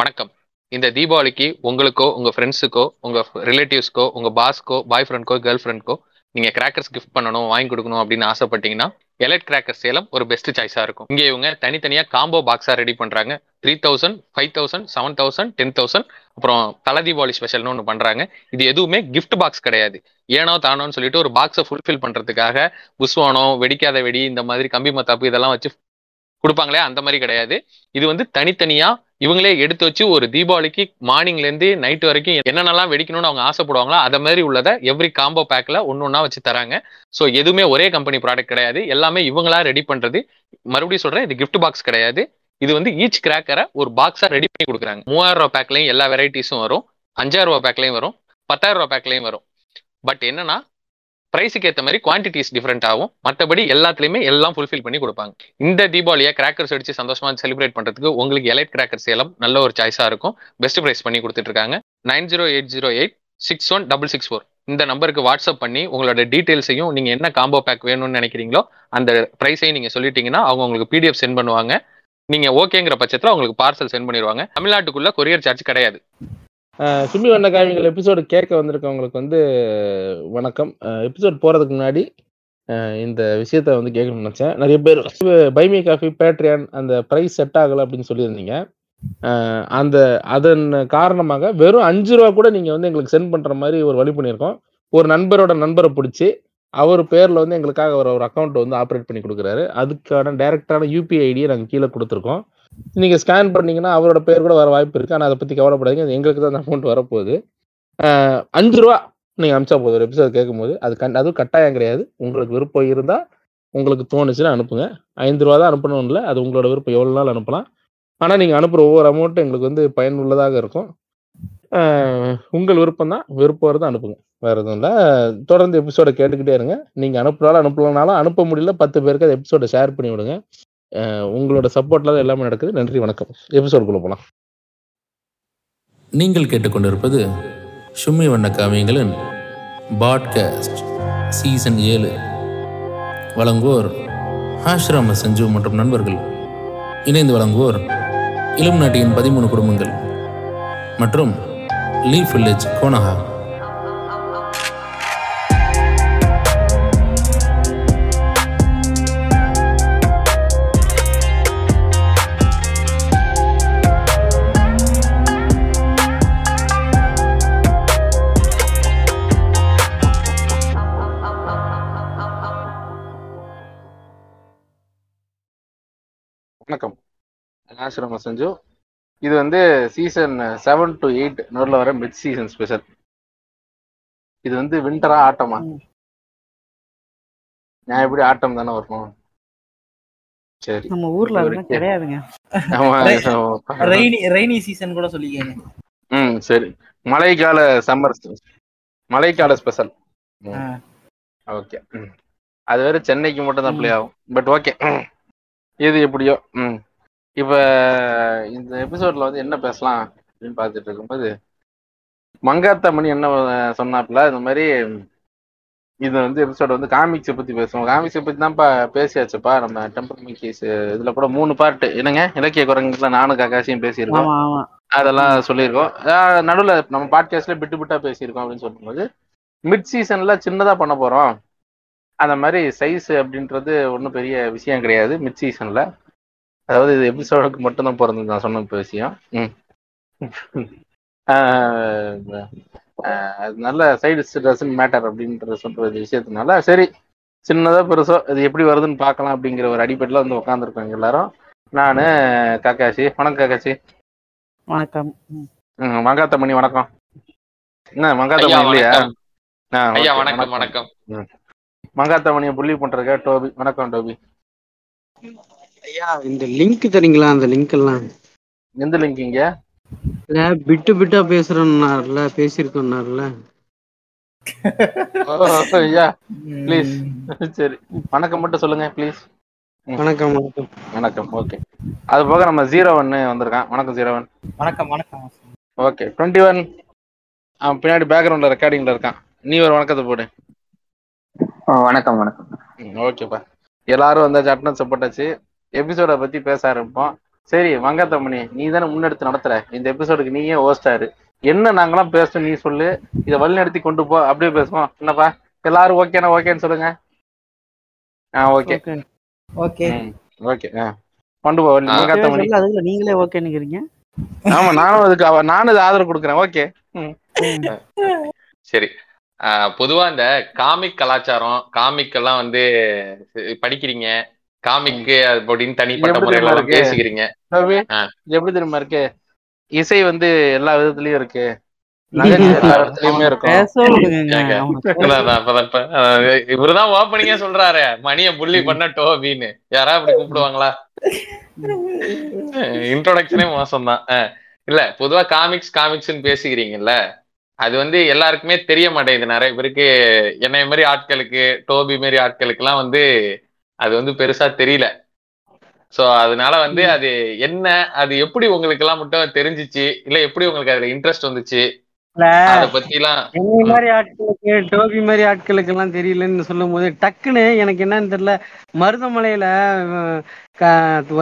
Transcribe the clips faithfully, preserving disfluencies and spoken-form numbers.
வணக்கம். இந்த தீபாவளிக்கு உங்களுக்கோ உங்கள் ஃப்ரெண்ட்ஸுக்கோ உங்கள் ரிலேட்டிவ்ஸ்க்கோ உங்கள் பாஸ்க்கோ பாய் ஃப்ரெண்ட்க்கோ கேர்ள் ஃப்ரெண்ட்க்கோ நீங்கள் கிராக்கர்ஸ் கிஃப்ட் பண்ணணும், வாங்கி கொடுக்கணும் அப்படின்னு ஆசைப்பட்டீங்கன்னா எலைட் கிராக்கர்ஸ் சேலம் ஒரு பெஸ்ட் சாய்ஸாக இருக்கும். இங்கே இவங்க தனித்தனியாக காம்போ பாக்ஸாக ரெடி பண்ணுறாங்க. Three thousand five thousand seven thousand ten thousand அப்புறம் தலை தீபாவளி ஸ்பெஷல்னு ஒன்று பண்ணுறாங்க. இது எதுவுமே கிஃப்ட் பாக்ஸ் கிடையாது, ஏனோ தானோன்னு சொல்லிட்டு ஒரு பாக்ஸை ஃபுல்ஃபில் பண்ணுறதுக்காக புஷ்வானோ வெடிக்காத வெடி இந்த மாதிரி கம்பி மத்தாப்பு இதெல்லாம் வச்சு கொடுப்பாங்களே அந்த மாதிரி கிடையாது. இது வந்து தனித்தனியா இவங்களே எடுத்து வச்சு ஒரு தீபாவளிக்கு மார்னிங்ல இருந்து நைட் வரைக்கும் என்னென்னலாம் வெடிக்கணும்னு அவங்க ஆசைப்படுவாங்களோ அதை மாதிரி உள்ளதை எவ்ரி காம்போ பேக்ல ஒன்னொன்னா வச்சு தராங்க. ஸோ எதுவுமே ஒரே கம்பெனி ப்ராடக்ட் கிடையாது, எல்லாமே இவங்களா ரெடி பண்றது. மறுபடியும் சொல்றேன், இது கிஃப்ட் பாக்ஸ் கிடையாது, இது வந்து ஈச் கிராக்கரை ஒரு பாக்ஸா ரெடி பண்ணி கொடுக்குறாங்க. மூவாயிரம் ரூபா பேக்லையும் எல்லா வெரைட்டிஸும் வரும், அஞ்சாயிரம் ரூபா பேக்லையும் வரும், பத்தாயிரம் ரூபா பேக்லையும் வரும். பட் என்னன்னா பிரைஸுக்கு ஏற்ற மாதிரி குவான்டிட்டிஸ் டிஃப்ரெண்ட் ஆகும். மற்றபடி எல்லாத்துலையுமே எல்லாம் ஃபுல்ஃபில் பண்ணி கொடுப்பாங்க. இந்த தீபாவளியை கிராக்கர்ஸ் அடிச்சு சந்தோஷமா செலிப்ரேட் பண்ணுறதுக்கு உங்களுக்கு எலைட் கிராக்கர்ஸ் சேலம் நல்ல ஒரு சாய்ஸாக இருக்கும். பெஸ்ட் ப்ரைஸ் பண்ணி கொடுத்துட்டு இருக்காங்க. Nine zero eight zero eight six one double six four இந்த நம்பருக்கு வாட்ஸ்அப் பண்ணி உங்களோட டீட்டெயில்ஸையும் நீங்கள் என்ன காம்போ பேக் வேணும்னு நினைக்கிறீங்களோ அந்த ப்ரைஸையும் நீங்கள் சொல்லிட்டீங்கன்னா அவங்க உங்களுக்கு பிடிஎஃப் சென்ட் பண்ணுவாங்க. நீங்கள் ஓகேங்கிற பட்சத்தில் உங்களுக்கு பார்சல் சென்ட் பண்ணிடுவாங்க. தமிழ்நாட்டுக்குள்ளே கொரியர் சார்ஜ் கிடையாது. சுமி வண்ண காவியங்கள் எபிசோடு கேட்க வந்திருக்கவங்களுக்கு வந்து வணக்கம். எபிசோட் போகிறதுக்கு முன்னாடி இந்த விஷயத்த வந்து கேட்கணும்னு நினச்சேன். நிறைய பேர் பைமி காஃபி பேட்ரியான் அந்த ப்ரைஸ் செட் ஆகலை அப்படின்னு சொல்லியிருந்தீங்க. அந்த அதன் காரணமாக வெறும் அஞ்சு ரூபா கூட நீங்கள் வந்து எங்களுக்கு சென்ட் பண்ணுற மாதிரி ஒரு வழி பண்ணியிருக்கோம். ஒரு நண்பரோட நண்பரை பிடிச்சி அவர் பேரில் வந்து எங்களுக்காக ஒரு ஒரு அக்கௌண்ட்டை வந்து ஆப்ரேட் பண்ணி கொடுக்குறாரு. அதுக்கான டைரெக்டான யூபிஐ ஐடியை நாங்கள் கீழே கொடுத்துருக்கோம். நீங்கள் ஸ்கேன் பண்ணிங்கன்னா அவரோட பேர் கூட வர வாய்ப்பு இருக்குது. ஆனால் அதை பற்றி கவலைப்படாதீங்க, எங்களுக்கு தான் அந்த அமௌண்ட் வரப்போகுது. அஞ்சு ரூபா நீங்கள் அமிச்சா போதும் ஒரு எபிசோட் கேட்கும்போது. அது கண் அதுவும் கட்டாயம் கிடையாது. உங்களுக்கு விருப்பம் இருந்தால் உங்களுக்கு தோணுச்சுன்னா அனுப்புங்க. ஐந்து ரூபா தான் அனுப்பணும்னு இல்லை, அது உங்களோட விருப்பம், எவ்வளோ நாள் அனுப்பலாம். ஆனால் நீங்கள் அனுப்புகிற ஒவ்வொரு அமௌண்ட்டும் எங்களுக்கு வந்து பயனுள்ளதாக இருக்கும். உங்கள் விருப்பம் தான், விருப்பம் தான் அனுப்புங்க, வேறு எதுவும் இல்லை. தொடர்ந்து எபிசோடை கேட்டுக்கிட்டே இருங்க. நீங்கள் அனுப்புனாலும் அனுப்பலனாலும் அனுப்ப முடியல பத்து பேருக்கு அது எபிசோடை ஷேர் பண்ணி விடுங்க. உங்களோட சப்போர்ட்ல தான் எல்லாமே நடக்குது. நன்றி, வணக்கம். எபிசோடுக்குள்ள போகலாம். நீங்கள் கேட்டுக்கொண்டிருப்பது சுமி வண்ண காவியங்களின் பாட்காஸ்ட் சீசன் ஏழு. வழங்குவோர் ஆஷ்ராம சஞ்சு மற்றும் நண்பர்கள். இணைந்து வழங்குவோர் இளம் நாட்டியின் பதிமூணு குடும்பங்கள் மற்றும் லீஃப் வில்லேஜ் கோனஹா. வணக்கம். ஆசிரம செஞ்சு இது வந்து சீசன் செவன் டு எயிட் நூறுல வர மிட் சீசன் ஸ்பெஷல். இது வந்து விண்டரா ஆட்டமா? நான் எப்படி ஆட்டம் தானே வரணும். சரி, நம்ம ஊர்ல அதெல்லாம் கிடையாதுங்க. ஆமா, ரெய்னி ரெய்னி சீசன் கூட சொல்லிக்கங்க. ம், சரி. மழைக்கால சம்மர் மழைக்கால ஸ்பெஷல். ஓகே, அது வேற சென்னைக்கு மட்டும் தான் ப்ளே ஆகும். பட் ஓகே, எது எப்படியோ. ம், இப்போ இந்த எபிசோட்ல வந்து என்ன பேசலாம் அப்படின்னு பார்த்துட்டு இருக்கும்போது மங்காத்தமணி என்ன சொன்னாப்புல, இந்த மாதிரி இது வந்து எபிசோட் வந்து காமிக்ஸை பற்றி பேசுவோம். காமிக்ஸை பற்றி தான்ப்பா பேசியாச்சுப்பா நம்ம டெம்பரமிக் கேஸ் இதில் கூட மூணு பார்ட்டு என்னங்க இலக்கிய குரங்குல நானும் காக்காசியும் பேசியிருக்கோம், அதெல்லாம் சொல்லியிருக்கோம். நடுவில் நம்ம பாட்காஸ்ட்ல பிட்டு பிட்டா பேசியிருக்கோம். அப்படின்னு சொல்லும்போது மிட் சீசன்ல சின்னதாக பண்ண போகிறோம். அந்த மாதிரி சைஸ் அப்படின்றது ஒன்றும் பெரிய விஷயம் கிடையாது மிட் சீசன்ல. அதாவது இது எபிசோடுக்கு மட்டும்தான் பிறந்தது நான் சொன்ன இப்போ விஷயம். ம், நல்ல சைடு டசன் மேட்டர் அப்படின்ற சொல்ற விஷயத்தினால சரி சின்னதோ பெருசோ இது எப்படி வருதுன்னு பார்க்கலாம் அப்படிங்கிற ஒரு அடிப்படையில் வந்து உட்காந்துருக்கோங்க எல்லாரும். நான் காக்காசி, வணக்கம் காக்காசி. வணக்கம். ம், மங்காத்தமணி வணக்கம். என்ன மங்காத்தமணி இல்லையா? ஐயா வணக்கம். வணக்கம். ம், மங்காத்தமணியை புள்ளி பண்றதுக்காக டோபி. வணக்கம் டோபி. ஐயா, இந்த லிங்க் தரீங்களா? அந்த லிங்க் எல்லாம் எந்த லிங்க்ங்க? இல்ல, பிட்டு பிட்டா பேசுறேன்னார்ல, பேசிருக்கோம்னார்ல. ஐயா ப்ளீஸ். சரி, வணக்கம் மட்டும் சொல்லுங்க ப்ளீஸ். வணக்கம். வணக்கம். வணக்கம். ஓகே, அது போக நம்ம ஜீரோ ஒன்னு வந்திருக்கான். வணக்கம் ஜீரோ ஒன். வணக்கம். வணக்கம். ஓகே, டுவெண்ட்டி ஒன் அவன் பின்னாடி பேக்ரவுண்ட்ல ரெக்கார்டிங்ல இருக்கான். நீ ஒரு வணக்கத்தை போடு. வணக்கம். வணக்கம். ஓகேப்பா, எல்லாரும் வந்தாச்சு, அட்டனன்ஸ் போட்டாச்சு, எபிசோட பத்தி பேச ஆரம்பிப்போம். சரி மங்காத்தம்மணி, நீ தானே முன்னெடுத்து நடத்துற இந்த எபிசோடுக்கு, நீயே ஹோஸ்டாரு. என்ன நாங்களாம் பேசணும் நீ சொல்லு, இதை வழிநடத்தி கொண்டு போ, அப்படியே பேசுவோம். என்னப்பா எல்லாரும் ஓகேண்ணா? ஓகேன்னு சொல்லுங்க. ஆ ஓகே ஓகே ஓகே ஆ கொண்டு போ மங்காத்தம்மணி. அதுக்கு நீங்களே ஓகேன்னுக்கிறீங்க? ஆமா, நானும் அதுக்கு நானும் இது ஆதரவு கொடுக்குறேன். ஓகே சரி. பொதுவா இந்த காமிக் கலாச்சாரம், காமிக் எல்லாம் வந்து படிக்கிறீங்க, காமிக்கு அப்படின்னு தனிப்பட்ட முறையில பேசிக்கிறீங்க. எப்படி தெரியுமா இருக்கு? இசை வந்து எல்லா விதத்துலயும் இருக்கு, இவருதான் ஓப்பனிங்க சொல்றாரு மணியை புள்ளி பண்ணட்டோ அப்படின்னு. யாரா அப்படி கூப்பிடுவாங்களா? இன்ட்ரோடக்ஷனே மோசம்தான். இல்ல பொதுவா காமிக்ஸ் காமிக்ஸ்ன்னு பேசிக்கிறீங்கல்ல, அது வந்து எல்லாருக்குமே தெரிய மாட்டேங்குது. நிறைய பேருக்கு என்னைய மாதிரி ஆட்களுக்கு, டோபி மாதிரி ஆட்களுக்கு எல்லாம் வந்து அது வந்து பெருசா தெரியல. சோ அதனால வந்து அது என்ன, அது எப்படி உங்களுக்கு எல்லாம் மட்டும் தெரிஞ்சிச்சு, இல்ல எப்படி உங்களுக்கு அதுல இன்ட்ரெஸ்ட் வந்துச்சு, அத பத்தி எல்லாம். என்னைய மாதிரி ஆட்களுக்கு, டோபி மாதிரி ஆட்களுக்கு எல்லாம் தெரியலன்னு சொல்லும் போது டக்குன்னு எனக்கு என்னன்னு தெரியல, மருதமலையில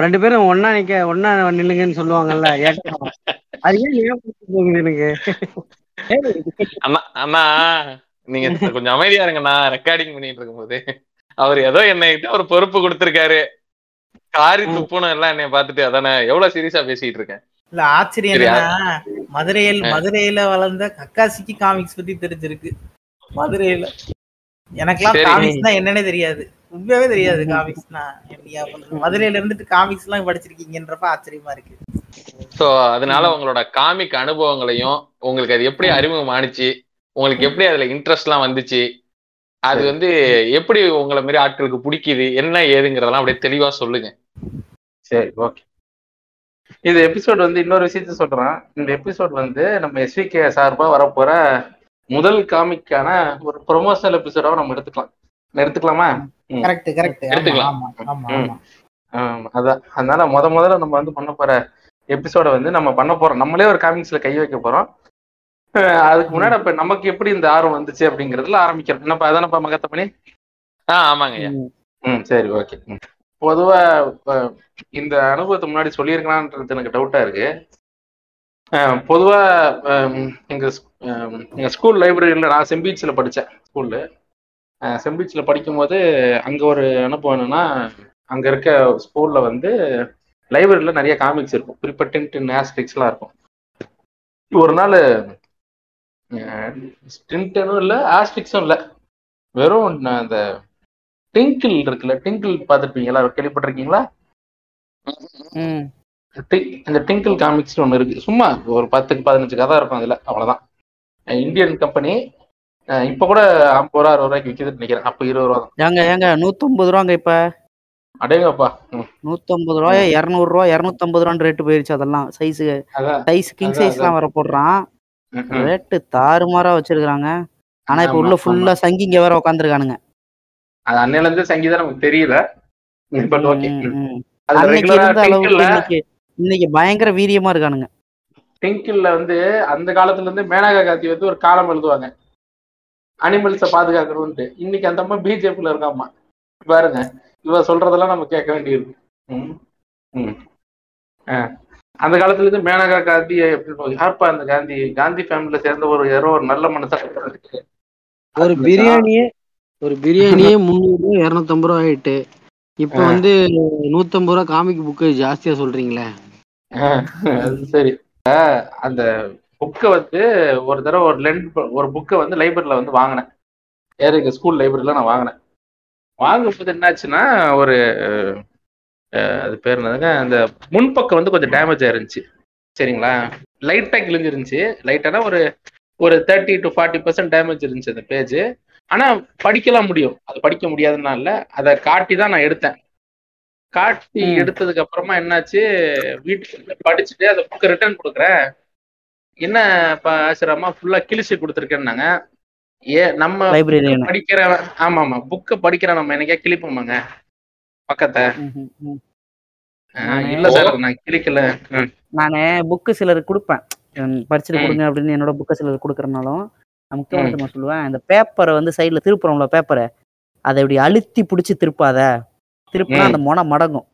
ரெண்டு பேரும் ஒன்னா நிக்க ஒன்னா நில்லுங்கன்னு சொல்லுவாங்கல்ல, அதுவே போகுது எனக்கு. அண்ணா நீங்க கொஞ்சம் அமைதியா இருங்கண்ணா, ரெக்கார்டிங் பண்ணிட்டு இருக்கும் போது. அவர் ஏதோ என்னகிட்ட ஒரு பொறுப்பு கொடுத்திருக்காரு, காரி துப்புனும் எல்லாம் என்னைய பாத்துட்டு அதானே எவ்வளவு சீரியஸா பேசிட்டு இருக்கேன். இல்ல ஆச்சரியம், மதுரையில் மதுரையில வளர்ந்த கக்காசிக்கு காமிக்ஸ் பத்தி தெரிஞ்சிருக்கு. மதுரையில எனக்கெல்லாம் காமிக்ஸ்னா என்னன்னே தெரியாது, உண்மையாவே தெரியாது காமிக்ஸ்னா. மதுரையில இருந்துட்டு காமிக்ஸ் எல்லாம் படிச்சிருக்கீங்கன்றப்ப ஆச்சரியமா இருக்கு. சோ அதனால உங்களோட காமிக் அனுபவங்களையும், உங்களுக்கு அது எப்படி அறிமுகம் ஆனிச்சு, உங்களுக்கு எப்படி அதுல இன்ட்ரெஸ்ட் எல்லாம் வந்துச்சு, அது வந்து எப்படி உங்களை மாதிரி ஆட்களுக்கு பிடிக்குது, என்ன ஏதுங்கிறதெல்லாம் அப்படியே தெளிவா சொல்லுங்க. சரி ஓகே. இந்த எபிசோட் வந்து இன்னொரு விஷயத்த சொல்றேன். இந்த எபிசோட் வந்து நம்ம எஸ்விகே சார்பா வரப்போற முதல் காமிக்கான ஒரு ப்ரொமோஷனல் எபிசோடாவும் நம்ம எடுத்துக்கலாம். எடுத்துக்கலாமா? கரெக்ட் கரெக்ட் எடுத்துக்கலாம். ஆமா அதான். அதனால முத முதல்ல நம்ம வந்து பண்ண போற எபிசோட வந்து நம்ம பண்ண போறோம். நம்மளே ஒரு காமிக்ஸ்ல கை வைக்க போறோம். அதுக்கு முன்னாடி அப்ப நமக்கு எப்படி இந்த ஆர்வம் வந்துச்சு அப்படிங்கறதுல ஆரம்பிக்கிறோம். என்னப்பா அதானப்பா மகத்தமணி? ஆஹ் ஆமாங்கய்யா. ம் சரி ஓகே. பொதுவா இந்த அனுபவத்தை முன்னாடி சொல்லியிருக்கலான்றது எனக்கு டவுட்டா இருக்கு. பொதுவா எங்க எங்க ஸ்கூல் லைப்ரரியில நான் செம்பீச்சில் படித்தேன். ஸ்கூல்ல செம்பீச்சில் படிக்கும்போது அங்கே ஒரு அனுபவம் என்னன்னா, அங்கே இருக்க ஸ்கூல்ல வந்து லைப்ரரியில் நிறைய காமிக்ஸ் இருக்கும், குறிப்பிட்ட நேஸ்டிக்ஸ்லாம் இருக்கும். ஒரு நாள் டின்டனும் இல்லை ஆஸ்டிக்ஸும் இல்லை, வெறும் அந்த டிங்கிள் இருக்குல்ல, டிங்கிள் பார்த்துருப்பீங்களா, கேள்விப்பட்டிருக்கீங்களா? அந்த டிங்கிள் காமிக்ஸ்னு ஒன்று இருக்கு, சும்மா ஒரு பத்துக்கு பதினஞ்சு கதை இருக்கும் அதில், அவ்வளோதான். இந்தியன் கம்பெனி, இப்போ கூட ஐம்பது ரூபா அறுபது ரூபாய்க்கு விற்கிதுன்னு நினைக்கிறேன். அப்போ இருபது ரூபா தான். ஏங்க ஏங்க நூற்றம்பது ரூபாங்க இப்போ. அடேங்கப்பா, நூற்றம்பது ரூபாய் இரநூறு ரூபா இரநூத்தம்பது ரூபான்னு ரேட்டு போயிருச்சு. அதெல்லாம் சைஸு சைஸ் கிங் சைஸ்லாம் வர போடுறான், ரேட்டு தாறுமாறா வச்சிருக்கிறாங்க. ஆனா இப்ப உள்ள ஃபுல்லா சங்கிங்க வேற உட்காந்துருக்கானுங்க. அது அன்னையில இருந்து சங்கி தான் நமக்கு தெரியல. இன்னைக்கு பயங்கர வீரியமா இருக்கானுங்க. டிங்கிள்ல வந்து அந்த காலத்துல இருந்து மேனகா காந்தி வந்து ஒரு காலம் எழுதுவாங்க, அனிமல்ஸை பாதுகாக்கணும்ட்டு. இன்னைக்கு அந்த அம்மா பிஜேபியில இருக்காமா பாருங்க. இவ சொல்றதெல்லாம் நம்ம கேட்க வேண்டியிருக்கு. அந்த காலத்துல இருந்து மேனகா காந்தி அப்படின்னு யார்ப்பா அந்த காந்தி, காந்தி ஃபேமிலியில சேர்ந்த ஒரு யாரோ ஒரு நல்ல மனசா இருக்கு. ஒரு பிரியாணியே ஒரு பிரியாணியே முந்நூறு இருநூத்தம்பது ரூபா ஆயிட்டு, இப்ப வந்து நூத்தம்பது ரூபா காமிக் புக்கு ஜாஸ்தியா சொல்றீங்களே. சரி, அந்த புக்கை வந்து ஒரு தடவை ஒரு லென்ட் ஒரு புக்கை வந்து லைப்ரரியில வந்து வாங்கினேன். யார் எங்க ஸ்கூல் லைப்ரரியில நான் வாங்கினேன். வாங்கும்போது என்னாச்சுன்னா, ஒரு அது பேர் என்னதுங்க, அந்த முன்பக்கம் வந்து கொஞ்சம் டேமேஜ் ஆயிருந்துச்சு. சரிங்களா, லைட்டா கிழிஞ்சிருந்துச்சு, லைட்டானா ஒரு ஒரு thirty to forty percent damage இருந்துச்சு அந்த பேஜ். ஆனா படிக்கலாம் முடியும், அது படிக்க முடியாதுன்னா இல்லை, அதை காட்டி தான் நான் எடுத்தேன். காட்டி எடுத்ததுக்கு அப்புறமா என்னாச்சு, வீட்டுக்கு படிச்சுட்டு அதை புக்கை ரிட்டர்ன் கொடுக்குறேன். என்ன இப்போ ஆசிரமா ஃபுல்லா கிழிச்சு கொடுத்துருக்கேன்னாங்க. ஏ நம்ம படிக்கிற, ஆமா ஆமா புக்கை படிக்கிற நம்ம எனக்கே கிழிப்போமாங்க பக்கத்தை. இல்ல சார் நான் கிழிக்கல. நானு புக்கு சிலருக்கு கொடுப்பேன், படிச்சுட்டு கொடுங்க அப்படின்னு. என்னோட புக்கை சிலருக்கு கொடுக்குறனாலும் முக்கியமா சொல்லுவேன், இந்த பேப்பரை வந்து சைட்ல திருப்புறோம்ல பேப்பரை, அதை இப்படி அழுத்தி பிடிச்சி திருப்பாத, திருப்பினா அந்த மொனை மடங்கும்.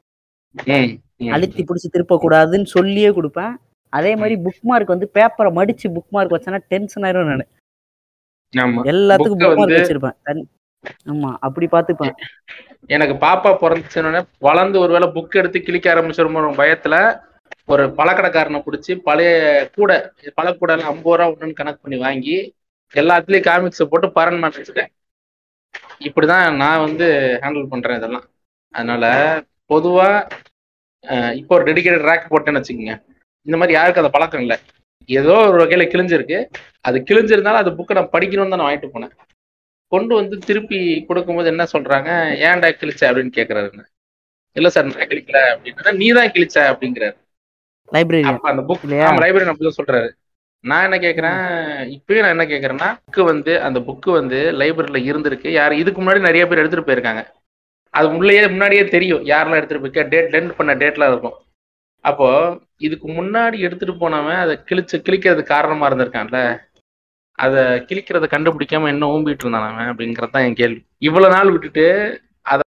அழுத்தி பிடிச்சி திருப்ப கூடாதுன்னு சொல்லியே கொடுப்பேன். அதே மாதிரி புக் மார்க் வந்து பேப்பரை மடிச்சு புக் மார்க் வச்சேன்னா டென்ஷன் ஆயிரும். நான் எல்லாத்துக்கும் புக் மார்க் வச்சிருப்பேன். ஆமா, அப்படி பாத்துப்பேன். எனக்கு பாப்பா பிறந்துச்சுன்னு வளர்ந்து ஒருவேளை புக் எடுத்து கிளிக்க ஆரம்பிச்சிருமோ பயத்துல ஒரு பழக்கடைக்காரனை பிடிச்சி பழைய கூட பழக்கூட ஐம்பது ரூபா ஒண்ணுன்னு கணக்கு பண்ணி வாங்கி எல்லாத்துலயும் காமிக்ஸை போட்டு பரன் மாட்டிட்டேன். இப்படிதான் நான் வந்து ஹேண்டில் பண்றேன் இதெல்லாம். அதனால பொதுவா இப்போ ஒரு டெடிகேட்டட் ரேக் போட்டேன்னு வச்சுக்கோங்க. இந்த மாதிரி யாருக்கும் அந்த பழக்கம் இல்லை. ஏதோ ஒரு வகையில கிழிஞ்சிருக்கு. அது கிழிஞ்சிருந்தாலும் அது புக்கை நான் படிக்கணும்னு தான் நான் வாங்கிட்டு போனேன். கொண்டு வந்து திருப்பி கொடுக்கும்போது என்ன சொல்றாங்க, ஏன்டா கிழிச்ச அப்படின்னு கேட்கறாருன்னு. இல்ல சார் நான் கிழிக்கல அப்படின்னா, நீ தான் கிழிச்ச அப்படிங்கிறாரு. அந்த புக் லைப்ரரி அப்படிதான் சொல்றாரு. நான் என்ன கேட்கறேன், இப்பயும் நான் என்ன கேட்கறேன்னா, புக்கு வந்து அந்த புக்கு வந்து லைப்ரரியில இருந்திருக்கு. யார் இதுக்கு முன்னாடி நிறைய பேர் எடுத்துட்டு போயிருக்காங்க. அது முன்னையே முன்னாடியே தெரியும் யாரெல்லாம் எடுத்துட்டு போயிருக்கா, டேட் லெண்ட் பண்ண டேட்லாம் இருக்கும். அப்போ இதுக்கு முன்னாடி எடுத்துட்டு போனவன் அதை கிழிச்சு கிழிக்கிறதுக்கு காரணமா இருந்திருக்கான்ல, அதை கிழிக்கிறத கண்டுபிடிக்காம என்ன ஓம்பிட்டு இருந்தான் அவன் அப்படிங்கிறது தான் என் கேள்வி. இவ்வளவு நாள் விட்டுட்டு அதை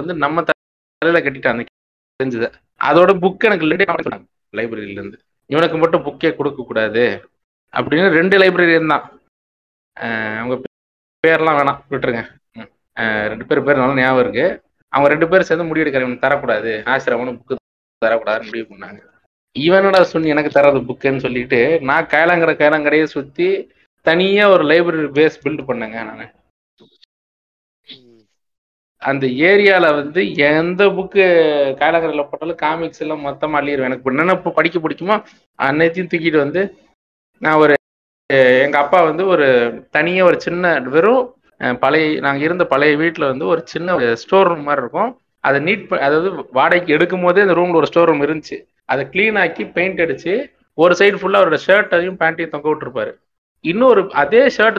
வந்து நம்ம தலையில கட்டிட்டான். தெரிஞ்சது அதோட புக் எனக்கு லேட்டாங்க லைப்ரரியில இருந்து. இவனுக்கு மட்டும் புக்கே கொடுக்க கூடாது அப்படின்னு ரெண்டு லைப்ரரி இருந்தான். அவங்க பேர்லாம் வேணாம் விட்டுருங்க. ரெண்டு பேர் பேர் நல்லா ஞாபகம் இருக்கு. அவங்க ரெண்டு பேரும் சேர்ந்து முடிவு எடுக்கிற, இவனுக்கு தரக்கூடாது ஆசிரமனு புக்கு தரக்கூடாதுன்னு முடிவு பண்ணாங்க. இவனோட சொன்னி எனக்கு தராது புக்குன்னு சொல்லிட்டு நான் கைலாங்கடை கைலாங்கடையே சுத்தி தனியா ஒரு லைப்ரரி பேஸ் பில்ட் பண்ணேங்க. நான் அந்த ஏரியால வந்து எந்த புக்கு கைலாங்கடையில போட்டாலும் காமிக்ஸ் எல்லாம் மொத்தமா அள்ளிடுவேன். எனக்கு என்னென்ன படிக்க பிடிக்குமோ அன்னைத்தையும் தூக்கிட்டு வந்து நான் ஒரு எங்க அப்பா வந்து ஒரு தனியா ஒரு சின்ன வெறும் பழைய நாங்கள் இருந்த பழைய வீட்டில் வந்து ஒரு சின்ன ஸ்டோர் ரூம் மாதிரி இருக்கும். அதை நீட் ப அதாவது வாடகைக்கு எடுக்கும் போதே அந்த ரூமில் ஒரு ஸ்டோர் ரூம் இருந்துச்சு. அதை க்ளீன் ஆக்கி பெயிண்ட் அடிச்சு ஒரு சைடு ஃபுல்லாக அவரோட ஷர்ட்டையும் பேண்ட்டையும் தொங்க விட்டுருப்பாரு. இன்னொரு அதே ஷர்ட்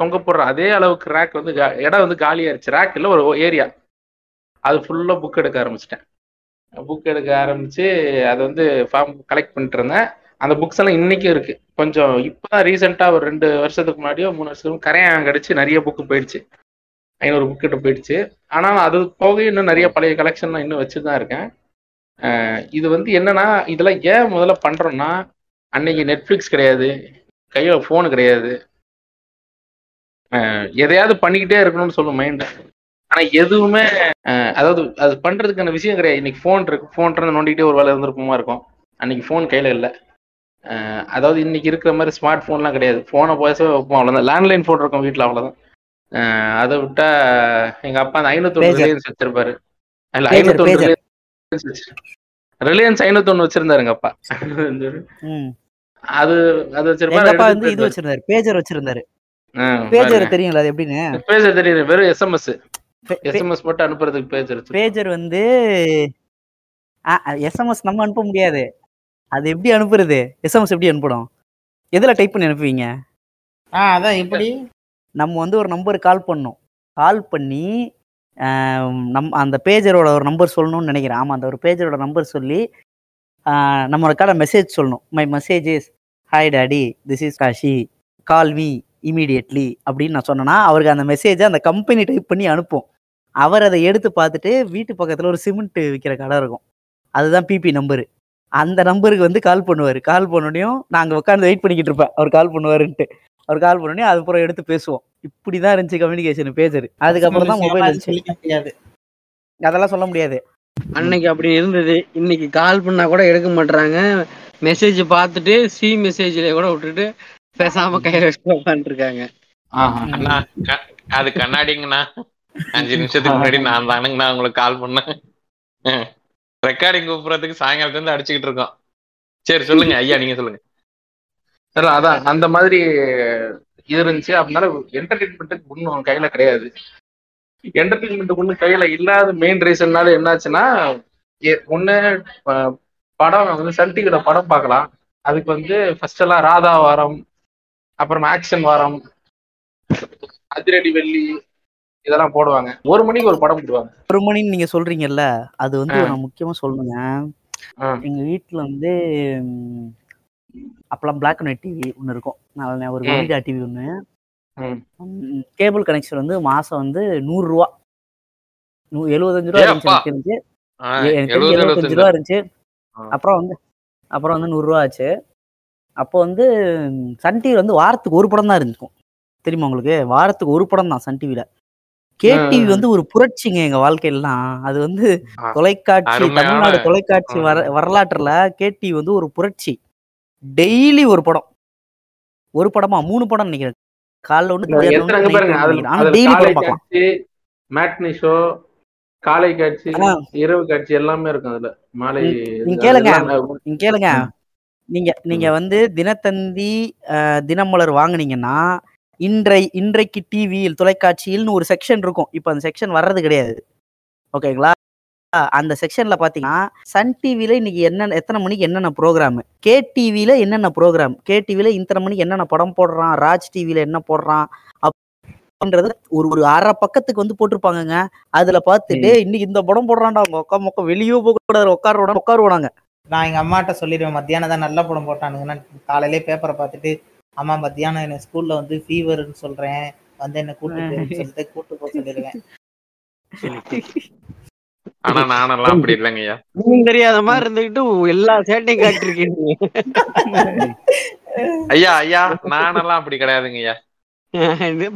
தொங்க போடுற அதே அளவுக்கு ரேக் வந்து இடம் வந்து காலியாக இருந்துச்சு. ரேக் இல்லை, ஒரு ஏரியா. அது ஃபுல்லாக புக் எடுக்க ஆரம்பிச்சிட்டேன். புக் எடுக்க ஆரம்பித்து அதை வந்து ஃபார்ம் கலெக்ட் பண்ணிட்டு இருந்தேன். அந்த புக்ஸ் எல்லாம் இன்னைக்கும் இருக்கு. கொஞ்சம் இப்பதான் ரீசெண்டா ஒரு ரெண்டு வருஷத்துக்கு முன்னாடியோ மூணு வருஷத்துக்கு கரையான் கடிச்சு நிறைய புக்கு போயிடுச்சு. ஐநூறு புக் கிட்ட போயிடுச்சு. ஆனால் அது போக இன்னும் நிறைய பழைய கலெக்ஷன் இன்னும் வச்சுதான் இருக்கேன். இது வந்து என்னன்னா, இதெல்லாம் ஏன் முதல்ல பண்றோம்னா, அன்னைக்கு நெட்ஃபிளிக்ஸ் கிடையாது, கையில போன் கிடையாது, எதையாவது பண்ணிக்கிட்டே இருக்கணும்னு சொல்லும் மைண்ட். ஆனா எதுவுமே அதாவது அது பண்றதுக்கான விஷயம் கிடையாது. இன்னைக்கு போன் இருக்கு, போன் இருந்து நோண்டிக்கிட்டே ஒரு வேலை இருந்திருப்போமா இருக்கும். அன்னைக்கு போன் கையில இல்லை. அதாவது இன்னைக்கு இருக்கிற மாதிரி ஸ்மார்ட் ஃபோன்லாம் கிடையாது. ஃபோனை பேசவே வைப்போம், அவ்வளோதான். லேண்ட்லைன் ஃபோன் இருக்கும் வீட்டில், அவ்வளோதான். அதை விட்டா எங்கள் அப்பா அந்த ஐநூத்தொன்று ரிலையன்ஸ் வச்சிருப்பாரு. இல்லை, ஐநூத்தொன்று ரிலையன்ஸ் வச்சு ரிலையன்ஸ் ஐநூத்தொன்று வச்சிருந்தாரு எங்கள் அப்பா. அது அது வச்சிருப்பாரு. பேஜர் வச்சிருந்தாரு. பேஜர் தெரியுங்களா? அது எப்படின்னு பேஜர் தெரியுது. வெறும் எஸ்எம்எஸ் எஸ்எம்எஸ் மட்டும் அனுப்புறதுக்கு பேஜர். பேஜர் வந்து எஸ்எம்எஸ் நம்ம அனுப்ப முடியாது. அது எப்படி அனுப்புறது? எஸ்எம்எஸ் எப்படி அனுப்பணும்? எதுல டைப் பண்ணி அனுப்புவீங்க? ஆ அதான் எப்படி நம்ம வந்து ஒரு நம்பருக்கு கால் பண்ணணும். கால் பண்ணி நம் அந்த பேஜரோட ஒரு நம்பர் சொல்லணும்னு நினைக்கிறேன். ஆமாம், அந்த ஒரு பேஜரோட நம்பர் சொல்லி நம்மளோட கால மெசேஜ் சொல்லணும். My message is hi daddy, this is Kashi, call me immediately அப்படின்னு நான் சொன்னேன்னா அவருக்கு அந்த மெசேஜை அந்த கம்பெனி டைப் பண்ணி அனுப்பும். அவர் அதை எடுத்து பார்த்துட்டு வீட்டு பக்கத்தில் ஒரு சிமெண்ட் விற்கிற கடை இருக்கும், அதுதான் பிபி நம்பரு. அந்த நம்பருக்கு வந்து கால் பண்ணுவார். கால் பண்ணோடனையும் நாங்கள் உட்காந்து வெயிட் பண்ணிக்கிட்டு இருப்பேன், அவர் கால் பண்ணுவாருன்ட்டு. அவர் கால் பண்ணோடனே அதுக்கப்புறம் எடுத்து பேசுவோம். இப்படி தான் இருந்துச்சு கம்யூனிகேஷன் பேஜர். அதுக்கப்புறம் தான் மொபைல் இருந்துச்சு. அதெல்லாம் சொல்ல முடியாது. அன்னைக்கு அப்படி இருந்தது. இன்னைக்கு கால் பண்ணால் கூட எடுக்க மாட்டுறாங்க. மெசேஜ் பார்த்துட்டு சி மெசேஜில் கூட விட்டுட்டு பேசாமல் கையில் வச்சுட்டு உட்காந்துருக்காங்க. அது கண்ணாடிங்கண்ணா. அஞ்சு நிமிஷத்துக்கு முன்னாடி நான் தானுங்கண்ணா உங்களுக்கு கால் பண்ணேன். ரெக்கார்டிங் கூப்பிடறதுக்கு சாயங்காலத்துல இருந்து அடிச்சுக்கிட்டு இருக்கோம். சரி சொல்லுங்க ஐயா, நீங்க சொல்லுங்க. அதான் அந்த மாதிரி இது இருந்துச்சு. அப்படின்னால என்டர்டெயின்மெண்ட்டுக்கு ஒன்றும் கையில கிடையாது. என்டர்டெயின்மெண்ட்டுக்கு ஒன்றும் கையில இல்லாத மெயின் ரீசன்னால என்னாச்சுன்னா, ஒன்னு படம் வந்து சன் டிவியில படம் பார்க்கலாம். அதுக்கு வந்து ஃபர்ஸ்ட் எல்லாம் ராதா வாரம், அப்புறம் ஆக்ஷன் வாரம், அதிரடி வெள்ளி இதெல்லாம் போடுவாங்க. ஒரு மணிக்கு ஒரு படம் போடுவாங்க. ஒரு மணின்னு நீங்க சொல்றீங்கல்ல, அது வந்து நான் முக்கியமா சொல்லுங்க. எங்க வீட்டுல வந்து அப்பெல்லாம் பிளாக் அண்ட் ஒயிட் டிவி ஒன்று இருக்கும், ஒரு ஒனிடா டிவி ஒன்று. கேபிள் கனெக்ஷன் வந்து மாசம் வந்து நூறு ரூபா எழுபத்தஞ்சு ரூபா தெரிஞ்சு. எழுபத்தஞ்சு ரூபா இருந்துச்சு. அப்புறம் வந்து அப்புறம் வந்து நூறுரூவா ஆச்சு. அப்போ வந்து சன் டிவியில் வந்து வாரத்துக்கு ஒரு படம் தான் இருந்துக்கும் தெரியுமா உங்களுக்கு, வாரத்துக்கு ஒரு படம் தான் சன் டிவியில். கேடிவி வந்து ஒரு புரட்சிங்க எங்க வாழ்க்கையெல்லாம். அது வந்து தொலைக்காட்சி, தமிழ்நாடு தொலைக்காட்சி வர வரலாற்றுல கேடிவி வந்து ஒரு புரட்சி. டெய்லி ஒரு படம், ஒரு படமா மூணு படம் நினைக்கிறேன். காலைல ஒன்று காலை காட்சி, இரவு காட்சி எல்லாமே இருக்கும். அதுல மாலை கேளுங்க கேளுங்க நீங்க நீங்க வந்து தினத்தந்தி, தினமலர் வாங்கினீங்கன்னா இன்றை இன்றைக்கு டிவியில் தொலைக்காட்சியில்னு ஒரு செக்ஷன் இருக்கும். இப்போ அந்த செக்ஷன் வர்றது கிடையாது, ஓகேங்களா? அந்த செக்ஷன்ல பாத்தீங்கன்னா சன் டிவில இன்னைக்கு என்னென்ன எத்தனை மணிக்கு என்னென்ன ப்ரோக்ராம், கே டிவில என்னென்ன ப்ரோக்ராம், கே டிவில இத்தனை மணிக்கு என்னென்ன படம் போடுறான், ராஜ் டிவில என்ன போடுறான் அப்படின்றது ஒரு ஒரு அரை பக்கத்துக்கு வந்து போட்டிருப்பாங்க. அதுல பார்த்துட்டு இன்னைக்கு இந்த படம் போடுறான்டா, அவங்க உக்கா மொக்க வெளியே போக கூடாது, உட்கார உட்காருவாங்க. நான் எங்க அம்மாட்ட சொல்லிடுவேன், மத்தியானம் தான் நல்ல படம் போட்டானுங்கன்னா. காலையிலே பேப்பரை பார்த்துட்டு அம்மா மத்தியானம் என்ன ஸ்கூல்ல வந்து ஃபீவர்னு சொல்றேன், வந்து என்ன கூட்டு சொல்லிட்டு கூட்டு போக சொல்லிடுவேன். ஆனா நானெல்லாம் அப்படி இல்லைங்கய்யா, நீங்க தெரியாத மாதிரி இருந்துகிட்டு எல்லா சேட்டையும் காட்டிருக்கீங்க. ஐயா ஐயா நானெல்லாம் அப்படி கிடையாதுங்கய்யா,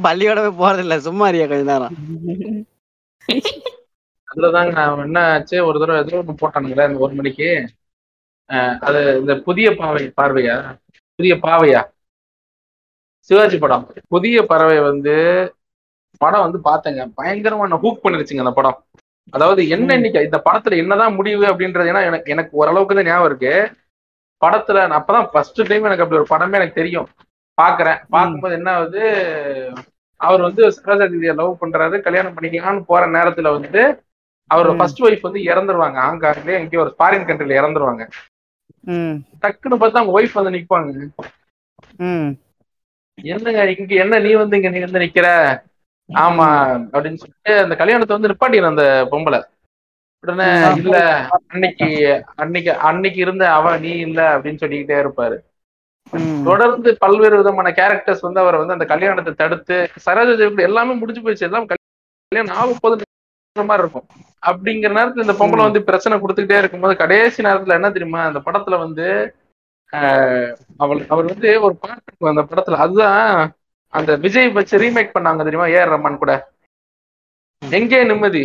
பள்ளியோடவே போறது இல்ல, சும்மா அறியா கொஞ்ச நேரம் அதுலதாங்க. நான் என்ன ஆச்சு, ஒரு தடவை எதுவும் போட்டானுங்களா இந்த ஒரு மணிக்கு, அது இந்த புதிய பாவை பார்வையா புதிய பாவையா சிவாஜி படம், புதிய பறவை வந்து படம் வந்து பார்த்தேங்க. பயங்கரமா ஹூக் பண்ணிருச்சுங்க அந்த படம். அதாவது என்ன இன்னைக்கு இந்த படத்துல என்னதான் முடிவு அப்படின்றது, ஏன்னா எனக்கு எனக்கு ஓரளவுக்கு தான் ஞாபகம் இருக்கு படத்துல. நான் அப்பதான் ஃபர்ஸ்ட் டைம் எனக்கு அப்படி ஒரு படமே எனக்கு தெரியும். பாக்குறேன், பார்க்கும்போது என்ன ஆகுது, அவர் வந்து சிவராஜாதிதியை லவ் பண்றாரு, கல்யாணம் பண்ணிக்கலாம்னு போற நேரத்துல வந்து அவரோட ஃபர்ஸ்ட் ஒய்ஃப் வந்து இறந்துருவாங்க. ஹாங்காங்லயே எங்கேயோ ஒரு ஃபாரின் கண்ட்ரில இறந்துருவாங்க. டக்குன்னு பார்த்தா அவங்க ஒய்ஃப் வந்து நிற்பாங்க. என்னங்க இங்க என்ன நீ வந்து இங்க நீ வந்து நிக்கிற, ஆமா அப்படின்னு சொல்லிட்டு அந்த கல்யாணத்தை வந்து நிப்பாட்டின அந்த பொம்பளை. உடனே இல்ல அன்னைக்கு அன்னைக்கு அன்னைக்கு இருந்த அவ நீ இல்ல அப்படின்னு சொல்லிக்கிட்டே இருப்பாரு. தொடர்ந்து பல்வேறு விதமான கேரக்டர்ஸ் வந்து அவரை வந்து அந்த கல்யாணத்தை தடுத்து சரோஜா எல்லாமே முடிஞ்சு போயிடுச்சு, எல்லாம் கல்யாணம் ஆகும் போது மாதிரி இருக்கும். அப்படிங்கிற நேரத்துல இந்த பொம்பளை வந்து பிரச்சனை கொடுத்துக்கிட்டே இருக்கும்போது கடைசி நேரத்துல என்ன தெரியுமா, அந்த படத்துல வந்து அவள் அவர் வந்து ஒரு பாட்டு அந்த படத்துல, அதுதான் அந்த விஜய் வச்சு ரீமேக் பண்ணாங்க தெரியுமா, ஏஆர் ரஹ்மான் கூட, எங்கே நிம்மதி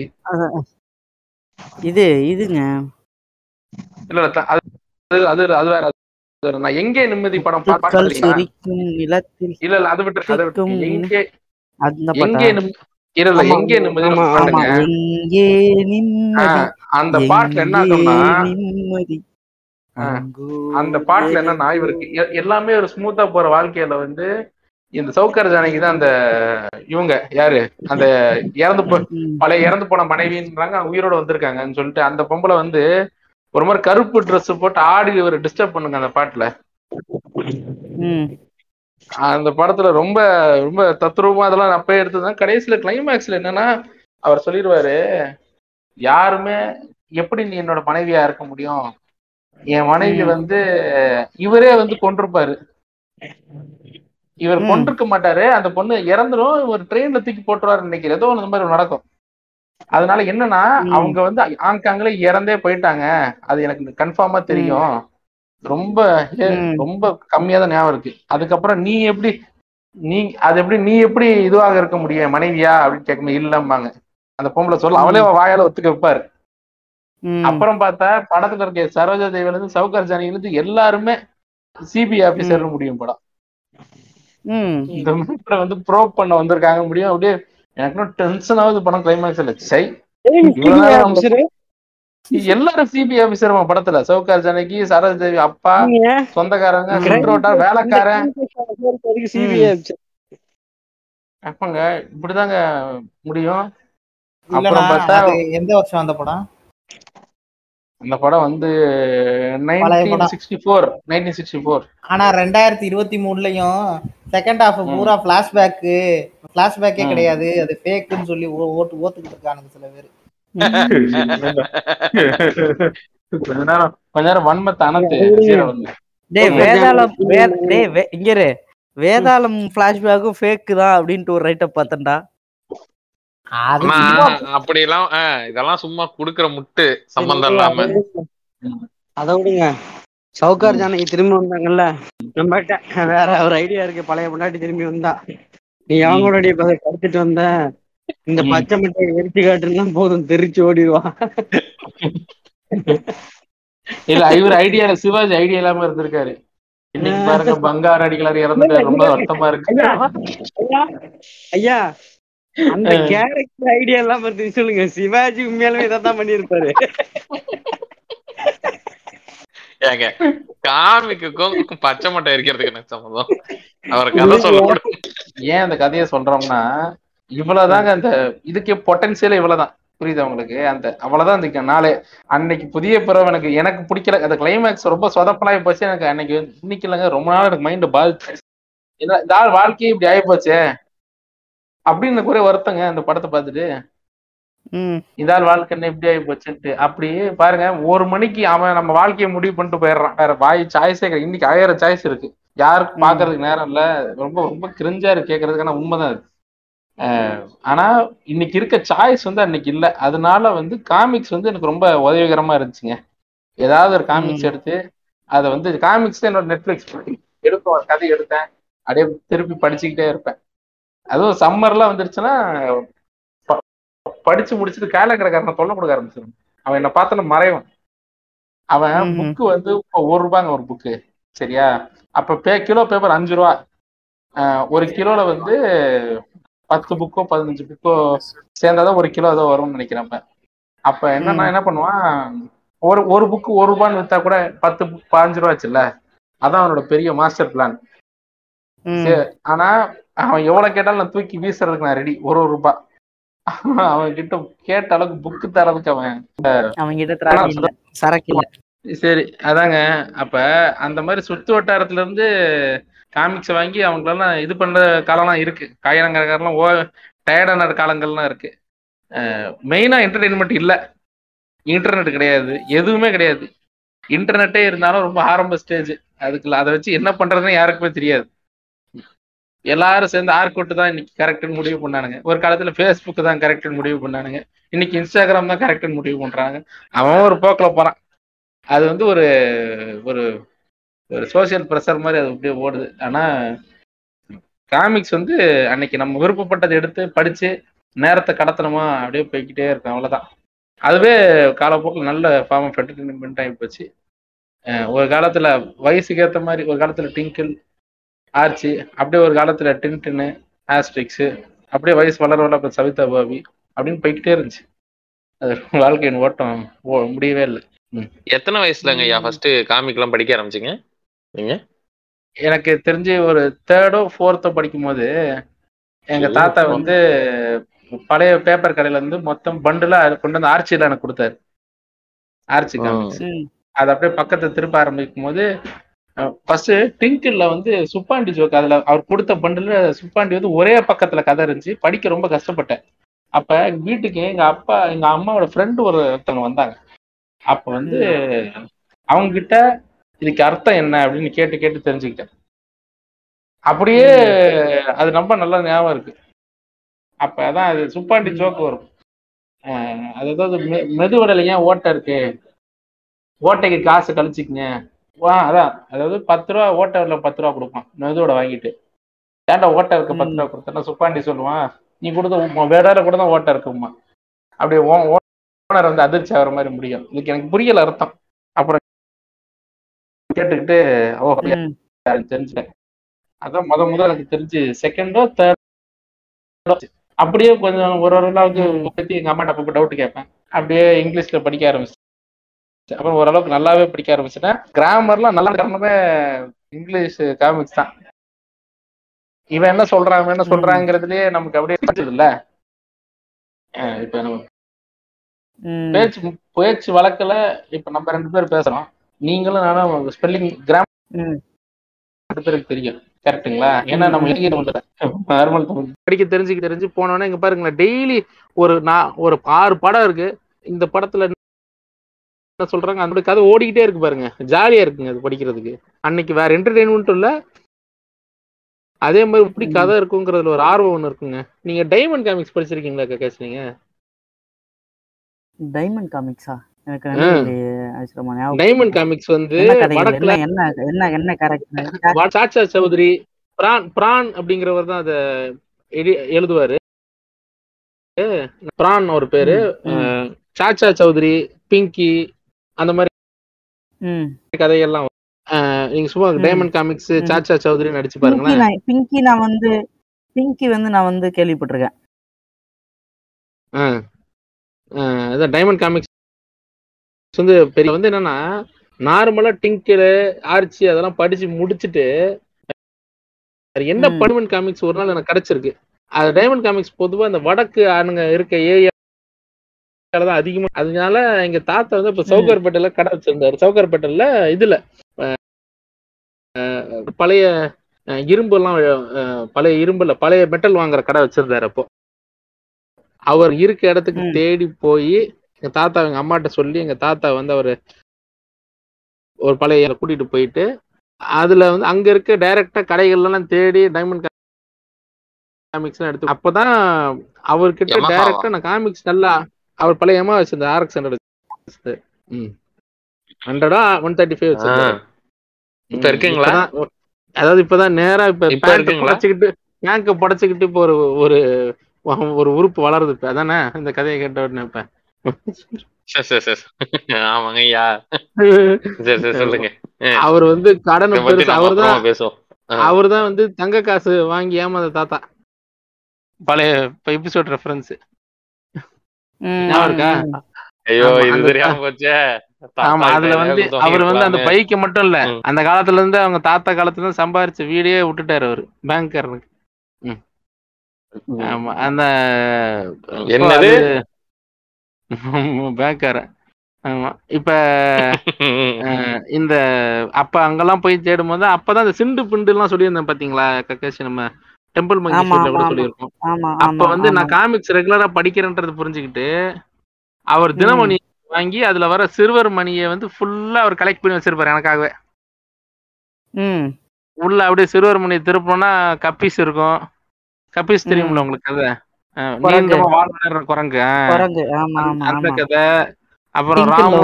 இது இதுங்க இல்ல அது அது வேற. நான் எங்கே நிம்மதி படம் இல்ல இல்ல அது விட்டு அதை விட்டு எங்கே எங்கே இரவு எங்கே நிம்மதி அந்த பாட்டுல என்ன ஆகும்னா, அந்த பாட்டுல என்ன நாய்வு இருக்கு, எல்லாமே ஒரு ஸ்மூத்தா போற வாழ்க்கையில வந்து இந்த சௌக்கர் ஜானகிதான் அந்த இவங்க யாரு அந்த இறந்து போ பழைய இறந்து போன மனைவின்றாங்க, உயிரோட வந்திருக்காங்கன்னு சொல்லிட்டு அந்த பொம்பளை வந்து ஒரு மாதிரி கருப்பு ட்ரெஸ் போட்டு ஆடி ஒரு டிஸ்டர்ப் பண்ணுங்க அந்த பாட்டுல. அந்த படத்துல ரொம்ப ரொம்ப தத்ரூபமா அதெல்லாம் அப்பயே எடுத்துதான். கடைசியில கிளைமேக்ஸ்ல என்னன்னா அவர் சொல்லிடுவாரு, யாருமே எப்படி நீ என்னோட மனைவியா இருக்க முடியும், என் மனைவி வந்து இவரே வந்து கொண்டிருப்பாரு, இவர் கொண்டிருக்க மாட்டாரு, அந்த பொண்ணு இறந்துரும், இவர் ட்ரெயின்ல தூக்கி போட்டுருவாரு நினைக்கிற ஏதோ அந்த மாதிரி நடக்கும். அதனால என்னன்னா அவங்க வந்து ஆங்காங்களே இறந்தே போயிட்டாங்க, அது எனக்கு கன்ஃபார்மா தெரியும், ரொம்ப ரொம்ப கம்மியா தான் ஞாபகம் இருக்கு. அதுக்கப்புறம் நீ எப்படி நீ அது எப்படி நீ எப்படி இதுவாக இருக்க முடியும் மனைவியா அப்படின்னு கேட்கணும், இல்லம்பாங்க அந்த பொம்பளை சொல்ல, அவளே வாயால ஒத்துக்க வைப்பாரு. அப்புறம் பார்த்தா படத்துல இருக்க சரோஜா தேவில இருந்து சௌகர் ஜானியில இருந்து எல்லாருமே சிபிஐ ஆபீசர் முடியும் படம். இந்த மீட்டரை வந்து ப்ரோப் பண்ண வந்திருக்காங்க முடியும். அப்படியே எனக்கு டென்ஷன் ஆகுது படம் கிளைமேக்ஸ்ல. சை எல்லாரும் சிபிஐ ஆபீசர் படத்துல, சௌகர் ஜானகி, சரோஜா தேவி அப்பா, சொந்தக்காரங்க, வேலைக்காரன், அப்பங்க இப்படிதாங்க முடியும். அப்புறம் பார்த்தா எந்த வருஷம் அந்த படம், அந்த படம் வந்து நைன்டீன் சிக்ஸ்டி ஃபோர். ஆனா ரெண்டாயிரத்து இருபத்தி மூணுலயும் செகண்ட் ஹாஃப் பூரா ஃபிளாஷ்பேக் ஃபிளாஷ்பேக்கே கிடையாது, அது ஃபேக்னு சொல்லி ஓட்டு ஓத்துக்கிட்டு இருக்கானுங்க சில பேர். கொஞ்ச நேரம் கொஞ்ச நேரம் வன்மத்தை அனத்து டேய் வேதாளம் டேய் இங்கரே வேதாளம் ஃபிளாஷ்பேக்கும் ஃபேக் தான் அப்படினு ஒரு ரைட் அப் பார்த்தேன்டா. அப்படி எல்லாம் இதெல்லாம் சும்மா குடுக்கற முட்டு சம்பந்தம் இல்லாம. அத விடுங்க, சவுகார் ஜானகி திரும்பி வந்தாங்கல்ல, நம்ம வேற ஒரு ஐடியா இருக்கு. பழைய முன்னாடி திரும்பி வந்தா நீ அவங்களுடைய கருத்துட்டு வந்த இந்த பச்சை மட்டையை வெறிச்சு காட்டுனா போதும், தெரிச்சு ஓடிடுவா. இல்ல இவர் ஐடியால சிவாஜி ஐடியா இல்லாம இருந்திருக்காரு. இன்னைக்கு பாருங்க பங்கார் அடிகளார் இறந்துட்டாரு, ரொம்ப வருத்தமா இருக்கு ஐயா. அந்த கேரக்டர் ஐடியா எல்லாம் பத்தி சொல்லுங்க. சிவாஜி உண்மையாலுமே இதான் பண்ணிருப்பாரு. ஏங்க கார்மிக்கும் பச்சை மட்டை இருக்கிறதுக்கு எனக்கு சம்மதம். அவர் கதை சொல்ல, ஏன் அந்த கதையை சொல்றோம்னா இவ்வளவுதாங்க அந்த இதுக்கு பொட்டன்சியல் இவ்வளவுதான், புரியுது உங்களுக்கு? அந்த அவ்வளவுதான் அந்த நாளே. அன்னைக்கு புதிய பிறவை எனக்கு எனக்கு பிடிக்கல, அந்த கிளைமேக்ஸ் ரொம்ப சொதப்பலாகி போச்சு எனக்கு. அன்னைக்கு இன்னைக்கு இல்லைங்க, ரொம்ப நாள் எனக்கு மைண்ட் பாதிச்சு, ஏன்னா இந்த ஆள் வாழ்க்கையே இப்படி ஆகி போச்சே அப்படின்னு எனக்கு ஒரே வருத்தங்க. அந்த படத்தை பார்த்துட்டு இதால் வாழ்க்கைன்னு எப்படி ஆகி போச்சுட்டு அப்படியே பாருங்க. ஒரு மணிக்கு அவன் நம்ம வாழ்க்கையை முடிவு பண்ணிட்டு போயிடுறான். வேற வாய் சாய்ஸே கிடையாது. இன்னைக்கு ஆயிரம் சாய்ஸ் இருக்கு, யாருக்கு பாக்குறதுக்கு நேரம் இல்ல. ரொம்ப ரொம்ப கிரிஞ்சா இருக்கு கேட்கறதுக்கு, ஆனா உண்மைதான் இருக்கு. ஆனா இன்னைக்கு இருக்க சாய்ஸ் வந்து அன்னைக்கு இல்லை. அதனால வந்து காமிக்ஸ் வந்து எனக்கு ரொம்ப உதவிகரமா இருந்துச்சுங்க. ஏதாவது ஒரு காமிக்ஸ் எடுத்து அதை வந்து காமிக்ஸ் என்னோட நெட்ஃபிளிக்ஸ் எடுப்போம், ஒரு கதை எடுத்தேன், அப்படியே திருப்பி படிச்சுக்கிட்டே இருப்பேன். அதுவும் சம்மர்லாம் வந்துருச்சுன்னா படிச்சு முடிச்சுட்டு காலக்கடைக்காரன் தொல்லை கொடுக்க ஆரம்பிச்சிடும். அவன் என்னை பார்த்தோன்னு மறைவான். அவன் புக்கு வந்து ஒரு ரூபாங்க ஒரு புக்கு, சரியா? அப்ப பே கிலோ பேப்பர் அஞ்சு ரூபா ஒரு கிலோல வந்து பத்து புக்கோ பதினஞ்சு புக்கோ சேர்ந்தாதான் ஒரு கிலோ ஏதோ வரும்னு நினைக்கிறப்ப. அப்ப என்னன்னா என்ன பண்ணுவான், ஒரு ஒரு புக்கு ஒரு ரூபான்னு வித்தா கூட பத்து புக் பதினஞ்சு ரூபாச்சுல்ல, அதான் அவனோட பெரிய மாஸ்டர் பிளான். ஆனா அவன் எவ்வளவு கேட்டாலும் நான் தூக்கி வீசுறதுக்கு நான் ரெடி. ஒரு ஒரு ரூபாய் அவன் கிட்ட கேட்ட அளவுக்கு புக்கு தரதுக்கு அவன் சரி. அதாங்க, அப்ப அந்த மாதிரி சுத்து வட்டாரத்துல இருந்து காமிக்ஸ் வாங்கி அவங்களெல்லாம் இது பண்ற காலம்லாம் இருக்கு. காயிரங்கரக்காரெல்லாம் ஓ டயர்டான காலங்கள்லாம் இருக்கு. மெயினா என்டர்டெயின்மெண்ட் இல்லை, இன்டர்நெட் கிடையாது, எதுவுமே கிடையாது. இன்டர்நெட்டே இருந்தாலும் ரொம்ப ஆரம்ப ஸ்டேஜ். அதுக்குள்ள அதை வச்சு என்ன பண்றதுன்னு யாருக்குமே தெரியாது. எல்லாரும் சேர்ந்து ஆர்கோட்டு தான் இன்னைக்கு கரெக்டுன்னு முடிவு பண்ணானுங்க. ஒரு காலத்துல ஃபேஸ்புக்கு தான் கரெக்டுன்னு முடிவு பண்ணானுங்க. இன்னைக்கு இன்ஸ்டாகிராம் தான் கரெக்டுன்னு முடிவு பண்றாங்க. அவன் ஒரு போக்கில் போறான். அது வந்து ஒரு ஒரு ஒரு சோசியல் ப்ரெஷர் மாதிரி அது அப்படியே ஓடுது. ஆனா காமிக்ஸ் வந்து அன்னைக்கு நம்ம விருப்பப்பட்டதை எடுத்து படிச்சு நேரத்தை கடத்தணுமா அப்படியே போய்கிட்டே இருக்கும். அவ்வளவுதான். அதுவே காலப்போக்கில் நல்ல ஃபார்ம் ஆஃப் என்டர்டெயின்மெண்ட் ஆகி போச்சு. ஒரு காலத்துல வயசுக்கு ஏற்ற மாதிரி ஒரு காலத்துல டிங்கிள், ஆர்ச்சி, அப்படியே ஒரு காலத்துல டின்டின்னு, ஆஸ்ட்ரிக்ஸு, அப்படியே வயசு வளர அப்புறம் சவிதா பாபி அப்படின்னு போய்கிட்டே இருந்துச்சு. அது வாழ்க்கையின் ஓட்டம் முடியவே இல்லை. எத்தனை வயசுலங்க ஐயா ஃபர்ஸ்ட் காமிக் எல்லாம் படிக்க ஆரம்பிச்சிங்க நீங்க? எனக்கு தெரிஞ்சு ஒரு தேர்டோ ஃபோர்த்தோ படிக்கும் போது எங்க தாத்தா வந்து பழைய பேப்பர் கடையில இருந்து மொத்தம் பண்டுல கொண்டு வந்து ஆர்ச்சியில எனக்கு கொடுத்தாரு. ஆர்ச்சி காமிக்ஸ் அது அப்படியே பக்கத்தை திருப்ப ஆரம்பிக்கும் போது ஃபர்ஸ்ட் டிங்கிள்ல வந்து சுப்பாண்டி ஜோக், அதுல அவர் கொடுத்த பண்டுல சுப்பாண்டி வந்து ஒரே பக்கத்துல கதை இருந்துச்சு. படிக்க ரொம்ப கஷ்டப்பட்டேன். அப்ப வீட்டுக்கு எங்க அப்பா எங்க அம்மாவோட ஃப்ரெண்டு ஒருத்தவங்க வந்தாங்க. அப்ப வந்து அவங்க கிட்ட இதுக்கு அர்த்தம் என்ன அப்படின்னு கேட்டு கேட்டு தெரிஞ்சுக்கிட்டேன். அப்படியே அது ரொம்ப நல்லா ஞாபகம் இருக்கு. அப்ப அதான் அது சுப்பாண்டி ஜோக்கு வரும். அது ஏதாவது மெதுவடையில ஏன் ஓட்டை இருக்கு, ஓட்டைக்கு காசு கழிச்சுக்குங்க, வா அதான் அதாவது பத்து ரூபா ஓட்டை பத்து ரூபா கொடுப்பான் மெதுவோட வாங்கிட்டு. ஏன்டா ஓட்டை இருக்க பத்து ரூபா கொடுத்தா சுப்பாண்டி சொல்லுவான், நீ கொடுத்த வேற கூட தான் ஓட்டை இருக்குமா அப்படி ஓனர் வந்து அதிர்ச்சி ஆகிற மாதிரி முடியும். இதுக்கு எனக்கு புரியல அர்த்தம். அப்புறம் கேட்டுக்கிட்டு ஓ தெரிஞ்சுட்டேன். அதான் முத முதல் எனக்கு தெரிஞ்சு செகண்டோ தேர்டோ அப்படியே கொஞ்சம் ஒரு ஓரளவுக்கு பத்தி எங்க அம்மாட்ட அப்போ டவுட் கேட்பேன். அப்படியே இங்கிலீஷ்ல படிக்க ஆரம்பிச்சேன். அப்புறம் ஓரளவுக்கு நல்லாவே படிக்க ஆரம்பிச்சுட்டேன். கிராமர்லாம் நல்லா கிராமமே இங்கிலீஷ் காமிக்ஸ் தான். இவன் என்ன சொல்றான் என்ன சொல்றாங்கிறதுலயே நமக்கு அப்படியே தெரிஞ்சது இல்ல. இப்ப நம்ம பேச்சு பேச்சு வழக்குல இப்ப நம்ம ரெண்டு பேரும் பேசுறோம், நீங்களும் நானும் ஸ்பெல்லிங் கிராமருக்கு தெரியும் கரெக்டுங்களா? ஏன்னா நம்ம நார்மல் படிக்க தெரிஞ்சுக்க தெரிஞ்சு போனோன்னா இங்க பாருங்களேன் டெய்லி ஒரு நான் ஒரு ஆறு படம் இருக்கு. இந்த படத்துல என்ன சொல்றாங்க அந்த கதை ஓடிக்கிட்டே இருக்கு பாருங்க, ஜாலியா இருக்குங்க அது படிக்கிறதுக்கு. அன்னைக்கு வேற என்டர்டெயின்மெண்ட்டும் இல்ல, அதே மாதிரி இப்படி கதை இருக்குங்கிறதுல ஒரு ஆர்வம் ஒன்று இருக்குங்க. நீங்க டைமண்ட் காமிக்ஸ் படிச்சிருக்கீங்களா காக்காஸ்? நீங்க டைமண்ட் காமிக்ஸா? எனக்கு டைமண்ட் காமிக்ஸ் வந்து வடக்குல என்ன என்ன என்ன கரெக்ட் சாச்சா சௌத்ரி பிரான் பிரான் அப்படிங்கிறவர் தான் அதை எழுதுவாரு. பிரான் ஒரு பேரு, சாச்சா சௌத்ரி, பிங்கி, அந்த மாதிரி கதைகள்லாம் நீங்க சும்மா டைமண்ட் காமிக்ஸ் சாச்சா சௌத்ரி நடிச்சு பாருங்க. பிங்கி நான் வந்து பிங்கி வந்து நான் வந்து கேள்விப்பட்டிருக்கேன். அதான் டைமண்ட் காமிக்ஸ் வந்து பெரிய வந்து என்னன்னா நார்மலா டிங்கிள், ஆர்ச்சி அதெல்லாம் படிச்சு முடிச்சுட்டு என்ன டைமண்ட் காமிக்ஸ் ஒரு நாள் எனக்கு கிடைச்சிருக்கு. அது டைமண்ட் காமிக்ஸ் பொதுவாக இந்த வடக்கு ஆளுங்க இருக்க ஏரியால தான் அதிகமா. அதனால எங்க தாத்தா வந்து இப்ப சவுகார்பேட்டையில கடை வச்சிருந்தாரு. சவுகார்பேட்டையில இதுல பழைய இரும்பு எல்லாம் பழைய இரும்புல பழைய மெட்டல் வாங்குற கடை வச்சிருந்தாரு. அப்போ அவர் இருக்க இடத்துக்கு தேடி போய் எங்க தாத்தா எங்க அம்மாட்ட சொல்லி எங்க தாத்தா வந்து அவரு ஒரு பழைய கூட்டிட்டு போயிட்டு அதுல வந்து அங்க இருக்க டைரக்டா கடைகள்லாம் தேடி டைமண்ட் காமிக்ஸ் எடுத்து அப்பதான் அவர்கிட்ட டைரக்டா நான் காமிக்ஸ் நல்லா அவர் பழைய எமா வச்சிருந்தேன். ஆர்எக்ஸ் ஹண்ட்ரட் ஹண்ட்ரடா ஒன் தேர்ட்டி ஃபைவ் வச்சிருந்தேன். இப்ப இருக்குங்களா? அதாவது இப்பதான் நேரா இப்ப படைச்சுக்கிட்டு பேங்க படைச்சுக்கிட்டு இப்போ ஒரு ஒரு ஒரு உறுப்பு வளருது இப்ப. அதானே இந்த கதையை கேட்ட உடனே இப்ப அவர் வந்து கடன் அவர்தான் அவர்தான் வந்து தங்க காசு வாங்கி ஏமாந்த தாத்தா. பழைய எபிசோட் ரெஃபரன்ஸ் இருக்கா? ஐயோ இது தெரியாம போச்சே. ஆமா, அதுல வந்து அவர் வந்து அந்த பைக்கு மட்டும் இல்ல, அந்த காலத்துல இருந்து அவங்க தாத்தா காலத்துல இருந்து சம்பாரிச்சு வீடே விட்டுட்டாரு அவரு பேங்கர்னுக்கு. ஆமா, அந்த என்னது பேங்கர். ஆமா, இப்ப இந்த அப்ப அங்கெல்லாம் போய் தேடும் போது அப்பதான் இந்த சிண்டு பிண்டு எல்லாம் சொல்லியிருந்தேன் பாத்தீங்களா கக்கேஷ், நம்ம டெம்பிள் மங்கி சொல்லியிருக்கோம். அப்ப வந்து நான் காமிக்ஸ் ரெகுலரா படிக்கிறேன்றது புரிஞ்சுக்கிட்டு அவர் தினமணி வாங்கி அதுல வர சிறுவர் மணியை வந்து ஃபுல்லா அவர் கலெக்ட் பண்ணி வச்சிருப்பாரு எனக்காகவே. உள்ள அப்படியே சிறுவர் மணியை திருப்போம்னா கப்பீஸ் இருக்கும். கப்பீஸ் தெரியும்ல உங்களுக்கு? கதை நீண்டமா வாழ்ற குரங்கு அந்த கதை. அப்புறம் ராமு,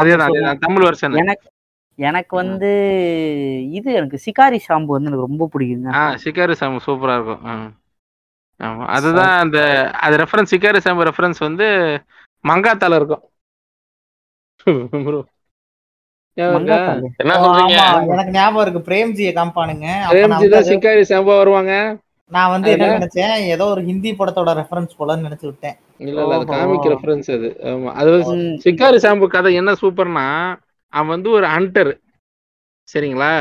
அதேதான் தமிழ் வருஷன். எனக்கு வந்து இது எனக்கு சிகாரி ஷாம்பு வந்து எனக்கு ரொம்ப பிடிக்குங்க. ஆ, சிகாரி ஷாம்பு சூப்பரா இருக்கும். ஆமா, அதுதான் அந்த அது ரெஃபரன்ஸ். சிகாரி ஷாம்பு ரெஃபரன்ஸ் வந்து மங்காத்தால இருக்கும். என்ன சொல்றீங்க? எனக்கு ஞாபகம் இருக்கு, பிரேம்ஜியை காம்பானுங்க. பிரேம்ஜி தான் சிகாரி ஷாம்பு வருவாங்க. நான் வந்து என்ன நினைச்சேன், ஏதோ ஒரு ஹிந்தி படத்தோட ரெஃபரன்ஸ் போலன்னு நினைச்சு விட்டேன். இல்ல இல்ல, அது காமிக் ரெஃபரன்ஸ் அது. ஆமா, அது சிகாரி ஷாம்பு கதை என்ன சூப்பர்னா, அவன் வந்து ஒரு ஹண்டர், சரிங்களா?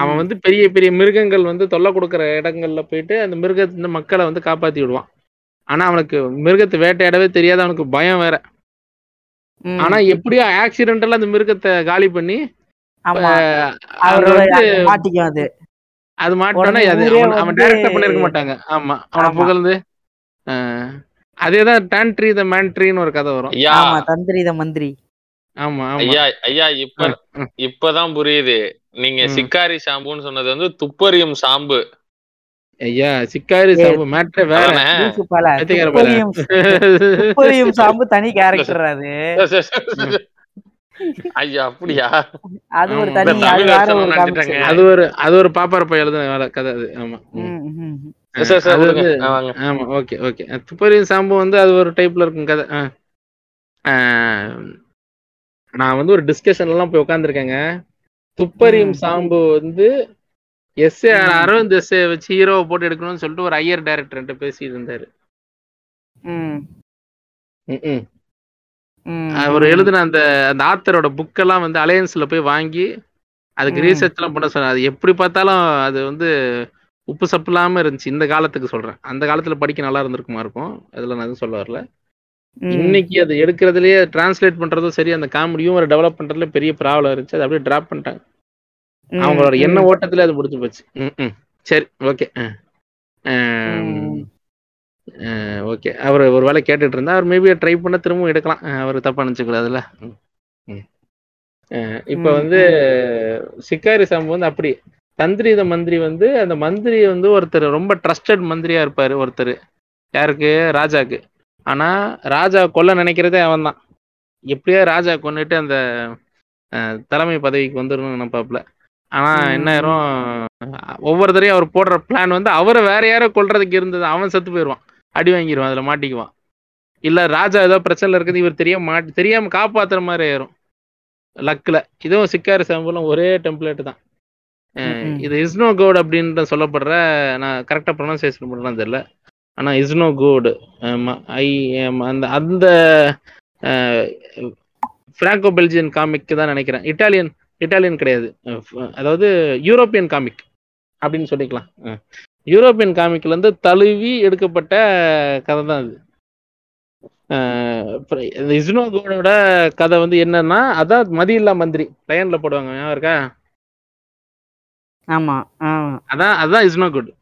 அவன் வந்து பெரிய பெரிய மிருகங்கள் வந்து தொல்லை கொடுக்குற இடங்கள்ல போயிட்டு அந்த மிருகத்தின் மக்களை வந்து காப்பாத்தி விடுவான். ஆனா அவனுக்கு மிருகத்தை வேட்டையாடவே தெரியாது, அவனுக்கு பயம் வேற. ஆனா எப்படியோ ஆக்சிடென்டலா அந்த மிருகத்தை காலி பண்ணி அது மாட்டோன்னா அவன் டைரக்டா பண்ணிருக்க மாட்டாங்க. ஆமா, அவனை புகழ்ந்து அதேதான் தந்திரி த மந்திரின்னு ஒரு கதை வரும். தந்திரி த மந்திரி. ஆமா ஐயா ஐயா, இப்ப இப்பதான் புரியுது. நீங்க சிக்காரி ஷாம்புன்னு சொன்னது வந்து துப்பறியும் ஷாம்பு ஐயா. சிக்காரி ஷாம்பு மேட்டர் வேற. துப்பறியும் ஷாம்பு தனி கேரக்டர் அது ஐயா. அப்படியா? அது ஒரு தனி கேரக்டர். அது ஒரு அது ஒரு பாப்பரப்ப எழுதுன கதை அது. ஆமா ஆமா, ஓகே ஓகே. துப்பறியும் ஷாம்பு வந்து அது ஒரு டைப்ல இருக்கும் கதை. நான் வந்து ஒரு டிஸ்கஷன்லாம் போய் உட்காந்துருக்கேங்க. துப்பறியும் சாம்பு வந்து எஸ்ஏ அரவிந்த் எஸ்ஏ வச்சு ஹீரோவை போட்டு எடுக்கணும்னு சொல்லிட்டு ஒரு ஐயர் டைரக்டர்கிட்ட பேசிட்டு இருந்தாரு. அவர் எழுதின அந்த அந்த ஆத்தரோட புக்கெல்லாம் வந்து அலையன்ஸ்ல போய் வாங்கி அதுக்கு ரீசர்ச் எல்லாம் பண்ண சொன்னார். அது எப்படி பார்த்தாலும் அது வந்து உப்பு சப்பு இல்லாம இருந்துச்சு இந்த காலத்துக்கு சொல்றேன். அந்த காலத்துல படிக்க நல்லா இருந்திருக்குமா இருக்கும். அதுல நான் எதுவும் சொல்ல வரல. இன்னைக்கு அது எடுக்கிறதுலயே டிரான்ஸ்லேட் பண்றதும் சரி, அந்த காமெடியும் ஒரு டெவலப் பண்றதுல பெரிய ப்ராப்ளம் இருந்துச்சு. அது அப்படியே டிராப் பண்ணிட்டாங்க. அவங்களோட என்ன ஓட்டத்துல அது முடிஞ்சு போச்சு. ம், சரி, ஓகே ஓகே. அவர் ஒரு வேலை கேட்டுட்டு இருந்தா அவர் மேபி ட்ரை பண்ண திரும்பவும் எடுக்கலாம். அவர் தப்பா நினைச்சுக்கூடாதுல. இப்ப வந்து சிக்காரி சாம்பு வந்து அப்படி தந்திரி இந்த மந்திரி வந்து அந்த மந்திரி வந்து ஒருத்தர் ரொம்ப ட்ரஸ்டட் மந்திரியா இருப்பாரு ஒருத்தர், யாருக்கு, ராஜாக்கு. ஆனா ராஜா கொல்ல நினைக்கிறதே அவன் தான். எப்படியா ராஜா கொண்டுட்டு அந்த தலைமை பதவிக்கு வந்துடணும்னு நினைப்பாப்புல. ஆனா என்ன ஆயிரும், ஒவ்வொருத்தரையும் அவர் போடுற பிளான் வந்து அவரை வேற யாரோ கொல்றதுக்கு இருந்தது. அவன் செத்து போயிடுவான், அடி வாங்கிடுவான், அதுல மாட்டிக்குவான். இல்ல ராஜா ஏதோ பிரச்சனை இருக்குது, இவர் தெரியாம மாட்டி தெரியாம காப்பாத்துற மாதிரி ஆயிரும். லக்ல இதுவும் சிக்காரி சாம்பலும் ஒரே டெம்ப்ளேட் தான். இது இஸ்னோ கோட் அப்படின்ற சொல்லப்படுற, நான் கரெக்டா ப்ரொனன்சியேஷன் பண்றேன்னு தெரியல, ஆனா இஸ்னோ கோட் அந்த அந்த பிராங்கோ பெல்ஜியன் காமிக் தான் நினைக்கிறேன். இட்டாலியன் இட்டாலியன் கிடையாது, அதாவது யூரோப்பியன் காமிக் அப்படின்னு சொல்லிக்கலாம். யூரோப்பியன் காமிக்ல இருந்து தழுவி எடுக்கப்பட்ட கதை தான் அது. இஸ்னோ கோடோட கதை வந்து என்னன்னா, அதான் மதியில்லா மந்திரி லைன்ல போடுவாங்க, ஞாபகம் இருக்கா? ஆமா, அதான் அதான் இஸ்னோ கோட்.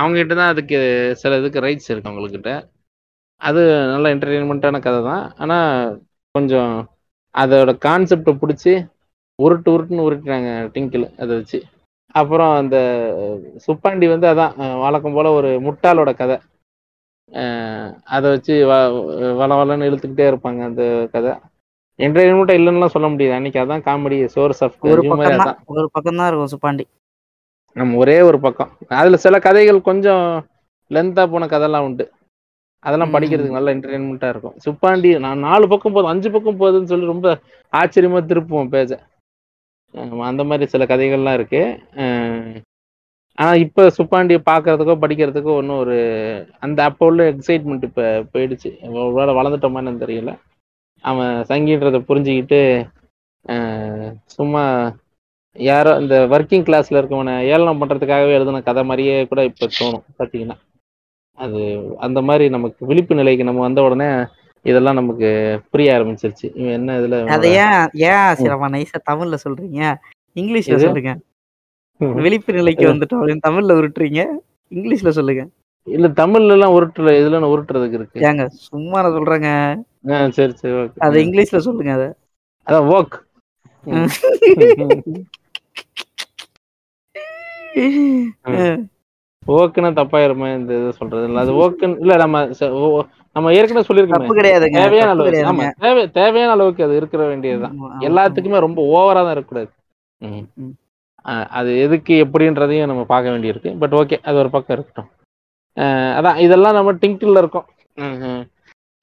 அவங்க கிட்டதான் அதுக்கு சில இதுக்கு ரைட்ஸ் இருக்கு அவங்க கிட்ட. அது நல்ல என்டர்டெயின்மெண்ட்டான கதை தான். ஆனா கொஞ்சம் அதோட கான்செப்டை பிடிச்சி உருட்டு உருட்டுன்னு உருட்டுறாங்க டிங்கிள் அதை வச்சு. அப்புறம் அந்த சுப்பாண்டி வந்து அதான் வழக்கம் போல ஒரு முட்டாளோட கதை, அதை வச்சு வ வள வளன்னு இழுத்துக்கிட்டே இருப்பாங்க. அந்த கதை என்டர்டெயின்மெண்ட்டாக இல்லைன்னுலாம் சொல்ல முடியாது. அன்னைக்கு அதான் காமெடி சோர்ஸ் ஆஃப் ஹியூமர். அதான் ஒரு பக்கம் தான் இருக்கும் சுப்பாண்டி, நம்ம ஒரே ஒரு பக்கம். அதில் சில கதைகள் கொஞ்சம் லென்த்தாக போன கதைலாம் உண்டு, அதெல்லாம் படிக்கிறதுக்கு நல்ல என்டர்டெயின்மெண்ட்டாக இருக்கும். சுப்பாண்டி நான் நாலு பக்கம் போதும் அஞ்சு பக்கம் போகுதுன்னு சொல்லி ரொம்ப ஆச்சரியமாக திருப்புவோம் பேஜை. அந்த மாதிரி சில கதைகள்லாம் இருக்குது. ஆனால் இப்போ சுப்பாண்டியை பார்க்குறதுக்கோ படிக்கிறதுக்கோ ஒன்றும் ஒரு அந்த அப்போ உள்ள எக்ஸைட்மெண்ட் இப்போ போயிடுச்சு. ஒருவேளை வளர்ந்துட்டோமான்னு தெரியல. அவன் சங்கின்றதை புரிஞ்சுக்கிட்டு சும்மா யாரோ இந்த ஒர்க்கிங் கிளாஸில் இருக்கவனை ஏளனம் பண்ணுறதுக்காகவே எழுதின கதை மாதிரியே கூட இப்போ தோணும் பார்த்தீங்கன்னா. அது அந்த மாதிரி நமக்கு விழிப்பு நிலைக்கு நம்ம வந்த உடனே இதெல்லாம் நமக்கு புரிய ஆரம்பிச்சிருச்சு. இவன் என்ன இதில் அதை ஏன் ஏன் சிலமா நைஸாக தமிழில் சொல்கிறீங்க, இங்கிலீஷில் சொல்லுங்க. விழிப்பு நிலைக்கு வந்துட்டோம் தமிழ்ல உருட்டுறீங்க, இங்கிலீஷ்ல சொல்லுங்க. இல்ல தமிழ்ல எல்லாம் உருட்டுல இதுல உருட்டுறதுக்கு இருக்கு ஏங்க, சும்மா நான் சொல்றேங்க. சரி சரி ஓகே, அத இங்கிலீஷ்ல சொல்லுங்க. அத அத வாக் ஓக்குனா தப்பாயிருமா இந்த இதை சொல்றது. இல்ல அது ஓக்குன்னு இல்ல, நம்ம நம்ம ஏற்கனவே சொல்லிருக்கோம் தேவையான அளவுக்கு. ஆமா தேவை தேவையான அளவுக்கு அது இருக்கிற வேண்டியதுதான். எல்லாத்துக்குமே ரொம்ப ஓவரா தான் இருக்கக்கூடாது. அது எதுக்கு எப்படின்றதையும் நம்ம பார்க்க வேண்டியிருக்கு. பட் ஓகே, அது ஒரு பக்கம் இருக்கட்டும். அதான் இதெல்லாம் நம்ம டிங்கிளில் இருக்கோம்.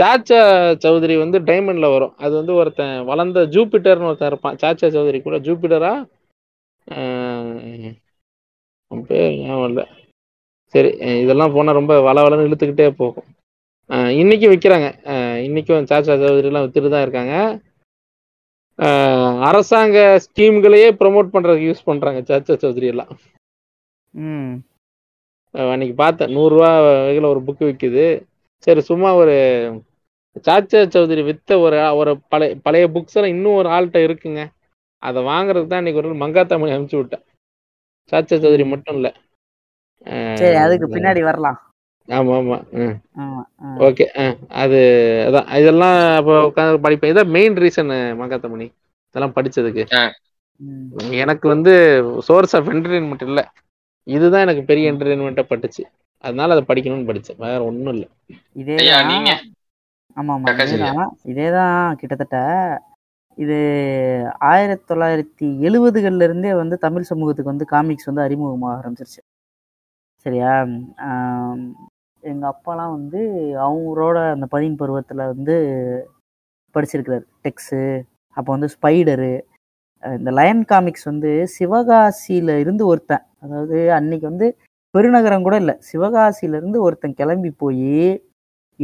சாச்சா சௌத்ரி வந்து டைமண்டில் வரும். அது வந்து ஒருத்தன் வளர்ந்த ஜூபிட்டர்னு ஒருத்தன் இருப்பான். சாச்சா சௌத்ரி கூட ஜூபிட்டரா பேர் ஞாபகம் இல்லை. சரி, இதெல்லாம் போனால் ரொம்ப வள வளன்னு இழுத்துக்கிட்டே போகும். இன்றைக்கும் விற்கிறாங்க, இன்றைக்கும் சாச்சா சௌத்ரிலாம் விற்றுட்டு தான் இருக்காங்க. அரசாங்க ஸ்கீம்களையே ப்ரொமோட் பண்றதுக்கு யூஸ் பண்றாங்க சாச்சா சௌத்ரி எல்லாம். அன்னைக்கு பார்த்தேன் நூறு ரூபா வகையில ஒரு புக்கு விற்குது. சரி, சும்மா ஒரு சாச்சா சௌத்ரி வித்த ஒரு ஒரு பழைய பழைய புக்ஸ் எல்லாம் இன்னும் ஒரு ஆள்கிட்ட இருக்குங்க. அதை வாங்குறதுக்கு தான் இன்னைக்கு ஒரு மங்காத்தமணி அனுப்பிச்சு விட்டேன். சாச்சா சௌத்ரி மட்டும் இல்லை, அதுக்கு பின்னாடி வரலாம். ஆமா ஆமா ஓகே. அது அதான் இதெல்லாம் அப்போ உட்காந்து படிப்பேன். இதான் மெயின் ரீசன் மங்காத்தமணி இதெல்லாம் படிச்சதுக்கு. எனக்கு வந்து சோர்ஸ் ஆஃப் என்டர்டெயின்மெண்ட் இல்லை, இதுதான் எனக்கு பெரிய என்டர்டெயின்மெண்ட்டா பட்டுச்சு. அதனால அதை படிக்கணும்னு படிச்சேன், வேற ஒன்றும் இல்லை. இதே ஆமா ஆமா இதேதான் இதேதான் கிட்டத்தட்ட இது ஆயிரத்தி தொள்ளாயிரத்தி எழுவதுகள்ல இருந்தே வந்து தமிழ் சமூகத்துக்கு வந்து காமிக்ஸ் வந்து அறிமுகமாக ஆரம்பிச்சிருச்சு. சரியா, எங்கள் அப்பாலாம் வந்து அவங்களோட அந்த பதின் பருவத்தில் வந்து படிச்சிருக்கிறார் டெக்ஸு. அப்போ வந்து ஸ்பைடரு, இந்த லயன் காமிக்ஸ் வந்து சிவகாசியில் இருந்து ஒருத்தன், அதாவது அன்னைக்கு வந்து பெருநகரம் கூட இல்லை, சிவகாசியிலேருந்து ஒருத்தன் கிளம்பி போய்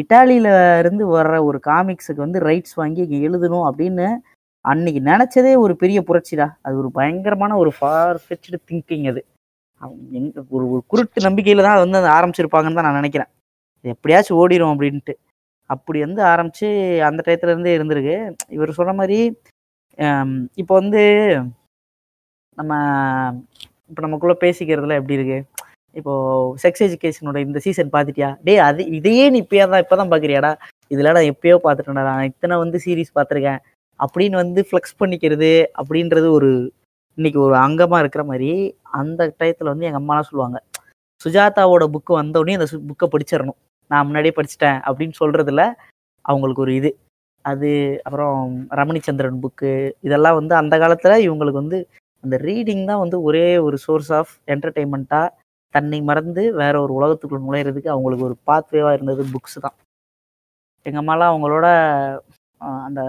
இட்டாலியில இருந்து வர்ற ஒரு காமிக்ஸுக்கு வந்து ரைட்ஸ் வாங்கி இங்கே எழுதணும் அப்படின்னு அன்னைக்கு நினச்சதே ஒரு பெரிய புரட்சிடா. அது ஒரு பயங்கரமான ஒரு ஃபார் ஃபெட்ச்டு திங்கிங். அது எங்க ஒரு ஒரு குருட்டு நம்பிக்கையில் தான் வந்து அதை ஆரம்பிச்சிருப்பாங்கன்னு தான் நான் நினைக்கிறேன். இது எப்படியாச்சும் ஓடிடும் அப்படின்ட்டு அப்படி வந்து ஆரம்பித்து அந்த டயத்துலேருந்தே இருந்திருக்கு. இவர் சொன்ன மாதிரி இப்போ வந்து நம்ம இப்போ நமக்குள்ளே பேசிக்கிறதுல எப்படி இருக்குது, இப்போது செக்ஸ் எஜுகேஷனோட இந்த சீசன் பார்த்துட்டியா டே, அது இதையே நீ இப்போயா தான் இப்போ தான் பார்க்குறியாடா, இதில் நான் எப்போயோ பார்த்துட்டேன்டா, நான் இத்தனை வந்து சீரீஸ் பார்த்துருக்கேன் அப்படின்னு வந்து ஃப்ளெக்ஸ் பண்ணிக்கிறது அப்படின்றது ஒரு இன்னைக்கு ஒரு அங்கமாக இருக்கிற மாதிரி அந்த டயத்தில் வந்து எங்கள் அம்மாலாம் சொல்லுவாங்க, சுஜாதாவோட புக்கு வந்தோடனே அந்த புக்கை படிச்சிடணும், நான் முன்னாடியே படிச்சுட்டேன் அப்படின்னு சொல்கிறதுல அவங்களுக்கு ஒரு இது. அது அப்புறம் ரமணி சந்திரன் புக்கு, இதெல்லாம் வந்து அந்த காலத்தில் இவங்களுக்கு வந்து அந்த ரீடிங் தான் வந்து ஒரே ஒரு சோர்ஸ் ஆஃப் என்டர்டெயின்மெண்ட்டாக தன்னை மறந்து வேற ஒரு உலகத்துக்குள்ள நுழையிறதுக்கு அவங்களுக்கு ஒரு பாத்வேவாக இருந்தது புக்ஸ் தான். எங்கள் அம்மாலாம் அவங்களோட அந்த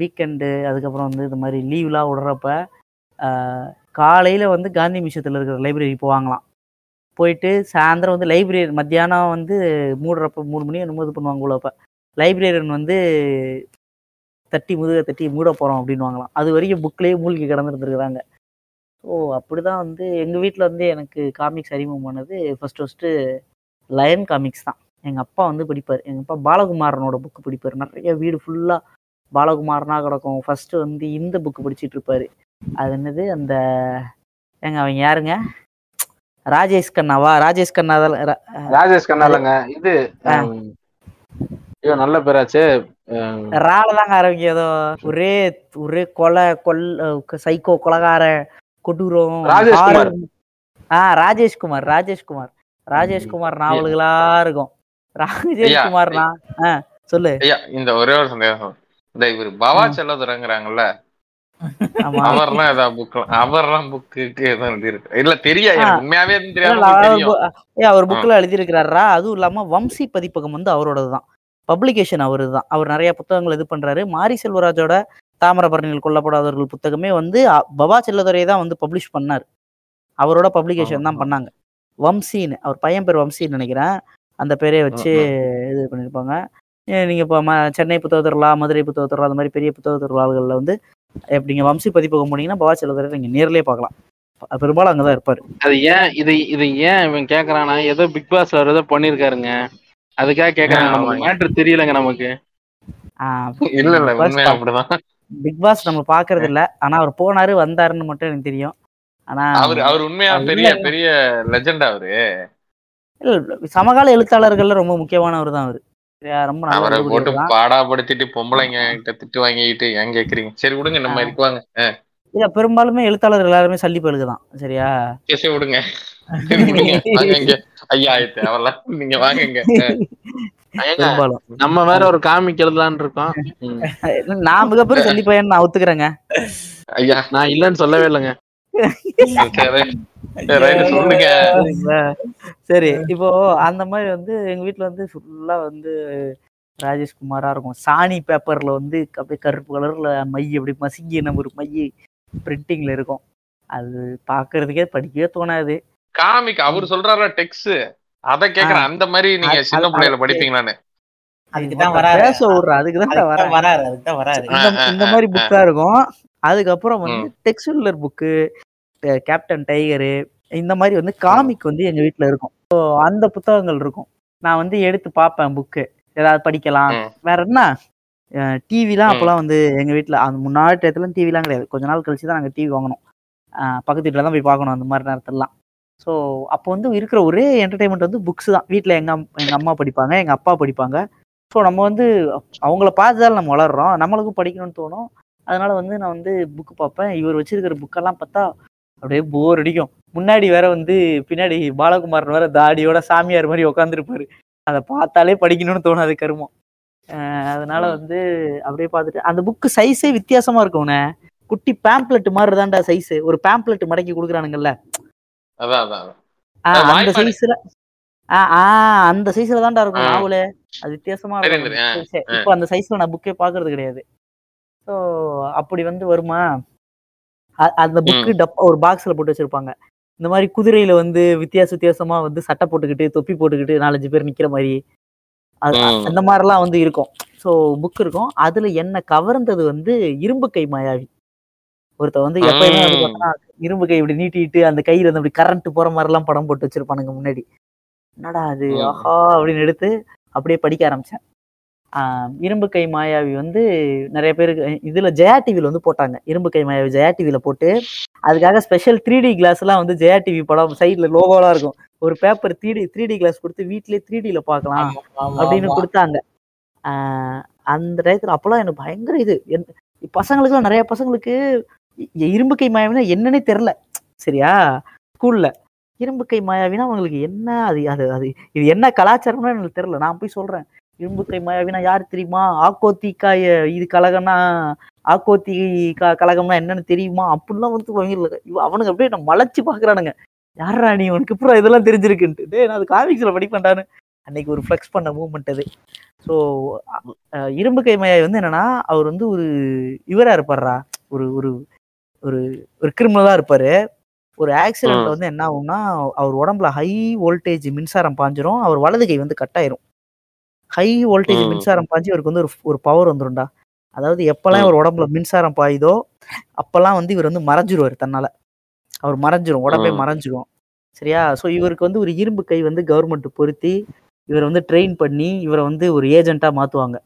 வீக்கெண்டு அதுக்கப்புறம் வந்து இந்த மாதிரி லீவ்லாம் விடுறப்ப காலையில் வந்து காந்தி மியூசியத்தில் இருக்கிற லைப்ரரி போவாங்களாம். போயிட்டு சாயந்தரம் வந்து லைப்ரரி மத்தியானம் வந்து மூடுறப்ப மூணு மணி என்னமோ இது பண்ணுவாங்க உள்ளப்போ, லைப்ரரியன் வந்து தட்டி முதுக தட்டி மூட போகிறோம் அப்படின்னு வாங்கலாம். அது வரைக்கும் புக்லேயே மூழ்கி கிடந்துருந்துருக்குறாங்க. ஸோ அப்படி தான் வந்து எங்கள் வீட்டில் வந்து எனக்கு காமிக்ஸ் அறிமுகம் பண்ணது ஃபஸ்ட்டு ஃபஸ்ட்டு லயன் காமிக்ஸ் தான். எங்கள் அப்பா வந்து படிப்பார், எங்கள் அப்பா பாலகுமாரனோட புக்கு படிப்பார். நிறைய வீடு ஃபுல்லாக பாலகுமாரனாக கிடக்கும். ஃபஸ்ட்டு வந்து இந்த புக்கு படிச்சுட்டு இருப்பார். அது என்னது அந்த எங்க அவன் யாருங்க, ராஜேஷ் கண்ணாவா? ராஜேஷ் கண்ணா தான், ராஜேஷ் கண்ணா இல்லைங்க, இது ஐயோ நல்ல பேராச்சு ராலதாங்க ஆரம்பிக்கும். ஏதோ ஒரே ஒரே கொலை கொல் சைக்கோ கொலகார கொடூரம். ஆ ராஜேஷ்குமார் ராஜேஷ்குமார் ராஜேஷ்குமார் நாவல்களா இருக்கும். ராஜேஷ்குமார்னா சொல்லு ஐயா. இந்த ஒரே ஒரு சந்தேகம், இந்த இவரு பாபா செல்லதுரங்கிறாங்கல்ல அவர்லாம் ஏதா புக் அவர்லாம் புக்கு இல்ல தெரியா, உண்மையாவே தெரியாது. அவர் புக்ல எழுதி இருக்கிறாரா? அதுவும் இல்லாம வம்சி பதிப்பகம் வந்து அவரோடதுதான், பப்ளிகேஷன் அவரு தான். அவர் நிறைய புத்தகங்கள் இது பண்றாரு. மாரி செல்வராஜோட தாமிரபரணியில் கொல்லப்படாதவர்கள் புத்தகமே வந்து பவா செல்லதுரையை தான் வந்து பப்ளிஷ் பண்ணார். அவரோட பப்ளிகேஷன் தான் பண்ணாங்க. வம்சின்னு அவர் பையன் பேர் வம்சின்னு நினைக்கிறேன், அந்த பேரே வச்சு இது பண்ணியிருப்பாங்க. நீங்கள் இப்போ ம சென்னை புத்தக திருவிழா, மதுரை புத்தக திருவிழா, அந்த மாதிரி பெரிய புத்தக திருவிழாக்களில் வந்து எப்படிங்க வம்சி பதிப்பகம் போனீங்கன்னா பவா செல்லதுரை நீங்கள் நேர்லேயே பார்க்கலாம். பெரும்பாலும் அங்கே தான் இருப்பார். அது ஏன் இது இது ஏன் இவன் கேட்குறான்னா, ஏதோ பிக் பாஸ்ல ஏதோ பண்ணியிருக்காருங்க, அதுக்காக கேக்குறாங்க. தெரியலங்க நமக்கு இல்ல இல்ல அப்படிதான் பிக் பாஸ் நம்ம பாக்குறது இல்ல. ஆனா அவர் போனாரு வந்தாருன்னு மட்டும் எனக்கு தெரியும். ஆனா அவர் அவர் உண்மையா பெரிய பெரிய லெஜெண்ட். அவரு இல்ல சமகால எழுத்தாளர்கள்ல ரொம்ப முக்கியமானவர் தான் அவரு. ரொம்ப அவரை போட்டு பாடாப்படுத்திட்டு பொம்பளைங்க கிட்ட திட்டு வாங்கிட்டு ஏன் கேக்குறீங்க, சரி விடுங்க நம்ம இருக்குவாங்க. இல்ல பெரும்பாலுமே எழுத்தாளர்கள் எல்லாருமே சல்லி பழுகுதான். சரியா சரி விடுங்க நம்ம வேற ஒரு காமிக் எழுதலான்னு இருக்கோம். நான் மிகப்பெரிய சல்லி பையன், நான் ஒத்துக்கிறேங்க ஐயா, நான் இல்லன்னு சொல்லவே இல்லைங்க. சரி இப்போ அந்த மாதிரி வந்து எங்க வீட்டுல வந்து ஃபுல்லா வந்து ராஜேஷ்குமாரா இருக்கும். சாணி பேப்பர்ல வந்து அப்படியே கருப்பு கலர்ல மை அப்படி மசிங்கி நம்ம ஒரு மை பிரிண்டிங்ல இருக்கும். அது பாக்குறதுக்கே படிக்கவே தோணாது. காமிக் அவர் சொல்றாரு டெக்ஸ்ட், அத கேக்குறேன். அந்த மாதிரி நீங்க சின்ன பிள்ளையில படிப்பீங்களான்னு அதுக்கு தான் வராரு சொல்றா, அதுக்கு தான் வராரு, அதுக்கு தான் வராரு. இந்த மாதிரி புக்கா இருக்கும். அதுக்கப்புறம் வந்து டெக்ஸ்டுலர் புக்கு, கேப்டன் டைகரு, இந்த மாதிரி வந்து காமிக் வந்து எங்க வீட்டுல இருக்கும். அந்த புத்தகங்கள் இருக்கும். நான் வந்து எடுத்து பார்ப்பேன் புக்கு, ஏதாவது படிக்கலாம். வேற என்ன டிவிலாம் அப்பெல்லாம் வந்து எங்க வீட்டுல அந்த முன்னாடி டயத்துல டிவிலாம் கிடையாது. கொஞ்ச நாள் கழிச்சு தான் நாங்கள் டிவி வாங்கணும். பக்கத்து வீட்டில தான் போய் பார்க்கணும் அந்த மாதிரி நேரத்துலலாம். ஸோ அப்போ வந்து இருக்கிற ஒரே என்டர்டெயின்மெண்ட் வந்து புக்ஸ் தான். வீட்டில் எங்கள் எங்கள் அம்மா படிப்பாங்க, எங்கள் அப்பா படிப்பாங்க. ஸோ நம்ம வந்து அவங்கள பார்த்துதான் நம்ம வளர்கிறோம். நம்மளுக்கும் படிக்கணும்னு தோணும். அதனால வந்து நான் வந்து புக்கு பார்ப்பேன். இவர் வச்சிருக்கிற புக்கெல்லாம் பார்த்தா அப்படியே போர் அடிக்கும். முன்னாடி வேற வந்து பின்னாடி பாலகுமாரன் வேற தாடியோட சாமியார் மாதிரி உட்காந்துருப்பாரு. அதை பார்த்தாலே படிக்கணும்னு தோணும். அது கருமம். அதனால வந்து அப்படியே பார்த்துட்டு அந்த புக்கு சைஸே வித்தியாசமா இருக்கும்னே. குட்டி பேம்ப்ளெட் மாதிரி தான்டா சைஸு. ஒரு பேம்ப்ளெட் மடக்கி கொடுக்குறானுங்கல்ல அந்த சைஸ்ல அந்த சைஸ்ல தான்டா இருக்கும் நாவல். அது வித்தியாசமா இருக்கும். இப்போ அந்த சைஸ்ல நான் புக்கே பாக்குறது கிடையாது. ஸோ அப்படி வந்து வருமா அந்த புக்கு டப்பா ஒரு பாக்ஸ்ல போட்டு வச்சிருப்பாங்க. இந்த மாதிரி குதிரையில வந்து வித்தியாச வித்தியாசமா வந்து சட்டை போட்டுக்கிட்டு தொப்பி போட்டுக்கிட்டு நாலஞ்சு பேர் நிக்கிற மாதிரி அந்த மாதிரிலாம் வந்து இருக்கும். ஸோ புக் இருக்கும். அதுல என்ன கவர்ந்தது வந்து இரும்பு கை மாயாவி. ஒருத்த வந்து எப்பயுமே வந்து பார்த்தா இரும்பு கை இப்படி நீட்டிட்டு அந்த கையில இருந்து அப்படி கரண்ட் போற மாதிரி எல்லாம் படம் போட்டு வச்சிருப்பானுங்க முன்னாடி. என்னடா அது ஆஹா அப்படின்னு எடுத்து அப்படியே படிக்க ஆரம்பிச்சேன். ஆஹ் இரும்பு கை மாயாவி வந்து நிறைய பேருக்கு இதுல ஜெயா டிவில வந்து போட்டாங்க. இரும்பு கை மாயாவி ஜெயா டிவில போட்டு அதுக்காக ஸ்பெஷல் த்ரீ டி கிளாஸ் எல்லாம் வந்து ஜெயா டிவி படம் சைட்ல லோகோலாம் இருக்கும். ஒரு paper three D three D glass கொடுத்து வீட்லயே த்ரீ டில பாக்கலாம் அப்படின்னு கொடுத்தாங்க. ஆஹ் அந்த டயத்துல அப்பெல்லாம் எனக்கு பயங்கர இது. பசங்களுக்குலாம் நிறைய பசங்களுக்கு இரும்பு கை மாயாவினா என்னன்னே தெரில சரியா. ஸ்கூல்ல இரும்பு கை மாயாவினா அவங்களுக்கு என்ன அது அது அது இது என்ன கலாச்சாரம்னா எனக்கு தெரில. நான் போய் சொல்றேன் இரும்பு கை மாயாவினா யாரு தெரியுமா, ஆக்கோத்திக்காய இது கழகம்னா ஆக்கோத்தி க கழகம்னா என்னன்னு தெரியுமா அப்படிலாம் வந்து அவங்க அவனுக்கு அப்படியே நான் மலைச்சு பாக்குறானுங்க. யாரா நீ உனக்கு அப்புறம் இதெல்லாம் தெரிஞ்சிருக்குன்ட்டு, டே நான் அது காமிக்ஸில் படிப்பேன்டான்னு அன்னைக்கு ஒரு ஃப்ளெக்ஸ் பண்ண மூமெண்ட் அது. ஸோ இரும்பு கை மாயாவி வந்து என்னன்னா அவர் வந்து ஒரு இவராக இருப்பார்றா, ஒரு ஒரு ஒரு ஒரு கிரிமினலாக இருப்பார். ஒரு ஆக்சிடென்ட்ல வந்து என்ன ஆகும்னா அவர் உடம்புல ஹை வோல்டேஜ் மின்சாரம் பாஞ்சிரும், அவர் வலது கை வந்து கட் ஆயிரும். ஹை வோல்டேஜ் மின்சாரம் பாய்ஞ்சி அவருக்கு வந்து ஒரு ஒரு பவர் வந்துரும்டா. அதாவது எப்பெல்லாம் இவர் உடம்புல மின்சாரம் பாயுதோ அப்பெல்லாம் வந்து இவர் வந்து மறைஞ்சிருவார், தன்னால் அவர் மறைஞ்சிரும், உடம்பே மறைஞ்சிரும் சரியா. ஸோ இவருக்கு வந்து ஒரு இரும்பு கை வந்து கவர்மெண்ட் பொருத்தி இவரை வந்து ட்ரெயின் பண்ணி இவரை வந்து ஒரு ஏஜென்ட்டாக மாற்றுவாங்க.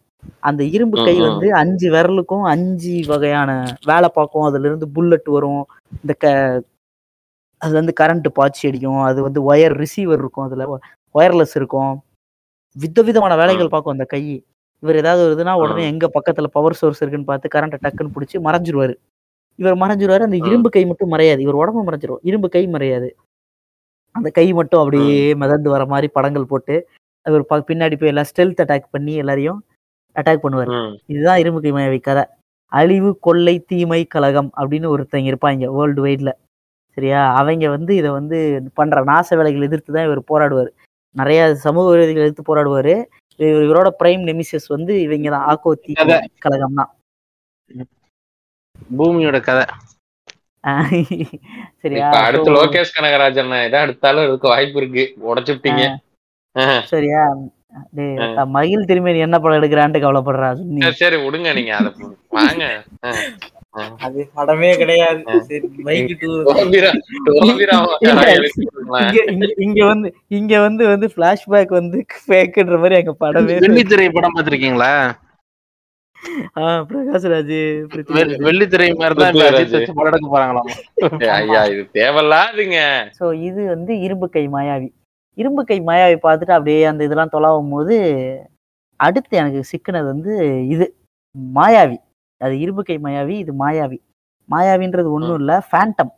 அந்த இரும்பு கை வந்து அஞ்சு விரலுக்கும் அஞ்சு வகையான வேலை பார்க்கும். அதுல இருந்து புல்லட் வரும், இந்த க அதுல இருந்து கரண்ட் பாய்ச்சி அடிக்கும், அது வந்து ஒயர் ரிசீவர் இருக்கும், அதுல ஒயர்லெஸ் இருக்கும், விதவிதமான வேலைகள் பார்க்கும் அந்த கை. இவர் ஏதாவது வருதுன்னா உடனே எங்க பக்கத்துல பவர் சோர்ஸ் இருக்குன்னு பார்த்து கரண்ட்டை டக்குன்னு பிடிச்சி மறைஞ்சிருவாரு. இவர் மறைஞ்சிருவாரு, அந்த இரும்பு கை மட்டும் மறையாது, இவர் உடம்பு மறைஞ்சிரும், இரும்பு கை மறையாது, அந்த கை மட்டும் அப்படியே மிதந்து வர மாதிரி படங்கள் போட்டு அவர் பின்னாடி போய் எல்லாம் ஸ்டெல்த் அட்டாக் பண்ணி எல்லாரையும் அட்டாக் பண்ணுவார். இதுதான் இரும்பு கை மாயாவி கதை. அழிவு கொள்ளை தீமை கழகம் அப்படின்னு ஒருத்தங்க இருப்பாங்க வேர்ல்டு வைட்ல சரியா. அவங்க வந்து இதை வந்து பண்ற நாச வேலைகள் எதிர்த்து தான் இவர் போராடுவார், நிறைய சமூக விரோதிகள் எதிர்த்து போராடுவாரு. இவர் இவரோட பிரைம் நெமிசஸ் வந்து இவங்க தான், ஆக்கோத்தி கழகம் தான் பூமியோட கதை சரியா. அடுத்து லோகேஷ் கனகராஜன் இதை அடுத்தாலும் இருக்கு வாய்ப்பு இருக்கு, உடைச்சுட்டீங்க சரியா. மகிழ் திரும்பி என்ன படம் எடுக்கிறான்ட்டு கவலைப்படுறீங்களா. பிரகாஷ்ராஜ் வெள்ளித்திரை இது வந்து இரும்பு கை மாயாவி. இரும்பு கை மாயாவை பார்த்துட்டு அப்படியே அந்த இதெல்லாம் தொலாவும் போது அடுத்து எனக்கு சிக்கினது வந்து இது மாயாவி, அது இரும்பு கை மாயாவி, இது மாயாவி. மாயாவின்றது ஒன்றும் இல்லை, ஃபேண்டம்,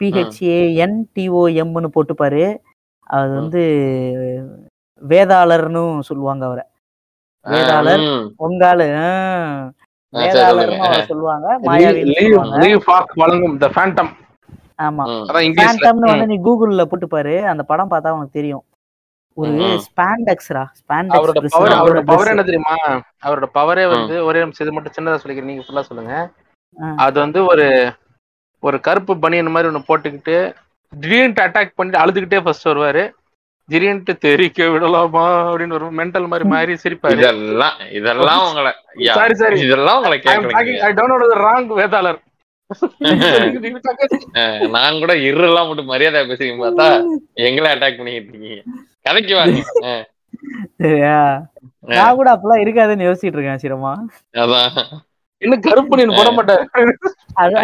பிஹெச்ஏஎன்டிஓஎம்னு போட்டுப்பாரு. அது வந்து வேதாளர்னு சொல்லுவாங்க அவரை, வேதாளர் பொங்காலு வேதாளர்னு அவரை சொல்லுவாங்க, மாயாவி. ஆமா, ஃபேண்டம்னு வந்து நீ கூகுள்ல போட்டு பாரு, அந்த படம் பார்த்தா உனக்கு தெரியும். ஒரு ஸ்பாண்டெக்ஸ்ரா, ஸ்பாண்டெக்ஸ் அவரோட பவர், அவரோட பவர் என்ன தெரியுமா, அவரோட பவரே வந்து ஒரே நிமிஷம் இது மட்டும் சின்னதா சொல்லிக்கிறேன் நீங்க ஃபுல்லா சொல்லுங்க. அது வந்து ஒரு ஒரு கருப்பு பனியன் மாதிரி ஒன்னு போட்டுக்கிட்டு திடீர்னு அட்டாக் பண்ணிட்டு அழுதுகிட்டே ஃபர்ஸ்ட் வருவாரு, திடீர்னு தெரிக்க விடலாமா அப்படின்னு ஒரு மென்டல் மாதிரி மாறி சிரிப்பாரு. இதெல்லாம் இதெல்லாம் உங்களை சாரி சாரி இதெல்லாம் உங்களை கேக்குறேன். I don't know the wrong வேதாளர் நான் கூட இருலாம் மட்டும் மரியாதை பேசுறீங்க, பார்த்தா எங்களை அட்டாக் பண்ணிக்கிட்டு இருக்கீங்க, கதைக்கு வாங்க சரியா. நான் கூட அப்பெல்லாம் இருக்காதுன்னு யோசிச்சுட்டு இருக்கேன் சிரமா. அதான் இன்னும் கருப்பு நீங்க போட மாட்டேன். அந்த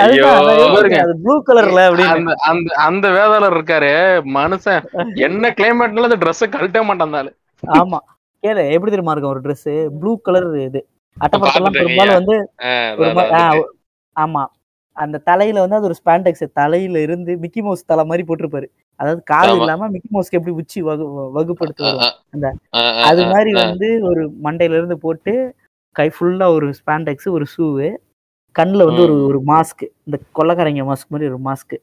அந்த வேதாளர் இருக்காரு மனுஷன், என்ன கிளைமேட்னால அந்த ட்ரெஸ் கழட்ட மாட்டான். ஆமா கேளு, எப்படி தெரியுமா இருக்கும், ஒரு ட்ரெஸ் ப்ளூ கலர், இது அட்டப்பட்டெல்லாம் பெரும்பாலும் வந்து. ஆமா, அந்த தலையில வந்து அது ஒரு ஸ்பாண்டெக்ஸ், தலையில இருந்து மிக்கி மவுஸ் தலை மாதிரி போட்டிருப்பாரு. அதாவது காது இல்லாம மிக்கி மவுஸ்க்கு எப்படி உச்சி வகு வகுப்படுத்துவாங்க அந்த அது மாதிரி வந்து ஒரு மண்டையில இருந்து போட்டு கை ஃபுல்லா ஒரு ஸ்பாண்டெக்ஸ், ஒரு ஷூவு, கண்ணுல வந்து ஒரு ஒரு மாஸ்க், இந்த கொள்ளக்காரங்க மாஸ்க் மாதிரி ஒரு மாஸ்க்.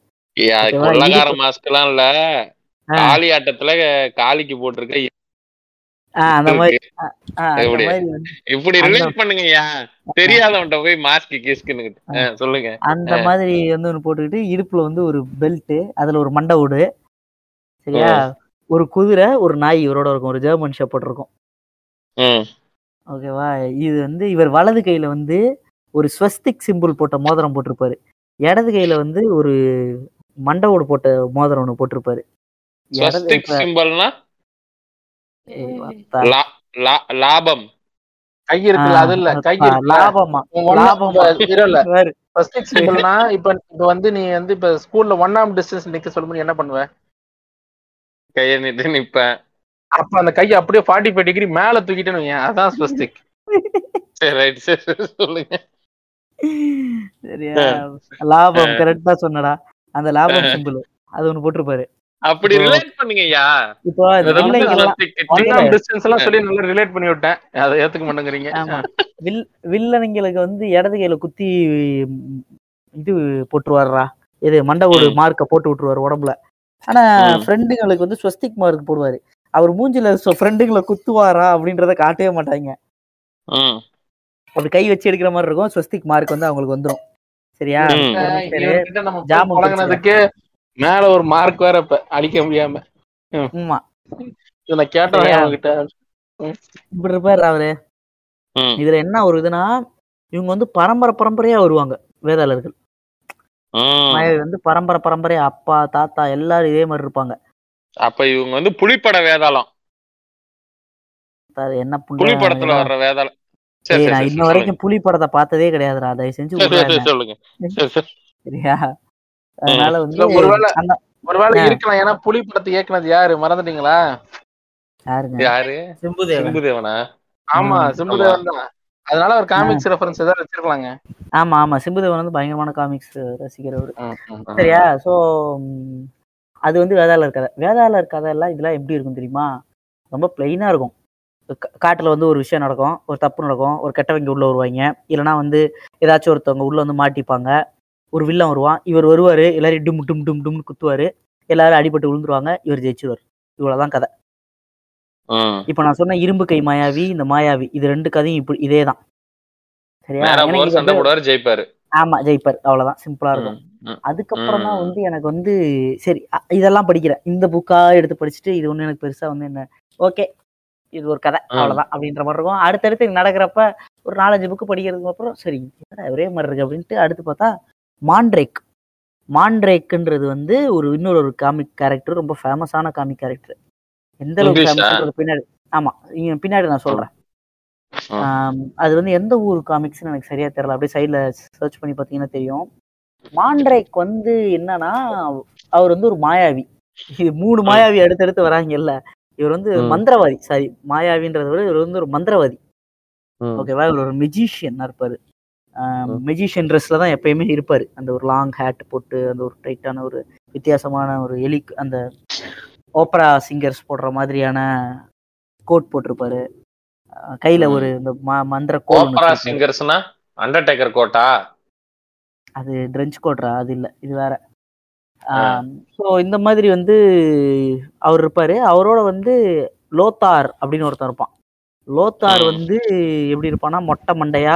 கொள்ளக்கார மாஸ்க் எல்லாம் இல்ல, காளி ஆட்டத்துல காளிக்கு போட்டிருக்க அந்த மாதிரி வந்து ஒண்ணு போட்டுக்கிட்டு இடுப்புல வந்து ஒரு பெல்ட், அதுல ஒரு மண்டை ஓடு சரியா. ஒரு குதிரை, ஒரு நாய் இவரோட இருக்கும், ஒரு ஜெர்மன் ஷெப்பர்ட் இருக்கும் ஓகேவா. இது வந்து இவர் வலது கையில வந்து ஒரு ஸ்வஸ்திக் சிம்பிள் போட்ட மோதிரம் போட்டிருப்பாரு, இடது கையில வந்து ஒரு மண்டை ஓடு போட்ட மோதிரம் ஒண்ணு போட்டிருப்பாரு. லாபம் கை இருக்குல்ல, அது இல்ல கை லாபமா. இப்ப வந்து நீ வந்து இப்ப ஸ்கூல்ல ஒன் ஆம் டிஸ்டன்ஸ் நிக்க சொல்லும்போது என்ன பண்ணுவ, கைய நிட்டு நிப்ப, அப்ப அந்த கையை அப்படியே ஃபார்ட்டி ஃபைவ் டிகிரி மேல தூக்கிட்டேன்னு, அதான் ஸ்வஸ்திக். சரி ரைட், சரி சொல்லுங்க. சரியா லாபம் கரெக்டா சொன்னடா, அந்த லாபம் சிம்பிள் அது ஒண்ணு போட்டிருப்பாரு. அப்படி ரிலேட் பண்ணுங்கயா, இப்போ டிஸ்டன்ஸ் எல்லாம் சொல்லி நல்லா ரிலேட் பண்ணி விட்டேன், அதை ஏத்துக்க மாட்டேங்கிறீங்க. ஆமா, வில் வில்லனங்களுக்கு வந்து இடது கையில குத்தி இது போட்டுருவாருடா, இது மண்டை ஒரு மார்க்கை போட்டு விட்டுருவாரு உடம்புல. ஆனா ஃப்ரெண்டுங்களுக்கு வந்து ஸ்வஸ்திக் மார்க் போடுவாரு. அவர் மூஞ்சில ஃப்ரெண்டுங்களை குத்துவாரா அப்படின்றத காட்டவே மாட்டாங்க. அப்படி கை வச்சு எடுக்கிற மாதிரி இருக்கும், ஸ்வஸ்திக் மார்க் வந்து அவங்களுக்கு வந்துடும். சரியா, ஜாமத்துக்கு மேல ஒரு மார்க் வேற இப்ப அழிக்க முடியாம. ஆமா, நான் கேட்டேன் அவங்கிட்ட, இப்படி இருப்பாரு அவரு. இதுல என்ன ஒரு இதுனா, இவங்க வந்து பரம்பரை பரம்பரையா வருவாங்க வேதாளர்கள். வந்து பரம்பரை பரம்பரையா அப்பா தாத்தா எல்லாரும் இதே மாதிரி இருப்பாங்க. அப்ப இவங்க வந்து புலிப்பட வேதாளம், என்ன புலிப்படத்துல வர்ற வேதாளம். நான் இன்ன வரைக்கும் புலி படத்தை பார்த்ததே கிடையாதுடா, தயவு செஞ்சு சொல்லுங்க. சரியா, அதனால வந்து ஒருவேளை இருக்கலாம், ஏன்னா புலி படத்தை இயக்குனது யாரு மறந்துட்டீங்களா? யாருங்க? யாரு? சிம்புதேவனா? ஆமா, சிம்புதேவன் தான். அதனால ஒரு காமிக்ஸ் ரெஃபரன்ஸ் ஏதாவது வச்சிருக்கலாங்க. ஆமா ஆமா, சிம்புதேவன் வந்து பயங்கரமான காமிக்ஸ் ரசிக்கிறவர். சரியா, சோ அது வந்து வேதாளர் கதை. வேதாளர் கதை எல்லாம் இதெல்லாம் எப்படி இருக்கும் தெரியுமா? ரொம்ப பிளெயினா இருக்கும். காட்டில் வந்து ஒரு விஷயம் நடக்கும், ஒரு தப்பு நடக்கும், ஒரு கெட்டவங்க உள்ளே வருவாங்க, இல்லைனா வந்து ஏதாச்சும் ஒருத்தவங்க உள்ளே வந்து மாட்டிப்பாங்க, ஒரு வில்லன் வருவான், இவர் வருவார், எல்லாரும் டும் டும் டும் டும்னு குத்துவார், எல்லாரும் அடிபட்டு விழுந்துருவாங்க, இவர் ஜெயிச்சுருவார். இவ்வளோதான் கதை. இப்போ நான் சொன்ன இரும்பு கை மாயாவி, இந்த மாயாவி, இது ரெண்டு கதையும் இப்படி இதே தான். சரியா, ஜெயிப்பார். ஆமாம், ஜெயிப்பார், அவ்வளோதான், சிம்பிளாக இருக்கும். அதுக்கப்புறம் தான் வந்து எனக்கு வந்து சரி இதெல்லாம் படிக்கிறேன், இந்த புக்காக எடுத்து படிச்சுட்டு இது ஒன்றும் எனக்கு பெருசாக வந்து என்ன ஓகே இது ஒரு கதை அவ்வளவுதான் அப்படின்ற மாதிரி இருக்கும். அடுத்தடுத்து நடக்கிறப்ப ஒரு நாலஞ்சு புக்கு படிக்கிறதுக்கு அப்புறம் சரி ஒரே மாதிரி இருக்கு அப்படின்ட்டு அடுத்து பார்த்தா மாண்ட்ரேக். மாண்ட்ரேக்குன்றது வந்து ஒரு இன்னொரு ஒரு காமிக் கேரக்டர், ரொம்ப ஃபேமஸான காமிக் கேரக்டர். எந்த அளவுக்கு பின்னாடி, ஆமா பின்னாடி நான் சொல்றேன். அது வந்து எந்த ஊர் காமிக்ஸ்ன்னு எனக்கு சரியா தெரியல, அப்படியே சைட்ல சர்ச் பண்ணி பார்த்தீங்கன்னா தெரியும். மாண்ட்ரேக் வந்து என்னன்னா, அவர் வந்து ஒரு மாயாவி. இது மூணு மாயாவி அடுத்தடுத்து வராங்கல்ல, இவர் வந்து மந்திரவாதி. சாரி, மாயாவின்றத விட இவர் வந்து ஒரு மந்திரவாதி. ஓகேவா, இவர் ஒரு மெஜிஷியன் இருப்பாரு. மெஜிஷியன் ட்ரெஸ்ல தான் எப்பயுமே இருப்பாரு, அந்த ஒரு லாங் ஹேட் போட்டு, அந்த ஒரு டைட்டான ஒரு வித்தியாசமான ஒரு எலி, அந்த ஓப்ரா சிங்கர்ஸ் போடுற மாதிரியான கோட் போட்டிருப்பாரு. கையில ஒரு இந்த மந்திர கோப்ரா சிங்கர்ஸ்னா அண்டர்டேக்கர் கோட்டா? அது ட்ரெஞ்ச் கோட்ரா, அது இல்ல, இது வேற. ஸோ இந்த மாதிரி வந்து அவர் இருப்பார். அவரோட வந்து லோத்தார் அப்படின்னு ஒருத்தன் இருப்பான். லோத்தார் வந்து எப்படி இருப்பான்னா, மொட்டை மண்டையா,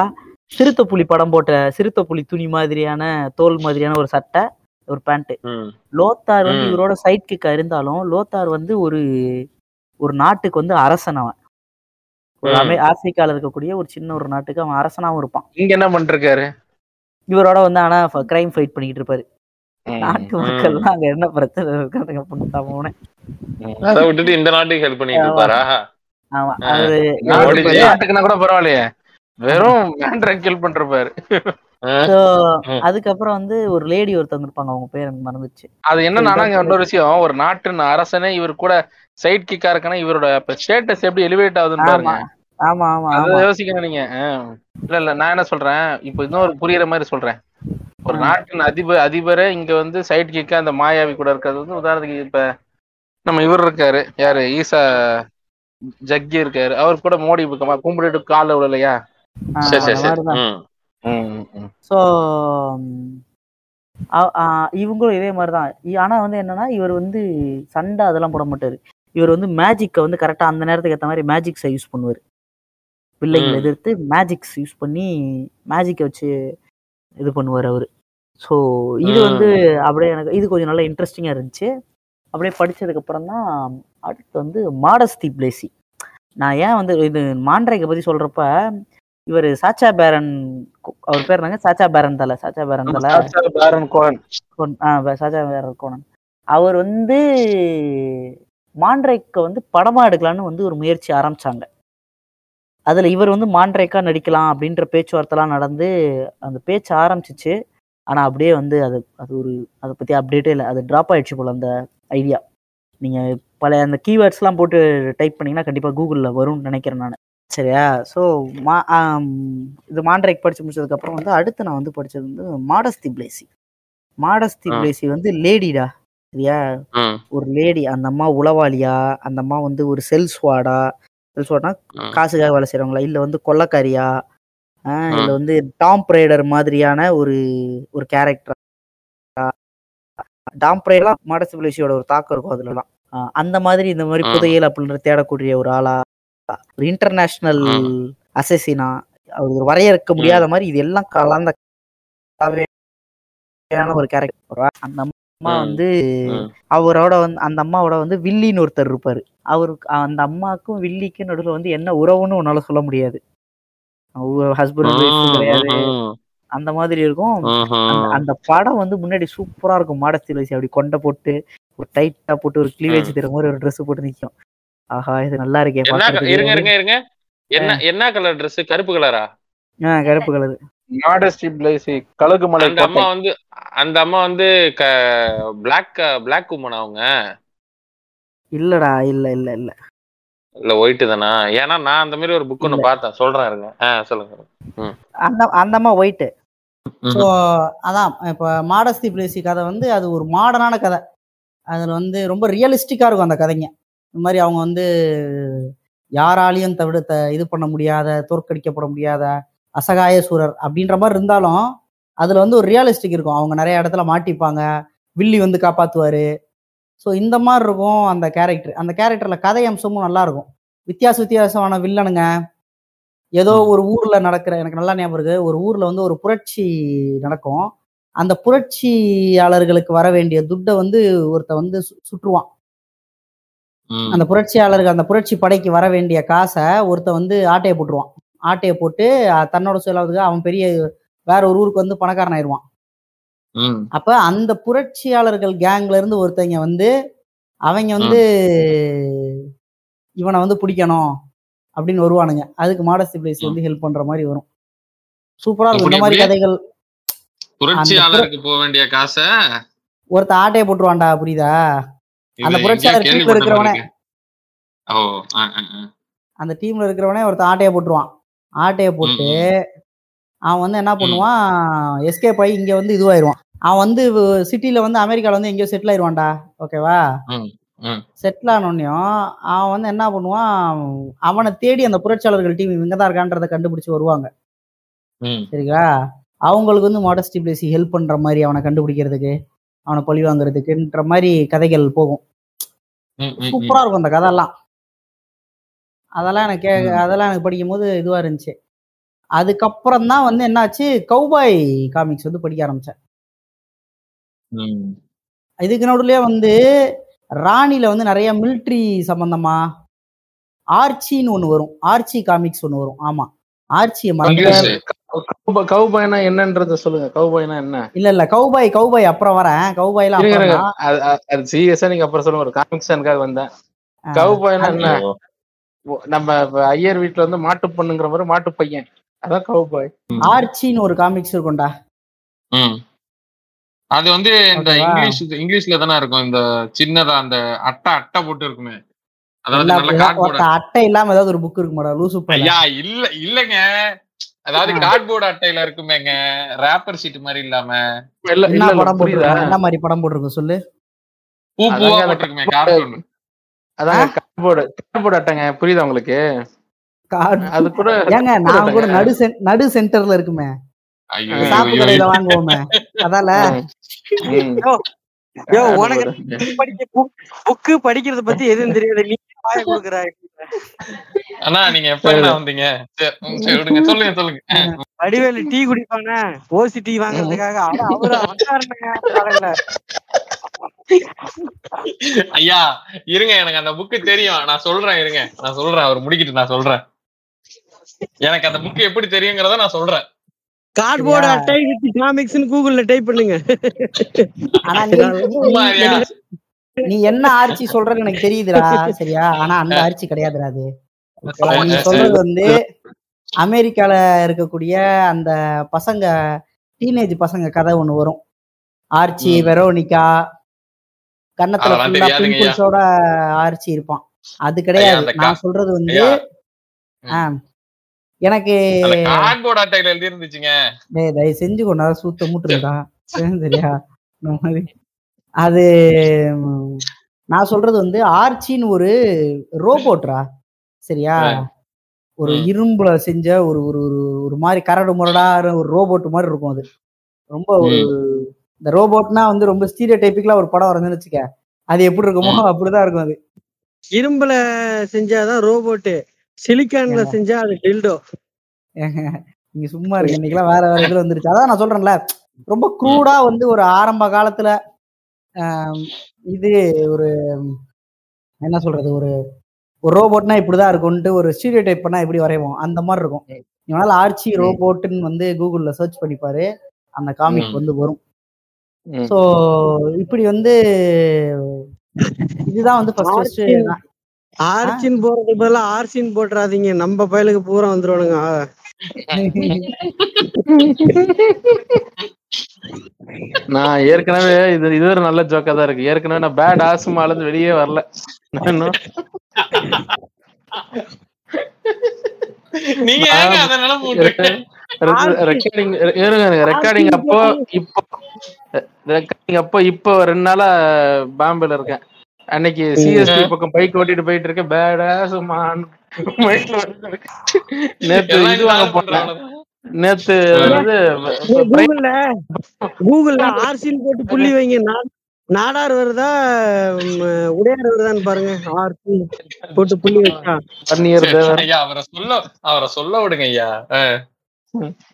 சிறுத்தை புலி படம் போட்ட சிறுத்தை புலி துணி மாதிரியான தோல் மாதிரியான ஒரு சட்டை, ஒரு பேண்ட்டு. லோத்தார் வந்து இவரோட சைட் கிக்கா இருந்தாலும், லோத்தார் வந்து ஒரு ஒரு நாட்டுக்கு வந்து அரசன். அவன் ஒரு அமை ஆசிரிக்கால இருக்கக்கூடிய ஒரு சின்ன ஒரு நாட்டுக்கு அவன் அரசனாகவும் இருப்பான். இங்க என்ன பண்ணிருக்காரு இவரோட வந்து, ஆனா கிரைம் ஃபைட் பண்ணிக்கிட்டு இருப்பாரு. நாட்டு மக்கள்லாம் அங்க என்ன பிரச்சனை இருக்காது, இந்த நாட்டுக்கு ஹெல்ப் பண்ணிட்டு இருப்பாரா? ஆமா, அது நாட்டுக்குன்னா கூட பரவாயில்லையே, வெறும் மேண்ட்ரேக் ஹெல்ப் பண்றப்பாரு. அதுக்கப்புறம் வந்து ஒரு லேடி ஒருத்தவங்க இருப்பாங்க, அவங்க பேர் எனக்கு மறந்துச்சு. அது என்னன்னா, இன்னொரு விஷயம், ஒரு நாட்டின் அரசனே இவர் கூட சைட் கிக்கா இருக்கனா, இவரோட ஸ்டேட்டஸ் எப்படி எலிவேட் ஆகுதுன்னு பாருங்க. ஆமா ஆமா, அத யோசிக்கணும் நீங்க. இல்ல இல்ல, நான் என்ன சொல்றேன், இப்போ இன்னொரு புரியுற மாதிரி சொல்றேன். ஒரு நாட்டின் அதிபர் அதிபரே இங்க வந்து சைட் கிக்கா அந்த மாயாவி கூட இருக்கிறது வந்து, உதாரணத்துக்கு இப்ப நம்ம இவர் இருக்காரு, யாரு, ஈசா ஜக்கி இருக்காரு, அவர் கூட மோடி இருக்கமா கும்பிட்டு கால விடலையா. சோ இவங்களும் இதே மாதிரிதான். ஆனா வந்து என்னன்னா, இவர் வந்து சண்டை அதெல்லாம் போட மாட்டாரு. இவர் வந்து மேஜிக்க வந்து கரெக்டா அந்த நேரத்துக்கு ஏற்ற மாதிரி மேஜிக்ஸை யூஸ் பண்ணுவாரு. பிள்ளைங்களை எதிர்த்து மேஜிக்ஸ் யூஸ் பண்ணி மேஜிக்கை வச்சு இது பண்ணுவார் அவரு. ஸோ இது வந்து அப்படியே எனக்கு இது கொஞ்சம் நல்லா இன்ட்ரெஸ்டிங்காக இருந்துச்சு. அப்படியே படித்ததுக்கப்புறம் தான் அடுத்து வந்து மாடஸ்தி பிளேசி. நான் ஏன் வந்து இது மாண்ட்ரேக்கை பற்றி சொல்கிறப்ப, இவர் சாச்சா பேரன், அவர் பேர் நாங்கள் சாச்சா பேரன் தலை, சாச்சா பேரன் தலை, சாச்சா பேரன் கோணன். அவர் வந்து மாண்ட்ரேக்கை வந்து படமாக எடுக்கலான்னு வந்து ஒரு முயற்சி ஆரம்பித்தாங்க. அதில் இவர் வந்து மாண்ட்ரேக்கா நடிக்கலாம் அப்படின்ற பேச்சுவார்த்தைலாம் நடந்து அந்த பேச்சு ஆரம்பிச்சிச்சு. ஆனால் அப்படியே வந்து அது அது ஒரு அதை பற்றி அப்டேட்டே இல்லை, அது ட்ராப் ஆகிடுச்சு போல் அந்த ஐடியா. நீங்கள் பல அந்த கீவேர்ட்ஸ்லாம் போட்டு டைப் பண்ணிங்கன்னா கண்டிப்பாக கூகுளில் வரும்னு நினைக்கிறேன் நான். சரியா. ஸோ மா இது மாண்ட்ரேக் படித்து முடிச்சதுக்கப்புறம் வந்து அடுத்து நான் வந்து படித்தது வந்து மாடஸ்தி பிளேசி. மாடஸ்தி பிளேசி வந்து லேடிடா சரியா, ஒரு லேடி. அந்த அம்மா உளவாளியா, அந்த அம்மா வந்து ஒரு செல்ஸ் வாடா, செல்ஸ் வாடா காசுக்காக வேலை செய்கிறவங்களா, இல்லை வந்து கொள்ளக்காரியா, இல்லை வந்து டாம் பிரேடர் மாதிரியான ஒரு ஒரு கேரக்டரா. டாம் பிரேடர்லாம் மாடஸ்தி பிளேசியோட ஒரு தாக்கம் இருக்கும் அதுலலாம். அந்த மாதிரி இந்த மாதிரி புதையல் அப்படின்ற தேடக்கூடிய ஒரு ஆளா, ஒரு இன்டர்நேஷனல் அசசினா, அவருக்கு வரையறுக்க முடியாத மாதிரி இது எல்லாம் கலந்த ஒரு கேரக்டர். அந்த அம்மா வந்து அவரோட வந்து அந்த அம்மாவோட வந்து வில்லின்னு ஒருத்தர் இருப்பாரு. அவருக்கு அந்த அம்மாக்கும் வில்லிக்கும் நடுவில் வந்து என்ன உறவுன்னு உன்னால சொல்ல முடியாது, ஹஸ்பண்ட் கிடையாது, அந்த மாதிரி இருக்கும். அந்த படம் வந்து முன்னாடி சூப்பரா இருக்கும். மாடஸ்தி பிளேசி அப்படி கொண்டை போட்டு ஒரு டைட்டா போட்டு ஒரு கிளீவேஜ் தர மாதிரி ஒரு ட்ரெஸ் போட்டு நிற்கும். ஆஹா இது நல்லா இருக்கே. இருங்க இருங்க இருங்க, என்ன என்ன கலர் Dress? கருப்பு கலரா? ஆ கருப்பு கலர். மாடஸ்டி பிளேசி கலகுமலை கோட்டை. அந்த அம்மா வந்து அந்த அம்மா வந்து Black Black woman அவங்க. இல்லடா இல்ல இல்ல இல்ல. இல்ல white தானா? ஏனா நான் அந்த மாதிரி ஒரு book ஒன்னு பார்த்தேன், சொல்றேன் இருங்க. ஆ சொல்லுங்க. அந்த அந்த அம்மா white. சோ அதான் இப்ப மாடஸ்டி பிளேசி கதை வந்து அது ஒரு மாடர்னான கதை. அதுல வந்து ரொம்ப ரியலிஸ்டிக்கா இருக்கும் அந்த கதைங்க. இந்த மாதிரி அவங்க வந்து யாராலையும் தவிர இது பண்ண முடியாத, தோற்கடிக்கப்பட முடியாத அசகாய சூரர் அப்படின்ற மாதிரி இருந்தாலும் அதில் வந்து ஒரு ரியலிஸ்டிக் இருக்கும். அவங்க நிறைய இடத்துல மாட்டிப்பாங்க, வில்லி வந்து காப்பாற்றுவார். ஸோ இந்த மாதிரி இருக்கும் அந்த கேரக்டர். அந்த கேரக்டரில் கதை அம்சமும் நல்லாயிருக்கும். வித்தியாச வித்தியாசமான வில்லனுங்க. ஏதோ ஒரு ஊரில் நடக்கிற, எனக்கு நல்லா ஞாபகம் இருக்குது, ஒரு ஊரில் வந்து ஒரு புரட்சி நடக்கும். அந்த புரட்சியாளர்களுக்கு வர வேண்டிய துட்டை வந்து ஒருத்த வந்து சுற்றுவான். அந்த புரட்சியாளருக்கு அந்த புரட்சி படைக்கு வர வேண்டிய காசை ஒருத்த வந்து ஆட்டையை போட்டுருவான். ஆட்டையை போட்டு தன்னோட சொல்லாவதுக்கு அவன் பெரிய வேற ஒரு ஊருக்கு வந்து பணக்காரன் ஆயிடுவான். அப்ப அந்த புரட்சியாளர்கள் கேங்ல இருந்து ஒருத்தங்க வந்து அவங்க வந்து இவனை வந்து பிடிக்கணும் அப்படின்னு வருவானுங்க. அதுக்கு மாடஸ்தி பிளேசி வந்து ஹெல்ப் பண்ற மாதிரி வரும். சூப்பரா இருக்கும் இந்த மாதிரி கதைகள். புரட்சியாளருக்கு போக வேண்டிய காசை ஒருத்த ஆட்டையை போட்டுருவான்டா, புரியுதா? அந்த புரட்சியாளர் டீம்ல இருக்கிறவனே அந்த டீம்ல இருக்கிறவனே ஒருத்த ஆட்டையை போட்டுருவான். ஆட்டையை போட்டு அவன் வந்து என்ன பண்ணுவான், எஸ்கேப் ஆகி இங்க வந்து இதுவாயிருவான். அவன் வந்து சிட்டில வந்து அமெரிக்கால வந்து எங்கேயோ செட்டில் ஆயிடுவான்டா, ஓகேவா? செட்டில் ஆனோடனையும் அவன் வந்து என்ன பண்ணுவான், அவனை தேடி அந்த புரட்சியாளர்கள் டீம் இங்கதான் இருக்கான்றதை கண்டுபிடிச்சு வருவாங்க. சரிங்களா? அவங்களுக்கு வந்து மாடஸ்டி பிளேசி ஹெல்ப் பண்ற மாதிரி அவனை கண்டுபிடிக்கிறதுக்கு, அவனை பழி வாங்குறதுக்குன்ற மாதிரி கதைகள் போகும். சூப்பரா இருக்கும் அந்த கதைலாம். அதெல்லாம் எனக்கு அதெல்லாம் எனக்கு படிக்கும் போது இதுவா இருந்துச்சு. அதுக்கப்புறம் தான் வந்து என்னாச்சு, கௌபாய் காமிக்ஸ் வந்து படிக்க ஆரம்பிச்சேன். இதுக்கு நடுவுலயே வந்து ராணில வந்து நிறைய மிலிட்ரி சம்பந்தமா ஆர்ச்சின்னு ஒண்ணு வரும், ஆர்ச்சி காமிக்ஸ் ஒண்ணு வரும். ஆமா, ஆர்ச்சி கௌபாய்னா என்னன்றத சொல்லுங்க. கௌபாய்னா என்ன? இல்ல இல்ல கௌபாய் கௌபாய் அப்புறம் வரேன். கௌபாய்லாம் அப்புறம் சீரியஸா நீங்க அப்புறம் சொல்லுங்க. ஒரு காமிக்ஸனுக்காக வந்தேன். கௌபாய்னா என்ன? நம்ம ஐயர் வீட்ல வந்து மாட்டு பொண்ணுங்கிற மாதிரி மாட்டு பையன், அதான் கௌபாய். ஆர்ச்சின்னு ஒரு காமிக்ஸ் இருக்கும்டா. ம், அது வந்து இந்த இங்கிலீஷ் இங்கிலீஷ்ல தான இருக்கும். இந்த சின்னதா அந்த அட்டை அட்டை போட்டு இருக்குமே. அட்டை இல்லாம ஏதாவது ஒரு புக் இருக்குமாடா லூசு பையா? இல்ல இல்லங்க, அதாவது கார்ட்போர்டு அட்டையில இருக்குமேங்க, ராப்பர் ஷீட் மாதிரி இல்லாம. என்ன படம் போடுறீங்க? என்ன மாதிரி படம் போடுறீங்க சொல்லு. பூப்பூவா போட்டுக்குமே கார்ட்போர்டு. அதான் கார்ட்போர்டு, கார்ட்போர்டு அட்டைங்க. புரியுதா உங்களுக்கு? அது கூட ஏங்க நான் கூட நடு நடு சென்டர்ல இருக்குமே. ஐயோ, சாப்பு கடையில வாங்குவோமே அதால. யோ உனக்கு புக்கு படிக்கிறத பத்தி எதுவும் தெரியாது, நீ வாயை குடுக்குறாய். அண்ணா நீங்க எப்ப வந்தீங்க? சரி விடுங்க, சொல்லுங்க சொல்லுங்க. வடிவேலு டீ குடிப்பானே, ஓசி டீ வாங்குறதுக்காக அவரு வந்தாருங்க. ஐயா இருங்க, எனக்கு அந்த புக்கு தெரியும், நான் சொல்றேன் இருங்க. நான் சொல்றேன், அவர் முடிக்கிட்டு நான் சொல்றேன். எனக்கு அந்த புக்கு எப்படி தெரியுங்கிறத நான் சொல்றேன். கார்ட்போர்ட் அட்டை வித் காமிக்ஸ் னு கூகுள்ல டைப் பண்ணுங்க. ஆனா நீ என்ன ஆர்ச்சி சொல்றன்னு எனக்கு தெரியுதுடா, சரியா? ஆனா அந்த ஆர்ச்சி கிடையாதுடா. அது நீ சொல்றது வந்து அமெரிக்கால இருக்கக்கூடிய அந்த பசங்க, டீனேஜ் பசங்க கதை ஒண்ணு வரும். ஆர்ச்சி, வெரோனிகா, கன்னத்துல ஃபுல்லா பிம்பிள்ஸோட ஆர்ச்சி இருப்பான். அது கிடையாது. நான் சொல்றது வந்து எனக்கு செஞ்சு கொண்டா சூத்த மூட்டுருக்கான் சரியா. அது நான் சொல்றது வந்து ஆர்ச்சின்னு ஒரு ரோபோட்ரா சரியா, ஒரு இரும்புல செஞ்ச ஒரு ஒரு ஒரு மாதிரி கரடு முரடா ஒரு ரோபோட் மாதிரி இருக்கும். அது ரொம்ப ஒரு இந்த ரோபோட்னா வந்து ரொம்ப ஸ்டீரியோ டைப்பிக்கலா ஒரு படம் வரணும்னு வச்சுக்க, அது எப்படி இருக்குமோ அப்படிதான் இருக்கும். அது இரும்புல செஞ்சாதான் ரோபோட்டு, சிலிக்கான்ல செஞ்சா அது டில்டோ. நீங்க சும்மா இருக்கு, இன்னைக்கெல்லாம் வேற வேற இதுல வந்துருச்சு. அதான் நான் சொல்றேன்ல ரொம்ப க்ரூடா வந்து ஒரு ஆரம்ப காலத்துல இது ஒரு என்ன சொல்றது ஒரு ஒரு ரோபோட்னா இப்படிதான் இருக்கும்ட்டு ஒரு ஸ்டீரியோ டைப் பண்ணா எப்படி வரைவோம் அந்த மாதிரி இருக்கும். இவனால ஆர்ச்சி ரோபோட்டுன்னு வந்து கூகுள்ல சர்ச் பண்ணிப்பாரு, அந்த காமிக் வந்து வரும். ஸோ இப்படி வந்து இதுதான் வந்து ஃபர்ஸ்ட் ஆர்ச்சின் போறதுக்கு பதிலா ஆர்ச்சின் போட்டுறாதீங்க, நம்ம பயலுக்கு பூரா வந்துருவானுங்க. நான் ஏற்கனவே இது இது ஒரு நல்ல ஜோக்கா தான் இருக்கு. ஏற்கனவே நான் பேட் ஆசுமால இருந்து வெளியே வரல, நீங்க அதனால போடுறேன். ரெக்கார்டிங் ரெக்கார்டிங் அப்போ இப்போ ரெக்கார்டிங் அப்போ இப்போ ரெண்டு நாளா பாம்பேல இருக்கேன். அன்னைக்கு சிஎஸ்டி பக்கம் பைக் ஓட்டிட்டு போயிட்டு இருக்கேன், பேட் ஆசுமான் மைக்ல ஓட்டிட்டு இருக்கேன். நேத்து இது வாங்க போறேன், நேத்து கூகுள்ல ஆர்சின்னு போட்டு புள்ளி வைங்க, நாடார் வருதா உடையார் வருதான்னு பாருங்க. ஆர்சி போட்டு புள்ளி வைக்கா அவரை சொல்ல அவரை சொல்ல விடுங்க ஐயா.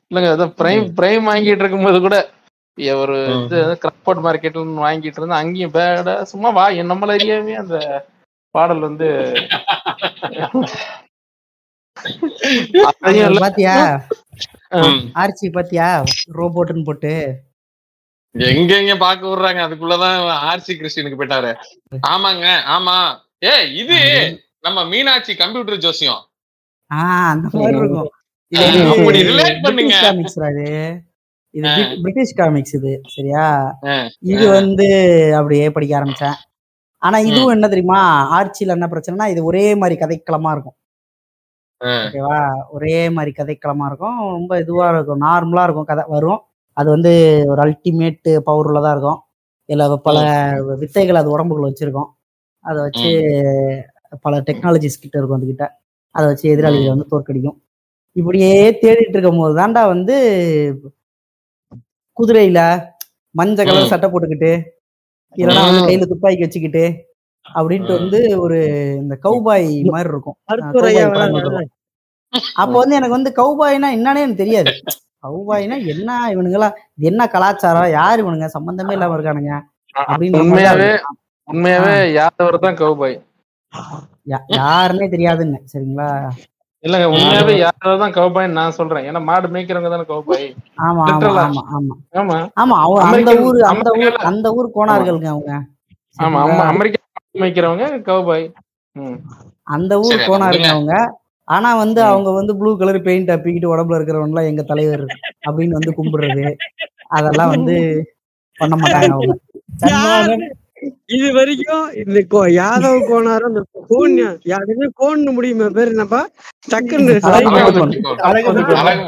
இல்லங்க அதான் பிரைம் பிரைம் வாங்கிட்டு இருக்கும் போது கூட ஒரு இது கிராப்ட் மார்க்கெட்ல வாங்கிட்டு இருந்தேன், அங்கேயும் பேட சும்மா வா நம்மள அறியாமே அந்த பாடல் வந்து பாத்தியா ஆர்ச்சி பாத்தியா ரோபோட்னு போட்டு எங்க எங்க பாக்க விடுறாங்க. அதுக்குள்ளதான் ஆர்ச்சி கிறிஸ்டினுக்கு போயிட்டாரு. ஆமாங்க ஆமா, ஏ இது நம்ம மீனாட்சி கம்ப்யூட்டர் ஜோசியம் அந்த மாதிரி இருக்கும். இது பிரிட்டிஷ் காமிக்ஸ் இது சரியா. இது வந்து அப்படியே படிக்க ஆரம்பிச்சேன். ஆனா இதுவும் என்ன தெரியுமா ஆர்ச்சியில என்ன பிரச்சனைனா இது ஒரே மாதிரி கதைக்களமா இருக்கும் ஓகேவா, ஒரே மாதிரி கதைக்களமா இருக்கும், ரொம்ப இதுவா இருக்கும், நார்மலா இருக்கும் கதை வரும். அது வந்து ஒரு அல்டிமேட் பவர் உள்ளதா இருக்கும், எல்லா பல வித்தைகள் அது உடம்புக்குள்ள வச்சிருக்கும், அதை வச்சு பல டெக்னாலஜிஸ் கிட்ட இருக்கும், அதுக்கிட்ட அதை வச்சு எதிராளிகளை வந்து தோற்கடிக்கும். இப்படியே தேடிட்டு இருக்கும் போது தாண்டா வந்து குதிரையில மஞ்சள் கலர் சட்டை போட்டுக்கிட்டு இதெல்லாம் வந்து கையில துப்பாக்கி வச்சுக்கிட்டு அப்படின்ட்டு வந்து ஒரு இந்த கௌபாய் மாதிரி இருக்கும். அப்ப வந்து எனக்கு வந்து கௌபாய்னா என்னன்னே எனக்கு தெரியாது, கௌபாய்னா என்ன இவனுங்களா இது என்ன கலாச்சாரம் யாரு இவனுங்க சம்பந்தமே இல்லாம இருக்கானுங்க அப்படின்னு. உண்மையாவே உண்மையாவே யார் தான் கௌபாய் யாருன்னே தெரியாதுன்னு சரிங்களா. இல்லங்க உண்மையாவே யாராவது தான் கௌபாய்ன்னு நான் சொல்றேன், ஏன்னா மாடு மேய்க்கிறவங்க தானே கௌபாய். ஆமா ஆமா ஆமா ஆமா ஆமா அந்த ஊரு அந்த ஊர் அந்த ஊர் கோணார்களுங்க அவங்க. ஆமா ஆமா அமெரிக்கா மேய்க்கிறவங்க கௌபாய், அந்த ஊர் கோணாருங்க அவங்க. ஆனா வந்து அவங்க வந்து ப்ளூ கலர் பெயிண்ட் அப்பிக்கிட்டு உடம்புல இருக்கிறவங்க எல்லாம் எங்க தலைவர் அப்படின்னு வந்து கும்பிடுறது அதெல்லாம் வந்து பண்ண மாட்டாங்க அவங்க. இது வரைக்கும் இந்த யாதவ கோணாரம் யாருமே கோன்னு முடியுமா பேர் என்னப்பா டக்குன்னு அதுக்கெல்லாம்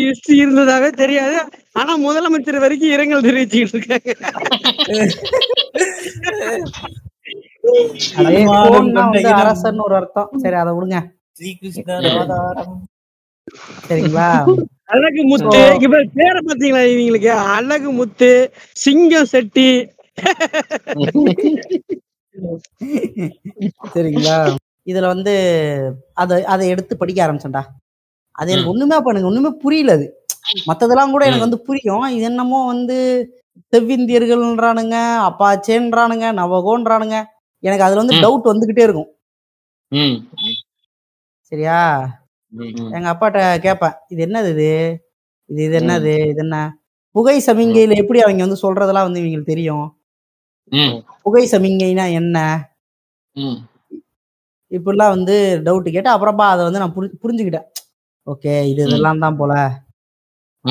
ஹிஸ்டரி இருந்ததாவே தெரியாது. ஆனா முதலமைச்சர் வரைக்கும் இரங்கல் தெரிவிச்சுட்டு இருக்காங்க. அரசன் ஒரு அர்த்தம் சரி அதை விடுங்க சரிங்களா. அழகு முத்து இப்ப பேர பாத்தீங்களா இவங்களுக்கு, அழகு முத்து சிங்கம் செட்டி சரிங்களா. இதுல வந்து அதை அதை எடுத்து படிக்க ஆரம்பிச்சேன்டா. அது எனக்கு ஒண்ணுமே பண்ணுங்க ஒண்ணுமே புரியல. அது மத்ததெல்லாம் கூட எனக்கு வந்து புரியும், இது என்னமோ வந்து தெவ்விந்தியர்கள்ன்றானுங்க அப்பாச்சேன்றானுங்க நவகோன்றானுங்க, எனக்கு அதுல வந்து டவுட் வந்துகிட்டே இருக்கும் சரியா. எங்க அப்பாட்ட கேட்பேன் இது என்னது இது இது இது என்னது இது என்ன புகை சமிங்கையில எப்படி அவங்க வந்து சொல்றதெல்லாம் வந்து இவங்களுக்கு தெரியும், புகை சமிங்கைனா என்ன இப்படிலாம் வந்து டவுட் கேட்டு அப்புறமா அதை வந்து நான் புரிஞ்சு புரிஞ்சுக்கிட்டேன் ஓகே இது இதெல்லாம் தான் போல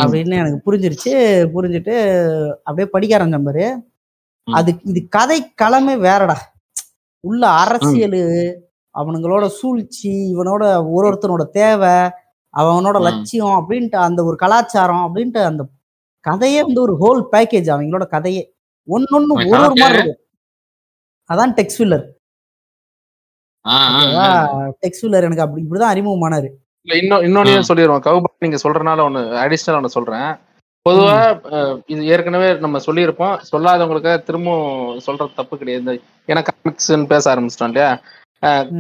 அப்படின்னு எனக்கு புரிஞ்சிருச்சு. புரிஞ்சுட்டு அப்படியே படிக்க ஆரம்பிச்சேன் பாரு. அது இது கதை களமே வேறடா, உள்ள அரசியல் அவனுங்களோட சூழ்ச்சி, இவனோட ஒரு ஒருத்தனோட தேவை, அவனோட லட்சியம் அப்படின்ட்டு அந்த ஒரு கலாச்சாரம் அப்படின்ட்டு அந்த கதையே வந்து ஒரு ஹோல் பேக்கேஜ். அவங்களோட கதையே ஒன்னொன்னு ஒரு ஒரு மாதிரி இருக்கும். அதான் டெக்ஸ் ஃபில்லர். டெக்ஸ் ஃபில்லர் எனக்கு அப்படி இப்படிதான் அறிமுகமானாரு. இன்னும் இன்னொன்னு சொல்லிடுவோம் கவுபா, நீங்க சொல்றதுனால ஒன்னு அடிஷனல் ஒன்னு சொல்றேன். பொதுவா இது ஏற்கனவே நம்ம சொல்லியிருப்போம், சொல்லாதவங்களுக்கு திரும்பவும் சொல்றது தப்பு கிடையாது. ஏன்னா காமிக்ஸ்ன்னு பேச ஆரம்பிச்சிட்டோம் இல்லையா.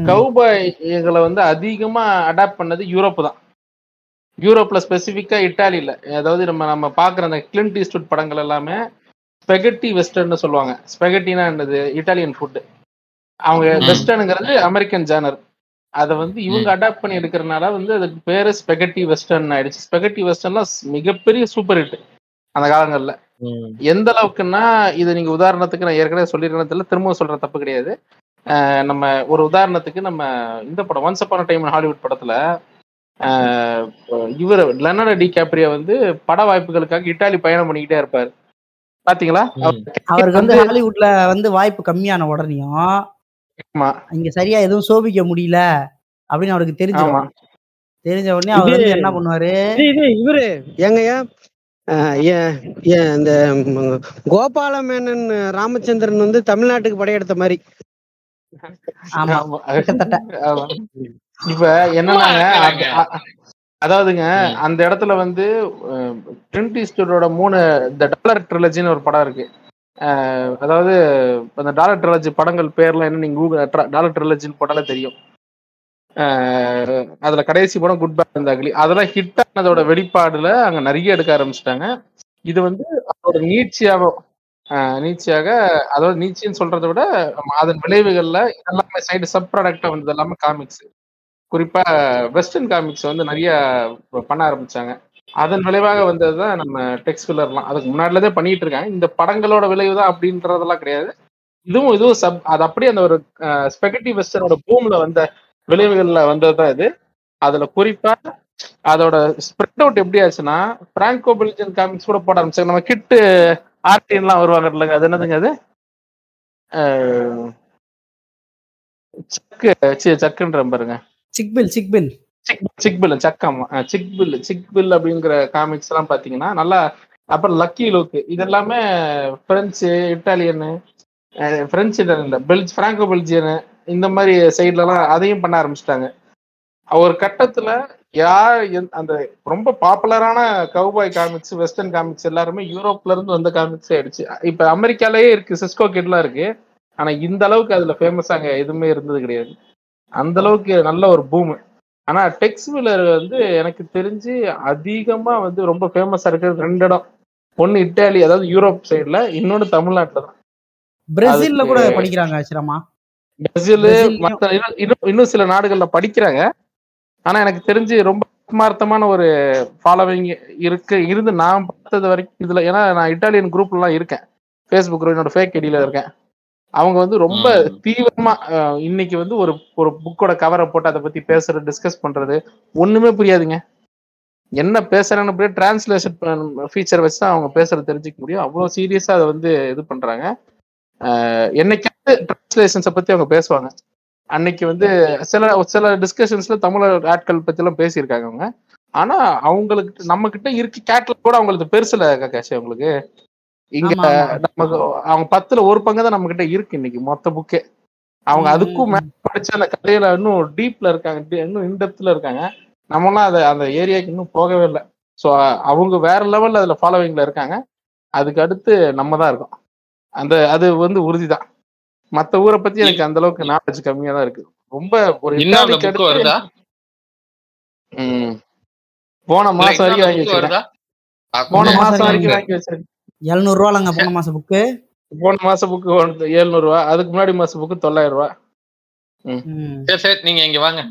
கவுபாய்களை வந்து அதிகமா அடாப்ட் பண்ணது யூரோப்பு தான். யூரோப்ல ஸ்பெசிஃபிக்கா இட்டாலியில, அதாவது நம்ம நம்ம பாக்குற அந்த கிளின்ட் ஈஸ்ட்வுட் படங்கள் எல்லாமே ஸ்பெகட்டி வெஸ்டர்ன்னு சொல்லுவாங்க. ஸ்பெகட்டினா என்னது? Italian food. அவங்க வெஸ்டர்னுங்கிறது அமெரிக்கன் ஜானர். அதை வந்து இவங்க அடாப்ட் பண்ணி எடுக்கிறதுனால வந்து அதுக்கு பேரு ஸ்பெகட்டி வெஸ்டர்ன் ஆயிடுச்சு. ஸ்பெகட்டி வெஸ்டர்ன்லாம் மிகப்பெரிய சூப்பர் ஹிட் அந்த காலங்கள்ல. எந்த அளவுக்குன்னா இது நீங்க உதாரணத்துக்கு, நான் ஏற்கனவே சொல்லிருக்கிறதுல திரும்பவும் சொல்ற தப்பு கிடையாது. நம்ம ஒரு உதாரணத்துக்கு நம்ம இந்த படம் once upon a time Hollywood படத்துல இவர் லெனார்டோ டி கேப்ரியா வந்து பட வாய்ப்புகளுக்காக இட்டாலி பயணம் பண்ணிக்கிட்டே இருப்பாரு. பாத்தீங்களா, அவருக்கு வந்து ஹாலிவுட்ல வந்து வாய்ப்பு கம்மியான உடனேயும் இங்க சரியா எதுவும் சோபிக்க முடியல அப்படின்னு அவருக்கு தெரிஞ்சு தெரிஞ்ச உடனே அவர் என்ன பண்ணுவாரு, இவரு எங்கயா இந்த கோபாலமேனன் ராமச்சந்திரன் வந்து தமிழ்நாட்டுக்கு படையெடுத்த மாதிரி. இப்ப என்னன்னாங்க, அதாவதுங்க அந்த இடத்துல வந்து ட்ரினிட்டி ஸ்டூடியோட மூணு தி டாலர் ட்ரிலஜின்னு ஒரு படம் இருக்கு. அதாவது அந்த டாலர் ட்ரிலஜி படங்கள் பேர்லாம் என்ன, நீங்க கூகுள் டாலர் ட்ரிலஜின்னு போட்டாலே தெரியும். அதுல கடைசி படம் குட் பேட் அண்ட் அக்லி, அதெல்லாம் ஹிட் ஆனதோட வெளிப்பாடுல அங்க நிறைய எடுக்க ஆரம்பிச்சிட்டாங்க. இது வந்து அதோட நீட்சியாகவும் நீச்சியாக, அதோட நீச்சின்னு சொல்றதை விட அதன் விளைவுகள்ல எல்லாமே சைடு சப் ப்ராடக்டா வந்தது எல்லாமே காமிக்ஸ். குறிப்பா வெஸ்டர்ன் காமிக்ஸ் வந்து நிறைய பண்ண ஆரம்பிச்சாங்க. அதன் விளைவாக வந்ததுதான் நம்ம டெக்ஸ் ஃபில்லர்லாம். அதுக்கு முன்னாடிலதே பண்ணிட்டு இருக்காங்க. இந்த படங்களோட விளைவுதான் அப்படின்றதெல்லாம் கிடையாது. இதுவும் இதுவும் சப், அது அப்படியே அந்த ஒரு ஸ்பெகட்டி வெஸ்டர்னோட பூம்ல வந்த விளைவுகள்ல வந்ததுதான் இது. அதுல குறிப்பா அதோட ஸ்ப்ரெட் அவுட் எப்படி ஆச்சுன்னா, பிராங்கோ பெல்ஜியன் காமிக்ஸ் கூட போட ஆரம்பிச்சாங்க. நம்ம கிட்டு ஆர்டின்லாம் வருவாங்க இல்லைங்க, அது என்னதுங்க அது, சக்கு சக்குன்ற பாருங்க, சிக்பில் சிக்பில் சிக்பில் சக்கம் சிக்பில் சிக்பில் அப்படிங்கிற காமிக்ஸ் எல்லாம் பாத்தீங்கன்னா நல்லா. அப்புறம் லக்கி லூக்கு, இது எல்லாமே பிரெஞ்சு இட்டாலியனு, பிரெஞ்சு இட்டாலியன் பெல்ஜ் பிராங்கோ பெல்ஜியனு இந்த மாதிரி சைட்லலாம் அதையும் பண்ண ஆரம்பிச்சிட்டாங்க. ஒரு கட்டத்துல யார் அந்த ரொம்ப பாப்புலரான கவுபாய் காமிக்ஸ் வெஸ்டர்ன் காமிக்ஸ் எல்லாருமே யூரோப்ல இருந்து வந்த காமிக்ஸே ஆயிடுச்சு. இப்ப அமெரிக்காலேயே இருக்கு, சிஸ்கோ கிட்லாம் இருக்கு. ஆனா இந்த அளவுக்கு அதுல ஃபேமஸ் அங்க எதுவுமே இருந்தது கிடையாது. அந்த அளவுக்கு நல்ல ஒரு பூமு. ஆனா டெக்ஸ் ஃபில்லர் வந்து எனக்கு தெரிஞ்சு அதிகமா வந்து ரொம்ப ஃபேமஸா இருக்கிறது ரெண்டு இடம். ஒன்னு இட்டாலி, அதாவது யூரோப் சைடுல, இன்னொன்னு தமிழ்நாட்டுல தான். பிரேசில்ல கூட படிக்கிறாங்க ஆச்சரியமா. பிரேசிலு மற்ற இன்னும் சில நாடுகள்ல படிக்கிறாங்க. ஆனா எனக்கு தெரிஞ்சு ரொம்ப ஆத்மார்த்தமான ஒரு ஃபாலோவிங் இருக்கு இருந்து நான் பார்த்தது வரைக்கும் இதுல. ஏன்னா நான் இட்டாலியன் குரூப்லாம் இருக்கேன், ஃபேஸ்புக் குரூப், என்னோட ஃபேக் ஐடியில இருக்கேன். அவங்க வந்து ரொம்ப தீவிரமா இன்னைக்கு வந்து ஒரு ஒரு புக்கோட கவரை போட்டு அதை பத்தி பேசுறது, டிஸ்கஸ் பண்றது, ஒண்ணுமே புரியாதுங்க. என்ன பேசுறான்னு புரிய டிரான்ஸ்லேஷன் ஃபீச்சர் வச்சு தான் அவங்க பேசுறது தெரிஞ்சிக்க முடியும். அவ்வளவு சீரியஸா அதை வந்து இது பண்றாங்க. என்னைக்காவது டிரான்ஸ்லேஷன்ஸை பத்தி அவங்க பேசுவாங்க. அன்னைக்கு வந்து சில சில டிஸ்கஷன்ஸ்ல தமிழர் ஆட்கள் பத்தி எல்லாம் பேசியிருக்காங்க அவங்க. ஆனா அவங்களுக்கு நம்ம கிட்ட இருக்கு கேட்டலாக் கூட அவங்களுக்கு பெருசுல காசி. அவங்களுக்கு இங்க நமக்கு அவங்க பத்துல ஒரு பங்கு தான் நம்ம கிட்ட இருக்கு இன்னைக்கு மொத்த புக்கே. அவங்க அதுக்கும் படிச்ச அந்த கதையில இன்னும் டீப்ல இருக்காங்க, இன்னும் இன்டெப்த்ல இருக்காங்க. நம்மளாம் அதை அந்த ஏரியாவுக்கு இன்னும் போகவே இல்லை. ஸோ அவங்க வேற லெவல்ல அதுல ஃபாலோவிங்ல இருக்காங்க. அதுக்கு அடுத்து நம்ம தான் இருக்கோம். அந்த அது வந்து உறுதிதான். மத்த ஊரை பத்தி எனக்கு அந்த அளவுக்கு நாலேஜ் கம்மியா தான் இருக்கு. ரொம்ப ஒரு போன மாசம் வரைக்கும் வாங்கி வச்சிருக்கேன். போன மாசம் வரைக்கும் வாங்கி வச்சிருக்கேன் எழுநூறு ரூபாங்க. போன மாசம் புக்கு போன மாசம் புக்கு எழுநூறு ரூபா, அதுக்கு முன்னாடி மாசம் புக்கு தொள்ளாயிரம் ரூபா. நீங்க இங்க வாங்க.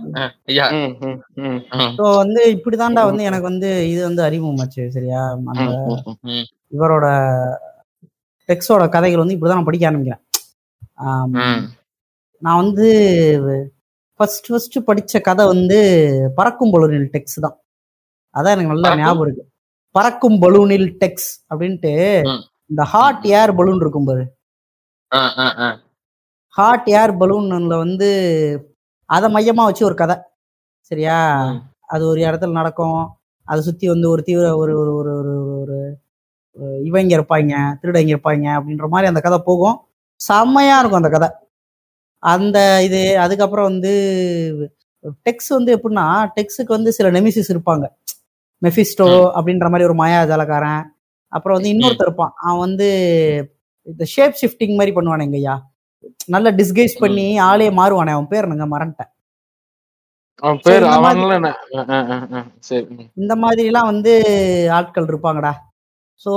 வந்து இப்படிதான்டா வந்து எனக்கு வந்து இது வந்து அறிமுகமாச்சு. சரியா, இவரோட டெக்ஸோட கதைகள் வந்து இப்படிதான் நான் படிக்க ஆரம்பிக்கிறேன். நான் வந்து ஃபர்ஸ்ட் ஃபர்ஸ்ட் படிச்ச கதை வந்து பறக்கும் பலூனில் டெக்ஸ் தான். அதான் எனக்கு நல்லா ஞாபகம் இருக்கு. பறக்கும் பலூனில் டெக்ஸ் அப்படின்ட்டு இந்த ஹாட் ஏர் பலூன் இருக்கும் பாரு. ஹாட் ஏர் பலூன்ல வந்து அதை மையமாக வச்சு ஒரு கதை சரியா, அது ஒரு இடத்துல நடக்கும். அதை சுற்றி வந்து ஒரு தீவிர ஒரு ஒரு ஒரு ஒரு இவங்க இருப்பாங்க, திருடங்க இருப்பாங்க அப்படின்ற மாதிரி அந்த கதை போகும். செம்மையாக இருக்கும் அந்த கதை அந்த இது. அதுக்கப்புறம் வந்து டெக்ஸ் வந்து எப்படின்னா, டெக்ஸுக்கு வந்து சில நெமிசிஸ் இருப்பாங்க. மெஃபிஸ்டோ அப்படின்ற மாதிரி ஒரு மாயாஜாலக்காரன், அப்புறம் வந்து இன்னொருத்தர் இருப்பான் அவன் வந்து இந்த ஷேப் ஷிஃப்டிங் மாதிரி பண்ணுவானுங்க ஐயா, நல்லா டிஸ்கைஸ் பண்ணி ஆளே மாறுவானே, அவன் பேர் நாங்க மறந்துட்டேன். இந்த மாதிரி எல்லாம் வந்து ஆட்கள் இருப்பாங்கடா. ஸோ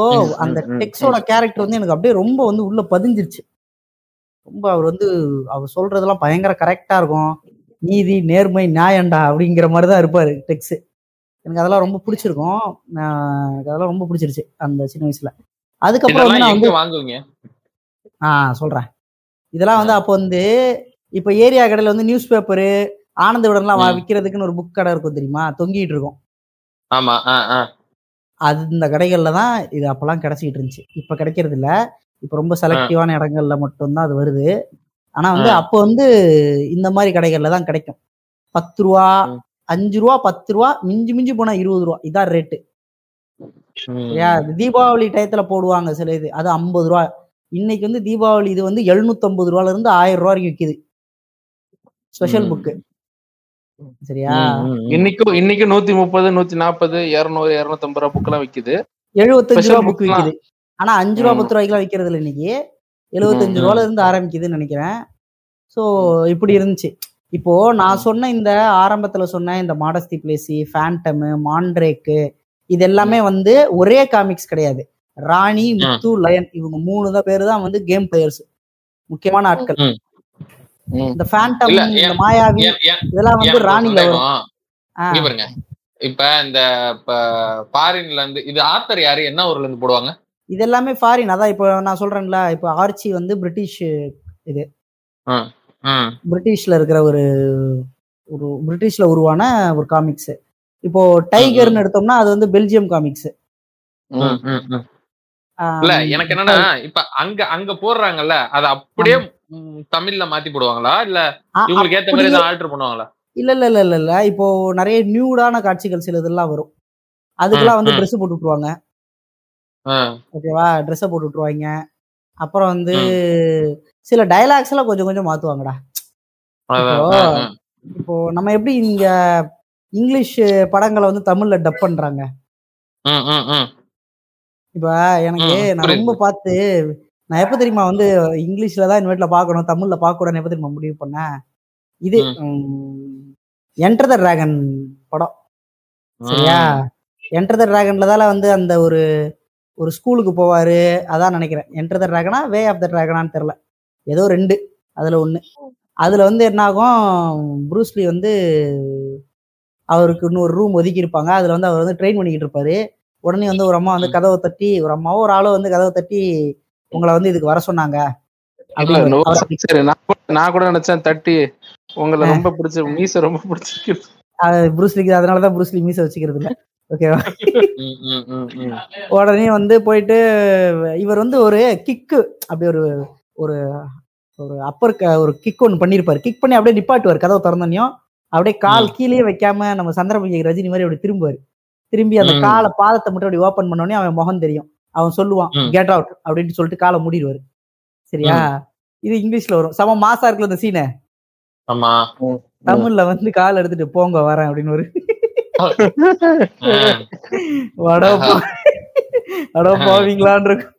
அந்த டெக்ஸோட கேரக்டர் வந்து எனக்கு அப்படியே ரொம்ப வந்து உள்ள பதிஞ்சிருச்சு. ரொம்ப அவர் வந்து அவர் சொல்றதெல்லாம் பயங்கர கரெக்டா இருக்கும். நீதி நேர்மை நியாயண்டா அப்படிங்கிற மாதிரிதான் இருப்பாரு டெக்ஸ். எனக்கு அதெல்லாம் ரொம்ப பிடிச்சிருக்கும். எனக்கு அதெல்லாம் ரொம்ப பிடிச்சிருச்சு அந்த சின்ன வயசுல. அதுக்கப்புறம் நான் வந்து வாங்குவீங்க ஆஹ் சொல்றேன் இதெல்லாம் வந்து அப்போ வந்து இப்போ ஏரியா கடையில் வந்து நியூஸ் பேப்பரு ஆனந்த விடன்லாம் விற்கிறதுக்குன்னு ஒரு புக் கடை இருக்கும் தெரியுமா, தொங்கிட்டு இருக்கும். ஆமா அது இந்த கடைகள்ல தான் இது அப்பெல்லாம் கிடைச்சிக்கிட்டு இருந்துச்சு. இப்போ கிடைக்கிறது இல்லை. இப்போ ரொம்ப செலக்டிவான இடங்கள்ல மட்டும்தான் அது வருது. ஆனால் வந்து அப்போ வந்து இந்த மாதிரி கடைகள்ல தான் கிடைக்கும். பத்து ரூபா அஞ்சு ரூபா பத்து ரூபா மிஞ்சி மிஞ்சி போனா இருபது ரூபா இதான் ரேட்டு. தீபாவளி டயத்துல போடுவாங்க சில இது, அது ஐம்பது ரூபா. இன்னைக்கு வந்து தீபாவளி இது வந்து எழுநூத்தி ஐம்பது ரூபால இருந்து ஆயிரம் ரூபா வரைக்கும் விற்கிது ஸ்பெஷல் புக்கு சரியா. இன்னைக்கும் இன்னைக்கும் நூத்தி முப்பது நூத்தி நாற்பது இருநூறு இருநூத்தி ஐம்பது ரூபா புக்கெல்லாம் விற்கிது. எழுபத்தஞ்சு ரூபா புக் விற்கிது. ஆனா அஞ்சு ரூபா பத்து ரூபாய்க்குலாம் விற்கிறது இல்லை இன்னைக்கு. எழுபத்தஞ்சு ரூபால இருந்து ஆரம்பிக்குதுன்னு நினைக்கிறேன். ஸோ இப்படி இருந்துச்சு. இப்போ நான் சொன்ன இந்த ஆரம்பத்துல சொன்ன இந்த மாடஸ்டி பிளேசி, ஃபேண்டம், மாண்ட்ரேக்கு இது எல்லாமே வந்து ஒரே காமிக்ஸ் கிடையாது. ராணி, முத்து, லயன் இவங்க மூணு தான் பேரு தான் வந்து கேம் பிளேயர்ஸ், முக்கியமான ஆட்கள். இந்த ஃபேண்டம், இந்த மாயாவி இதெல்லாம் வந்து ராணில வருங்க. இப்ப இந்த ஃபாரின்ல இருந்து இது ஆத்தர் யாரு, என்ன ஊர்ல இருந்து போடுவாங்க இது எல்லாமே ஃபாரின். அதான் இப்ப நான் சொல்றேன்ல, இப்ப ஆர்ச்சி வந்து பிரிட்டிஷ், இது பிரிட்டிஷ்ல இருக்கிற ஒரு ஒரு பிரிட்டிஷ்ல உருவான ஒரு காமிக்ஸ். இப்போ டைகர்னு எடுத்தோம்னா அது வந்து பெல்ஜியம் காமிக்ஸ். இல்ல எனக்கு என்னன்னா இப்ப அங்க அங்க போடுறாங்கல்ல அது அப்படியே தமிழ்ல மாத்தி போடுவாங்களா இல்ல உங்களுக்கு ஏத்த மாதிரி தான் ஆல்டர் பண்ணுவாங்களா? இல்ல இல்ல இல்ல இல்ல இல்ல இப்போ நிறைய நியூடான காட்சிகள் சில இதெல்லாம் வரும். அதுக்கெல்லாம் வந்து ட்ரெஸ் போட்டு விட்டுருவாங்க. ஓகேவா, ட்ரெஸ் போட்டு விட்டுருவாங்க. அப்புறம் வந்து சில டயலாக்ஸ் எல்லாம் கொஞ்சம் கொஞ்சம் மாத்துவாங்கடா. இப்போ நம்ம எப்படி இங்க இங்கிலீஷ் படங்களை வந்து தமிழ்ல டப் பண்றாங்க. இப்ப எனக்கு நான் ரொம்ப பார்த்து நான் எப்ப தெரியுமா வந்து இங்கிலீஷ்ல தான் இனிமேட்ல பாக்கணும், தமிழ்ல பாக்கூடாது எப்ப தெரியுமா முடிவு பண்ணேன். இது என்டர் த டிராகன் படம் சரியா, என்டர் த டிராகன்ல தான் வந்து அந்த ஒரு ஒரு ஸ்கூலுக்கு போவாரு அதான் நினைக்கிறேன். Enter the டிராகனா way of the டிராகனான்னு தெரியல, ஏதோ ரெண்டு அதுல ஒண்ணு. அதுல வந்து என்ன ஆகும், ப்ரூஸ்லி வந்து அவருக்கு இன்னொரு ரூம் ஒதுக்கி இருப்பாங்க. அதுல வந்து அவர் வந்து ட்ரெயின் பண்ணிக்கிட்டு இருப்பாரு. உடனே வந்து ஒரு அம்மா வந்து கதவை தட்டி, ஒரு அம்மாவோ ஒரு ஆளோ வந்து கதவை தட்டி உங்களை வந்து இதுக்கு வர சொன்னாங்க. நான் கூட நினைச்சேன் தட்டி உங்களை ரொம்ப பிடிச்ச மீச ரொம்ப பிடிச்சிருக்கு ப்ரூஸ்லிக்கு, அதனாலதான் ப்ரூஸ்லி மீச வச்சுக்கிறது இல்லை. ஓகேவா, உடனே வந்து போயிட்டு இவர் வந்து ஒரு கிக்கு அப்படி ஒரு ஒரு ஒரு அப்பர் ஒரு கிக் ஒன்று பண்ணிருப்பாரு. கிக் பண்ணி அப்படியே நிப்பாட்டுவார் கதவை திறந்தோன்னையும். அப்படியே கால் கீழே வைக்காம நம்ம சந்திரபுஜி ரஜினி மாதிரி அப்படி திரும்புவாரு. திரும்பி அந்த காலை பாதத்தை மட்டும் அப்படி ஓப்பன் பண்ணோடனே அவன் முகம் தெரியும். அவன் சொல்லுவான் கெட் அவுட் அப்படின்னு சொல்லிட்டு காலை மூடிடுவாரு சரியா. இது இங்கிலீஷ்ல வரும். சம மாசா இருக்குல்ல இந்த சீனை, தமிழ்ல வந்து காலை எடுத்துட்டு போங்க வரேன் அப்படின்னு ஒரு வடப்பா வடப்பாவீங்களான் இருக்கும்.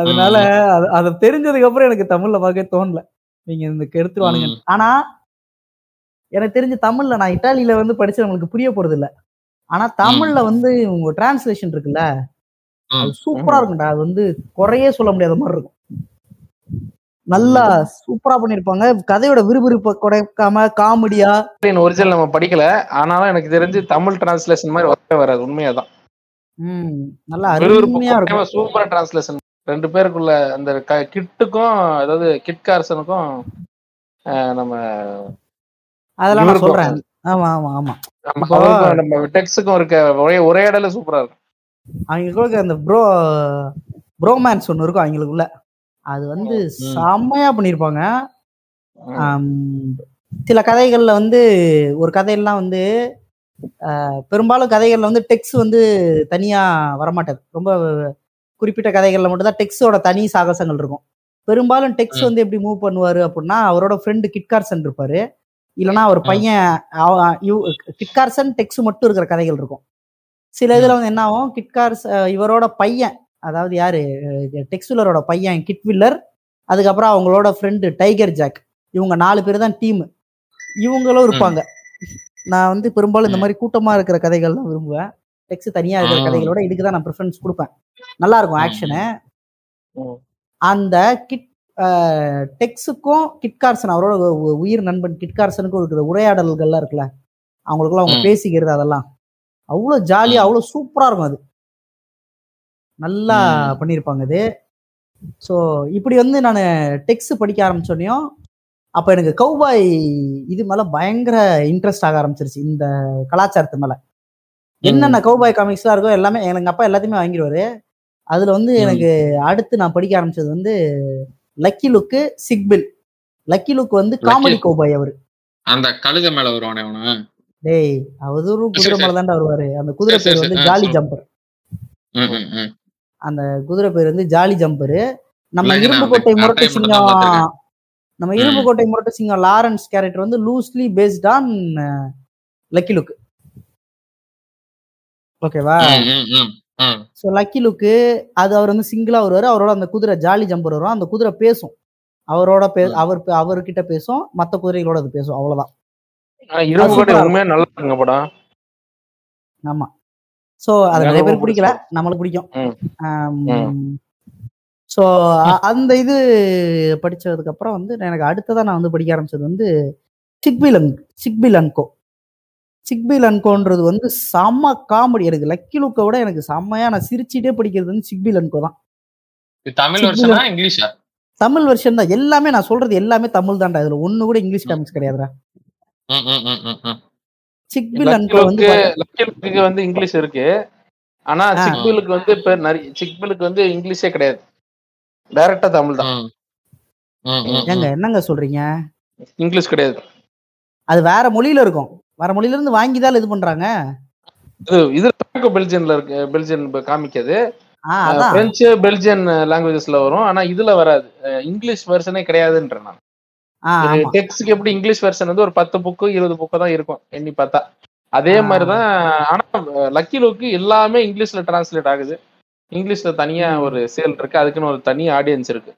அதனால அதை தெரிஞ்சதுக்கு அப்புறம் எனக்கு தமிழ்ல பார்க்க தோணல. நீங்க இந்த கெடுத்துருவானுங்க. ஆனா எனக்கு தெரிஞ்ச தமிழ்ல நான் இட்டாலியில வந்து படிச்சு உங்களுக்கு புரிய போறது இல்லை. ஆனா தமிழ்ல வந்து உங்க டிரான்ஸ்லேஷன் இருக்குல்ல சூப்பரா இருக்கும்டா. அது வந்து குறையே சொல்ல முடியாத மாதிரி இருக்கும். நல்லா சூப்பரா பண்ணிருப்பாங்க. கதையோட விறுவிறுப்ப குறைக்காம காமெடியா. ஒரிஜினல் நம்ம படிக்கல, ஆனாலும் எனக்கு தெரிஞ்சு தமிழ் டிரான்ஸ்லேஷன் மாதிரி வரவே வராது. உண்மையாதான். உம் நல்லா விறுவிறுப்பா இருக்கும். சூப்பரா டிரான்ஸ்லேஷன். ரெண்டு பேருக்குள்ள அந்த கிட்டுக்கும் அதாவது கிட் கார்சனுக்கும் நம்ம அதெல்லாம் நான் சொல்றேன். ஆமா ஆமா ஆமா நம்ம டெக்ஸ்ட்க்கும் இருக்க ஒரே ஒரே இடத்துல சூப்பரா இருக்கும். அவங்களுக்குள்ள அந்த ப்ரோ ப்ரோமேன்ஸ் ஒன்று இருக்கும் அவங்களுக்குள்ள. அது வந்து செம்மையா பண்ணியிருப்பாங்க. சில கதைகளில் வந்து ஒரு கதையெல்லாம் வந்து பெரும்பாலும் கதைகளில் வந்து டெக்ஸ்ட் வந்து தனியாக வரமாட்டது. ரொம்ப குறிப்பிட்ட கதைகளில் மட்டும்தான் டெக்ஸோட தனி சாகசங்கள் இருக்கும். பெரும்பாலும் டெக்ஸ்ட் வந்து எப்படி மூவ் பண்ணுவார் அப்படின்னா, அவரோட ஃப்ரெண்டு கிட்கார்சன் இருப்பார், இல்லைனா அவர் பையன் கிட்கார்சன் டெக்ஸ்ட் மட்டும் இருக்கிற கதைகள் இருக்கும். சில இதில் வந்து என்ன ஆகும், கிட்கார்ஸ் இவரோட பையன், அதாவது யார் டெக்ஸ்வில்லரோட பையன் கிட்வில்லர், அதுக்கப்புறம் அவங்களோட ஃப்ரெண்டு டைகர் ஜாக், இவங்க நாலு பேர் தான் டீமு, இவங்களும் இருப்பாங்க. நான் வந்து பெரும்பாலும் இந்த மாதிரி கூட்டமாக இருக்கிற கதைகள் தான் விரும்புவேன். டெக்ஸ்ட் தனியாக இருக்கிற கதைகளோட இதுக்கு தான் நான் ப்ரிஃபரன்ஸ் கொடுப்பேன். நல்லா இருக்கும் ஆக்ஷனு. அந்த கிட் டெக்ஸுக்கும் கிட்கார்சன், அவரோட உயிர் நண்பன் கிட்கார்சனுக்கும் இருக்கிற உரையாடல்கள்லாம் இருக்குல்ல, அவங்களுக்குலாம் அவங்க பேசிக்கிறது அதெல்லாம் அவ்வளோ ஜாலியாக அவ்வளோ சூப்பராக இருக்கும். அது நல்லா பண்ணியிருப்பாங்க இது. ஸோ இப்படி வந்து நான் டெக்ஸ்ட் படிக்க ஆரம்பிச்சோன்னையும் அப்போ எனக்கு கௌபாய் இது மேலே பயங்கர இன்ட்ரெஸ்ட் ஆக ஆரம்பிச்சிருச்சு. இந்த கலாச்சாரத்து மேலே என்னென்ன கௌபாய் காமிக்ஸ்லாம் இருக்கோ எல்லாமே எங்கள் அப்பா எல்லாத்தையுமே வாங்கிடுவார். அதில் வந்து எனக்கு அடுத்து நான் படிக்க ஆரம்பிச்சது வந்து லக்கி லுக்கு, சிக்பில். லக்கி லுக் வந்து காமெடி கௌபாய். அவர் அந்த கழுதை மேலே வருவானே அவனு, டேய் அவரு குதிரை மேலே தாண்டா வருவார். அந்த குதிரை பேர் வந்து ஜாலி ஜம்பர். அந்த குதிரை பேர் வந்து ஜாலி ஜம்பரு. நம்ம இரும்பு கோட்டை முரட்டை சிங்கம், நம்ம இரும்பு கோட்டை முரட்டை சிங்கம் லாரன்ஸ் கேரக்டர் வந்து loosely based on lucky look. ஓகேவா? ஸோ லக்கி லுக்கு அது அவர் வந்து சிங்கிளா வருவாரு. அவரோட அந்த குதிரை ஜாலி ஜம்பர் வரும். அந்த குதிரை பேசும், அவரோட பே அவர் அவர்கிட்ட பேசும், மற்ற குதிரைகளோட அது பேசும். அவ்வளவுதான். ஆமா. ஸோ அது நிறைய பேர் பிடிக்கல, நம்மளுக்கு பிடிக்கும். ஸோ அந்த இது படித்ததுக்கு அப்புறம் வந்து எனக்கு அடுத்ததான் நான் வந்து படிக்க ஆரம்பிச்சது வந்து சிக்பிலங் சிக்பிலன்கோ சிக்பிலன்கோன்றது வந்து செம்ம காமெடி. எனக்கு லக்கி லுக்கை விட எனக்கு செம்மையா நான் சிரிச்சுட்டே படிக்கிறது வந்து சிக்பிலன்கோ தான். தமிழ் வெர்ஷன் தான் எல்லாமே. நான் சொல்றது எல்லாமே தமிழ் தான்டா, இதுல ஒன்னு கூட இங்கிலீஷ் காமிக்ஸ் கிடையாதுடா. இங்கிலீஷ் இருக்கு, ஆனா சிக்பிலுக்கு வந்து இப்ப சிக்பிலுக்கு வந்து இங்கிலீஷே கிடையாது, டைரக்டா தமிழ் தான். என்னங்க சொல்றீங்க? இங்கிலீஷ் கிடையாது, அது வேற மொழியில இருக்கும். வேற மொழியில இருந்து வாங்கிதான் இது பண்றாங்க. இது பெல்ஜியன்ல இருக்கு, பெல்ஜியன் காமிக்கிறது பிரெஞ்சு பெல்ஜியன் லாங்குவேஜஸ்ல வரும், ஆனா இதுல வராது. இங்கிலீஷ் வெர்ஷனே கிடையாதுன்ற நான் டெக்ஸ்ட்க்கு எப்படி இங்கிலீஷ் வெர்ஷன் வந்து ஒரு பத்து புக்கு இருபது புக்கு தான் இருக்கும் எண்ணி பார்த்தா. அதே மாதிரிதான். ஆனா லக்கி லூக்கு எல்லாமே இங்கிலீஷ்ல டிரான்ஸ்லேட் ஆகுது. இங்கிலீஷ்ல தனியா ஒரு சேல் இருக்கு, அதுக்குன்னு ஒரு தனி ஆடியன்ஸ் இருக்கு.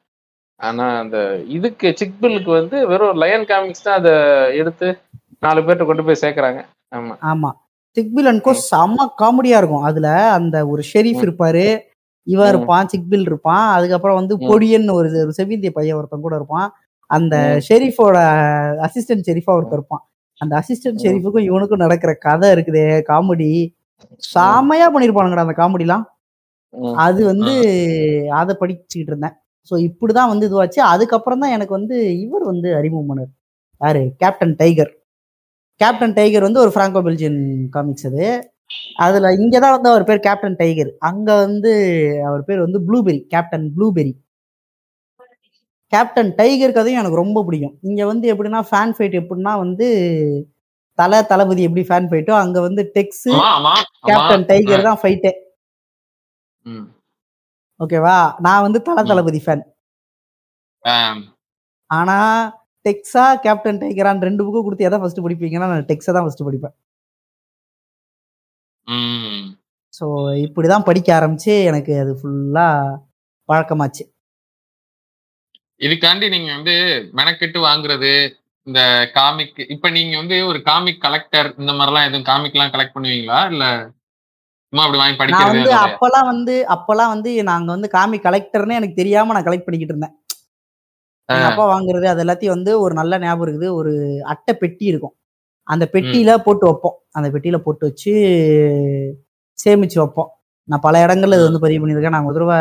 ஆனா அந்த இதுக்கு சிக்பிலுக்கு வந்து வெறும் லயன் காமிக்ஸ் தான் அதை எடுத்து நாலு பேர்ட்ட கொண்டு போய் சேர்க்கறாங்க. ஆமா ஆமா சிக்பில் அண்ட் கோ செம காமெடியா இருக்கும். அதுல அந்த ஒரு ஷெரீஃப் இருப்பாரு, இவன் இருப்பான், சிக்பில் இருப்பான், அதுக்கப்புறம் வந்து பொடியன்னு ஒரு செவிந்திய பையன் ஒருத்தன் கூட இருப்பான். அந்த ஷெரீஃபோட அசிஸ்டன்ட் ஷெரீஃபா ஒருத்தர் இருப்பான். அந்த அசிஸ்டன்ட் ஷெரீஃபுக்கும் இவனுக்கும் நடக்கிற கதை இருக்குதே, காமெடி செமையா பண்ணிருப்பானுங்கடா அந்த காமெடிலாம். அது வந்து அதை படிச்சுக்கிட்டு இருந்தேன். ஸோ இப்படிதான் வந்து இதுவாச்சு. அதுக்கப்புறம் தான் எனக்கு வந்து இவர் வந்து அறிமுகம் பண்ணார். யாரு? Captain tiger. கேப்டன் டைகர் வந்து ஒரு பிராங்கோ பெல்ஜியன் காமிக்ஸ். அது அதுல இங்கதான் வந்து அவர் பேர் கேப்டன் டைகர், அங்க வந்து அவர் பேர் வந்து Blueberry, captain Blueberry. Captain Tiger கதையும் எனக்கு ரொம்ப பிடிக்கும். இங்கே வந்து எப்படின்னா ஃபேன் ஃபைட் எப்படின்னா வந்து தலை தளபதி எப்படி ஃபேன் ஃபைட்டோ, அங்கே வந்து டெக்ஸ் கேப்டன் டைகர் தான் ஃபைட்டே. ஓகேவா? நான் வந்து தலை தளபதி ஃபேன், ஆனால் டெக்ஸா கேப்டன் டைகரான் ரெண்டு புக்கு கொடுத்து எதை ஃபர்ஸ்ட் படிப்பீங்கன்னா நான் டெக்ஸை தான் ஃபர்ஸ்ட் படிப்பேன். ஸோ இப்படி தான் படிக்க ஆரம்பிச்சு எனக்கு அது ஃபுல்லாக பழக்கமாச்சு. இதுக்காண்டி நீங்க வந்து மெனக்கெட்டு வாங்குறது இந்த காமிக். இப்ப நீங்க வந்து ஒரு காமிக் கலெக்டர் இந்த மாதிரிலாம் எதுவும் காமிக்லாம் கலெக்ட் பண்ணுவீங்களா, இல்ல சும்மா அப்படி வாங்கி படிக்கிறது? அப்பெல்லாம் வந்து அப்பெல்லாம் வந்து நாங்க வந்து காமிக் கலெக்டர்னு எனக்கு தெரியாம நான் கலெக்ட் பண்ணிக்கிட்டு இருந்தேன். அப்பா வாங்குறது அது எல்லாத்தையும் வந்து ஒரு நல்ல ஞாபகம் இருக்குது. ஒரு அட்டை பெட்டி இருக்கும், அந்த பெட்டியில போட்டு வைப்போம். அந்த பெட்டியில போட்டு வச்சு சேமிச்சு வைப்போம். நான் பல இடங்கள்ல இது வந்து பதிவு பண்ணியிருக்கேன். நாங்கள் ஒரு தடவை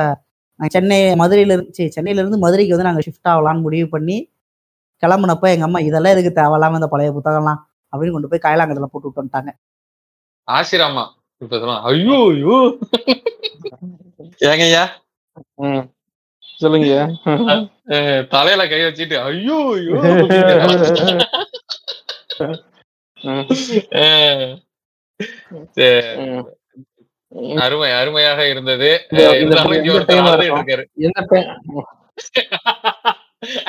சென்னை மதுரையில இருந்து சென்னையிலேருந்து மதுரைக்கு வந்து நாங்கள் ஷிஃப்ட் ஆகலான்னு முடிவு பண்ணி கிளம்புனப்போ எங்கள் அம்மா இதெல்லாம் எதுக்கு தேவையில்லாமல் இந்த பழைய புத்தகம்லாம் அப்படின்னு கொண்டு போய் காயலாங்கத்தில் போட்டு விட்டு வந்துட்டாங்க. ஆசிராமா ஐயோ ஐயோ ஏங்கய்யா சொல்லுங்க, தலையில கை வச்சுட்டு ஐயோ ஐயோ அருமை, அருமையாக இருந்தது.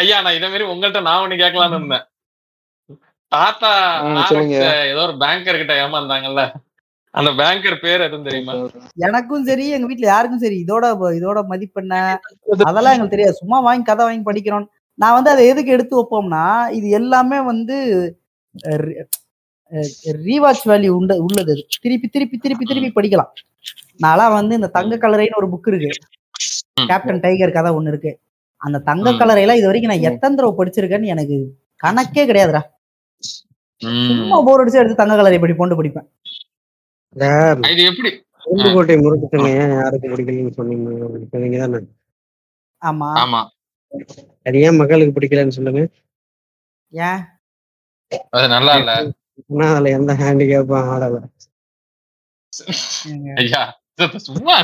ஐயா நான் இதே மாதிரி உங்கள்கிட்ட நான் ஒண்ணு கேட்கலான்னு இருந்தேன். தாத்தா ஏதோ ஒரு பேங்கர் கிட்ட ஏமாந்தாங்கல்ல, அந்த பேங்கர் பேர் எதுவும் தெரியுமா? எனக்கும் சரி, எங்க வீட்டுல யாருக்கும் சரி. இதோட இதோட மதிப்பெண்ண அதெல்லாம் எங்களுக்கு தெரியாது. சும்மா வாங்கி கதை வாங்கி படிக்கிறோம். நான் வந்து அதை எதுக்கு எடுத்து வைப்போம்னா, இது எல்லாமே வந்து ரீவாட்ச் வேல்யூ உண்டு உள்ளது. திருப்பி திருப்பி திருப்பி திருப்பி படிக்கலாம். நான்லாம் வந்து இந்த தங்க கலரைன்னு ஒரு புக் இருக்கு, கேப்டன் டைகர் கதை ஒண்ணு இருக்கு. அந்த தங்க கலரையெல்லாம் இது வரைக்கும் நான் எத்தனை தடவை படிச்சிருக்கேன்னு எனக்கு கணக்கே கிடையாதுடா. சும்மா போர் அடிச்சு எடுத்து தங்க கலரை படி போண்டு படிப்பேன். கோட்டை முறுக்குமே யாருக்கு பிடிக்கலன்னு சொன்னீங்க. ஆமா ஆமா, அது ஏன் மகளுக்கு பிடிக்கலன்னு சொல்லுங்க. ஏன் அது நல்லா இல்ல? அதுல எந்த ஹேண்டிகேப்பும் ஆடல. ஐயா சும்மா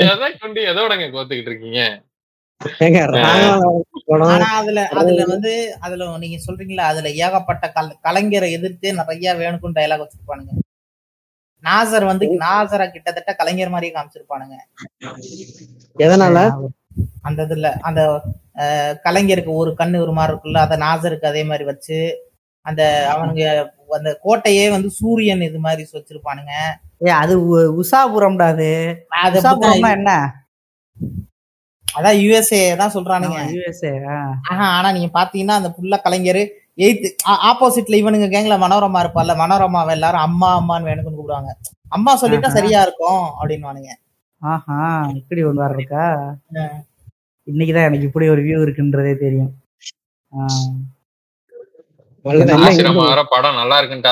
ஏதா கொண்டு எதோடங்க கோத்துக்கிட்டு இருக்கீங்க. ஆனா அதுல அதுல வந்து அதுல நீங்க சொல்றீங்களா, அதுல ஏகப்பட்ட கலைஞரை எதிர்த்து நிறைய வேணுக்கும் டயலாக் வச்சிருப்பானுங்க. நாசர் வந்து நாசரா கிட்டத்தட்ட கலைஞர் மாதிரியே காமிச்சிருப்பானுங்க. எதனால அந்த இதுல அந்த கலைஞருக்கு ஒரு கண்ணு ஒரு மாதிரி இருக்குல்ல, அத நாசருக்கு அதே மாதிரி வச்சு அந்த அவனுங்க அந்த கோட்டையே வந்து சூரியன் இது மாதிரி வச்சிருப்பானுங்க. அது உஷாபுரம்டா. அது உஷாபுரம்னா என்ன? அதான் யுஎஸ்ஏ தான் சொல்றானுங்க. ஆஹ் ஆனா நீங்க பாத்தீங்கன்னா அந்த புள்ள கலைஞர் எய்த்து ஆப்போசிட்ல இவனுங்க கேங்கல மனோரமா இருப்பால, மனோரமாவை எல்லாரும் அம்மா அம்மான்னு வேணுக்குன்னு கூப்பிடுவாங்க. அம்மா சொல்லிட்டா சரியா இருக்கும் அப்படின்னு. ஆஹா இப்படி ஒன்று வர இருக்கா? இன்னைக்குதான் எனக்கு இப்படி ஒரு வியூ இருக்குன்றதே தெரியும். படம் நல்லா இருக்கு.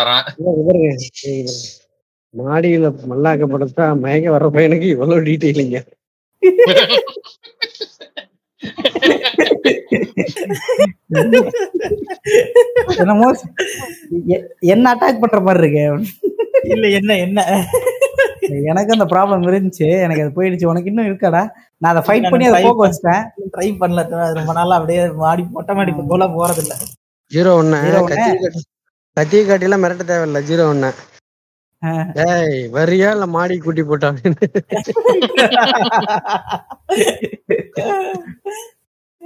மாடியில மல்லாக்க படுத்தா மயங்க வர்ற பையனுக்கு இவ்வளவு டீட்டெயிலிங்க. என்னமோ என்ன அட்டாக் பண்ற மாதிரி இருக்கு. இல்ல என்ன என்ன எனக்கு அந்த ப்ராப்ளம் இருந்துச்சு, எனக்கு அது போயிடுச்சு. உனக்கு இன்னும் இருக்காடா? நான் அதை ஃபைட் பண்ணி அதை போக வச்சிட்டேன். ட்ரை பண்ணல ரொம்ப நாள். அப்படியே மாடி மொட்டை மாடி போல போறது இல்ல. ஜீரோ ஒன்னு கத்திய காட்டி எல்லாம் மிரட்ட தேவையில்ல. ஜீரோ ஒன்னு ஏய் வரியா இல்ல மாடி கூட்டி போட்டான்.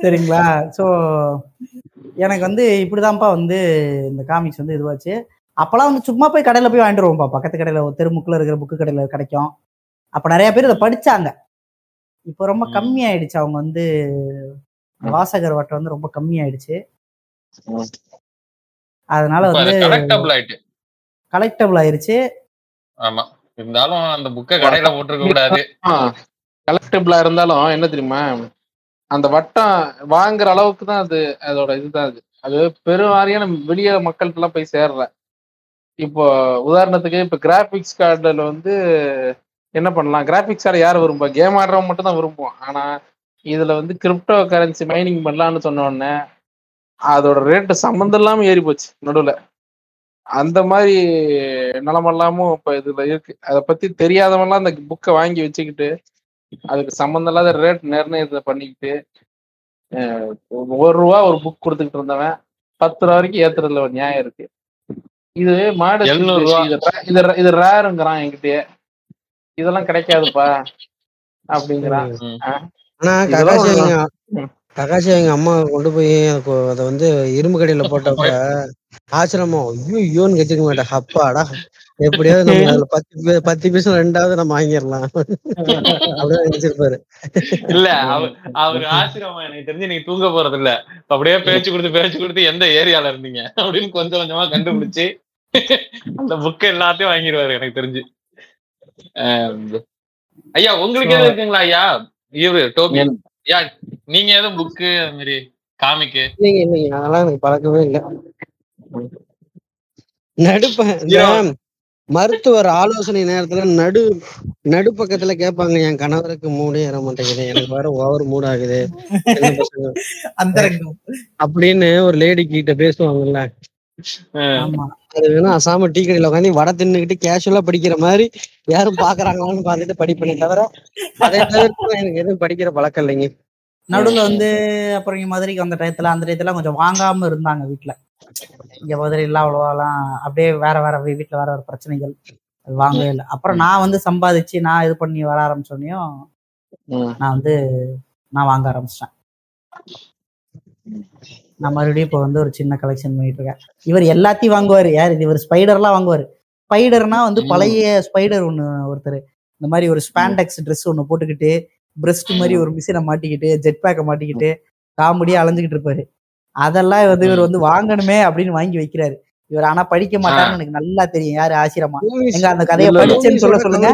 சரிங்களா? ஸோ எனக்கு வந்து இப்படிதான்ப்பா வந்து இந்த காமிக்ஸ் வந்து இதுவாச்சு. அப்போலாம் வந்து சும்மா போய் கடையில் போய் வாங்கிட்டு வருவோம்ப்பா. பக்கத்து கடையில் ஒரு தெருமுக்கில் இருக்கிற புக்கு கடையில் கிடைக்கும். அப்போ நிறையா பேர் இதை படித்தாங்க. இப்போ ரொம்ப கம்மி ஆயிடுச்சு. அவங்க வந்து வாசகர் வட்டம் வந்து ரொம்ப கம்மி ஆயிடுச்சு. அதனால வந்து கலெக்டபிள் ஆயிடுச்சு. ஆமா, இருந்தாலும் அந்த புக்கை கடையில போட்டுருக்க கூடாது. கலெக்டபிளா இருந்தாலும் என்ன தெரியுமா, அந்த வட்டம் வாங்குற அளவுக்கு தான் அது அதோட இதுதான். அது அது பெருவாரியான வெளியே மக்கள்கிட்டலாம் போய் சேர்ற. இப்போ உதாரணத்துக்கு இப்போ கிராஃபிக்ஸ் கார்டில் வந்து என்ன பண்ணலாம்? கிராஃபிக்ஸ் கார்டை யார் விரும்புவா? கேம் ஆடுறவங்க மட்டும் தான் விரும்புவோம். ஆனால் இதில் வந்து கிரிப்டோ கரன்சி மைனிங் பண்ணலான்னு சொன்னோடனே அதோட ரேட்டு சம்மந்தம் இல்லாமல் ஏறி போச்சு நடுவில். அந்த மாதிரி நிலமெல்லாமும் இப்போ இதில் இருக்குது. அதை பற்றி தெரியாதவெல்லாம் அந்த புக்கை வாங்கி வச்சுக்கிட்டு அதுக்கு சம்மந்தம் இல்லாத ரேட் நிர்ணயத்தை பண்ணிக்கிட்டு ஒரு ரூபா ஒரு புக் கொடுத்துக்கிட்டு இருந்தவன் பத்து ரூபா வரைக்கும் ஏத்துறதுல ஒரு நியாயம் இருக்கு. இது மாடு இது ரேருங்கிறான் என்கிட்டயே. இதெல்லாம் கிடைக்காதுப்பா அப்படிங்கிறான். ஆனா ககாசி எங்க அம்மா கொண்டு போய் அதை வந்து இரும்பு கடையில போட்டப்ப ஆச்சரியமும் ஐயோ ஐயோன்னு கத்துக்க மாட்டேன். அப்பாடா எப்படியாவது நம்ம அதுல பத்து பத்து பீசம் ரெண்டாவது நம்ம வாங்கிடலாம் அப்படிதான் நினைச்சிருப்பாரு. இல்ல அவரு ஆச்சரியமா எனக்கு தெரிஞ்சு நீங்க தூங்க போறது இல்ல. அப்படியே பேச்சு கொடுத்து பேச்சு கொடுத்து எந்த ஏரியால இருந்தீங்க அப்படின்னு கொஞ்சம் கொஞ்சமா கண்டுபிடிச்சு அந்த புக்கை எல்லாத்தையும் வாங்கிடுவாரு எனக்கு தெரிஞ்சு. ஐயா உங்களுக்கு எதுவும் இருக்குங்களா? ஐயா இவரு டோபி நீங்க எதுவும் புக்கு அது மாதிரி காமிக்கு? அதெல்லாம் எனக்கு பழக்கவே இல்லை. நடுப்பேன் மருத்துவர் ஆலோசனை நேரத்துல நடு நடுப்பக்கத்துல கேட்பாங்க என் கணவருக்கு மூடே ஏற மாட்டேங்குது, எனக்கு வேற ஓவர் மூட் ஆகுது அப்படின்னு ஒரு லேடி கிட்ட பேசுவாங்கல்ல. அது வேணும் அசாம டீ கடையில உட்காந்து வடை தின்னுக்கிட்டு கேஷுவலா படிக்கிற மாதிரி யாரும் பாக்குறாங்களான்னு பாத்துட்டு படிப்பேனே தவிர அதை தவிர எனக்கு எதுவும் படிக்கிற பழக்கம் இல்லைங்க. நடுவுல வந்து அப்புறம் மதுரைக்கு வந்த டயத்துல அந்த டயத்துல கொஞ்சம் வாங்காம இருந்தாங்க வீட்டுல. இங்கே முதலாம் அவ்வளோவாலாம் அப்படியே வேற வேற வீட்டில் வேற வேறு பிரச்சனைகள் வாங்கவே இல்லை. அப்புறம் நான் வந்து சம்பாதிச்சு நான் இது பண்ணி வர ஆரம்பிச்சோன்னையும் நான் வந்து நான் வாங்க ஆரம்பிச்சிட்டேன். நான் மறுபடியும் இப்போ வந்து ஒரு சின்ன கலெக்ஷன் பண்ணிட்டு இருக்கேன். இவர் எல்லாத்தையும் வாங்குவார். யார் இது? இவர் ஸ்பைடர்லாம் வாங்குவார். ஸ்பைடர்னா வந்து பழைய ஸ்பைடர் ஒன்று ஒருத்தர் இந்த மாதிரி ஒரு ஸ்பாண்டெக்ஸ் ட்ரெஸ் ஒன்று போட்டுக்கிட்டு பிரெஸ்ட் மாதிரி ஒரு மிஷினை மாட்டிக்கிட்டு ஜெட் பேக்கை மாட்டிக்கிட்டு காமெடியாக அலைஞ்சிக்கிட்டு இருப்பாரு. அதெல்லாம் வந்து இவர் வந்து வாங்கணுமே அப்படின்னு வாங்கி வைக்கிறாரு இவர். ஆனா படிக்க மாட்டாருன்னு எனக்கு நல்லா தெரியும். யாரு? ஆசிரமா. எங்க அந்த கதையை படிச்சேன்னு சொல்ல சொல்லுங்க.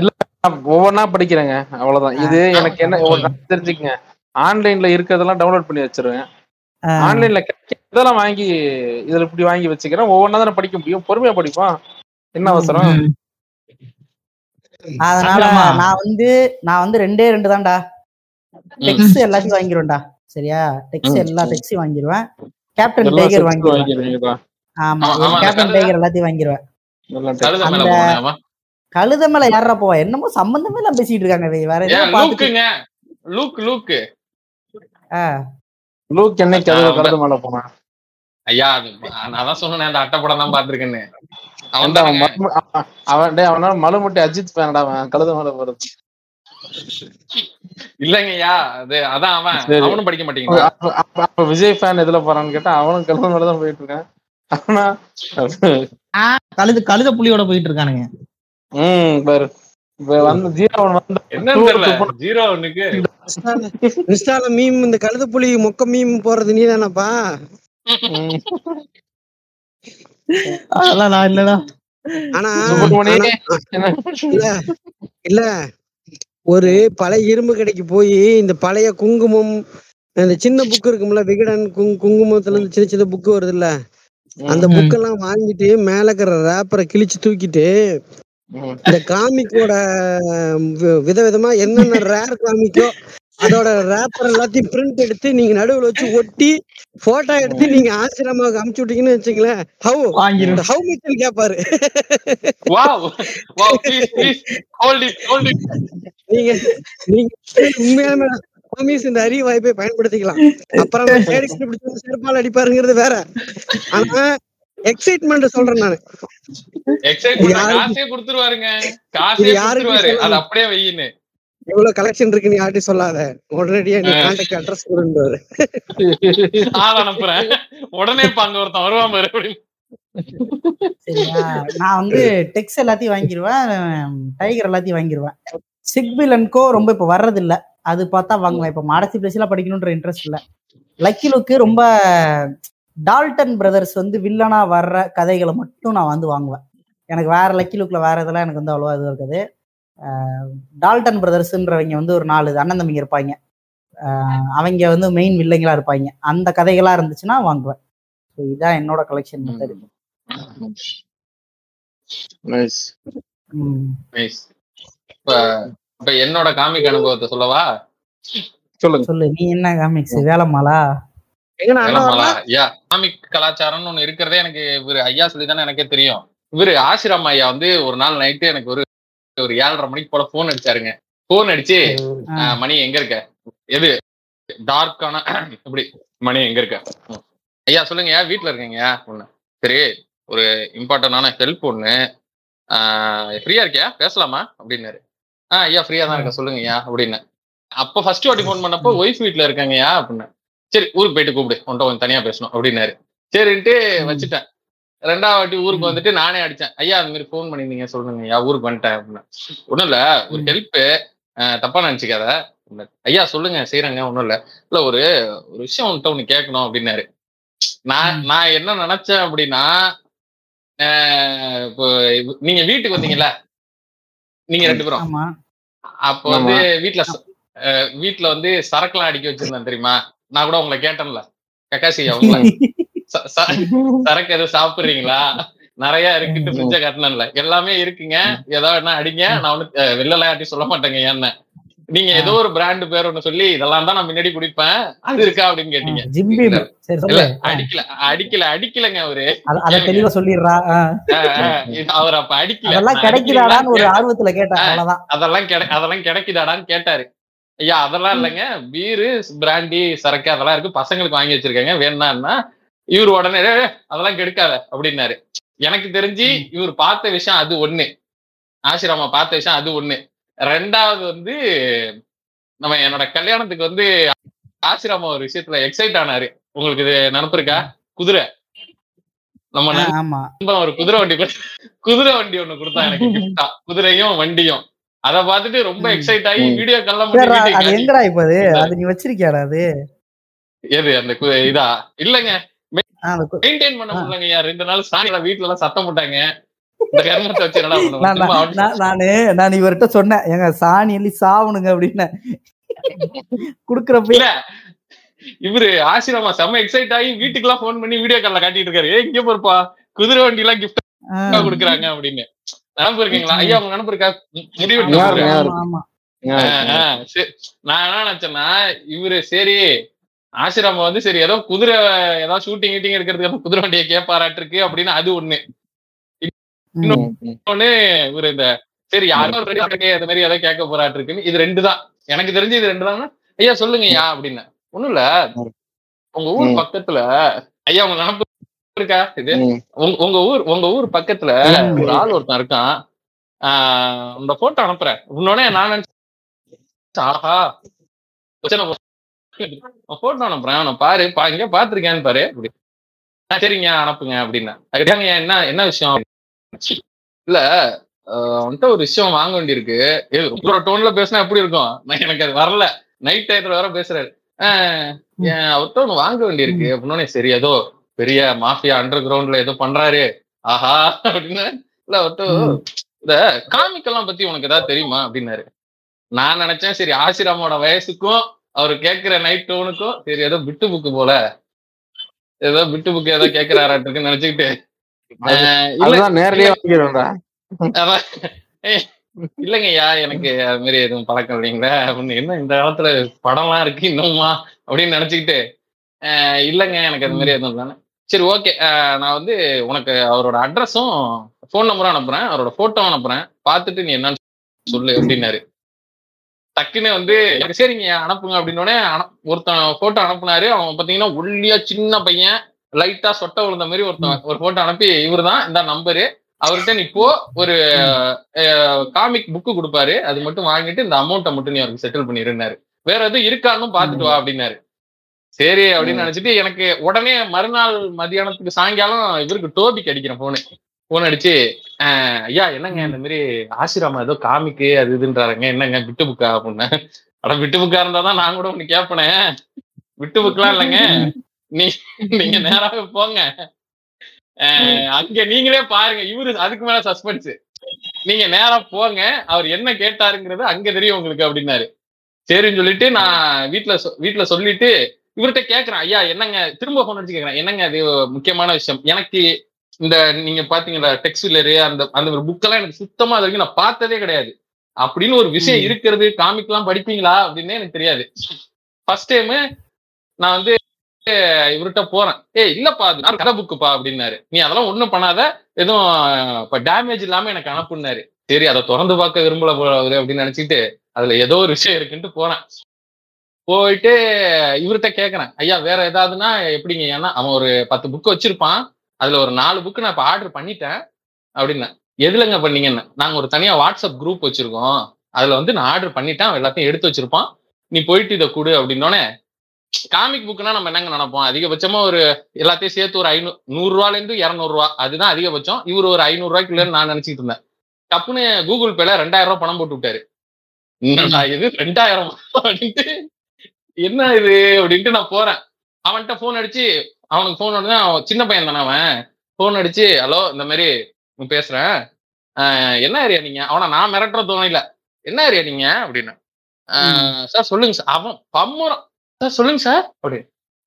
இல்ல ஒவ்வொன்னா படிக்கிறேங்க அவ்வளவுதான். இது எனக்கு என்ன தெரிஞ்சுக்கங்க, ஆன்லைன்ல இருக்கிறதெல்லாம் டவுன்லோட் பண்ணி வச்சிருவேன். ஆன்லைன்ல இதெல்லாம் வாங்கி இதுல இப்படி வாங்கி வச்சுக்கிறேன். ஒவ்வொன்னா தானே படிக்க முடியும், பொறுமையா படிப்போம், என்ன அவசரம்? அதனால நான் வந்து நான் வந்து ரெண்டே ரெண்டு தான்டா டெக்ஸ்ட் எல்லாத்தையும் வாங்கிடுவேன்டா. சரியா? டெக்ஸ்ட் எல்லா டெக்ஸ்டையும் வாங்கிடுவேன். கேப்டன் டைகர் வாங்கிடுவேன். ஆமா, கேப்டன் டைகர் எல்லாத்தையும் வாங்கிடுவேன். அந்த கழுத மேல யாரா போவா? என்னமோ சம்பந்தமே எல்லாம் பேசிட்டு இருக்காங்க. வேற மலுமுட்டி அஜித் பேனடா கழுத மேல போறது இல்லங்கய்யா. அது அதான் அவன் அவனும் படிக்க மாட்டேங்க. விஜய் ஃபேன் எதுல போறான்னு கேட்டா அவனும் கழுத மேலதான் போயிட்டு இருக்கான். ஆனா கழுது கழுத புலியோட போயிட்டு இருக்கானுங்க. உம் பாரு கழுத புலி மொக்க மீம் போறது நீ தானப்பா? அதெல்லாம் நான் இல்லடா. ஆனா இல்ல ஒரு பழைய இரும்பு கடைக்கு போய் இந்த பழைய குங்குமம் இந்த சின்ன புக்கு இருக்கும்ல, விகடன் குங்குமத்துல இருந்து சின்ன சின்ன புக்கு வருது இல்ல, அந்த புக்கெல்லாம் வாங்கிட்டு மேல இருக்கிற ரேப்பரை கிழிச்சு தூக்கிட்டு இந்த காமிக்கோட விதவிதமா என்னென்ன ரேர் காமிக்கோ அதோட ரேப்பர் எல்லாத்தையும் பிரிண்ட் எடுத்து நீங்க நடுவில் வச்சு ஒட்டி போட்டோ எடுத்து நீங்க ஆசிரமாவுக்கு அமுச்சு விட்டீங்கன்னு வச்சுங்களேன், ஹவு ஹவு மச்னு கேட்பாரு. நீங்க நீங்க உண்மையான இந்த அரிய வாய்ப்பை பயன்படுத்திக்கலாம். அப்புறம் செருப்பால் அடிப்பாருங்கிறது வேற. ஆனா எக்ஸைட்மெண்ட் சொல்றேன் நானு. காசே குடுத்துருவாருங்க, காசே குடுத்துருவாரு. அது அப்படியே வையினு எவ்வளவு கலெக்ஷன் இருக்கு நீ யார்ட்டி சொல்லாத, உடனடியா நீ கான்டாக்ட் அட்ரஸ் கொடுங்கறாரு. ஆள அனுப்புறேன் உடனே பாங்க ஒருத்தன் வருவான் பாரு அப்படி. சரியா? நான் வந்து டெக்ஸ் எல்லாத்தையும் வாங்கிடுவேன், டைகர் எல்லாத்தையும் வாங்கிடுவேன். சிக்பில் அண்ட் கோ ரொம்ப இப்ப வர்றது இல்ல, அது பார்த்தா வாங்குவேன். இப்ப மாடஸ்டி பிளேஸ் எல்லாம் படிக்கணும்ன்ற இன்ட்ரெஸ்ட் இல்ல. லக்கி லுக்கு ரொம்ப டால்டன் பிரதர்ஸ் வந்து வில்லனா வர்ற கதைகளை மட்டும் நான் வந்து வாங்குவேன். எனக்கு வேற லக்கி லுக்ல வேற இதெல்லாம் எனக்கு வந்து அவ்வளவா இது இருக்குது. டால்டன் பிரதர்ஸ்ன்றவங்க வந்து ஒரு நாலு அண்ணன் தம்பிங்க இருப்பாங்க, அவங்க வந்து மெயின் வில்லைங்களா இருப்பாங்க. அந்த கதைகளா இருந்துச்சுன்னா வாங்குவேன். ஸோ இதுதான் என்னோட கலெக்ஷன் மெத்தட். Nice nice. இப்ப இப்ப என்னோட காமிக் அனுபவத்தை சொல்லவா? சொல்லுங்க சொல்லு. நீ என்ன காமிக்ஸ்? வேலமாலா காமிக் கலாச்சாரம்னு ஒண்ணு இருக்கிறதே எனக்கு இவரு ஐயா சொல்லிதானே எனக்கே தெரியும். இவரு ஆசிராம ஐயா வந்து ஒரு நாள் நைட்டு எனக்கு ஒரு ஒரு ஏழரை மணிக்கு போல போன் அடிச்சாருங்க. போன் அடிச்சு மணி எங்க இருக்க, எது டார்க்கான இப்படி மணி எங்க இருக்க, ஐயா சொல்லுங்க ஐயா வீட்டுல இருக்கீங்க ஒண்ணு, சரி ஒரு இம்பார்ட்டன்டான ஹெல்ப் ஒண்ணு, ஃப்ரீயா இருக்கியா பேசலாமா அப்படின்னாரு. ஆஹ் ஐயா ஃப்ரீயா தான் இருக்க சொல்லுங்க ஐயா அப்படின்னு. அப்ப ஃபர்ஸ்ட் வாட்டி போன் பண்ணப்போ ஒய்ஃப் வீட்டுல இருக்காங்கய்யா அப்படின்னு. சரி ஊருக்கு போயிட்டு கூப்பிடு, ஒன்ட்ட கொஞ்சம் தனியா பேசணும் அப்படின்னாரு. சரின்ட்டு வச்சுட்டேன். ரெண்டாவது வாட்டி ஊருக்கு வந்துட்டு நானே அடிச்சேன், ஐயா அந்த மாதிரி போன் பண்ணிருந்தீங்க சொல்லுங்க ஐயா ஊருக்கு வந்துட்டேன் அப்படின்னா. ஒன்றும் இல்லை ஒரு ஹெல்ப்பு, தப்பா நினைச்சுக்காத ஐயா சொல்லுங்க செய்யறாங்க, ஒன்றும் இல்லை இல்லை ஒரு ஒரு விஷயம் உன்ட்ட ஒன்று கேட்கணும் அப்படின்னாரு. நான் நான் என்ன நினைச்சேன் அப்படின்னா, இப்போ நீங்க வீட்டுக்கு வந்தீங்களா நீங்க ரெண்டு பேரும், அப்போ வந்து வீட்டுல வீட்டுல வந்து சரக்குலாம் அடிக்க வச்சிருந்தேன் தெரியுமா? நான் கூட உங்களை கேட்டேன்ல கக்காசி அவங்கள சரக்கு எதுவும் சாப்பிடுறீங்களா நிறைய இருக்குன்னு பிரிஞ்ச காட்டினல எல்லாமே இருக்குங்க ஏதாவது என்ன அடிங்க, நான் ஒண்ணு வெளில ஆட்டி சொல்ல மாட்டேங்க ஏன்னு. நீங்க ஏதோ ஒரு பிராண்டு பேர் ஒண்ணு சொல்லி இதெல்லாம் தான் நான் முன்னாடி குடிப்பேன் அது இருக்கா அப்படின்னு கேட்டீங்க. அடிக்கல அடிக்கல அடிக்கலங்க அவரு அவர் அப்ப அடிக்கல. அதெல்லாம் அதெல்லாம் கிடைக்குதாடான்னு கேட்டாரு. ஐயா அதெல்லாம் இல்லைங்க, பீரு பிராண்டி சரக்கு அதெல்லாம் இருக்கு, பசங்களுக்கு வாங்கி வச்சிருக்காங்க வேணான்னா இவர் உடனே அதெல்லாம் கெடுக்காத அப்படின்னாரு. எனக்கு தெரிஞ்சு இவர் பார்த்த விஷயம் அது ஒண்ணு, ஆசிராமா பார்த்த விஷயம் அது ஒண்ணு. ரெண்டாவது வந்து நம்ம என்னோட கல்யாணத்துக்கு வந்து ஆசிராமா ஒரு விஷயத்துல எக்ஸைட் ஆனாரு. உங்களுக்கு இது நினப்பிருக்கா? குதிரை, நம்ம ஒரு குதிரை வண்டி குதிரை வண்டி ஒண்ணு கொடுத்தா எனக்கு கிஃப்டா, குதிரையும் வண்டியும். அத பாத்துட்டு ரொம்ப எக்ஸைட் ஆகி வீடியோ கால்லாம் எது அந்த இதா இல்லங்க மெயின்டைன் பண்ண முடியலங்க. ரெண்டு நாள் சாயங்காலம் வீட்டுல எல்லாம் சத்தம் போட்டாங்க. நானு நான் இவர்கிட்ட சொன்னேன், எங்க சாணி எல்லி சாவணுங்க அப்படின்னு குடுக்கறப்ப இவரு ஆசிரமா செம்ம எக்ஸைட் ஆகி வீட்டுக்கு எல்லாம் போன் பண்ணி வீடியோ கால்ல காட்டிட்டு இருக்காரு. ஏ இங்க போறப்பா குதிரை வண்டி எல்லாம் கிஃப்ட் குடுக்குறாங்க அப்படின்னு. நினப்பு இருக்கீங்களா ஐயா? அவங்க நினப்பு இருக்கா? முடிவு நான் என்ன நினைச்சேன்னா இவரு சரி ஆசிரமம் வந்து சரி ஏதோ குதிரை ஏதாவது ஷூட்டிங் கீட்டிங் இருக்கிறதுக்கு குதிரை வண்டியை கேப்பாராட்டு இருக்கு அப்படின்னு அது ஒண்ணு. இன்னொன்னு இவரு இந்த சரி யாரோ அது மாதிரி ஏதோ கேட்க போராட்டு இருக்குன்னு. இது ரெண்டு தான் எனக்கு தெரிஞ்சு. இது ரெண்டு தான். ஐயா சொல்லுங்க ஐயா அப்படின்னு. ஒண்ணும் இல்ல, உங்க ஊர் பக்கத்துல ஐயா உங்க நினப்பு இருக்கா? இது உங்க ஊர் உங்க ஊர் பக்கத்துல ஒரு ஆள் ஒருத்தன் இருக்கான், ஆஹ் அந்த போட்டோ அனுப்புறேன். இன்னொன்னே நான் நினைச்சேன் ஆஹா போட்டோ அனுப்புறேன் பாரு இங்க பாத்துருக்கேன்னு பாரு அப்படி. சரிங்க அனுப்புங்க அப்படின்னா என்ன என்ன விஷயம் இல்ல வந்துட்டு ஒரு விஷயம் வாங்க வேண்டியிருக்கு. உங்களோட டோன்ல பேசினா எப்படி இருக்கும்? எனக்கு அது வரல. நைட் டைத்துல வர பேசுறாரு. ஆஹ் அவர்கிட்ட ஒண்ணு வாங்க வேண்டியிருக்கு அப்படின்னே சரி ஏதோ பெரிய மாஃபியா அண்டர் கிரவுண்ட்ல ஏதோ பண்றாரு ஆஹா அப்படின்னு. இல்ல அவர்கிட்ட இந்த காமிக்கெல்லாம் பத்தி உனக்கு ஏதாவது தெரியுமா அப்படின்னாரு. நான் நினைச்சேன் சரி ஆசிராமோட வயசுக்கும் அவரு கேட்கிற நைட் டோனுக்கும் சரி ஏதோ பிட்டு புக்கு போல ஏதோ பிட்டு புக்கு ஏதோ கேட்கிறாருன்னு நினைச்சுக்கிட்டு இல்லங்கய்யா எனக்கு அது மாதிரி எதுவும் பழக்கம் இல்லைங்களா அப்படின்னு. என்ன இந்த காலத்துல படம்லாம் இருக்கு இன்னுமா அப்படின்னு நினைச்சுக்கிட்டு ஆஹ் இல்லங்க எனக்கு அது மாதிரி எதுவும் தானே. சரி ஓகே நான் வந்து உனக்கு அவரோட அட்ரஸும் ஃபோன் நம்பரும் அனுப்புறேன், அவரோட போட்டோவும் அனுப்புறேன், பார்த்துட்டு நீ என்னன்னு சொல்லு அப்படின்னாரு. டக்குன்னு வந்து எனக்கு சரிங்க அனுப்புங்க அப்படின்னோடனே ஒருத்தன் போட்டோ அனுப்புனாரு. அவன் பாத்தீங்கன்னா ஒல்லியா சின்ன பையன், லைட்டா சொட்ட விழுந்த மாதிரி ஒருத்தன் ஒரு போட்டோ அனுப்பி இவர் தான் இந்த நம்பரு அவர்கிட்ட நீ இப்போ ஒரு காமிக் புக்கு கொடுப்பாரு அது மட்டும் வாங்கிட்டு இந்த அமௌண்ட்டை மட்டும் நீ அவருக்கு செட்டில் பண்ணிருந்தாரு, வேற எதுவும் இருக்கான்னு பாத்துட்டு வா அப்படின்னாரு. சரி அப்படின்னு நினைச்சிட்டு எனக்கு உடனே மறுநாள் மதியானத்துக்கு சாயங்காலம் இவருக்கு டோபிக் அடிக்கிறேன் போனு போன் அடிச்சு ஆஹ் ஐயா என்னங்க இந்த மாதிரி ஆசிராமா ஏதோ காமிக்கு அது இதுன்றாருங்க என்னங்க விட்டு புக்கா அப்படின்னா. ஆனா விட்டு புக்கா இருந்தாதான் நான் கூட ஒண்ணு கேப்பனேன். விட்டு புக்கெல்லாம் இல்லைங்க, நீ நீங்க நேராக போங்க அங்க நீங்களே பாருங்க. இவரு அதுக்கு மேல சஸ்பென்ஸ், நீங்க நேரா போங்க அவர் என்ன கேட்டாருங்கிறது அங்க தெரியும் உங்களுக்கு அப்படின்னாரு. சரின்னு சொல்லிட்டு நான் வீட்டுல வீட்டுல சொல்லிட்டு இவர்கிட்ட கேட்கிறேன் ஐயா என்னங்க திரும்ப போன் அடிச்சு கேட்கிறேன் என்னங்க அது முக்கியமான விஷயம் எனக்கு இந்த நீங்க பாத்தீங்களா டெக்ஸ்டைலரு அந்த அந்த ஒரு புக்கெல்லாம் எனக்கு சுத்தமா அது வரைக்கும் நான் பார்த்ததே கிடையாது அப்படின்னு ஒரு விஷயம் இருக்கிறது. காமிக் எல்லாம் படிப்பீங்களா அப்படின்னே எனக்கு தெரியாது. ஃபர்ஸ்ட் டைம் நான் வந்து இவர்கிட்ட போறேன். ஏ இல்லப்பா அது கதை புக்குப்பா அப்படின்னாரு. நீ அதெல்லாம் ஒண்ணும் பண்ணாத எதுவும் இப்ப டேமேஜ் இல்லாம எனக்கு அனுப்புனாரு. சரி அதை திறந்து பார்க்க விரும்பல போறாரு அப்படின்னு நினைச்சிட்டு அதுல ஏதோ ஒரு விஷயம் இருக்குன்ட்டு போறேன். போயிட்டு இவர்கிட்ட கேட்கறேன் ஐயா வேற ஏதாவதுன்னா எப்படிங்க? ஏன்னா அவன் ஒரு பத்து புக்கு வச்சிருப்பான், அதுல ஒரு நாலு புக்கு நான் இப்ப ஆர்டர் பண்ணிட்டேன் அப்படின்னா. எதுலங்க பண்ணீங்கன்னு? நாங்க ஒரு தனியா வாட்ஸ்அப் குரூப் வச்சிருக்கோம் அதுல வந்து நான் ஆர்டர் பண்ணிட்டேன் எல்லாத்தையும் எடுத்து வச்சிருப்பான் நீ போயிட்டு இதை கொடு அப்படின்னோடனே. காமிக் புக்குன்னா நம்ம என்னங்க நினைப்போம் அதிகபட்சமா ஒரு எல்லாத்தையும் சேர்த்து ஒரு ஐநூறு நூறு ரூபால இருந்து இருநூறு ரூபா அதுதான் அதிகபட்சம். இவர் ஒரு ஐநூறு ரூபாய்க்குள்ளேன்னு நான் நினைச்சிட்டு இருந்தேன். டப்புன்னு கூகுள் பேல ரெண்டாயிரம் ரூபாய் பணம் போட்டு விட்டாரு. இது ரெண்டாயிரம் அப்படின்ட்டு என்ன இது அப்படின்ட்டு நான் போறேன். அவன்கிட்ட போன் அடிச்சு அவனுக்கு போன் அடிச்சு அவன் சின்ன பையன் தானே அவன் போன் அடிச்சு ஹலோ இந்த மாதிரி பேசுறேன் என்ன ஏரியா நீங்க? அவனை நான் மிரட்டுற தோணும் இல்ல என்ன ஏரியா நீங்க அப்படின்னு. சார் சொல்லுங்க சார். அவன் பம்முறான் சார் சொல்லுங்க சார் அப்படி.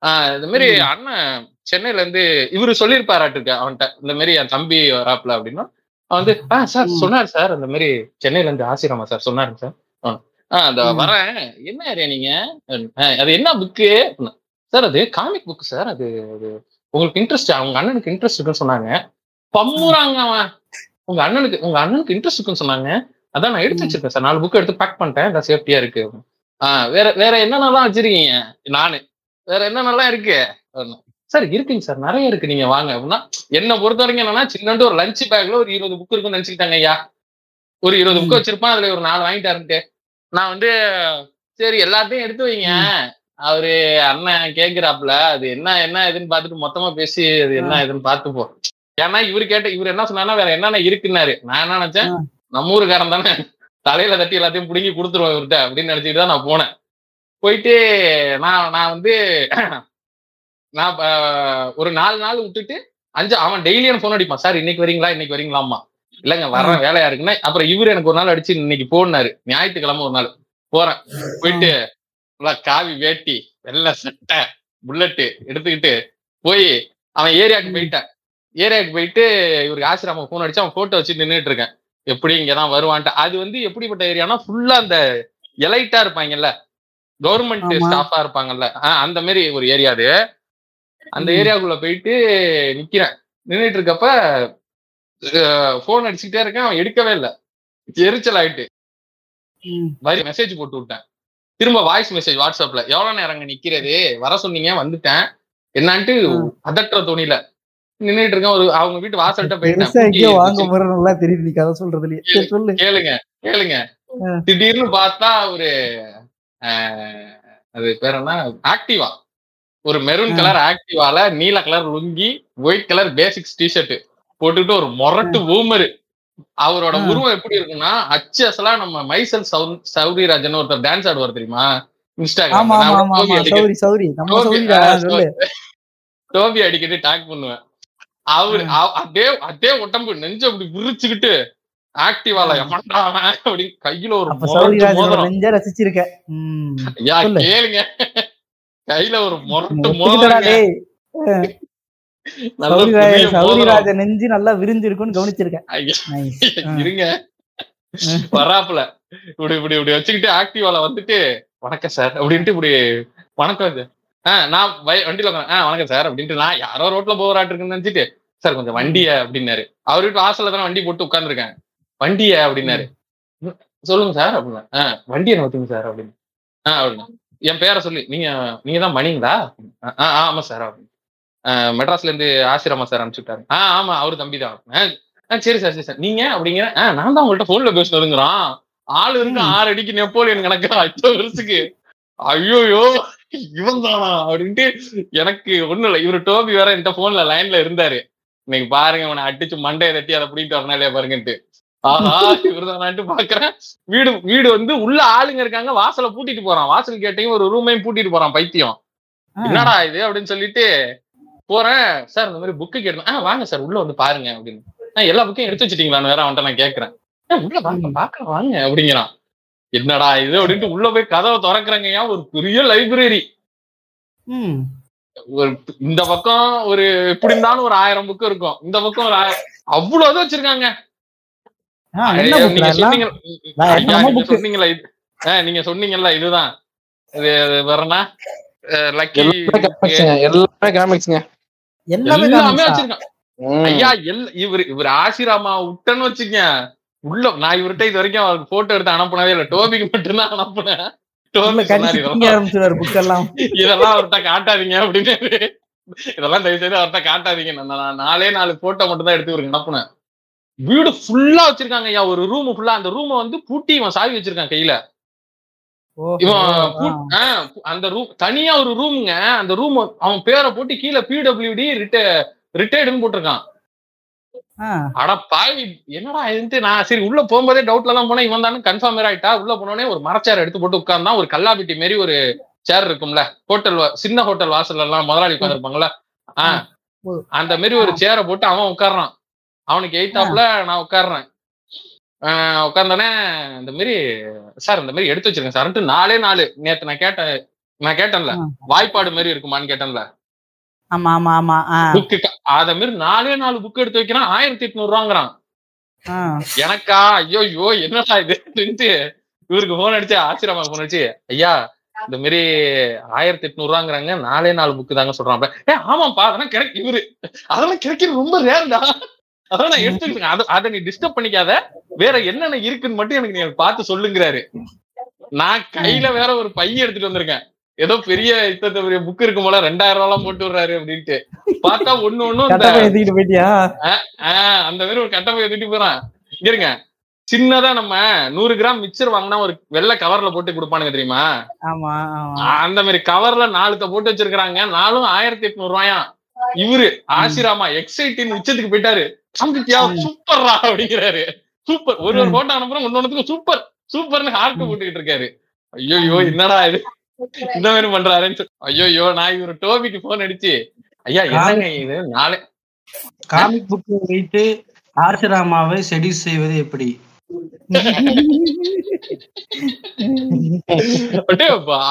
ஆஹ் இந்த மாதிரி அண்ணன் சென்னையில இருந்து இவரு சொல்லியிருப்பாராட்டு இருக்க அவன்கிட்ட இந்த மாதிரி என் தம்பி வராப்ல அப்படின்னா அவன் வந்து ஆஹ் சார் சொன்னாரு சார் அந்த மாதிரி சென்னையில இருந்து ஆசிரமா சார் சொன்னாருங்க சார் ஆஹ் அந்த வரேன் என்ன ஏரியா நீங்க அது என்ன புக்கு அப்படின்னா. சார் அது காமிக் புக்கு சார் அது அது உங்களுக்கு இன்ட்ரெஸ்ட் அவங்க அண்ணனுக்கு இன்ட்ரெஸ்ட் இருக்குன்னு சொன்னாங்க. பம்முறாங்க அவன் உங்க அண்ணனுக்கு உங்க அண்ணனுக்கு இன்ட்ரெஸ்ட் இருக்குன்னு சொன்னாங்க அதான் நான் எடுத்து வச்சிருக்கேன் சார் நாலு புக்கு எடுத்து பேக் பண்ணிட்டேன் அதான் சேஃப்டியா இருக்கு. ஆஹ் வேற வேற என்னென்னலாம் வச்சிருக்கீங்க? நானு வேற என்னென்னலாம் இருக்கு? சார் இருக்குங்க சார், நிறைய இருக்கு, நீங்க வாங்க அப்படின்னா. என்ன பொறுத்த வரைக்கும் என்னன்னா, சின்னண்டு ஒரு லஞ்ச் பேக்ல ஒரு இருபது புக் இருக்குன்னு நினைச்சுக்கிட்டாங்க ஐயா. ஒரு இருபது புக் வச்சிருப்பான், அதுல ஒரு நாலு வாங்கிட்டாருன்ட்டு நான் வந்து சரி எல்லாத்தையும் எடுத்து வைங்க, அவரு அண்ணன் கேக்குறாப்புல அது என்ன என்ன இதுன்னு பாத்துட்டு மொத்தமா பேசி அது என்ன இதுன்னு பாத்துப்போம். ஏன்னா இவரு கேட்ட இவர் என்ன சொன்னா வேற என்னென்ன இருக்குன்னாரு. நான் என்ன நினைச்சேன், நம்ம ஊருக்காரன் தானே தலையில தட்டி எல்லாத்தையும் பிடிங்கி கொடுத்துருவோம் இவர்கிட்ட அப்படின்னு நினைச்சிட்டு தான் நான் போனேன். போயிட்டு நான் நான் வந்து நான் ஒரு நாலு நாள் விட்டுட்டு அஞ்சு, அவன் டெய்லியும் போன் அடிப்பான், சார் இன்னைக்கு வரீங்களா இன்னைக்கு வரீங்களாமா, இல்லைங்க வர்றேன் வேலையா இருக்குன்னா. அப்புறம் இவரு எனக்கு ஒரு நாள் அடிச்சு இன்னைக்கு போனாரு, ஞாயிற்றுக்கிழமை ஒரு நாள் போறேன். போயிட்டு காவி வேட்டி வெள்ளை சட்டை புல்லட்டு எடுத்துக்கிட்டு போய் அவன் ஏரியாவுக்கு போயிட்டான். ஏரியாவுக்கு போயிட்டு இவருக்கு ஆசிரமம் போன் அடிச்சு அவன் போட்டோ வச்சு நின்றுட்டு இருக்கேன், எப்படி இங்கதான் வருவான்ட்டு. அது வந்து எப்படிப்பட்ட ஏரியானா ஃபுல்லா அந்த எலைட்டா இருப்பாங்கல்ல, கவர்மெண்ட் ஸ்டாஃபா இருப்பாங்கல்ல, அந்த மாதிரி ஒரு ஏரியா அது. அந்த ஏரியாவுக்குள்ள போயிட்டு நிக்கிறேன், நின்றுட்டு இருக்கப்ப போன் அடிச்சுக்கிட்டே இருக்கேன், அவன் எடுக்கவே இல்லை, எரிச்சல் ஆயிட்டு வரி மெசேஜ் போட்டு விட்டேன். திரும்ப வாய்ஸ் மெசேஜ் வாட்ஸ்அப்ல, எவ்வளவு நேரங்க நிக்கிறது, வர சொன்னீங்க வந்துட்டேன் என்னான்ட்டு அதற்ற துணியில நின்னுட்டு இருக்கேன். ஒரு அவங்க வீட்டு வாசல்கிட்ட போயிட்டேன். கேளுங்க கேளுங்க, திடீர்னு பார்த்தா ஒரு அது பேர் என்ன ஆக்டிவா, ஒரு மெரூன் கலர் ஆக்டிவால நீல colour lungi white colour basics T-shirt போட்டுக்கிட்டு ஒரு மொரட்டு ஊமரு. அவரோட உருவம் எப்படி இருக்குன்னா, அச்சு அசலா நம்ம மைசல் சௌரிராஜன் ஒருத்தர் டான்ஸ் ஆடுவார் தெரியுமா, இன்ஸ்டாகிராம் டோபி அடிக்கிட்டு டாக் பண்ணுவேன். அவரு அதே அதே உடம்பு நெஞ்சு அப்படி விரிச்சுக்கிட்டு ஆக்டிவால அப்படின்னு கையில ஒரு கேளுங்க, கையில ஒரு மொரட்டு மோதிரம். சௌரிராஜ நெஞ்சு நல்லா விரிஞ்சிருக்குன்னு கவனிச்சிருக்கேன். இருங்க வராப்புல இப்படி இப்படி இப்படி வச்சுக்கிட்டு ஆக்டிவால வந்துட்டு வணக்கம் சார் அப்படின்ட்டு இப்படி வணக்கம் ஆஹ் நான் வண்டியில ஆஹ் வணக்கம் சார் அப்படின்ட்டு நான் யாரோ ரோட்ல போராட்டு இருக்குன்னு நினைச்சிட்டு சார் கொஞ்சம் வண்டிய அப்படின்னாரு. அவரு வீட்டு வாசல்ல தானே வண்டி போட்டு உட்காந்துருக்காங்க. வண்டிய அப்படின்னாரு, சொல்லுங்க சார் அப்படின்னா ஆஹ் வண்டியை நோத்துங்க சார் அப்படின்னு ஆஹ் அப்படின்னா என் பேரை சொல்லி நீங்க நீங்க தான் மணிங்களா ஆஹ் ஆமா சார் அப்படின்னு மெட்ராஸ்ல இருந்து ஆசிரமா சார் அனுப்பிச்சுட்டாரு. ஆஹ் ஆமா அவரு தம்பி தான். சரி சார் சரி சார் நீங்க அப்படிங்கிற ஆஹ் நான் தான் உங்கள்கிட்ட போன்ல பேசுறதுங்கிறான். ஆளு இருந்து ஆறு அடிக்கு நெப்போலியன் கணக்கா அஞ்சு வருஷத்துக்கு. ஐயோயோ இவன் தானா அப்படின்ட்டு எனக்கு ஒண்ணும் இல்லை. இவரு டோபி வேற என்கிட்ட போன்ல லைன்ல இருந்தாரு, இன்னைக்கு பாருங்க அவனை அடிச்சு மண்டையை தட்டி அதை பிடிக்கிட்டு வரனாலே பாருங்கன்ட்டு. ஆஹா இவருதானான்ட்டு பாக்குறேன். வீடு வீடு வந்து உள்ள ஆளுங்க இருக்காங்க, வாசலை பூட்டிட்டு போறான், வாசல் கேட்டையும் ஒரு ரூமையும் பூட்டிட்டு போறான் பைத்தியம். என்னடா இது அப்படின்னு சொல்லிட்டு போறேன். சார் இந்த மாதிரி புக்கு கேட்டேன். ஆ வாங்க சார் உள்ள வந்து பாருங்க அப்படின்னு. எல்லா புக்கையும் எடுத்து வச்சிட்டீங்களான்னு வேற அவன்கிட்ட நான் கேட்கறேன். உள்ள வாங்க பாக்கலாம் வாங்க அப்படிங்கிறான். என்னடா இது அப்படின்ட்டு உள்ள போய் கதவை திறக்கிறேங்க. ஏன் ஒரு பெரிய லைப்ரரி, ஒரு இந்த பக்கம் ஒரு எப்படி இருந்தாலும் ஒரு ஆயிரம் புக்கு இருக்கும், இந்த பக்கம் ஒரு ஆயிரம் அவ்வளவுதான் வச்சிருக்காங்க. நீங்க சொன்னீங்களா இது ஆஹ் நீங்க சொன்னீங்கல்ல இதுதான் இது வரனா லக்கி எல்லாமே காமிக்ஸ்ங்க எல்லாமே வச்சிருக்கான் ஐயா. இவர் இவர் ஆசிராமா விட்டன்னு வச்சுக்க உள்ள. நான் இவர்கிட்ட இது வரைக்கும் போட்டோ எடுத்து அனுப்பினதே இல்லை, டோபிக்கு மட்டும்தான் அனுப்புனேன். இதெல்லாம் அவர்கிட்ட காட்டாதீங்க அப்படின்னு, இதெல்லாம் தயவு செய்து அவர்கிட்ட காட்டாதீங்க. நான் நாலே நாலு போட்டோ மட்டும் தான் எடுத்து இவருக்கு அனுப்புனேன். வீடு ஃபுல்லா வச்சிருக்காங்க ஐயா, ஒரு ரூம் ஃபுல்லா. அந்த ரூமை வந்து பூட்டி இவன் சாவி வச்சிருக்கான் கையில. இவன் அந்த ரூம் தனியா ஒரு ரூம்ங்க. அந்த ரூம் அவன் பேரை போட்டு கீழே பிடபிள்யூடி ரிட்டையர்டுன்னு போட்டிருக்கான். அட பாவி என்னடா இது. நான் சரி உள்ள போகும்போதே டவுட்ல தான் போனேன், இவன் தானு கன்ஃபார்ம் ஆயிட்டா. உள்ள போனோடனே ஒரு மரச்சேர் எடுத்து போட்டு உட்கார்ந்தான். ஒரு கல்லாபிட்டி மாரி ஒரு சேர் இருக்கும்ல, ஹோட்டல் சின்ன ஹோட்டல் வாசல் எல்லாம் முதலாளி உட்காந்துருப்பாங்கல்ல ஆஹ் அந்த மாரி ஒரு சேரை போட்டு அவன் உட்கார்றான். அவனுக்கு எய்தாப்புல நான் உட்கார்றேன். ஆஹ் உட்கார்ந்தானே இந்த மாதிரி சார் இந்த மாதிரி எடுத்து வச்சிருக்கேன் சார்ன்ட்டு நாலே நாலு. நேத்து நான் கேட்டேன் நான் கேட்டேன்ல வாய்ப்பாடு மாதிரி இருக்குமான்னு கேட்டேன்ல, புக்கு அத மாதிரி நாலே நாலு புக்கு எடுத்து வைக்கிறான். ஆயிரத்தி எட்நூறு ரூபாங்கிறான். எனக்கா ஐயோ ஐயோ என்னடா இதுன்ட்டு இவருக்கு போன் அடிச்சு ஆசிரமா போன் அடிச்சு ஐயா இந்த மாதிரி ஆயிரத்தி எட்நூறு ரூபாங்கிறாங்க, நாலே நாலு புக்கு தாங்க சொல்றான். ஏ ஆமாப்பா அதெல்லாம் கிடைக்கும் இவரு, அதெல்லாம் கிடைக்கிறது ரொம்ப ரேர்டா, அதான் நான் எடுத்துக்கிட்டு அதை நீ டிஸ்டர்ப் பண்ணிக்காத, வேற என்னென்ன இருக்குன்னு மட்டும் எனக்கு நீ பார்த்து சொல்லுங்கிறாரு. நான் கையில வேற ஒரு பைய எடுத்துட்டு வந்திருக்கேன், ஏதோ பெரிய புக் இருக்கும் போல ரெண்டாயிரம் ரூபாய் போட்டு விடுறாரு அப்படின்ட்டு பார்த்தா ஒண்ணு ஒண்ணும் போயிட்டியா அந்த மாதிரி ஒரு கட்டப்பை எழுதிட்டு போறான். இருங்க, சின்னதா நம்ம நூறு கிராம் மிச்சர் வாங்கினா ஒரு வெள்ளை கவர்ல போட்டு கொடுப்பானுங்க தெரியுமா, அந்த மாதிரி கவர்ல நாலுத்த போட்டு வச்சிருக்காங்க. நாலும் ஆயிரத்தி எட்நூறு ரூபாயா. இவரு ஆசிராமா எக்ஸைட்டின் உச்சத்துக்கு போயிட்டாரு. சூப்பர்ரா அப்படிங்கிறாரு. சூப்பர் ஒரு ஒரு போட்டோ அனுப்புறோம் ஒன்னொன்னுக்கு சூப்பர் சூப்பர்னு ஹார்ட் போட்டுக்கிட்டு இருக்காரு. ஐயோயோ என்னடா இது இந்த மாதிரி பண்றாருன்னு ஐயோயோ நான் இவரு டோபிக்கு போன் அடிச்சு ஐயா என்னங்க இது நாளை காமிக் புக்கு வைத்து ஆசிராமாவை செடியூஸ் செய்வது எப்படி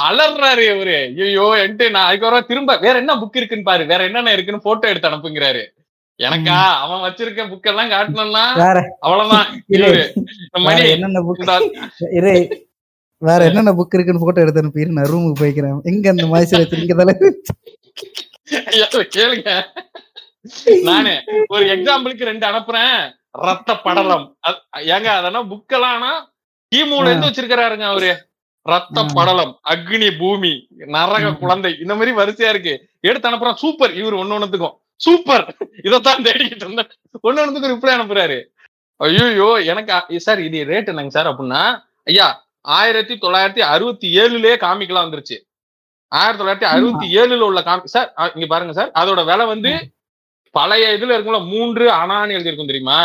அலர்றாரு இவரு. ஐயோ என்ட்டு நான் அதுக்கப்புறம் திரும்ப வேற என்ன புக் இருக்குன்னு பாரு, வேற என்னென்ன இருக்குன்னு போட்டோ எடுத்து அனுப்புங்கிறாரு. எனக்கா அவன் வச்சிருக்க புக் எல்லாம் காட்டணும்னா அவ்வளவுதான். வேற என்னென்ன புக் இருக்குன்னு போட்டோ எடுத்து அனுப்பி நான் ரூமுக்கு போய்க்கிறேன். எங்க அந்த மாய்ச்சல் வச்சிருக்கதால கேளுங்க. நானு ஒரு எக்ஸாம்பிளுக்கு ரெண்டு அனுப்புறேன். ரத்த படலம் ஏங்க அதனா புக்கெல்லாம் கிமூல இருந்து வச்சிருக்கிறாருங்க அவரு. ரத்த படலம், அக்னி பூமி, நரக குழந்தை, இந்த மாதிரி வரிசையா இருக்கு. எடுத்து அனுப்புறான். சூப்பர். இவரு ஒன்னொன்னுத்துக்கும் சூப்பர் இதத்தான் தேடிக்கிட்டு இருந்தேன். ஒன்னொன்னுத்துக்கும் ரிப்ளை அனுப்புறாரு. ஐயோயோ எனக்கு சார் இது ரேட் என்னங்க சார் அப்படின்னா, ஐயா ஆயிரத்தி தொள்ளாயிரத்தி அறுபத்தி ஏழுலயே காமிக்கலாம் வந்துருச்சு. ஆயிரத்தி தொள்ளாயிரத்தி அறுபத்தி ஏழுல உள்ள காமிக் சார் இங்க பாருங்க சார். அதோட விலை வந்து பழைய இதுல இருக்கும்ல மூன்று அணான்னு எழுதிருக்கும் தெரியுமா,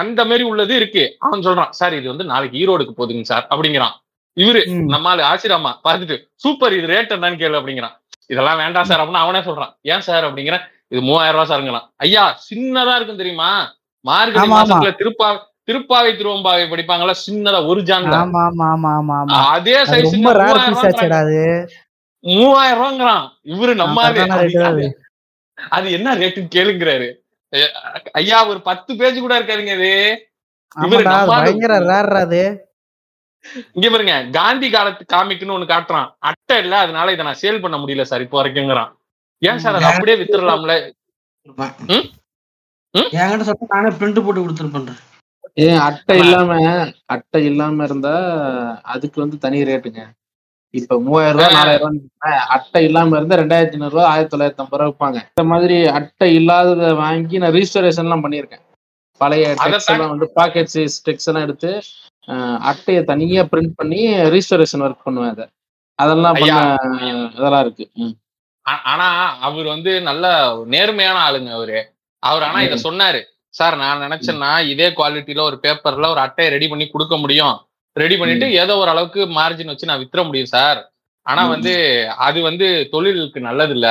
அந்த மாதிரி உள்ளது இருக்கு. அவன் சொல்றான் சார் இது வந்து நாளைக்கு ஈரோடுக்கு போகுதுங்க சார் அப்படிங்கிறான். இவரு நம்மால ஆசிராமா பார்த்துட்டு சூப்பர் இது ரேட் என்னன்னு கேளு அப்படிங்கிறான். இதெல்லாம் வேண்டாம் சார் அப்படின்னு அவனே சொல்றான். ஏன் சார் அப்படிங்கிறான். இது மூவாயிரம் ரூபாய் சாருங்களாம். ஐயா சின்னதா இருக்கும் தெரியுமா, மார்கழி மாசத்துல திருப்பா திருப்பாவை திருவம்பாவை படிப்பாங்களா சின்னதா ஒரு ஜான் அதே சைஸ் மூவாயிரம் ரூபாங்கிறான் இவரு. நம்ம அது என்ன ரேட்டு கேளுங்கிறாரு. ஐயா ஒரு பத்து பேஜ் கூட இருக்காருங்க இது. இவரு இங்க பாருங்க காந்தி காலத்து காமிக்குன்னு ஒண்ணு காட்டுறான். அட்டை இல்ல அதனால இதை நான் சேல் பண்ண முடியல சார் இப்போ வரைக்கும்ங்கிறான். ஏன் சார் அதை அப்படியே வித்துடலாம்ல. நானே பிரிண்ட் போட்டு கொடுத்துருப்பேன். ஏன் அட்டை இல்லாம அட்டை இல்லாம இருந்தா அதுக்கு வந்து தனி ரேட்டுங்க. இப்ப மூவாயிரம் ரூபாய் நாலாயிரம் ரூபாய் அட்டை இல்லாம இருந்தா ரெண்டாயிரத்தி ஐநூறு ரூபாய் ஆயிரத்தி தொள்ளாயிரத்தி ஐம்பது ரூபாய் வைப்பாங்க. இந்த மாதிரி அட்டை இல்லாததை வாங்கி நான் ரீஸ்டோரேஷன் எல்லாம் பண்ணிருக்கேன். பழைய டெக்ஸ் எல்லாம் வந்து பாக்கெட் சைஸ் டெக்ஸ் எல்லாம் எடுத்து அட்டையை தனியா பிரிண்ட் பண்ணி ரீஸ்டோரேஷன் ஒர்க் பண்ணுவேன். அதை அதெல்லாம் இதெல்லாம் இருக்கு. ஆனா அவர் வந்து நல்ல நேர்மையான ஆளுங்க அவரு. அவர் ஆனா இதை சொன்னாரு சார் நான் நினைச்சேன்னா இதே குவாலிட்டியில ஒரு பேப்பர்ல ஒரு அட்டையை ரெடி பண்ணி கொடுக்க முடியும். ரெடி பண்ணிட்டு ஏதோ ஒரு அளவுக்கு மார்ஜின் வச்சு நான் விற்ற முடியும் சார். ஆனா வந்து அது வந்து தொழிலுக்கு நல்லது இல்ல,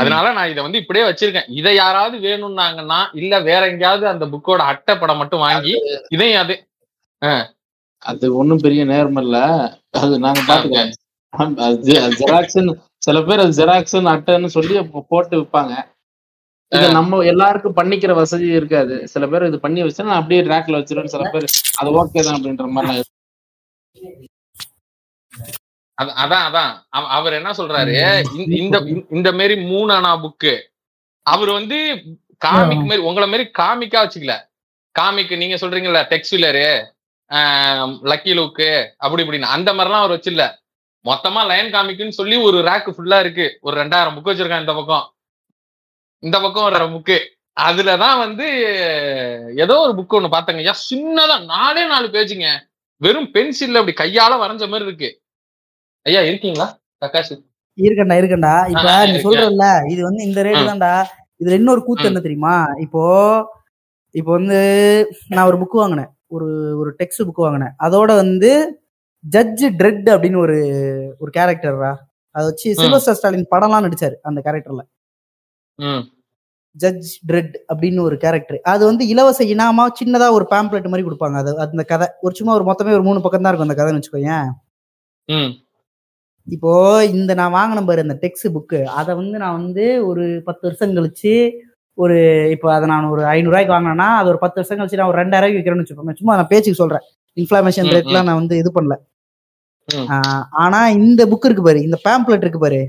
அதனால நான் இதை வந்து இப்படியே வச்சிருக்கேன். இதை யாராவது வேணும்னாங்கன்னா இல்ல வேற எங்கேயாவது அந்த புக்கோட அட்டை படம் மட்டும் வாங்கி இதையும் அது அது ஒன்றும் பெரிய நேர்மை இல்ல. அது நாங்க பாத்துக்கோங்க. ஜெராக்ஸ் சில பேர் அது ஜெராக்ஸ் அட்டைன்னு சொல்லி போட்டு விற்பாங்க. இது நம்ம எல்லாருக்கும் பண்ணிக்கிற வசதி இருக்காது. சில பேர் இது பண்ணி வச்சா நான் அப்படியே ரேக்ல வச்சிருவேன். சில பேர் அது ஓகே தான் அப்படின்ற மாதிரி. அதான் அதான் அவர் என்ன சொல்றாரு இந்த இந்த மாதிரி மூணானா புக்கு அவர் வந்து காமிக் மாதிரி உங்களை மாதிரி காமிக்கா வச்சுக்கல. காமிக்கு நீங்க சொல்றீங்கல்ல டெக்ஸ் வில்லரு லக்கி லூக்கு அப்படி இப்படின்னு அந்த மாதிரிலாம் அவர் வச்சிடல. மொத்தமா லைன் காமிக்குன்னு சொல்லி ஒரு ரேக்கு ஃபுல்லா இருக்கு. ஒரு ரெண்டாயிரம் புக்கு வச்சிருக்கான். இந்த பக்கம் இந்த பக்கம் ஒரு புக்கு. அதுலதான் வந்து ஏதோ ஒரு புக்கு ஒண்ணு பாத்தங்க சின்னதா நாலே நாலு பேஜுங்க. வெறும் பென்சில்ல அப்படி கையால வரைஞ்ச மாதிரி இருக்கு. ஐயா இருக்கீங்களா தக்காசு? இருக்கண்டா இருக்கண்டா. இப்ப நீ சொல்றல இது வந்து இந்த ரேட் தான்டா. இதுல இன்னொரு கூத்து என்ன தெரியுமா, இப்போ இப்போ வந்து நான் ஒரு புக்கு வாங்கினேன், ஒரு ஒரு டெக்ஸ்ட் புக்கு வாங்கினேன். அதோட வந்து ஜட்ஜ் ட்ரெட் அப்படின்னு ஒரு ஒரு கேரக்டர்ரா அதை வச்சு சில்வஸ்டர் ஸ்டாலின் படம்லாம் நடிச்சாரு அந்த கேரக்டர்ல. ஜட்ஜ் ட்ரெட் அப்படின்னு ஒரு கேரக்டர். அது வந்து இலவச இனாமா சின்னதா ஒரு பேம்ப்ளெட் மாதிரி கொடுப்பாங்க. அது அந்த கதை ஒரு சும்மா ஒரு மொத்தமே ஒரு மூணு பக்கம் தான் இருக்கும் அந்த கதைன்னு வச்சுக்கோங்க. இப்போ இந்த நான் வாங்கின பாரு அந்த டெக்ஸ்ட் புக்கு அதை வந்து நான் வந்து ஒரு பத்து வருஷம் கழிச்சு ஒரு இப்போ அதை நான் ஒரு ஐநூறு ரூபாய்க்கு வாங்கினேன்னா அது ஒரு பத்து வருஷம் கழிச்சு நான் ஒரு ரெண்டாயிரம் விற்கிறேன்னு வச்சுக்கோங்க. சும்மா நான் பேச்சுக்கு சொல்றேன், இன்ஃப்ளமேஷன் ரேட்லாம் நான் வந்து இது பண்ணல. ஆனா இந்த புக் இருக்கு பாரு, இந்த பேம்ப்ளெட் இருக்கு பாரு,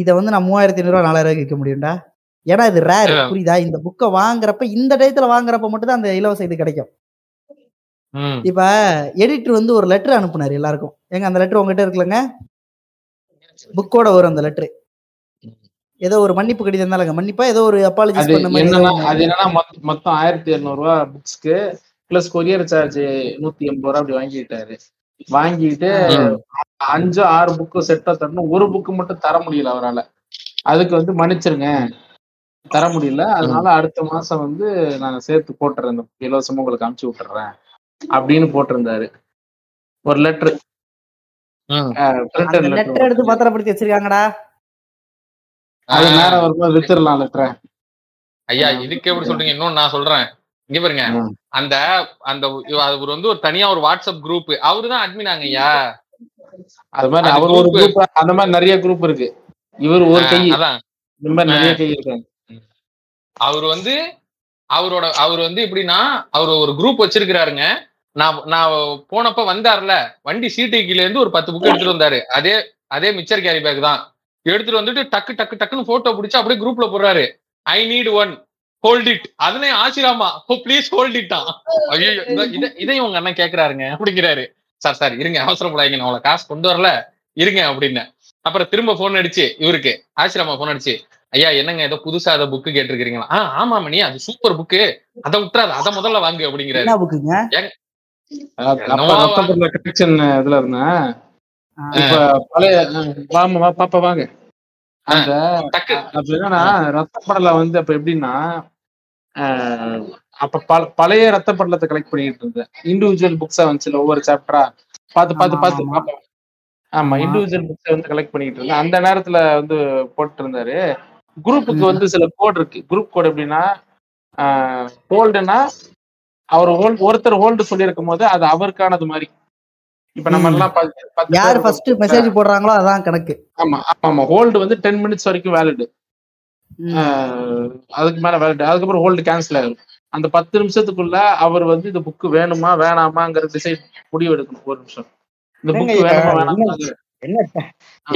இதை வந்து நான் மூவாயிரத்தி ஐநூறுவா நாலாயிரம் விற்க முடியும்டா. ஏன்னா இது ரேர், புரியுதா? இந்த புக்கை வாங்குறப்ப இந்த டயத்துல வாங்குறப்ப மட்டும் தான் அந்த இலவச இது கிடைக்கும். இப்ப எடிட்டர் வந்து ஒரு லெட்டர் அனுப்புனாரு எல்லாருக்கும், எங்க அந்த லெட்டர் உங்ககிட்ட இருக்குல்லங்க, புக்கோட வரும் அந்த லெட்டர், ஏதோ ஒரு மன்னிப்பு கடிதம் தான், மன்னிப்பா ஏதோ ஒரு அப்பாலஜி பண்ண மாதிரி என்னன்னா மொத்தம் ஆயிரத்தி இருநூறு ரூபா புக்ஸ்க்கு பிளஸ் கொரியர் சார்ஜ் நூத்தி எண்பது ரூபா அப்படி வாங்கிட்டாரு. வாங்கிட்டு அஞ்சு ஆறு புக்கு செட்டா தரணும், ஒரு புக்கு மட்டும் தர முடியல அவரால், அதுக்கு வந்து மன்னிச்சிருங்க தர முடியல, அதனால அடுத்த மாசம் வந்து நாங்க சேர்த்து போட்டுறேன் இந்த இலவசமா உங்களுக்கு அனுப்பிச்சு விட்டுறேன் அப்படின்னு போட்டிருந்தாரு ஒரு லெட்டர். லெட்டர் எடுத்து பத்திரப்படுத்தி வச்சிருக்காங்கடா, அது நேரம் வரும்போது வித்துடலாம் லெட்டரை. ஐயா இதுக்கு எப்படி சொல்றீங்க? இன்னொன்னு நான் சொல்றேன், இங்க பாருங்க, அந்த அந்த அவர் வந்து ஒரு தனியா ஒரு வாட்ஸ்அப் குரூப் அவருதான் அட்மின் ஆங்க ஐயா, அது மாதிரி அவர் ஒரு குரூப், அந்த மாதிரி நிறைய குரூப் இருக்கு, இவர் ஒரு கை, இந்த மாதிரி நிறைய கை இருக்காங்க. அவர் வந்து அவரோட அவர் வந்து எப்படின்னா அவர் ஒரு குரூப் வச்சிருக்கிறாருங்க. நான் நான் போனப்ப வந்தாருல வண்டி சீட்டுக்கில இருந்து ஒரு பத்து புக் எடுத்துட்டு வந்தாரு, அதே அதே மிச்சர் கேரி பேக் தான் எடுத்துட்டு வந்துட்டு டக்கு டக்கு டக்குன்னு போட்டோ பிடிச்சி அப்படியே குரூப்ல போடுறாரு, I need one hold it, அதுலயே ஆசிராமா பிளீஸ் ஹோல்ட் இட் தான். ஐயோ இதையும் உங்க அண்ணன் கேட்கிறாருங்க அப்படிங்கிறாரு, சார் சார் இருங்க அவசரப்படாதீங்க நான் உங்களை காசு கொண்டு வரல இருங்க அப்படின்னு. அப்புறம் திரும்ப போன் அடிச்சு இவருக்கு ஆசிராமா போன் அடிச்சு, ஐயா என்னங்க ஏதோ புதுசா அதை புக்கு கேட்டிருக்கீங்களா? ஆ ஆமா மணி அது சூப்பர் புக்கு, அதை விட்டுறாது அதை முதல்ல வாங்கு அப்படிங்கிறாரு. இதுல இருந்தா இப்ப பழைய பாப்பா வாங்க அந்த அப்படின்னா ரத்தப்படலை வந்து அப்ப எப்படின்னா அப்ப பல பழைய ரத்த படலத்தை கலெக்ட் பண்ணிட்டு இருந்தேன். இண்டிவிஜுவல் புக்ஸா வந்துச்சுல ஒவ்வொரு சாப்டரா பாத்து பாத்து பாத்து ஆமா இண்டிவிஜுவல் புக்ஸை வந்து கலெக்ட் பண்ணிட்டு இருந்தேன். அந்த நேரத்துல வந்து போட்டு இருந்தாரு குரூப்புக்கு வந்து சில கோடு இருக்கு. குரூப் கோடு எப்படின்னா ஹோல்டுனா அவர் ஹோல்டு ஒருத்தர் ஹோல்டு சொல்லியிருக்கும் போது அது அவருக்கானது மாதிரி. இப்ப நம்ம எல்லாம் யார் ஃபர்ஸ்ட் மெசேஜ் போடுறாங்களோ அதான் கணக்கு. ஆமா ஆமா ஆமா ஹோல்டு வந்து டென் மினிட்ஸ் வரைக்கும் வேலிடு, அதுக்கு மேல வேலிடு, அதுக்கப்புறம் ஹோல்டு கேன்சல் ஆகும். அந்த பத்து நிமிஷத்துக்குள்ள அவர் வந்து இந்த புக்கு வேணுமா வேணாமாங்கிற டிசைட் முடிவு எடுக்கணும். ஒரு நிமிஷம்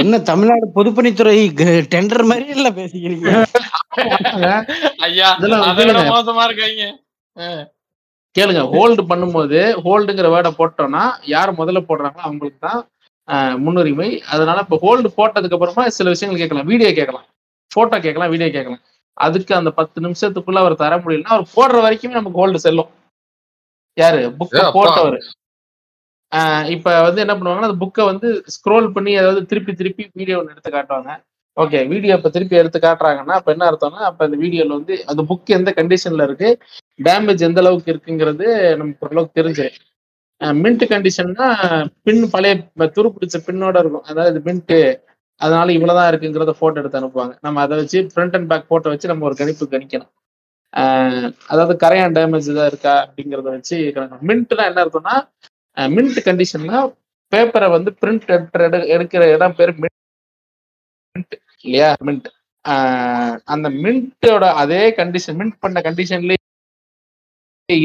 என்ன தமிழ்நாடு பொதுப்பணித்துறை டெண்டர் மாதிரி இல்ல பேசிக்கிறீங்க ஐயா, அதெல்லாம் மோசமா இருக்காங்க. கேளுங்க, ஹோல்டு பண்ணும்போது ஹோல்டுங்கிற வேர்டை போட்டோம்னா யார் முதல்ல போடுறாங்களோ அவங்களுக்கு தான் முன்னுரிமை. அதனால இப்ப ஹோல்டு போட்டதுக்கு அப்புறமா சில விஷயங்கள் கேட்கலாம், வீடியோ கேட்கலாம், போட்டோ கேட்கலாம், வீடியோ கேட்கலாம். அதுக்கு அந்த பத்து நிமிஷத்துக்குள்ள அவர் தர முடியலன்னா அவர் போடுற வரைக்குமே நமக்கு ஹோல்டு செல்லும். யாரு புக் போட்டவர் இப்ப வந்து என்ன பண்ணுவாங்கன்னா அந்த புக்கை வந்து ஸ்க்ரோல் பண்ணி அதாவது திருப்பி திருப்பி வீடியோ ஒன்று எடுத்து காட்டுவாங்க. ஓகே, வீடியோ இப்ப திருப்பி எடுத்து காட்டுறாங்கன்னா அப்ப என்ன அர்த்தம்னா அப்ப அந்த வீடியோல வந்து அந்த புக் எந்த கண்டிஷன்ல இருக்கு, டேமேஜ் எந்த அளவுக்கு இருக்குங்கிறது நமக்கு ஓரளவுக்கு தெரிஞ்சு. மின்ட் கண்டிஷன்னா பின் பழைய துரு பிடிச்ச பின்னோட இருக்கும், அதாவது இது மின்ட்டு அதனால இவ்வளவுதான் இருக்குங்கிறத போட்டோ எடுத்து அனுப்புவாங்க. நம்ம அதை வச்சு ஃப்ரண்ட் அண்ட் பேக் போட்டோ வச்சு நம்ம ஒரு கணிப்பு கணிக்கணும். அதாவது கரையான் டேமேஜ் ஏதாவது இருக்கா அப்படிங்கிறத வச்சு கணக்கு. மின்ட்னா என்ன அர்த்தம்னா மின்ட் கண்டிஷன்ல பேப்பரை வந்து பிரிண்ட் எடுக்கிற இடம் பேர் மின்ட் இல்லையா, மின்ட். அந்த மின்ட்டோட அதே கண்டிஷன் மின்ட் பண்ண கண்டிஷன்ல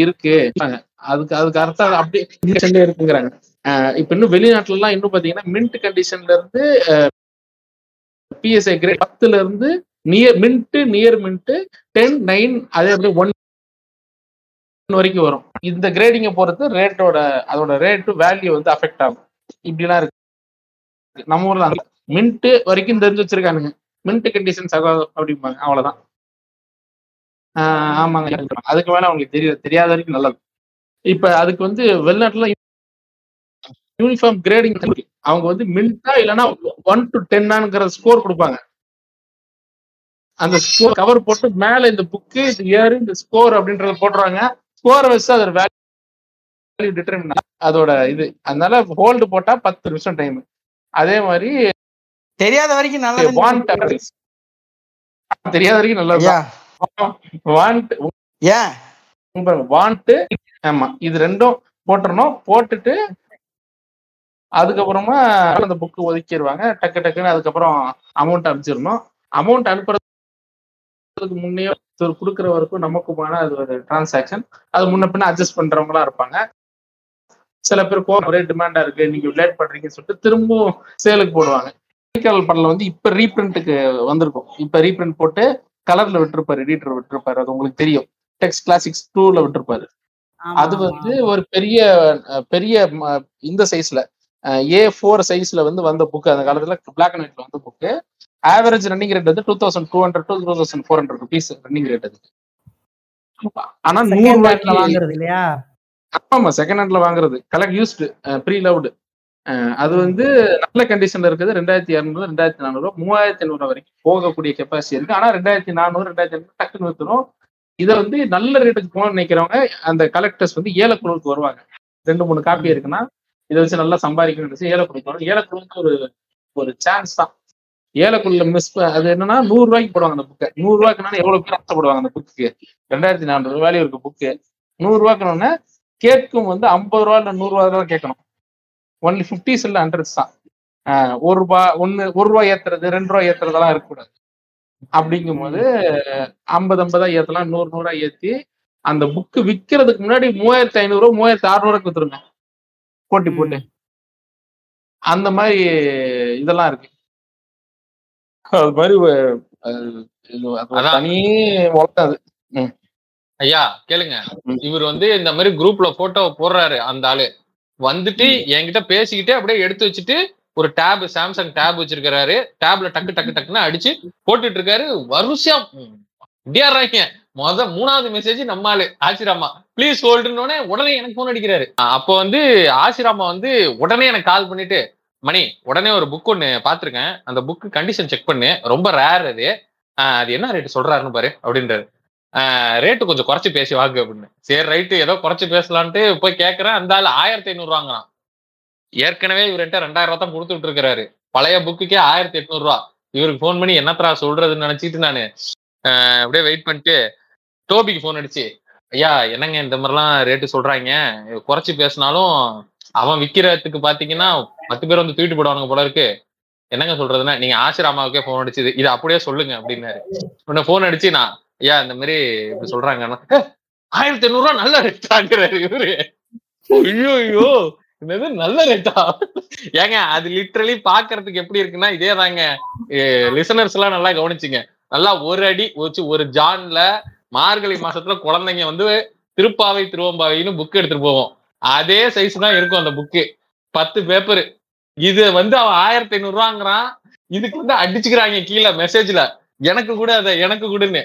இருக்கு, அதுக்கு அதுக்கு அர்த்தம் அப்படியே கண்டிஷன்ல இருக்குங்கிறாங்க. இப்ப இன்னும் வெளிநாட்டுல எல்லாம் இன்னும் பாத்தீங்கன்னா மின்ட் கண்டிஷன்ல இருந்து பிஎஸ்ஐ கிரேட் பத்துல இருந்து near mint near mint ten nine அதே மாதிரி ஒன் வரைக்கும் வரும். இந்த கிரேடிங்க பொறுத்து ரேட்டோட அதோட ரேட்டு வேல்யூ வந்து அஃபெக்ட் ஆகும். இப்படிலாம் இருக்கு நம்ம ஊர்ல. மின்ட் வரைக்கும் தெரிஞ்சு வச்சிருக்கானுங்க, மின்ட் கண்டிஷன்ஸ் அப்படிம்பாங்க, அவ்வளவுதான். ஆமாங்க, அதுக்கு மேல அவங்களுக்கு தெரிய தெரியாத வரைக்கும் நல்லது. இப்ப அதுக்கு வந்து வெளிநாட்டுல யூனிஃபார்ம் கிரேடிங் அவங்க வந்து மின்ட்டா இல்லைன்னா ஒன் டு டென்னுங்கிற ஸ்கோர் கொடுப்பாங்க. அந்த ஸ்கோர் கவர் போட்டு மேல இந்த புக்கு இந்த இயர் இந்த ஸ்கோர் அப்படின்றத போட்டுருவாங்க. ஸ்கோரை வச்சு அதோட வேல்யூ டிட்டர்மின் அதோட இது. அதனால ஹோல்டு போட்டா பத்து நிமிஷம் டைம். அதே மாதிரி தெரியாத வரைக்கும் நல்லது, தெரியாத வரைக்கும் நல்லது வாண்ட். ஆமா, இது ரெண்டும் போட்டுறணும். போட்டுட்டு அதுக்கப்புறமா அந்த புக்கு ஒதுக்கிடுவாங்க டக்கு டக்குன்னு. அதுக்கப்புறம் அமௌண்ட் அனுப்பிச்சிடணும். அமௌண்ட் அனுப்புறதுக்கு முன்னே கொடுக்கறவருக்கும் நமக்குமான அது ஒரு டிரான்சாக்ஷன். அது முன்ன பின்ன அட்ஜஸ்ட் பண்றவங்களா இருப்பாங்க. சில பேர் ஒரே டிமாண்டா இருக்கு, நீங்க லேட் பண்றீங்கன்னு சொல்லிட்டு திரும்பவும் சேலுக்கு போடுவாங்க. படல வந்து இப்ப ரீபிரிண்ட்டுக்கு வந்திருக்கும். இப்ப ரீபிரிண்ட் போட்டு கலர்ல விட்டுருப்பாரு, எடிட்டர் விட்டுருப்பாரு, அது உங்களுக்கு தெரியும். டெக்ஸ்ட் கிளாசிக்ஸ் டூல விட்டுருப்பாரு. அது வந்து ஒரு பெரிய பெரிய இந்த சைஸ்ல ஏ ஃபோர் சைஸ்ல வந்து வந்த புக். அந்த காலத்துல பிளாக் அண்ட் ஒயிட்ல வந்து புக்கு ஆவரேஜ் ரன்னிங் ரேட் வந்து two thousand two hundred two two thousand four hundred rupees running rate. அது ஆனா நூறு ரூபாய்க்கு வாங்குறது இல்லையா? ஆமா, செகண்ட் ஹேண்ட்ல வாங்குறது, கலெக்ட் யூஸ்டு ப்ரீ லவுடு. அது வந்து நல்ல கண்டிஷன்ல இருக்குது. ரெண்டாயிரத்தி இரநூறு ரெண்டாயிரத்தி நானூறு மூவாயிரத்தி ஐநூறு வரைக்கும் போகக்கூடிய கெப்பாசிட்டி இருக்கு. ஆனா ரெண்டாயிரத்தி நானூறு ரெண்டாயிரத்தி ஐநூறு டக்குன்னு நிறுத்தணும். இதை வந்து நல்ல ரேட்டுக்கு போகணும்னு நினைக்கிறவங்க அந்த கலெக்டர்ஸ் வந்து ஏலக்குழுவுக்கு வருவாங்க. ரெண்டு மூணு காப்பி இருக்குன்னா இதை வச்சு நல்லா சம்பாதிக்கணும்னு நினைச்சு ஏலக்குழுக்கு வரும். ஏலக்குழுக்கு ஒரு ஒரு சான்ஸ் தான். ஏலக்குழுல மிஸ் அது என்னன்னா நூறு ரூபாய்க்கு போடுவாங்க அந்த புக்கை. நூறு ரூபாய்க்குனாலும் எவ்வளவு பேர் ஆசைப்படுவாங்க அந்த புக்கு? ரெண்டாயிரத்தி நானூறு ரூபாயில இருக்க புக்கு நூறு ரூபாய்க்குன்னு கேட்கும் வந்து ஐம்பது ரூபா இல்லை நூறுரூவா தான் கேட்கணும். ஒன்லி ஃபிஃப்டிஸ் இல்லை ஹண்ட்ரட்ஸ் தான். ஒரு ரூபா ஒன்று ஒரு ரூபா ஏற்றுறது ரெண்டு ரூபா ஏற்றுறதெல்லாம் இருக்கக்கூடாது. அப்படிங்கும்போது ஐம்பது ஐம்பதா ஏற்றலாம், நூறு நூறா ஏற்றி அந்த புக்கு விற்கிறதுக்கு முன்னாடி மூவாயிரத்தி ஐநூறுரூவா மூவாயிரத்தி அறுநூறுவாக்கு விற்றுருங்க போட்டி போட்டு. அந்த மாதிரி இதெல்லாம் இருக்கு. அது மாதிரி தனியே வளர்த்தாது. ஐயா கேளுங்க, இவர் வந்து இந்த மாதிரி குரூப்ல போட்டோ போடுறாரு. அந்த ஆளு வந்துட்டு என்கிட்ட பேசிக்கிட்டே அப்படியே எடுத்து வச்சுட்டு ஒரு டேப், சாம்சங் டேப் வச்சிருக்காரு. டேப்ல டக்கு டக்கு டக்குன்னு அடிச்சு போட்டுட்டு இருக்காரு. வருஷம் டியாராங்க முத மூணாவது மெசேஜ் நம்ம ஆளு ஆசிராமா பிளீஸ் ஹோல்டுன்னு உடனே எனக்கு போன் அடிக்கிறாரு. அப்போ வந்து ஆசிராமா வந்து உடனே எனக்கு கால் பண்ணிட்டு, மணி உடனே ஒரு புக் ஒன்னு பாத்திருக்கேன், அந்த புக்கு கண்டிஷன் செக் பண்ணு, ரொம்ப ரேர் அது, அது என்ன ரேட்டு சொல்றாருன்னு பாரு அப்படின்றாரு. ரேட்டு கொஞ்சம் குறைச்சி பேசி வாங்க அப்படின்னு. சரி ரைட்டு, ஏதோ குறைச்சி பேசலான்ட்டு போய் கேட்கறேன். அந்த ஆள் ஆயிரத்தி ஐநூறு ரூபாங்கிறான். ஏற்கனவே இவர்கிட்ட ரெண்டாயிரம் ரூபா தான் கொடுத்துட்டு இருக்கிறாரு. பழைய புக்குக்கே ஆயிரத்தி எட்நூறு ரூபா. இவருக்கு போன் பண்ணி என்னத்தரா சொல்றதுன்னு நினைச்சிட்டு நான் அப்படியே வெயிட் பண்ணிட்டு டோபிக்கு போன் அடிச்சு, ஐயா என்னங்க இந்த மாதிரிலாம் ரேட்டு சொல்றாங்க, குறைச்சி பேசினாலும் அவன் விற்கிறதுக்கு பாத்தீங்கன்னா பத்து பேர் வந்து தூக்கிட்டு போடுவானுங்க போல இருக்கு, என்னங்க சொல்றதுன்னா நீங்க ஆசிராமாவுக்கே போன் அடிச்சுது இது அப்படியே சொல்லுங்க அப்படின்னாரு. உன்ன போன் அடிச்சு நான், ஐயா இந்த மாதிரி இப்படி சொல்றாங்கன்னா ஆயிரத்தி ஐநூறு ரூபா நல்ல ரேட்டாங்கிறாரு இவரு. ஐயோ ஐயோ என்னது நல்ல ரேட்டா? ஏங்க அது லிட்ரலி பாக்குறதுக்கு எப்படி இருக்குன்னா இதே தாங்க. லிசனர்ஸ் எல்லாம் நல்லா கவனிச்சுங்க. நல்லா ஒரு அடி வச்சு ஒரு ஜான்ல மார்கழி மாசத்துல குழந்தைங்க வந்து திருப்பாவை திருவம்பாவைன்னு புக் எடுத்துட்டு போவோம். அதே சைஸ் தான் இருக்கும் அந்த புக்கு, பத்து பேப்பரு. இது வந்து அவன் ஆயிரத்தி ஐநூறு ரூபாங்கிறான். இதுக்கு வந்து அடிச்சுக்கிறாங்க கீழே மெசேஜ்ல, எனக்கு கூட அதை எனக்கு கூடன்னு.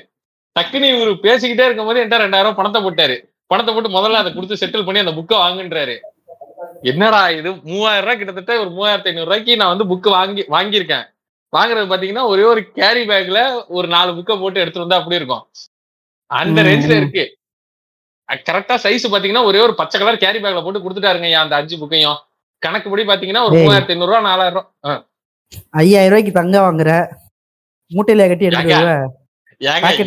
டக்குனு இவரு பேசிக்கிட்டே இருக்கும் போது என்கிட்ட ரெண்டாயிரம் ரூபாய் பணத்தை போட்டாரு. பணத்தை போட்டு முதல்ல அதை கொடுத்து செட்டில் பண்ணி அந்த புக்கை வாங்குன்றாரு. என்னடா இது, மூவாயிரம் ரூபாய் கிட்டத்தட்ட ஒரு மூவாயிரத்தி ஐநூறு ரூபாய்க்கு நான் வந்து புக்கு வாங்கி வாங்கியிருக்கேன். வாங்குறது பாத்தீங்கன்னா ஒரே ஒரு கேரி பேக்ல ஒரு நாலு புக்கை போட்டு எடுத்துட்டு வந்தா அப்படி இருக்கும். அந்த ரேஞ்சில இருக்கு. கரெக்டா சைஸ் பாத்தீங்கன்னா ஒரே ஒரு பச்சை கலர் கேரி பேக்ல போட்டு கொடுத்துட்டாருங்க அந்த அஞ்சு புக்கையும். கணக்குப்படி பாத்தீங்கன்னா ஒரு மூவாயிரத்தி ஐநூறு ரூபா நாலாயிரம் ரூபாய் ஐயாயிரம் ரூபாய்க்கு தங்க வாங்குற மூட்டையில கட்டி எடுத்துருவ. எனக்கு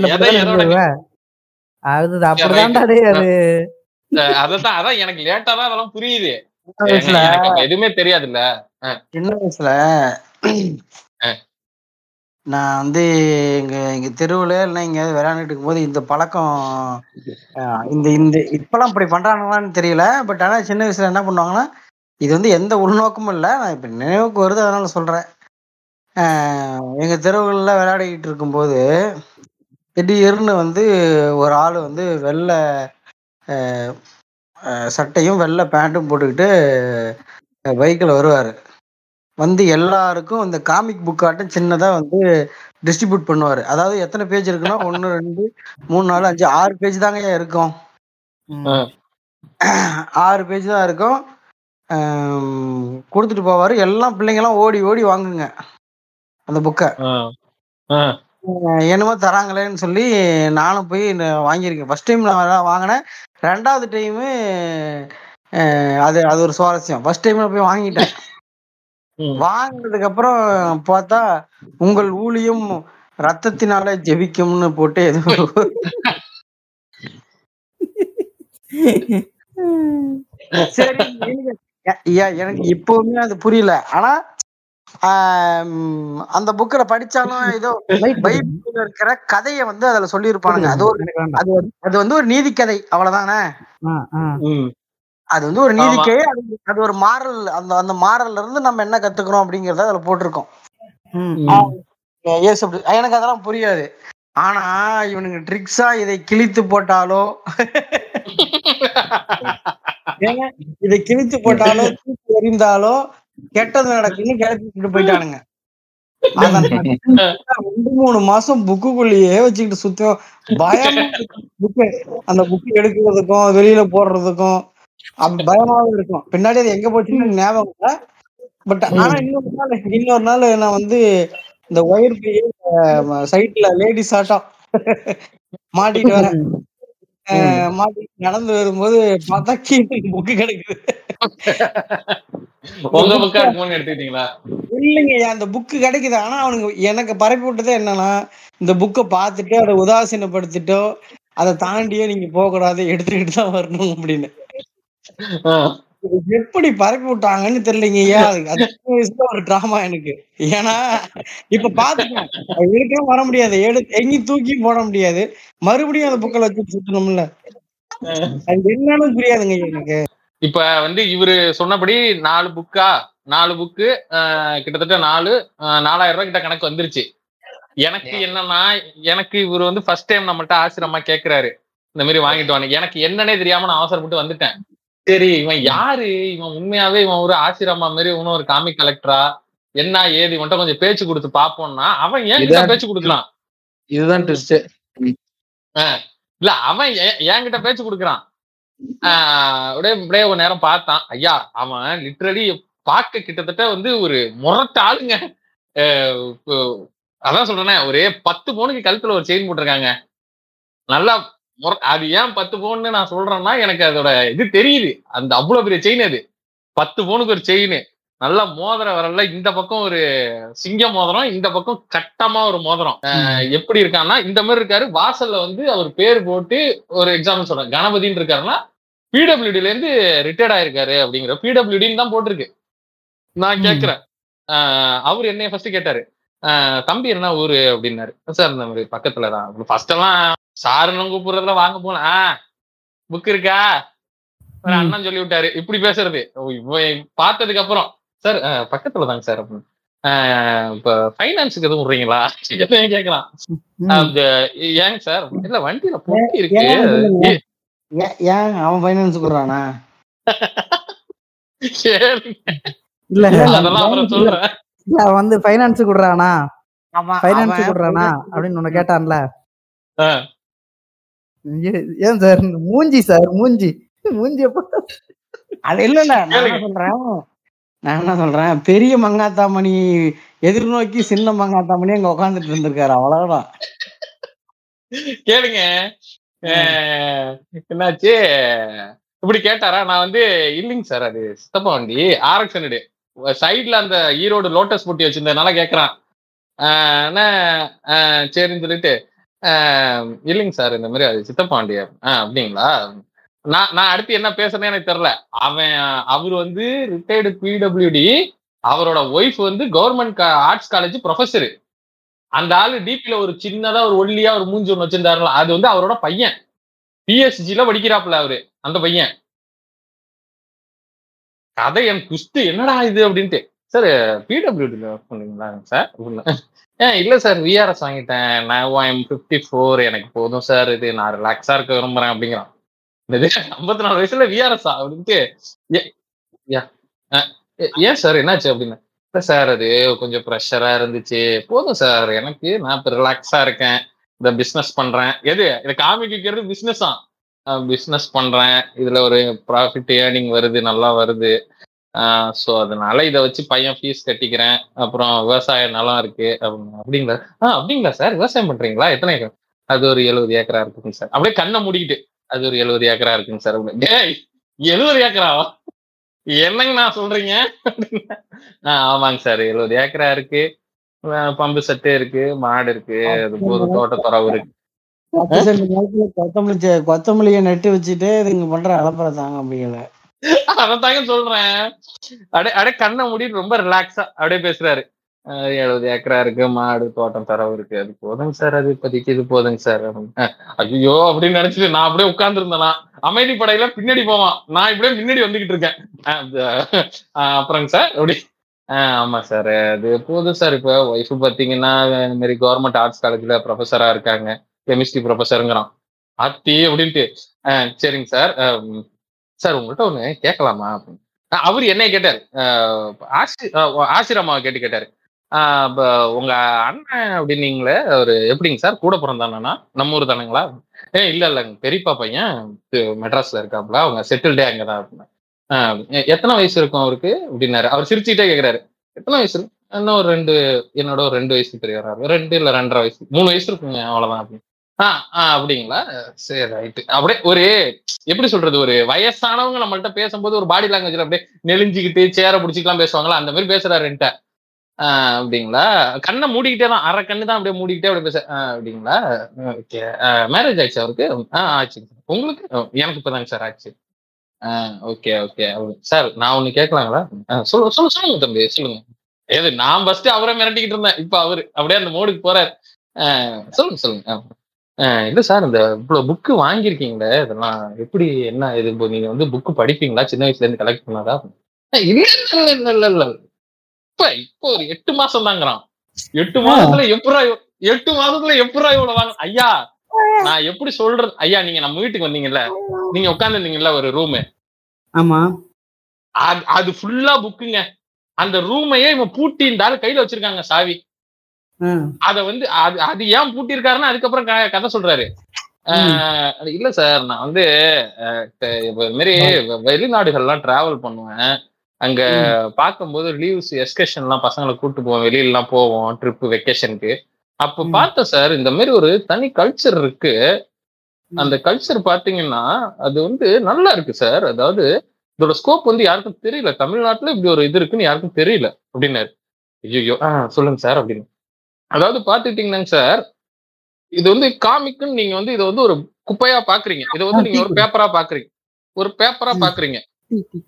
லேட்டா தான் அதெல்லாம் புரியுது. எதுவுமே தெரியாதுல்ல. சின்ன வயசுல நான் வந்து எங்க எங்க தெருவுல இல்ல எங்கேயாவது விளையாண்டுட்டு இருக்கும் போது இந்த பழக்கம் இந்த இந்த இப்பெல்லாம் இப்படி பண்றாங்களான்னு தெரியல. பட் ஆனா சின்ன வயசுல என்ன பண்ணுவாங்கன்னா, இது வந்து எந்த உள்நோக்கமும் இல்லை, நான் இப்ப நினைவுக்கு வருது அதனால சொல்றேன். எங்க தெருவுகள்ல விளையாடிக்கிட்டு இருக்கும்போது திடீர்னு வந்து ஒரு ஆள் வந்து வெள்ளை சட்டையும் வெள்ளை பேண்ட்டும் போட்டுக்கிட்டு பைக்கில் வருவார். வந்து எல்லாருக்கும் இந்த காமிக் புக்காட்டம் சின்னதாக வந்து டிஸ்ட்ரிபியூட் பண்ணுவார். அதாவது எத்தனை பேஜ் இருக்குன்னா ஒன்று ரெண்டு மூணு நாலு அஞ்சு ஆறு பேஜ் தாங்க இருக்கும். ஆறு பேஜ் தான் இருக்கும். கொடுத்துட்டு போவார். எல்லாம் பிள்ளைங்கெல்லாம் ஓடி ஓடி வாங்குங்க அந்த புக்கை. என்னமோ தராங்களேன்னு சொல்லி நானும் போய் வாங்கியிருக்கேன். ஃபர்ஸ்ட் டைம் நான் வாங்கினேன். ரெண்டாவது டைமு அது அது ஒரு சுவாரஸ்யம். ஃபர்ஸ்ட் டைம் நான் போய் வாங்கிட்டேன். வாங்கினதுக்கு அப்புறம் பார்த்தா உங்கள் ஊழியம் ரத்தத்தினால ஜெபிக்கும்னு போட்டு எதுவும் சரி எனக்கு இப்பவுமே அது புரியல. ஆனா அந்த புக்ல படிச்சாலும் ஏதோ பைபிள்ல இருக்கிற கதையை வந்து அதுல சொல்லி இருப்பானுங்க. அது ஒரு அது வந்து ஒரு நீதி கதை, அவ்வளவுதானே. அது வந்து ஒரு நீதி கதை. அது ஒரு மாரல். அந்த அந்த மாரல்ல இருந்து நம்ம என்ன கத்துக்கிறோம் அப்படிங்கறத அதுல போட்டிருக்கோம். எனக்கு அதெல்லாம் புரியாது. ஆனா இவனுக்கு ட்ரிக்ஸா இதை கிழித்து போட்டாலோ இதை கிழித்து போட்டாலோ தூக்கி எறிந்தாலோ கெட்டது நடக்குன்னு கிளப்பிட்டு போயிட்டானுங்க. ரெண்டு மூணு மாசம் புக்குக்குள்ளேயே வச்சுக்கிட்டு சுத்தம் பயம். புக்கு அந்த புக்கு எடுக்கிறதுக்கும் வெளியில போடுறதுக்கும் அப்படி பயமாவும் இருக்கும். பின்னாடி அது எங்க போச்சுன்னு ஞாபகம் இல்லை. பட் ஆனா இன்னொரு நாள் இன்னொரு நாள் நான் வந்து இந்த ஒயர் சைட்ல லேடிஸ் ஆட்டம் மாட்டிட்டு வரேன். மாட்டிட்டு நடந்து வரும்போது பார்த்தா கீழே புக்கு கிடைக்குது. இல்லைங்க, அந்த புக்கு கிடைக்குது. ஆனா அவனுக்கு எனக்கு பரப்பி விட்டதே என்னன்னா, இந்த புக்கை பார்த்துட்டு அதை உதாசீனப்படுத்திட்டோ அதை தாண்டியோ நீங்க போக கூடாது, எடுத்துக்கிட்டு தான் வரணும் அப்படின்னு எப்படி பரப்பி விட்டாங்கன்னு தெரியலங்கய்யா. அதுக்கு வயசுல ஒரு டிராமா எனக்கு. ஏன்னா இப்ப பாத்துக்கலாம் எடுக்க வர முடியாது, எடுத்து எங்கேயும் தூக்கி போட முடியாது. மறுபடியும் அந்த புக்கில் வச்சு சுத்தணும்ல, அது என்னன்னு புரியாதுங்க எனக்கு. இப்ப வந்து இவரு சொன்னபடி நாலு புக்கா நாலு புக்கு கிட்டத்தட்ட நாலு நாலாயிரம் ரூபாய் கிட்ட கணக்கு வந்துருச்சு. எனக்கு என்னன்னா, எனக்கு இவரு வந்து ஃபர்ஸ்ட் டைம் நம்மள்ட்ட ஆசிரமா கேக்குறாரு இந்த மாதிரி வாங்கிட்டு வாங்க. எனக்கு என்னன்னே தெரியாம நான் அவசரப்பட்டு வந்துட்டேன். சரி இவன் யாரு, இவன் உண்மையாவே இவன் ஒரு ஆசிரமா மாதிரி இவனும் ஒரு காமிக் கலெக்டரா என்ன ஏது, இவன்ட்ட கொஞ்சம் பேச்சு கொடுத்து பாப்போம்னா அவன் ஏன் பேச்சு கொடுக்கலாம். இதுதான் ட்விஸ்ட். இல்ல அவன் என்கிட்ட பேச்சு கொடுக்குறான். ஒரு நேரம் பார்த்தான். ஐயா அவன் லிட்ரலி பார்க்க கிட்டத்தட்ட வந்து ஒரு முரட்ட ஆளுங்க. அதான் சொல்றேன், ஒரே பத்து பவுனுக்கு கழுத்துல ஒரு செயின் போட்டிருக்காங்க. நல்லா அது ஏன் பத்து பவுன்னு நான் சொல்றேன்னா, எனக்கு அதோட இது தெரியுது. அந்த அவ்வளவு பெரிய செயின், அது பத்து பவுனுக்கு ஒரு செயின். நல்லா மோதிரம் வரல, இந்த பக்கம் ஒரு சிங்க மோதிரம், இந்த பக்கம் கட்டமா ஒரு மோதிரம். எப்படி இருக்கான்னா இந்த மாதிரி இருக்காரு. வாசல்ல வந்து அவர் பேர் போட்டு, ஒரு எக்ஸாம்பிள் சொல்றேன், கணபதினு இருக்காருன்னா பிடபிள்யூடில இருந்து ரிட்டையர்ட் ஆயிருக்காரு அப்படிங்கிற பிடபிள்யூடின்னு தான் போட்டிருக்கு. நான் கேட்கிறேன், அவர் என்னைய ஃபர்ஸ்ட் கேட்டாரு, தம்பி என்ன ஊரு அப்படின்னாரு. சார் இந்த மாதிரி பக்கத்துலதான். ஃபர்ஸ்ட் எல்லாம் சாருன்னு கூப்பிடுறதுல வாங்க போல, ஆஹ் புக் இருக்கா அண்ணன் சொல்லி விட்டாரு. இப்படி பேசுறது பார்த்ததுக்கு அப்புறம், சார் பக்கத்துல தாங்க சார் அப்படின்னு. இப்ப பைனான்ஸுக்கு எதுவும் விடுறீங்களா கேட்கலாம். அந்த ஏங்க சார் இல்ல வண்டியில போட்டி இருக்கு. ஏன் அவன் பைனான்ஸ் விடுறானா? இல்ல அதெல்லாம் அப்புறம் சொல்றேன். இல்ல அவன் வந்து பைனான்ஸ் விடுறானா பைனான்ஸ் விடுறானா அப்படின்னு உன்னை கேட்டான்ல. ஏன் சார் மூஞ்சி சார் மூஞ்சி மூஞ்சி அது இல்ல இல்ல நான் சொல்றேன் நான் என்ன சொல்றேன் பெரிய மங்காத்தாமணி எதிர்நோக்கி சின்ன மங்காத்தாமணி அங்க உட்காந்துட்டு இருந்திருக்காரு. அவ்வளவுதான். கேளுங்க என்னாச்சு இப்படி கேட்டாரா? நான் வந்து இல்லைங்க சார் அது சித்தப்பா வண்டி ஆர்எக்ஸ் ஹண்ட்ரட் சைட்ல அந்த ஈரோடு லோட்டஸ் போட்டி வச்சிருந்ததுனால கேக்குறான். ஆனா சரின்னு சொல்லிட்டு இல்லைங்க சார் இந்த மாதிரி அது சித்தப்பா வண்டியா ஆஹ் அப்படிங்களா. நான் நான் அடுத்து என்ன பேசுறேன்னு எனக்கு தெரியல. அவன் அவர் வந்து ரிட்டையர்டு பிடபிள்யூடி, அவரோட ஒய்ஃப் வந்து கவர்மெண்ட் ஆர்ட்ஸ் காலேஜ் ப்ரொஃபஸரு. அந்த ஆளு டிபில ஒரு சின்னதா ஒரு ஒல்லியா ஒரு மூஞ்சி ஒன்று வச்சிருந்தாருல, அது வந்து அவரோட பையன். பிஎஸ்ஜில படிக்கிறாப்புல அவரு அந்த பையன். கதை என் குஸ்து என்னடா இது அப்படின்ட்டு. சார் பிடபிள்யூடில ஒர்க் பண்ணீங்களா சார்? ஏன் இல்லை சார் விஆர்எஸ் வாங்கிட்டேன், நான் ஐஎம் ஃபிஃப்டி ஃபோர் எனக்கு போதும் சார், இது நான் ரிலாக்ஸா இருக்க விரும்புறேன் அப்படிங்கிறான். ஐம்பத்தி நாலு வயசுல விஆர்எஸ் அப்படின்ட்டு. ஏன் சார் என்னாச்சு அப்படின்னா, இல்ல சார் அது கொஞ்சம் ப்ரெஷரா இருந்துச்சு போதும் சார் எனக்கு, நான் இப்ப ரிலாக்ஸா இருக்கேன், இந்த பிஸ்னஸ் பண்றேன். எது இதை காமிக்கிறது பிஸ்னஸா? பிஸ்னஸ் பண்றேன், இதுல ஒரு ப்ராஃபிட் ஏர்னிங் வருது, நல்லா வருது. ஆஹ் ஸோ அதனால இதை வச்சு பையன் ஃபீஸ் கட்டிக்கிறேன். அப்புறம் விவசாயம் நல்லா இருக்கு அப்படின்னு. அப்படிங்களா ஆஹ் அப்படிங்களா சார் விவசாயம் பண்றீங்களா? எத்தனை ஏக்கர்? அது ஒரு எழுபது ஏக்கரா இருக்குங்க சார். அப்படியே கண்ணை மூடிக்கிட்டு அது ஒரு எழுபது ஏக்கரா இருக்குங்க சார். எழுபது ஏக்கராவா என்னங்க நான் சொல்றீங்க? ஆஹ் ஆமாங்க சார் எழுபது ஏக்கரா இருக்கு, பம்பு சட்டே இருக்கு, மாடு இருக்கு, தோட்டத்தொறவு இருக்கு, கொத்தமல்லி கொத்தமல்லிய நட்டு வச்சுட்டு இதுங்க பண்ற அளப்பறதாங்க அப்படிங்கள. அதத்தாங்க சொல்றேன். அடே அடே கண்ணை மூடிட்டு ரொம்ப ரிலாக்ஸா அப்படியே பேசுறாரு. எழுபது ஏக்கரா இருக்கு, மாடு தோட்டம் தரவு இருக்கு, அது போதுங்க சார், அது இப்போதைக்கு இது போதுங்க சார். ஐயோ அப்படின்னு நினைச்சிட்டு நான் அப்படியே உட்கார்ந்துருந்தேனா அமைதி படையில பின்னாடி போவான். நான் இப்படியே முன்னாடி வந்துகிட்டு இருக்கேன். அப்புறங்க சார் அப்படி ஆஹ் ஆமா சார், அது போதும் சார். இப்போ ஒய்ஃபு பார்த்தீங்கன்னா இந்த மாதிரி கவர்மெண்ட் ஆர்ட்ஸ் காலேஜில் ப்ரொஃபஸராக இருக்காங்க, கெமிஸ்ட்ரி ப்ரொஃபஸருங்கிறான் ஆர்த்தி அப்படின்ட்டு. ஆஹ் சரிங்க சார். சார் உங்கள்கிட்ட ஒன்று கேட்கலாமா அப்படின்னு அவரு என்ன கேட்டார், ஆசி ஆசிரமாவை கேட்டு கேட்டாரு. இப்போ உங்க அண்ணன் அப்படின்னீங்களே, அவரு எப்படிங்க சார், கூட பிறந்தானா, நம்ம ஊர் தானுங்களா? ஏ இல்லை இல்லைங்க, பெரியப்பா பையன் மெட்ராஸ்ல இருக்காப்புல, அவங்க செட்டில்டே அங்கதான் அப்படின்னா. எத்தனை வயசு இருக்கும் அவருக்கு அப்படின்னாரு. அவர் சிரிச்சுக்கிட்டே கேட்கிறாரு, எத்தனை வயசு இருக்கும்? இன்னும் ஒரு ரெண்டு, என்னோட ஒரு ரெண்டு வயசு பெரியவராரு, ரெண்டு இல்லை ரெண்டரை வயசு, மூணு வயசு இருக்குங்க, அவ்வளோதான் அப்படின்னு. ஆஹ் ஆஹ் அப்படிங்களா, சரி ரைட்டு. அப்படியே ஒரு எப்படி சொல்றது, ஒரு வயசானவங்க நம்மள்ட்ட பேசும்போது ஒரு பாடி லாங்குவேஜ்ல அப்படியே நெளிஞ்சுக்கிட்டு சேர பிடிச்சிக்கலாம் பேசுவாங்களா, அந்த மாதிரி பேசுறாரு என்கிட்ட. ஆஹ் அப்படிங்களா, கண்ணை மூடிக்கிட்டே தான், அரை கண்ணு தான் அப்படியே மூடிக்கிட்டே அப்படியே பேச. ஆஹ் அப்படிங்களா, ஓகே. மேரேஜ் ஆயிடுச்சு அவருக்கு? ஆஹ் ஆச்சுங்க சார். உங்களுக்கு? எனக்கு இப்பதாங்க சார் ஆச்சு. ஆஹ் ஓகே ஓகே. சார் நான் ஒண்ணு கேட்கலாங்களா? சொல்லு சொல்லு சொல்லுங்க தம்பி சொல்லுங்க. ஏது நான் ஃபர்ஸ்ட் அவரை மிரட்டிக்கிட்டு இருந்தேன், இப்ப அவரு அப்படியே அந்த மோடுக்கு போறாரு. ஆஹ் சொல்லுங்க சொல்லுங்க. இல்லை சார், இந்த இவ்வளோ புக்கு வாங்கியிருக்கீங்களே, இதெல்லாம் எப்படி என்ன இது, நீங்கள் வந்து புக்கு படிப்பீங்களா சின்ன வயசுலேருந்து கலெக்ட் பண்ணாதா? இல்லை இல்லை இல்லை இல்லை இப்போ இப்போ ஒரு எட்டு மாசம் தாங்கிறான். எட்டு மாசத்துல எப்படா எட்டு மாசத்துல எப்படா இவ்வளோ வாங்க? ஐயா நான் எப்படி சொல்றது ஐயா, நீங்க நம்ம வீட்டுக்கு வந்தீங்கல்ல, நீங்க உட்காந்துருந்தீங்கல்ல ஒரு ரூமு, ஆமா அது ஃபுல்லா புக்குங்க. அந்த ரூமையே இவன் பூட்டி இருந்தாலும் கையில வச்சிருக்காங்க சாவி. அத வந்து அது அது ஏன் பூட்டிருக்காருன்னு அதுக்கப்புறம் கதை சொல்றாரு. இல்ல சார் நான் வந்து மாரி வெளிநாடுகள்லாம் டிராவல் பண்ணுவேன், அங்க பார்க்கும்போது லீவ்ஸ் எஸ்கர்ஷன் எல்லாம் பசங்களை கூப்பிட்டு போவோம், வெளியிலாம் போவோம் ட்ரிப் வெக்கேஷனுக்கு. அப்ப பார்த்தேன் சார், இந்த மாதிரி ஒரு தனி கல்ச்சர் இருக்கு. அந்த கல்ச்சர் பாத்தீங்கன்னா அது வந்து நல்லா இருக்கு சார். அதாவது இதோட ஸ்கோப் வந்து யாருக்கும் தெரியல, தமிழ்நாட்டுல இப்படி ஒரு இது இருக்குன்னு யாருக்கும் தெரியல அப்படின்னாரு. ஐயோ ஆஹ் சொல்லுங்க சார் அப்படின்னு. அதாவது பாத்துட்டீங்கன்னாங்க சார், இது வந்து காமிக்குன்னு நீங்க வந்து இதை வந்து ஒரு குப்பையா பாக்குறீங்க, இதை வந்து நீங்க ஒரு பேப்பரா பாக்குறீங்க, ஒரு பேப்பரா பாக்குறீங்க.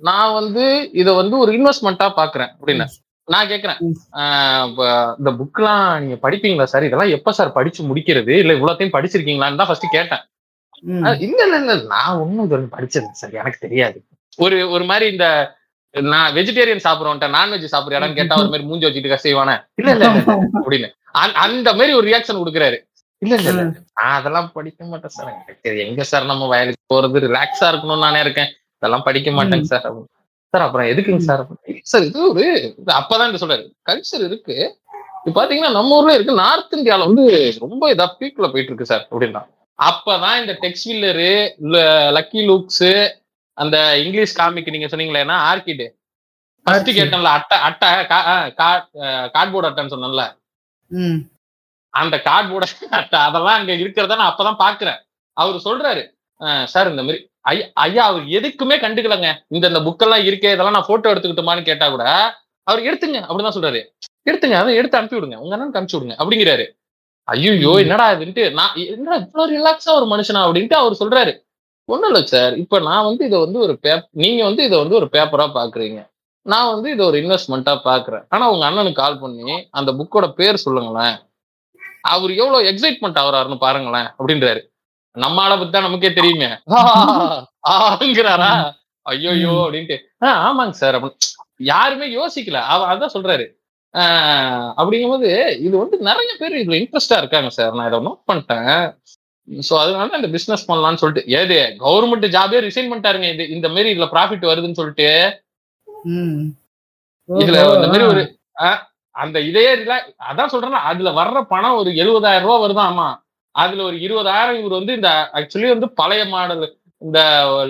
நான் வந்து இதை வந்து ஒரு இன்வெஸ்ட்மெண்ட்டா பாக்குறேன் அப்படின்னு நான் கேட்கிறேன். இந்த புக்லாம் நீங்க படிப்பீங்களா சார், இதெல்லாம் எப்ப சார் படிச்சு முடிக்கிறது, இல்ல இவ்வளோத்தையும் படிச்சிருக்கீங்களான்னு தான் ஃபர்ஸ்ட் கேட்டேன். இல்ல இல்ல இல்ல நான் ஒன்னும் இது வந்து படிச்சது சார், எனக்கு தெரியாது. ஒரு ஒரு மாதிரி இந்த நான் வெஜிடேரியன் சாப்பிடுவோம்ட்டா, நான்வெஜ் சாப்பிடுறான்னு கேட்டா ஒரு மாதிரி மூஞ்சி வச்சுட்டு கசைவானே, இல்ல இல்ல அப்படின்னு அந்த மாதிரி ஒரு ரியாக்ஷன் கொடுக்குறாரு. இல்ல இல்ல இல்ல நான் அதெல்லாம் படிக்க மாட்டேன் சார், எனக்கு எங்க சார் நம்ம வயலுக்கு போறது, ரிலாக்ஸா இருக்கணும்னு நானே இருக்கேன், இதெல்லாம் படிக்க மாட்டேங்க சார் அப்படின்னு. சார் அப்புறம் எதுக்குங்க சார் சார் இது ஒரு அப்பதான் இது சொல்றாரு. கல்ச்சர் இருக்கு இப்ப பாத்தீங்கன்னா நம்ம ஊர்ல இருக்கு, நார்த் இந்தியால வந்து ரொம்ப இதா பீக்ல போயிட்டு இருக்கு சார் அப்படின்னா. அப்பதான் இந்த டெக்ஸ்வில்லரு, லக்கி லூக்ஸு, அந்த இங்கிலீஷ் காமிக் நீங்க சொன்னீங்களேன்னா ஆர்கிட் ஃபர்ஸ்ட் கேட்டன்ல அட்டை அட்டை கார்ட்போர்டு அட்டைன்னு சொன்னேன்ல, அந்த கார்ட்போர்டு அட்டை அதெல்லாம் அங்க இருக்கிறத நான் அப்பதான் பாக்குறேன். அவரு சொல்றாரு சார் இந்த மாதிரி ஐயா அவர் எதுக்குமே கண்டுக்கலங்க. இந்த இந்த புக்கெல்லாம் இருக்கே, இதெல்லாம் நான் போட்டோ எடுத்துக்கிட்டோமான்னு கேட்டா கூட அவர் எடுத்துங்க அப்படிதான் சொல்றாரு. எடுத்துங்க, அதை எடுத்து அனுப்பி விடுங்க, உங்க அண்ணன் அனுப்பிச்சு விடுங்க அப்படிங்கிறாரு. ஐயோ என்னடா இதுன்ட்டு நான், என்னடா இவ்வளவு ரிலாக்ஸா ஒரு மனுஷனா அப்படின்ட்டு அவர் சொல்றாரு. ஒன்றும் இல்லை சார், இப்போ நான் வந்து இதை வந்து ஒரு பேப் நீங்கள் வந்து இதை வந்து ஒரு பேப்பராக பார்க்குறீங்க, நான் வந்து இதை ஒரு இன்வெஸ்ட்மெண்ட்டாக பார்க்குறேன். ஆனால் உங்கள் அண்ணனுக்கு கால் பண்ணி அந்த புக்கோட பேர் சொல்லுங்களேன், அவர் எவ்வளோ எக்ஸைட்மெண்ட் ஆகுறாருன்னு பாருங்களேன் அப்படின்றாரு. நம்ம ஆளை பற்றி தான் நமக்கே தெரியுமே, ஆங்கிறாரா ஐயோயோ அப்படின்ட்டு. ஆ ஆமாங்க சார் அப்படின்னு யாருமே யோசிக்கல, அவ அதான் சொல்கிறாரு. அப்படிங்கும்போது இது வந்து நிறைய பேர் இதில் இன்ட்ரெஸ்டாக இருக்காங்க சார், நான் இதை நோட் பண்ணிட்டேன். சோ அதனால இந்த பிசினஸ் பண்ணலாம்னு சொல்லிட்டு, ஏது கவர்மெண்ட் ஜாபே ரிசைன் பண்ணிட்டாருங்க இது இந்த மாதிரி இதுல ப்ராஃபிட் வருதுன்னு சொல்லிட்டு. இதுல இந்த மாதிரி ஒரு அந்த இதே இதுல அதான் சொல்றேன்னா அதுல வர்ற பணம் ஒரு எழுபதாயிரம் ரூபாய் வருதான். ஆமா அதுல ஒரு இருபதாயிரம் இவர் வந்து இந்த ஆக்சுவலி வந்து பழைய மாடல் இந்த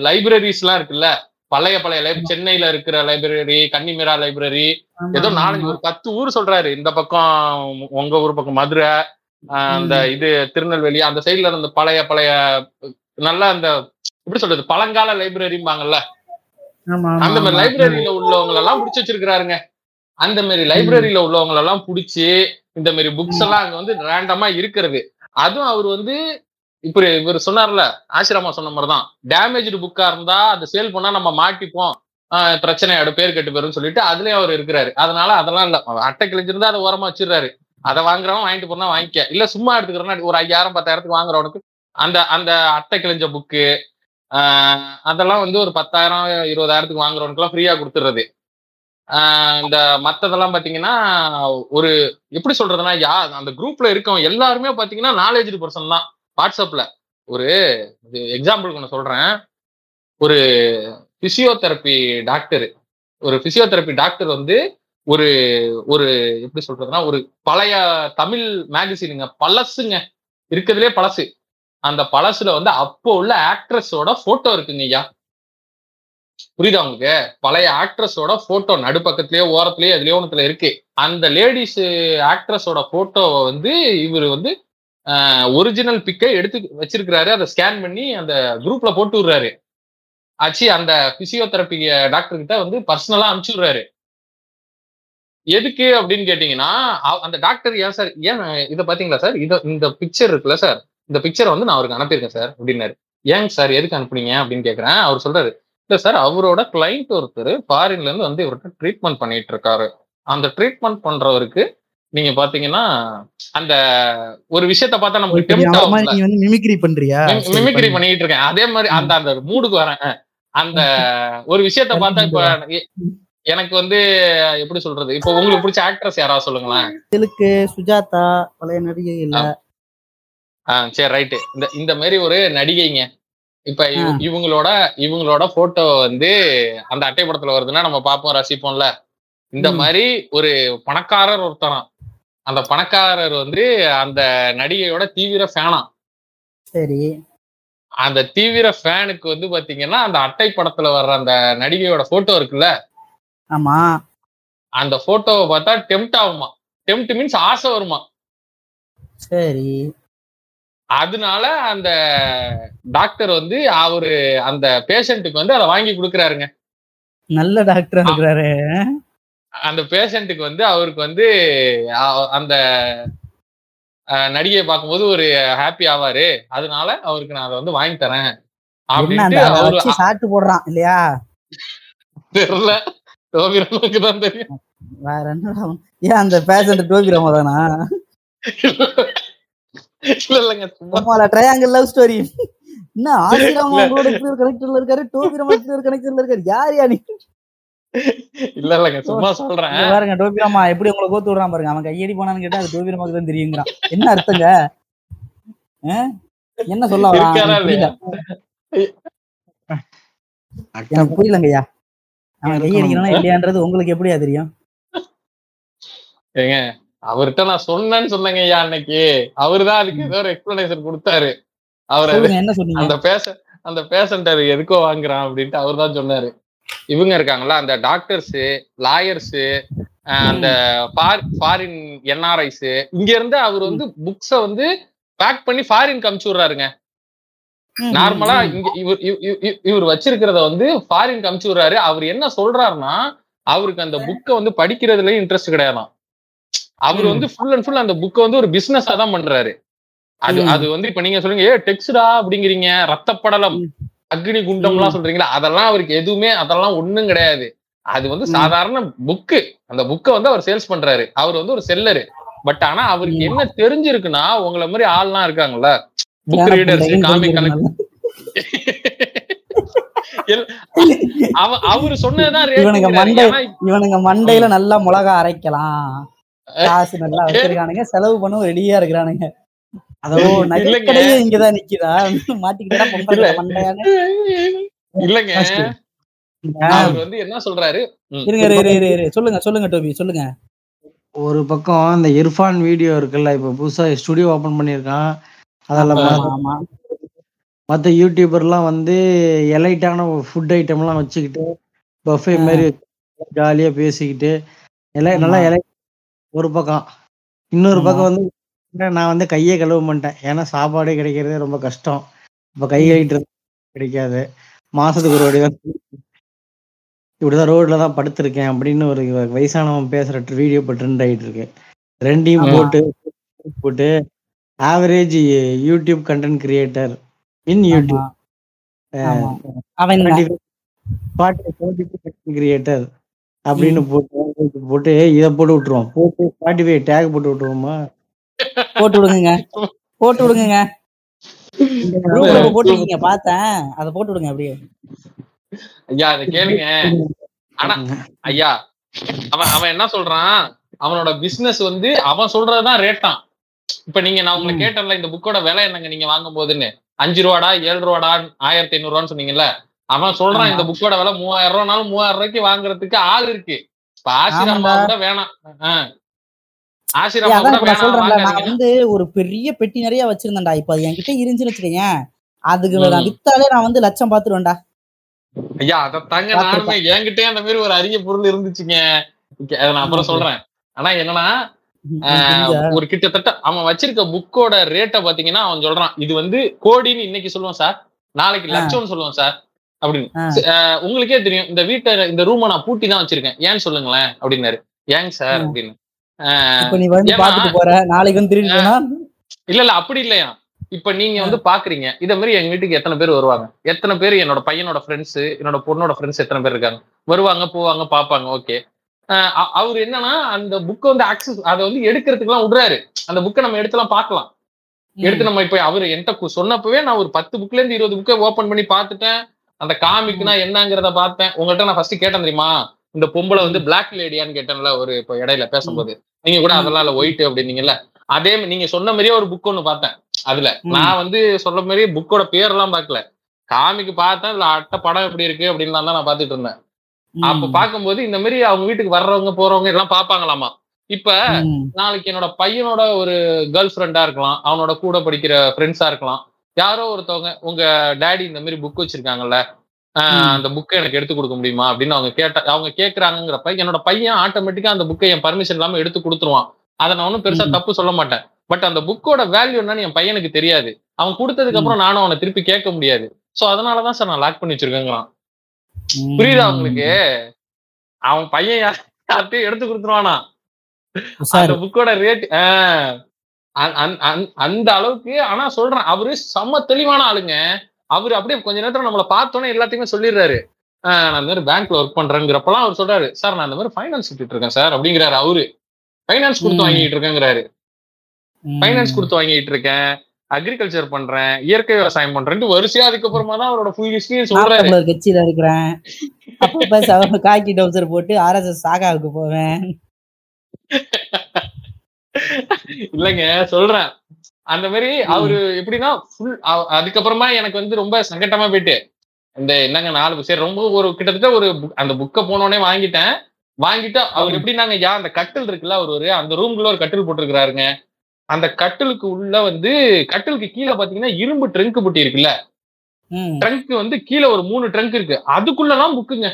லைப்ரரிஸ் எல்லாம் இருக்குல்ல, பழைய பழைய சென்னையில இருக்கிற லைப்ரரி, கன்னிமிரா லைப்ரரி, ஏதோ நாலஞ்சு ஒரு பத்து ஊர் சொல்றாரு. இந்த பக்கம் உங்க ஊர் பக்கம் மதுரை, அந்த இது திருநெல்வேலி அந்த சைட்ல இருந்த பழைய பழைய நல்லா அந்த எப்படி சொல்றது பழங்கால லைப்ரரிம்பாங்கல்ல, அந்த மாதிரி லைப்ரரியில உள்ளவங்க எல்லாம் புடிச்சு வச்சிருக்கிறாருங்க. அந்த மாதிரி லைப்ரரியில உள்ளவங்க எல்லாம் புடிச்சு இந்த மாதிரி புக்ஸ் எல்லாம் அங்க வந்து ரேண்டமா இருக்கிறது. அதுவும் அவர் வந்து இப்ப இவர் சொன்னார்ல ஆசிரமா சொன்ன மாதிரிதான், டேமேஜ்டு புக்கா இருந்தா அதை சேல் பண்ணா நம்ம மாட்டிப்போம், ஆஹ் பிரச்சனையோட பேர் கெட்டு போயிரும்னு சொல்லிட்டு அதுலயும் அவர் இருக்கிறாரு. அதனால அதெல்லாம் இல்ல, அட்டை கிழிஞ்சிருந்தா அதை ஓரமா வச்சிடுறாரு, அதை வாங்குறவன் வாங்கிட்டு போனா வாங்கிக்க, இல்ல சும்மா எடுத்துக்கிறேன்னா ஒரு ஐயாயிரம் பத்தாயிரத்துக்கு வாங்குறவனுக்கு அந்த அந்த அட்டை கிழிஞ்ச புக்கு ஆஹ் அதெல்லாம் வந்து ஒரு பத்தாயிரம் இருபதாயிரத்துக்கு வாங்குறவனுக்கு எல்லாம் ஃப்ரீயா கொடுத்துடுறது. இந்த மற்றதெல்லாம் பார்த்தீங்கன்னா ஒரு எப்படி சொல்றதுன்னா யா அந்த குரூப்ல இருக்கோம் எல்லாருமே பார்த்தீங்கன்னா நாலேஜ் பர்சன் தான். வாட்ஸ்அப்ல ஒரு எக்ஸாம்பிளுக்கு நான் சொல்றேன், ஒரு பிசியோதெரப்பி டாக்டர் ஒரு பிசியோதெரப்பி டாக்டர் வந்து ஒரு ஒரு எப்படி சொல்றதுன்னா ஒரு பழைய தமிழ் மேகசினுங்க பழசுங்க இருக்கிறதுலே பழசு, அந்த பழசுல வந்து அப்போ உள்ள ஆக்ட்ரஸோட போட்டோ இருக்குங்க ஐயா, புரியுதா உங்களுக்கு? பழைய ஆக்ட்ரஸோட போட்டோ நடுப்பக்கத்திலேயே ஓரத்துலயே அதுலயே ஒண்ணுல இருக்கு. அந்த லேடிஸ் ஆக்ட்ரஸோட போட்டோவை வந்து இவர் வந்து ஒரிஜினல் பிக்கை எடுத்து வச்சிருக்கிறாரு, அதை ஸ்கேன் பண்ணி அந்த குரூப்ல போட்டு விடுறாரு. ஆச்சு அந்த பிசியோதெரப்பி டாக்டர் கிட்ட வந்து பர்சனலா அனுப்பிச்சு விடுறாரு. எதுக்கு அப்படின்னு கேட்டீங்கன்னா அந்த டாக்டர் ஏன் சார் ஏன் இதை பாத்தீங்களா சார் இதை இந்த பிக்சர் இருக்குல்ல சார் இந்த பிக்சரை வந்து நான் அவருக்கு அனுப்பியிருக்கேன் சார் அப்படின்னாரு. ஏங்க சார் எதுக்கு அனுப்புனீங்க அப்படின்னு கேட்குறேன். அவர் சொல்றாரு இல்லை சார் அவரோட கிளைண்ட் ஒருத்தர் ஃபாரின்ல இருந்து வந்து இவர்கிட்ட ட்ரீட்மெண்ட் பண்ணிட்டு இருக்காரு, அந்த ட்ரீட்மெண்ட் பண்றவருக்கு நீங்க பாத்தீங்கன்னா அந்த ஒரு விஷயத்த பார்த்தா நமக்கு மிமிக்ரி பண்றியா மிமிக்ரி பண்ணிட்டு இருக்கேன் அதே மாதிரி அந்த அந்த மூடுக்கு வரேன். அந்த ஒரு விஷயத்த பார்த்தா இப்ப எனக்கு வந்து எப்படி சொல்றது இப்ப உங்களுக்கு பிடிச்ச ஆக்ட்ரஸ் யாராவது சொல்லுங்களேன். தெலுங்கு சுஜாதா பழைய நடிகை இல்ல ஆஹ் சரி ரைட்டு இந்த இந்த மாதிரி ஒரு நடிகைங்க இப்ப இவங்களோட இவங்களோட போட்டோ வந்து அந்த அட்டை படத்துல வருதுன்னா நம்ம பார்ப்போம் ரசிப்போம்ல. இந்த மாதிரி ஒரு பணக்காரர் ஒருத்தரம், அந்த பணக்காரர் வந்து அந்த நடிகையோட தீவிர ஃபேனா, சரி அந்த தீவிர ஃபேனுக்கு வந்து பாத்தீங்கன்னா அந்த அட்டை படத்துல வர்ற அந்த நடிகையோட போட்டோ இருக்குல்ல ஆமா அந்த போட்டோவை பார்த்தா டெம்ட் ஆகுமா, டெம்ட் மீன்ஸ் ஆசை வருமா. சரி அதனால அந்த டாக்டர் வந்து அவரு அந்த பேஷண்ட்டுக்கு வந்து அதை வாங்கி கொடுக்கறாருங்க. நல்ல டாக்டர் இருக்கிறாரு. அந்த பேஷண்ட்டுக்கு வந்து அவருக்கு வந்து அந்த நடிகையை பார்க்கும்போது ஒரு ஹாப்பி ஆவாரு, அதனால அவருக்கு நான் அதை வந்து வாங்கி தரேன் அப்படின்னு அவரு சாட்டு போடுறான் இல்லையா. தெரியல டோபிராமுக்கு தான் தெரியும் வேற என்ன. ஏன் அந்த பேஷண்ட் டோபிராம தானா? ட்ரையாங்கிள் லவ் ஸ்டோரி என்ன கனெக்டர்ல இருக்காரு டோபிராம கனெக்டர்ல இருக்காரு யார் யாரு இல்ல இல்லங்க சும்மா சொல்றேன் பாருங்க. டோபிராமா எப்படி உங்களை கோத்து விடுறான் பாருங்க. அவன் கையடி போனான்னு கேட்டா அது டோபிராமாக்கு தான் தெரியுங்கிறான். என்ன அர்த்தங்க என்ன சொல்ல எனக்கு புரியலங்கய்யா. அவன் கையடிக்கிறானா இல்லையான்றது உங்களுக்கு எப்படியா தெரியும்? ஏங்க அவர்கிட்ட நான் சொன்னேன்னு சொன்னேங்க ஐயா அன்னைக்கு. அவருதான் அதுக்கு ஏதோ ஒரு எக்ஸ்பிளனேஷன் கொடுத்தாரு. அவரு என்ன சொன்னீங்க அந்த பேஷ அந்த பேஷண்ட் அது எதுக்கோ வாங்குறான் அப்படின்ட்டு அவர் தான் சொன்னாரு. இவங்க இருக்காங்களா அந்த டாக்டர்ஸ் லாயர்ஸு அந்த ஃபாரின் என்ஆர்ஐஸ் இங்க இருந்து அவர் வந்து புக்ஸ வந்து பேக் பண்ணி ஃபாரின் அனுப்பிச்சு விடுறாருங்க. நார்மலா இங்க இவர் இவர் வச்சிருக்கிறத வந்து ஃபாரின் அனுப்பிச்சு விடுறாரு. அவர் என்ன சொல்றாருன்னா அவருக்கு அந்த புக்கை வந்து படிக்கிறதுலயும் இன்ட்ரெஸ்ட் கிடையாதான். அவர் வந்து ஃபுல் அண்ட் ஃபுல் அந்த புக்கை வந்து ஒரு பிசினஸா தான் பண்றாரு. அது அது வந்து இப்ப நீங்க சொல்லுங்க ஏ டெக்ஸ்டா அப்படிங்கிறீங்க, ரத்தப்படலம் அக்னி குண்டம் எல்லாம் சொல்றீங்களா, அதெல்லாம் அவருக்கு எதுவுமே அதெல்லாம் ஒண்ணும் கிடையாது. அது வந்து சாதாரண புக்கு. அந்த புக்கை வந்து அவர் சேல்ஸ் பண்றாரு. அவர் வந்து ஒரு செல்லரு. பட் ஆனா அவருக்கு என்ன தெரிஞ்சிருக்குன்னா உங்களை மாதிரி ஆள்லாம் இருக்காங்கல்ல புக் ரீடர்ஸ் காமிக் கலெக்டர் அவரு சொன்னதுதான். இவனுங்க மண்டையில நல்லா மிளகா அரைக்கலாம், காசு நல்லா வச்சிருக்கானுங்க, செலவு பண்ண ரெடியா இருக்கிறானுங்க. ஒரு பக்கம் இந்த இர்ஃபான் வீடியோ இருக்குல்ல, இப்ப புதுசா ஸ்டுடியோ ஓபன் பண்ணிருக்கான். அதெல்லாம் மத்த யூடியூபர்லாம் வந்து எலைட்டான ஃபுட் ஐட்டம் எல்லாம் வச்சுக்கிட்டு பஃபே மாதிரி ஜாலியா பேசிக்கிட்டு எல்லாம் நல்லா எலை. ஒரு பக்கம் இன்னொரு பக்கம் வந்து நான் வந்து கையை கழுவ மாட்டேன், ஏன்னா சாப்பாடே கிடைக்கிறதே ரொம்ப கஷ்டம். இப்போ கை கழிட்டு கிடைக்காது, மாசத்துக்கு ஒரு வடிவம் இப்படிதான் ரோட்ல தான் படுத்திருக்கேன் அப்படின்னு ஒரு வயசானவன் பேசுற வீடியோ இப்போ ட்ரெண்ட் ஆகிட்டு இருக்கு. ரெண்டையும் போட்டு போட்டு average YouTube content creator in YouTube content creator அப்படின்னு போட்டு போட்டு இதை போட்டு விட்டுருவோம். போட்டு ஸ்பாட்டிஃபை டேக் போட்டு விட்டுருவோமா? போட்டு விடுங்க போட்டு விடுங்க போட்டுருக்கீங்க பார்த்தேன், அதை போட்டு விடுங்க அப்படியே. ஐயா அதை கேளுங்க. ஆனா ஐயா அவன் அவன் என்ன சொல்றான், அவனோட பிசினஸ் வந்து அவன் சொல்றதுதான் ரேட்டான். இப்ப நீங்க நான் உங்களை கேட்டல இந்த புக்கோட விலை என்னங்க நீங்க வாங்கும் போதுன்னு, அஞ்சு ரூபாடா ஏழு ரூபாடா ஆயிரத்தி ஐநூறு ரூபான்னு சொன்னீங்கல்ல, அவன் சொல்றான் இந்த புக்கோட விலை மூவாயிரம் ரூபானாலும் மூவாயிரம் ரூபாய்க்கு வாங்குறதுக்கு ஆள் இருக்கு. இப்ப ஆசிரமா கூட வேணாம், ஆஹ் ஆசிரமா கூட வேணாம். ஒரு பெரிய பெட்டி நிறைய வச்சிருந்தேன்டா, இப்ப அது என்கிட்ட இருந்துச்சுன்னு வச்சுக்கேன், அதுக்கு வித்தாலே நான் வந்து லட்சம் பாத்துருவேன்டா. ஐயா அதத்தாங்க நானுமே என்கிட்டே அந்த மாதிரி ஒரு அரிய பொருள் இருந்துச்சுங்க, அத நான் அப்புறம் சொல்றேன். ஆனா என்னன்னா ஒரு கிட்டத்தட்ட அவன் வச்சிருக்க புக்கோட ரேட்டை பாத்தீங்கன்னா அவன் சொல்றான் இது வந்து கோடின்னு இன்னைக்கு சொல்லுவான் சார், நாளைக்கு லட்சம்னு சொல்லுவான் சார் அப்படின்னு. உங்களுக்கே தெரியும் இந்த வீட்டை இந்த ரூமை நான் பூட்டி தான் வச்சிருக்கேன், ஏன்னு சொல்லுங்களேன் அப்படின்னாரு. ஏங்க சார் அப்படின்னு இல்ல இல்ல அப்படி இல்லையா, இப்ப நீங்க வந்து பாக்குறீங்க இதே மாதிரி எங்க வீட்டுக்கு எத்தனை பேர் வருவாங்க, எத்தனை பேர் என்னோட பையனோட ஃப்ரெண்ட்ஸ் என்னோட பொண்ணோட ஃப்ரெண்ட்ஸ் எத்தனை பேர் இருக்காங்க, வருவாங்க போவாங்க பாப்பாங்க. ஓகே அவரு என்னன்னா அந்த புக்கை வந்து ஆக்சஸ் அதை வந்து எடுக்கிறதுக்கு எல்லாம் விடுறாரு. அந்த புக்கை நம்ம எடுத்துலாம் பாக்கலாம், எடுத்து நம்ம இப்ப அவரு என்கிட்ட சொன்னப்பவே நான் ஒரு பத்து புக்ல இருந்து இருபது புக்கை ஓபன் பண்ணி பாத்துட்டேன். அந்த காமிக்னா என்னங்கிறத பார்த்தேன். உங்கள்கிட்ட நான் ஃபர்ஸ்ட் கேட்டேன் தெரியுமா, இந்த பொம்பளை வந்து பிளாக் லேடியான்னு கேட்டேன்ல ஒரு இப்ப இடையில பேசும்போது, நீங்க கூட அதெல்லாம் இல்ல ஒயிட் அப்படின்னீங்கல்ல. அதே நீங்க சொன்ன மாதிரியே ஒரு புக் ஒண்ணு பார்த்தேன், அதுல நான் வந்து சொல்ற மாதிரி புக்கோட பேர் எல்லாம் பாக்கல, காமிக்கு பார்த்தேன். இதுல அட்ட படம் எப்படி இருக்கு அப்படின்னு தான் நான் பாத்துட்டு இருந்தேன். அப்ப பாக்கும்போது இந்த மாதிரி அவங்க வீட்டுக்கு வர்றவங்க போறவங்க எல்லாம் பாப்பாங்களாமா. இப்ப நாளைக்கு என்னோட பையனோட ஒரு கேர்ள் ஃப்ரெண்டா இருக்கலாம், அவனோட கூட படிக்கிற ஃப்ரெண்ட்ஸா இருக்கலாம், யாரோ ஒருத்தவங்க உங்க டேடி இந்த மாதிரி புக் வச்சிருக்காங்கல்ல, ஆஹ் அந்த புக்கை எனக்கு எடுத்து கொடுக்க முடியுமா அப்படின்னு அவங்க கேட்ட அவங்க கேட்கறாங்கிறப்ப என்னோட பையன் ஆட்டோமேட்டிக்கா அந்த புக்கை என் பர்மிஷன் இல்லாம எடுத்து கொடுத்துருவான். அதை நான் ஒன்னும் பெருசா தப்பு சொல்ல மாட்டேன். பட் அந்த புக்கோட வேல்யூ என்னன்னு என் பையனுக்கு தெரியாது, அவன் கொடுத்ததுக்கு அப்புறம் நானும் அவனை திருப்பி கேட்க முடியாது. சோ அதனாலதான் சார் நான் லாக் பண்ணி வச்சிருக்கேங்கிறான். புரியுதா அவங்களுக்கு? அவன் பையன் யார்கிட்டயும் எடுத்து கொடுத்துருவானா? அந்த புக்கோட ரேட் ஆஹ் அந்த அளவுக்கு. ஆனா சொல்றேன் அவரு செம்ம தெளிவான ஆளுங்க. அவரு அப்படியே கொஞ்ச நேரத்துல நம்மள பார்த்தோன்னே எல்லாத்தையுமே சொல்லிடுறாரு. ஆஹ் நான் இந்த மாதிரி பேங்க்ல ஒர்க் பண்றேங்கிறப்பெல்லாம் அவர் சொல்றாரு, சார் நான் இந்த மாதிரி ஃபைனான்ஸ் கொடுத்துட்டு இருக்கேன் சார் அப்படிங்கிறாரு. அவரு ஃபைனான்ஸ் கொடுத்து வாங்கிட்டு இருக்கேங்கிறாரு. ஃபைனான்ஸ் கொடுத்து வாங்கிட்டு இருக்கேன், அக்ரிகல்ச்சர் பண்றேன், இயற்கை விவசாயம் பண்றேன், வரிசையா. அதுக்கப்புறமா தான் அவரோட ஃபுல் ஹிஸ்டரியை சொல்றாரு. கட்சியில இருக்கிறேன், அப்ப காக்கி டவுசர் போட்டு ஆர்எஸ்எஸ் சாகாவுக்கு போவேன். இல்லங்க சொல்றேன் அந்த மாதிரி அவரு எப்படின்னா ஃபுல். அதுக்கப்புறமா எனக்கு வந்து ரொம்ப சங்கட்டமா போயிட்டு இந்த என்னங்க நாலு புக் சரி ரொம்ப ஒரு கிட்டத்தட்ட ஒரு அந்த புக்கை போனோடனே வாங்கிட்டேன். வாங்கிட்டு அவர் எப்படின்னாங்க, யா அந்த கட்டில் இருக்குல்ல, அவர் ஒரு அந்த ரூம்குள்ள ஒரு கட்டில் போட்டிருக்கிறாருங்க. அந்த கட்டிலுக்கு உள்ள வந்து கட்டிலுக்கு கீழே பாத்தீங்கன்னா இரும்பு ட்ரங்க் புட்டி இருக்குல்ல, ட்ரங்க் வந்து கீழே ஒரு மூணு ட்ரங்க் இருக்கு, அதுக்குள்ளலாம் புக்குங்க.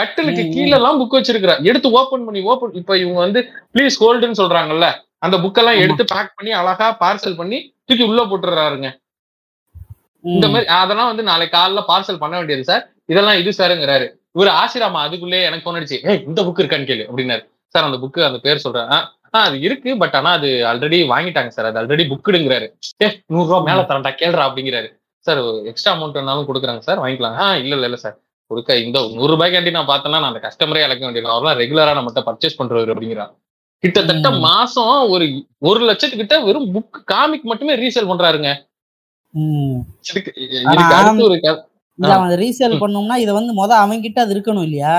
கட்டிலுக்கு கீழே எல்லாம் புக் வச்சிருக்கிற எடுத்து ஓபன் பண்ணி ஓபன் இப்ப இவங்க வந்து பிளீஸ் ஹோல்டுன்னு சொல்றாங்கல்ல, அந்த புக்கெல்லாம் எடுத்து பேக் பண்ணி அழகா பார்சல் பண்ணி தூக்கி உள்ள போட்டுறாருங்க. இந்த மாதிரி அதெல்லாம் வந்து நாளைக்கு காலைல பார்சல் பண்ண வேண்டியது சார், இதெல்லாம் இது சாருங்கிறாரு இவரு. ஆசிராமா அதுக்குள்ளே எனக்கு போனடிச்சு, ஏய் இந்த புக் இருக்கான்னு கேளு அப்படின்னாரு. சார் அந்த புக்கு அந்த பேர் சொல்றேன், ஆஹ் அது இருக்கு பட் ஆனா அது ஆல்ரெடி வாங்கிட்டாங்க சார், அது ஆல்ரெடி புக்குடுங்கிறாரு. ஏ நூறு ரூபா மேல தரண்டா கேள்றா அப்படிங்கிறாரு. சார் எக்ஸ்ட்ரா அமௌண்ட் வேணாலும் கொடுக்குறாங்க சார் வாங்கிக்கலாம். ஆஹ் இல்ல இல்ல சார் கொடுக்க இந்த நூறு ரூபாய்க்காண்டி நான் பார்த்தேன்னா நான் அந்த கஸ்டமரே இழக்க வேண்டியது, அவர்லாம் ரெகுலரா நம்மகிட்ட பர்ச்சேஸ் பண்றவர் அப்படிங்கிறான். கிட்டத்தட்ட மாசம் ஒரு ஒரு லட்சத்துக்கிட்ட வெறும் புக் காமிக் மட்டுமே ரீசேல் பண்றாருங்க. ரீசேல் பண்ணோம்னா இத வந்து முத அவங்கிட்ட அது இருக்கணும் இல்லையா?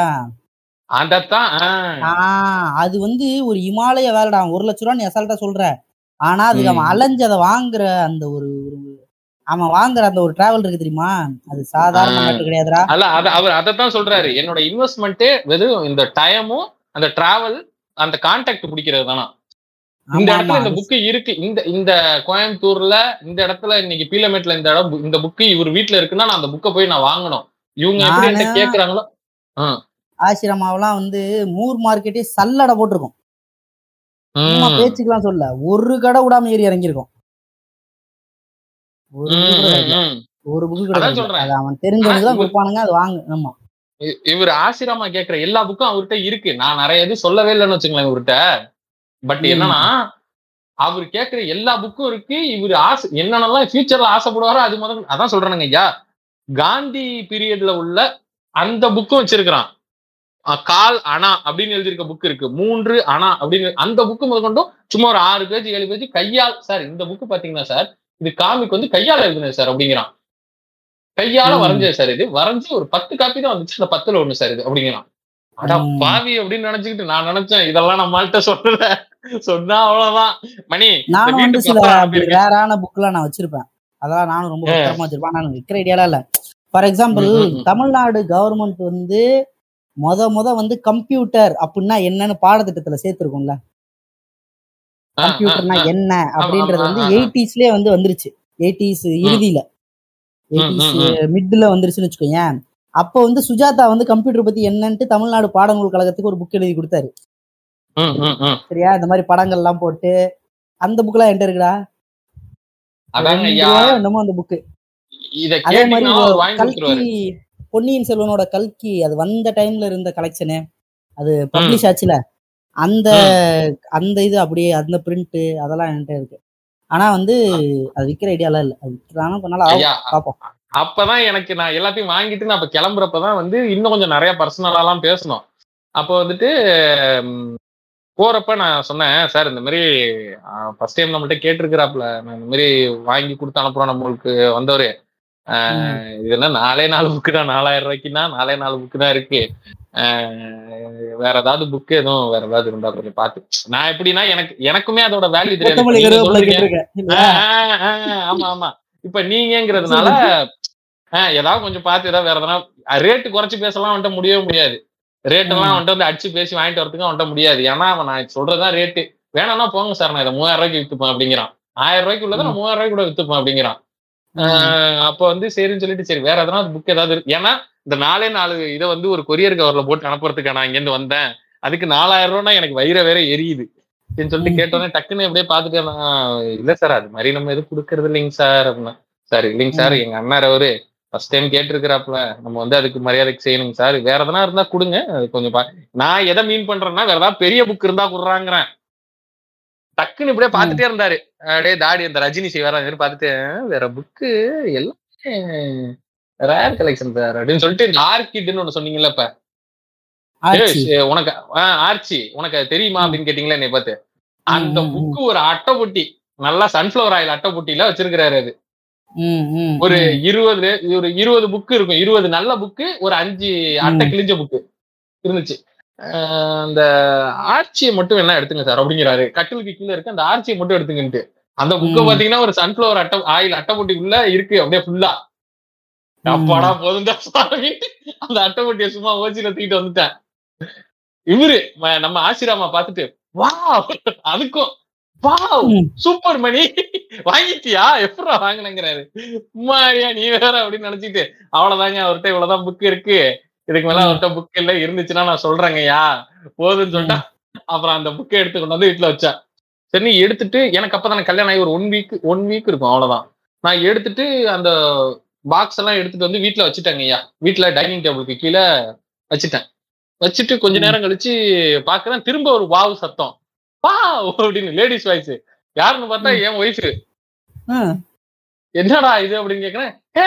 அதத்தான் அது வந்து ஒரு இமாலய வேலைடா. ஒரு லட்ச ரூபா நீ அசால்ட்டா சொல்ற, ஆனா அதுக்கு அவன் அலைஞ்சதை வாங்குற அந்த ஒரு அவன் வாங்குற அந்த ஒரு டிராவல் இருக்கு தெரியுமா, அது சாதாரண கிடையாதுடா. அல்ல அவர் அதத்தான் சொல்றாரு, என்னோட இன்வெஸ்ட்மெண்ட்டே வெறும் இந்த டைமும் அந்த டிராவல் அந்த கான்டாக்ட் பிடிக்கிறது தானா. இந்த இடத்துல இந்த புக்கு இருக்கு, இந்த இந்த கோயம்புத்தூர்ல இந்த இடத்துல இன்னைக்கு பீலமேட்ல இந்த இடம் இந்த புக்கு இவர் வீட்டுல இருக்குன்னா நான் அந்த புக்கை போய் நான் வாங்கணும். இவங்க எப்படி என்ன கேக்குறாங்களோ. ஆசிரமாவெல்லாம் வந்து மூர் மார்க்கெட்டே சல்லடை போட்டிருக்கும், பேச்சுக்கெல்லாம் சொல்ல ஒரு கடை விடாம ஏறி இறங்கிருக்கும். ஒரு புக்கு அவன் தெரிஞ்சவனுக்குதான் கொடுப்பானுங்க, அது வாங்க. ஆமா இவர் ஆசிரமா கேக்குற எல்லா புக்கும் அவர்கிட்ட இருக்கு. நான் நிறைய இது சொல்லவே இல்லைன்னு வச்சுங்களேன் இவர்கிட்ட. பட் என்னன்னா அவர் கேக்குற எல்லா புக்கும் இருக்கு. இவரு ஆசை என்னென்னலாம் ஃபியூச்சர்ல ஆசைப்படுவாரோ அது முதல் அதான் சொல்றானுங்க ஐயா. காந்தி பீரியட்ல உள்ள அந்த புக்கும் வச்சிருக்கிறான், கால் அணா அப்படின்னு எழுதியிருக்க புக் இருக்கு, மூன்று அணா அப்படின்னு. அந்த புக்கு முதல் கொண்டும் சும்மா ஒரு ஆறு பேஜ் ஏழு பேஜ் கையால். சார் இந்த புக்கு பாத்தீங்கன்னா சார் இது காமிக் வந்து கையால் எழுதுனது சார் அப்படிங்கிறான். கையால வரைஞ்சது சார், இது வரைஞ்சு ஒரு பத்து காப்பி தான் வந்துச்சு, அந்த பத்துல ஒண்ணு சார் இது அப்படிங்கிறான். பாவி அப்படின்னு நினைச்சுக்கிட்டு நான் நினைச்சேன் இதெல்லாம் நம்மள்ட்ட சொல்லல, சொன்னா அவ்வளவுதான் மணி. நானும் வந்து சில ரேரான புக் எல்லாம் நான் வச்சிருப்பேன், அதான் நானும் ரொம்ப பத்திரமா வச்சிருப்பேன். நான் விற்கிற ஐடியாலாம் இல்ல. ஃபார் எக்ஸாம்பிள், தமிழ்நாடு கவர்மெண்ட் வந்து மொத மொத வந்து கம்ப்யூட்டர் அப்படின்னா என்னன்னு பாடத்திட்டத்துல சேர்த்திருக்கோம்ல, கம்ப்யூட்டர்னா என்ன அப்படின்றது வந்து எயிட்டிஸ்லயே வந்து வந்துருச்சு, எயிட்டிஸ் இறுதியில மிட்ல வந்துருச்சுன்னு வச்சுக்கோங்க. அப்ப வந்து சுஜாதா வந்து கம்ப்யூட்டர் பத்தி என்னன்ட்டு தமிழ்நாடு பாடநூல் கழகத்துக்கு ஒரு புக் எழுதி கொடுத்தாரு, சரியா? இந்த மாதிரி படங்கள் எல்லாம் போட்டு அந்த புக் எல்லாம் என்கிட்ட இருக்குடா, என்னமோ அந்த புக்கு. அதே மாதிரி கல்கி, பொன்னியின் செல்வனோட கல்கி, அது வந்த டைம்ல இருந்த கலெக்ஷனு, அது பப்ளிஷ் ஆச்சுல, அந்த அந்த இது அப்படியே அந்த பிரிண்ட் அதெல்லாம் என்கிட்ட இருக்கு. ஆனா வந்து அது விற்கிற ஐடியாலாம் இல்லை, அது விற்கிறானா பண்ணாலும் ஆகும், பார்ப்போம். அப்பதான் எனக்கு நான் எல்லாத்தையும் வாங்கிட்டு நான் இப்ப கிளம்புறப்பதான் வந்து இன்னும் கொஞ்சம் நிறைய பர்சனலாலாம் பேசணும். அப்போ வந்துட்டு போறப்ப நான் சொன்னேன், சார் இந்த மாதிரி ஃபர்ஸ்ட் டைம் நம்மள்ட்ட கேட்டிருக்கிறாப்புல, நான் இந்த மாதிரி வாங்கி கொடுத்து அனுப்புறோம் நம்மளுக்கு வந்தவரு, ஆஹ் இதெல்லாம் நாலே நாலு புக்கு தான், நாலாயிரம் ரூபாய்க்குன்னா நாலே நாலு புக்கு தான் இருக்கு, வேற ஏதாவது புக்கு எதுவும் வேற ஏதாவது இருந்தா கொஞ்சம் பார்த்து. நான் எப்படின்னா எனக்கு எனக்குமே அதோட வேல்யூ தெரியாது. ஆமா ஆமா இப்ப நீங்கிறதுனால ஆஹ் ஏதாவது கொஞ்சம் பார்த்து ஏதாவது வேற எதனா ரேட்டு குறைச்சு பேசலாம் வந்துட்டு முடியவே முடியாது. ரேட்டெல்லாம் வந்துட்டு வந்து அடிச்சு பேசி வாங்கிட்டு வரதுக்கு வந்துட்டு முடியாது. ஏன்னா அவன் நான் சொல்றதுதான் ரேட்டு, வேணும்னா போங்க சார் நான் இதை மூவாயிரம் ரூபாய்க்கு வித்துப்பேன் அப்படிங்கிறான், ஆயிரம் ரூபாய்க்கு உள்ளதை நான் மூவாயிரம் ரூபாய்க்கு கூட வித்துப்பேன் அப்படிங்கிறான். ஆஹ் அப்ப வந்து சரின்னு சொல்லிட்டு சரி வேற எதனா புக் ஏதாவது, ஏன்னா இந்த நாலே நாலு இதை வந்து ஒரு கொரியர் கவர்ல போட்டு அனுப்புறதுக்கா நான் இங்கேருந்து வந்தேன், அதுக்கு நாலாயிரம் ரூபாய்னா எனக்கு வயிற வேற எரியுது சொல்லிட்டு கேட்டோன்னே டக்குன்னு எப்படியே பார்த்துட்டு இல்லை சார் அது மாதிரி நம்ம எதுவும் கொடுக்கறது இல்லைங்க சார் அப்படின்னா, சார் இல்லைங்க சார் எங்க அண்ணார் அவரு ஃபர்ஸ்ட் டைம் கேட்டிருக்கிறாப்புல நம்ம வந்து அதுக்கு மரியாதைக்கு செய்யணுங்க சார், வேற எதனா இருந்தா கொடுங்க கொஞ்சம். நான் எதை மீன் பண்றேன்னா வேற ஏதாவது பெரிய புக் இருந்தா கொடுறாங்கிறேன். டக்குன்னு இப்படியே பார்த்துட்டே இருந்தாரு அப்படியே தாடி, அந்த ரஜினி செய்வார் அந்த மாதிரி பார்த்துட்டு வேற புக்கு எல்லாமே ரேர் கலெக்ஷன் சார் அப்படின்னு சொல்லிட்டு. இந்த ஆர்கிட்னு ஒண்ணு சொன்னீங்கல்ல இப்ப, உனக்கு ஆர்ச்சி உனக்கு தெரியுமா அப்படின்னு கேட்டீங்களா என்னை பார்த்து, அந்த புக்கு ஒரு அட்டை பொட்டி நல்லா சன்ஃபிளவர் ஆயில் அட்டை பொட்டியில வச்சிருக்கிறாரு. அது ஒரு இருபது ஒரு இருபது புக்கு இருக்கும், இருபது நல்ல புக்கு, ஒரு அஞ்சு அட்டை கிழிஞ்ச புக்கு இருந்துச்சு. அந்த ஆர்ச்சியை மட்டும் என்ன எடுத்துங்க சார் அப்படிங்கிறாரு, கட்டிலுக்கு கீழே இருக்கு அந்த ஆர்ச்சியை மட்டும் எடுத்துக்கிட்டு. அந்த புக்கை பாத்தீங்கன்னா ஒரு சன்ஃபிளவர் அட்டை ஆயில் அட்டை பொட்டி உள்ள இருக்கு அப்படியே ஃபுல்லா. அப்பாடா போதும் அந்த அட்டை பொட்டியை சும்மா ஓச்சியில தூக்கிட்டு வந்துட்டேன். இவரு நம்ம ஆசிராமா பாத்துட்டு வா அதுக்கும் வா சூப்பர் மணி வாங்கிட்டியா எப்படா வாங்கினங்கிறாரு. உமாரியா நீ வேற அப்படின்னு நினைச்சிட்டு அவ்வளவுதாங்க அவர்கிட்ட இவ்வளவுதான் புக் இருக்கு, இதுக்கு மேல அவர்கிட்ட புக் இல்ல, இருந்துச்சுன்னா நான் சொல்றேங்கய்யா போதுன்னு சொல்லிட்டா. அப்புறம் அந்த புக்கை எடுத்து கொண்டு வந்து வீட்டுல வச்சா. சரி நீ எடுத்துட்டு, எனக்கு அப்பதான கல்யாணம் ஆகி ஒரு ஒன் வீக் ஒன் வீக் இருக்கும் அவ்வளவுதான், நான் எடுத்துட்டு அந்த பாக்ஸ் எல்லாம் எடுத்துட்டு வந்து வீட்டுல வச்சுட்டேங்கய்யா, வீட்டுல டைனிங் டேபிளுக்கு கீழே வச்சுட்டேன். வச்சுட்டு கொஞ்ச நேரம் கழிச்சு பாக்குறேன், திரும்ப ஒரு வாவு சத்தம், வா அப்படின்னு லேடிஸ் வாய்ஸ். யாருன்னு பார்த்தா என் ஒய்ஃபு. என்னடா இது அப்படின்னு கேக்குறேன். ஏ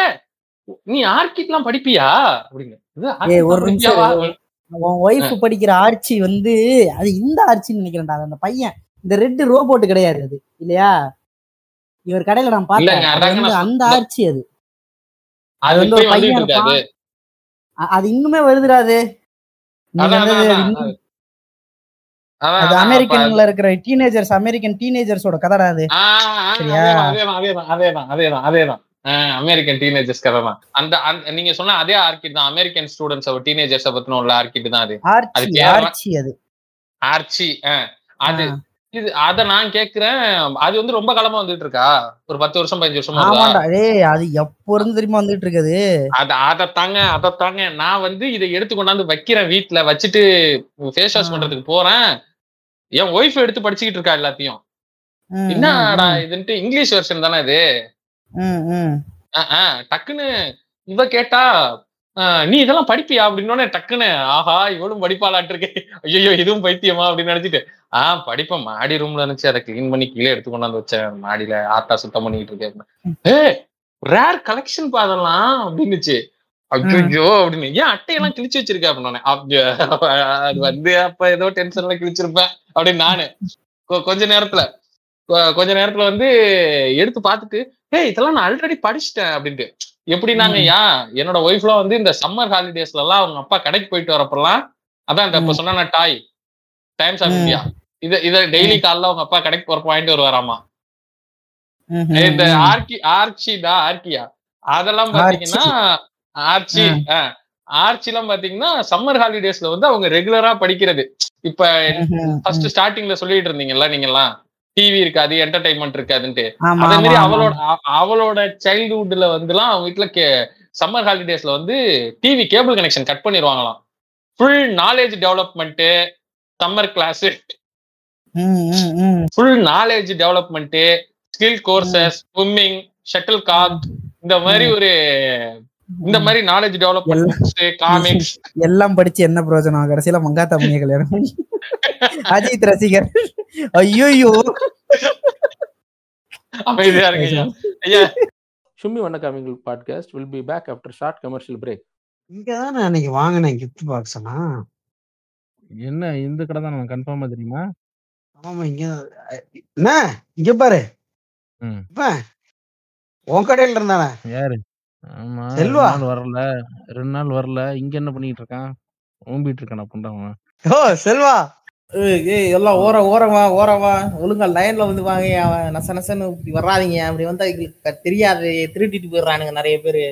நீ ஆர்கிட் எல்லாம் படிப்பியா அப்படின்னு. உன் ஒய்ஃப் படிக்கிற ஆர்ச்சி வந்து அது இந்த ஆர்ச்சின்னு நினைக்கிறேன்டா, அந்த பையன் இந்த ரெட் ரோபோட் கிடையாது அது இல்லையா, இவர் கடையில நான் பார்த்தேன் அந்த ஆர்ச்சி. அது அது வந்து ஒரு பையன், அது இன்னுமே வருதுடாது அமெரிக்கன்ல இருக்கிற டீனேஜர்ஸ், அமெரிக்கன் டீனேஜர்ஸோட கதைடா அது. அதேதான் அதேதான் அதேதான் அமெரிக்கன் டீனேஜர்ஸ் கதை தான். அந்த நீங்க சொன்ன அதே ஆர்கிட் தான், அமெரிக்கன் ஸ்டூடெண்ட்ஸ் அவர் டீனேஜர்ஸ் பத்தின உள்ள ஆர்கிட் தான் அது. ஆர்ச்சி அது ஆர்ச்சி அது இது. அத நான் கேக்குறேன், அது வந்து ரொம்ப காலமா வந்துட்டு இருக்கா, ஒரு பத்து வருஷம் பதினஞ்சு வருஷமா அது எப்ப இருந்து தெரியுமா வந்துட்டு இருக்குது. அது அதைத்தாங்க அதைத்தாங்க நான் வந்து இதை எடுத்து கொண்டாந்து வைக்கிறேன் வீட்டுல, வச்சுட்டு ஃபேஸ் வாஷ் பண்றதுக்கு போறேன். என் ஒய்ஃப் எடுத்து படிச்சுக்கிட்டு இருக்கா எல்லாத்தையும். என்னடா இதுன்ட்டு இங்கிலீஷ் வெர்ஷன் தானே இது. டக்குன்னு இவ கேட்டா நீ இதெல்லாம் படிப்பியா அப்படின்னோடனே டக்குன்னு ஆஹா இவளும் படிப்பாளாட்டு இருக்கே, ஐயோ இதுவும் பைத்தியமா அப்படின்னு நினைச்சிட்டு ஆஹ் படிப்பேன். மாடி ரூம்ல இருந்துச்சு, அதை கிளீன் பண்ணி கீழே எடுத்து கொண்டாந்து வச்சேன், மாடியில ஆட்டா சுத்தம் பண்ணிட்டு இருக்கேன். ரேர் கலெக்ஷன் பாதெல்லாம் அப்படின்னுச்சு. ஐயோ அப்படின்னு ஏன் அட்டையெல்லாம் கிழிச்சு வச்சிருக்கேன் அப்படின்னோடனே, அது வந்து அப்ப ஏதோ டென்ஷன்ல கிழிச்சிருப்பேன் அப்படின்னு நானு. கொஞ்ச நேரத்துல கொஞ்ச நேரத்துல வந்து எடுத்து பார்த்துட்டு ஏ இதெல்லாம் நான் ஆல்ரெடி படிச்சுட்டேன் அப்படின்ட்டு. எப்படி நாங்க யா என்னோட ஒய்ஃப்லாம் வந்து இந்த சம்மர் ஹாலிடேஸ்ல எல்லாம் அவங்க அப்பா கடைக்கு போயிட்டு வரப்பெல்லாம் அதான் இந்த இப்ப சொன்னா டாய் டைம்ஸ் ஆஃப் இந்தியா இத இத டெய்லி காலைல உங்க அப்பா கடைக்கு போற பாயிண்ட் வருவாராமா. இந்த ஆர்கி ஆர்ச்சி தான் ஆர்கியா அதெல்லாம் பாத்தீங்கன்னா ஆர்ச்சி ஆர்ச்சி எல்லாம் பாத்தீங்கன்னா சம்மர் ஹாலிடேஸ்ல வந்து அவங்க ரெகுலரா படிக்கிறது. இப்ப ஃபர்ஸ்ட் ஸ்டார்டிங்ல சொல்லிட்டு இருந்தீங்கல்ல நீங்க எல்லாம் டிவி இருக்காது என்டர்டைன்மெண்ட் இருக்காதுன்ட்டு, அதே மாதிரி அவளோட அவளோட சைல்ட்ஹுட்ல வந்து எல்லாம் அவங்க வீட்டுல சம்மர் ஹாலிடேஸ்ல வந்து டிவி கேபிள் கனெக்ஷன் கட் பண்ணிடுவாங்களாம். Full knowledge development summer class, full knowledge development, skill courses, swimming, shuttlecock, இந்த மாதிரி ஒரு இந்த மாதிரி நாலேஜ் டெவலப்மெண்ட் காமிக்ஸ் எல்லாம் படிச்சு என்ன பிரயோஜனம்? கடைசியில மங்காத்தமணி கல்யாணம், அஜித் ரசிகர். ஐயோ அமைதியா இருக்கீங்க ஐயா. சுமி வண்ண காவியங்கள் podcast will be back after short commercial break. இங்கதான் நான் அன்னைக்கு வாங்கினேன் gift box. என்ன இந்த கடை தான் நான் கன்ஃபார்மா தெரியுமா? ஆமா இங்க என்ன இங்க பாரு உன் கடையில இருந்தானே யாரு ஆமா செல்வா வரல ரெண்டு நாள் வரல இங்க என்ன பண்ணிட்டு இருக்கான் ஓம்பிட்டு இருக்கான் புண்டாவன். ஓ செல்வா ஏய் எல்லாம் ஓர ஓரவா ஓரவா ஒழுங்கா லைன்ல வந்து வாங்க, அவன் நச நசன்னு இப்படி வராதிங்க, அப்படி வந்தா எங்களுக்கு தெரியாது திருட்டிட்டு போயிடுறானுங்க நிறைய பேரு.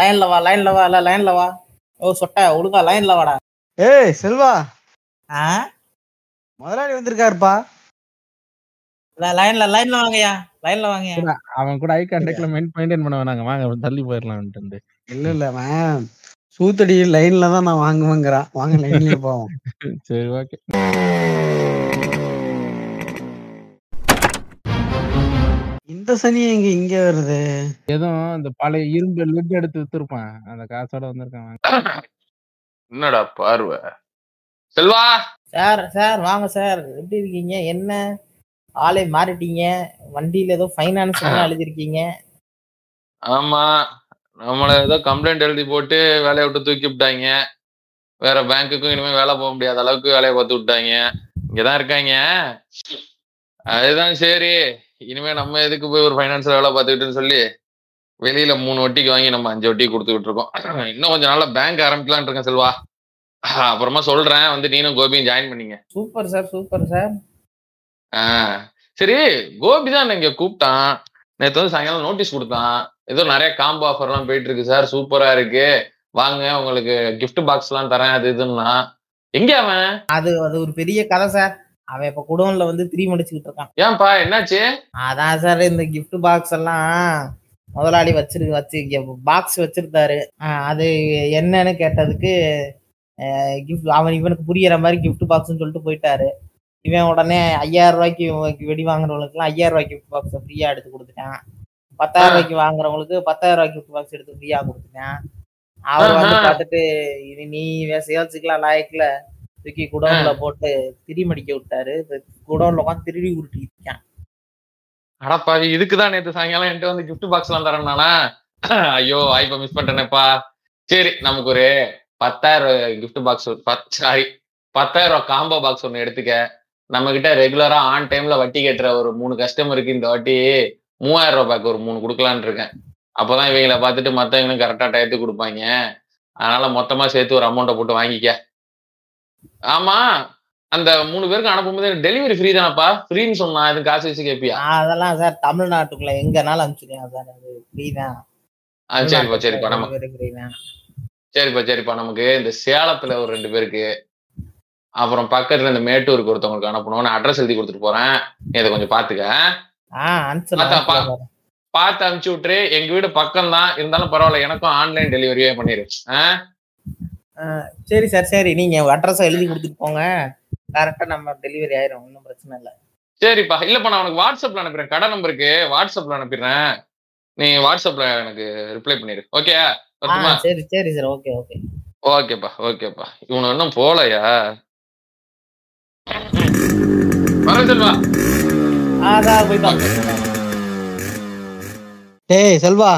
லைன்ல வா லைன்ல வா இல்ல லைன்ல வா. ஓ சொட்டா ஒழுங்கா லைன்ல வாடா. ஏய் செல்வா ஆ முதலாளி வந்திருக்காருப்பா லைன்ல லைன்ல வாங்கயா லைன்ல வாங்கயா. அவன் கூட ஐ கான்டாக்ட்ல மெயின்டைன் பண்ண வேணாங்க வாங்க தள்ளி போயிடலாம்ட்டு. இல்ல இல்ல மேம் சூத்தடி லைன்ல தான் நான் வாங்குவேங்கிறான். வாங்க லைன்லயே போவோம். சரி ஓகே. இந்த சனி எங்க இங்க வருது ஏதோ இந்த பழைய இரும்பு லிட் எடுத்து வித்துருப்பான் அந்த காசோட வந்திருக்கான். என்னடா பார்வை செல்வா. சார் சார் வாங்க சார் எப்படி இருக்கீங்க? என்ன ஆளே மாறிட்டீங்க, வண்டியில ஏதோ ஃபைனான்ஸ் எழுதிருக்கீங்க. ஆமா நம்மள ஏதோ கம்ப்ளைண்ட் எழுதி போட்டு வேலையை விட்டு தூக்கி விட்டாங்க. வேற பேங்க்குக்கும் இனிமேல் வேலை போக முடியாத அளவுக்கு வேலையை பார்த்து விட்டாங்க. இங்கதான் இருக்காங்க. அதுதான் சரி இனிமே நம்ம எதுக்கு போய் ஒரு ஃபைனான்ஸ்ல வேலை பார்த்துக்கிட்டுன்னு சொல்லி வெளியில மூணு வட்டிக்கு வாங்கி நம்ம அஞ்சு வட்டி கொடுத்துக்கிட்டு இருக்கோம். இன்னும் கொஞ்சம் நாளா பேங்க் ஆரம்பிக்கலான் இருக்கேன் செல்வா. அப்புறமா சொல்றேன் வந்து நீனும் கோபியும் ஜாயின் பண்ணீங்க. Super sir super sir. ஆஹ் சரி கோபி தான் இங்க கூப்பிட்டான் நேற்று வந்து சாயங்காலம் நோட்டீஸ் கொடுத்தான். ஏதோ நிறைய காம்போ ஆஃபர்லாம் போயிட்டு இருக்கு சார் சூப்பரா இருக்கு வாங்க உங்களுக்கு கிஃப்ட் பாக்ஸ் எல்லாம் தரேன் அது இதுன்னா. எங்க அவன் அது அது ஒரு பெரிய கதை சார். அவன் இப்ப குடோன்ல வந்து த்ரீ முடிச்சுக்கிட்டு இருக்கான். ஏன்பா என்னாச்சு? அதான் சார் இந்த கிஃப்ட் பாக்ஸ் எல்லாம் முதலாளி வச்சிரு வச்சு பாக்ஸ் வச்சிருந்தாரு. அது என்னன்னு கேட்டதுக்கு கிஃப்ட் அவன் இவனுக்கு புரியற மாதிரி கிஃப்ட் பாக்ஸ்ன்னு சொல்லிட்டு போயிட்டாரு. இவன் உடனே ஐயாயிரம் ரூபாய்க்கு வெடி வாங்குறவங்களுக்குலாம் ஐயாயிரம் ரூபாய்க்கு கிஃப்ட் பாக்ஸ் ஃப்ரீயா எடுத்து கொடுத்துட்டான். பத்தாயிரம் ரூபாய்க்கு வாங்குறவங்களுக்கு பத்தாயிரம் ரூபாய்க்கு கிஃப்ட் பாக்ஸ் எடுத்து ஃப்ரீயா கொடுத்துட்டான். அவர் வந்து பார்த்துட்டு இது நீ சேல்ஸுக்குலாம் லாயக்குல தூக்கி குடோன்ல போட்டு திரி மடிக்க விட்டாரு. குடோன்ல உட்காந்து திருடி உருட்டிக்கிட்டு இருக்கான். அடப்பாவி இதுக்குதான் நேற்று சாயங்காலம் என்கிட்ட வந்து கிஃப்ட் பாக்ஸ் எல்லாம் தரேன்னானா ஐயோ வாய்ப்பை மிஸ் பண்ணிட்டேனேப்பா. சரி நமக்கு ஒரு பத்தாயிரம் கிஃப்ட் பாக்ஸ் சாரி பத்தாயிரம் ரூபாய் காம்போ பாக்ஸ் ஒன்னு எடுத்துக்க. நம்ம கிட்ட ரெகுலரா ஆன் டைம்ல வட்டி கேட்டுற ஒரு மூணு கஸ்டமருக்கு இந்த வாட்டி மூவாயிரம் ரூபாய்க்கு ஒரு மூணு கொடுக்கலான்னு இருக்கேன். அப்போதான் இவங்களை பார்த்துட்டு மற்றவங்களும் கரெக்டா டயத்துக்கு கொடுப்பாங்க. அதனால மொத்தமா சேர்த்து ஒரு அமௌண்ட்டை போட்டு வாங்கிக்க. ஆமா அந்த மூணு பேருக்கு அனுப்பும்போது டெலிவரி ஃப்ரீ தானப்பா? ஃப்ரீன்னு சொன்னா எதுவும் காசு வச்சு கேட்பியா? அதெல்லாம் சார் தமிழ்நாட்டுக்குள்ள எங்கனாலும் அனுப்பிச்சுக்கலாம் சார் அது ஃப்ரீ தான். ஆ சரிப்பா சரிப்பா நம்ம சரிப்பா சரிப்பா நமக்கு இந்த சேலத்துல ஒரு ரெண்டு பேருக்கு அப்புறம் பக்கத்துல இந்த மேட்டூருக்கு ஒருத்தவங்களுக்கு அனுப்பணும். அட்ரஸ் எழுதி கொடுத்துட்டு போறேன் இதை கொஞ்சம் பாத்துக்க பார்த்து அனுப்பிச்சு விட்டுரு. எங்க வீடு பக்கம் தான் இருந்தாலும் பரவாயில்ல எனக்கும் ஆன்லைன் டெலிவரியே பண்ணிரு. சரி சார் சரி நீங்க அட்ரஸ் எழுதி கொடுத்துட்டு போங்க கரெக்டா நம்ம டெலிவரி ஆயிரும் ஒன்றும் பிரச்சனை இல்லை. சரிப்பா இல்லப்பா நான் உனக்கு வாட்ஸ்அப்ல அனுப்பிடுறேன் கடை நம்பருக்கு வாட்ஸ்அப்ல அனுப்பிடுறேன் நீ வாட்ஸ்அப்ல எனக்கு ரிப்ளை பண்ணிரு ஓகே? சரி சரி சார் ஓகே ஓகே ஓகேப்பா ஓகேப்பா. இவனு இன்னும் போலையா செல்வா? டேய் செல்வா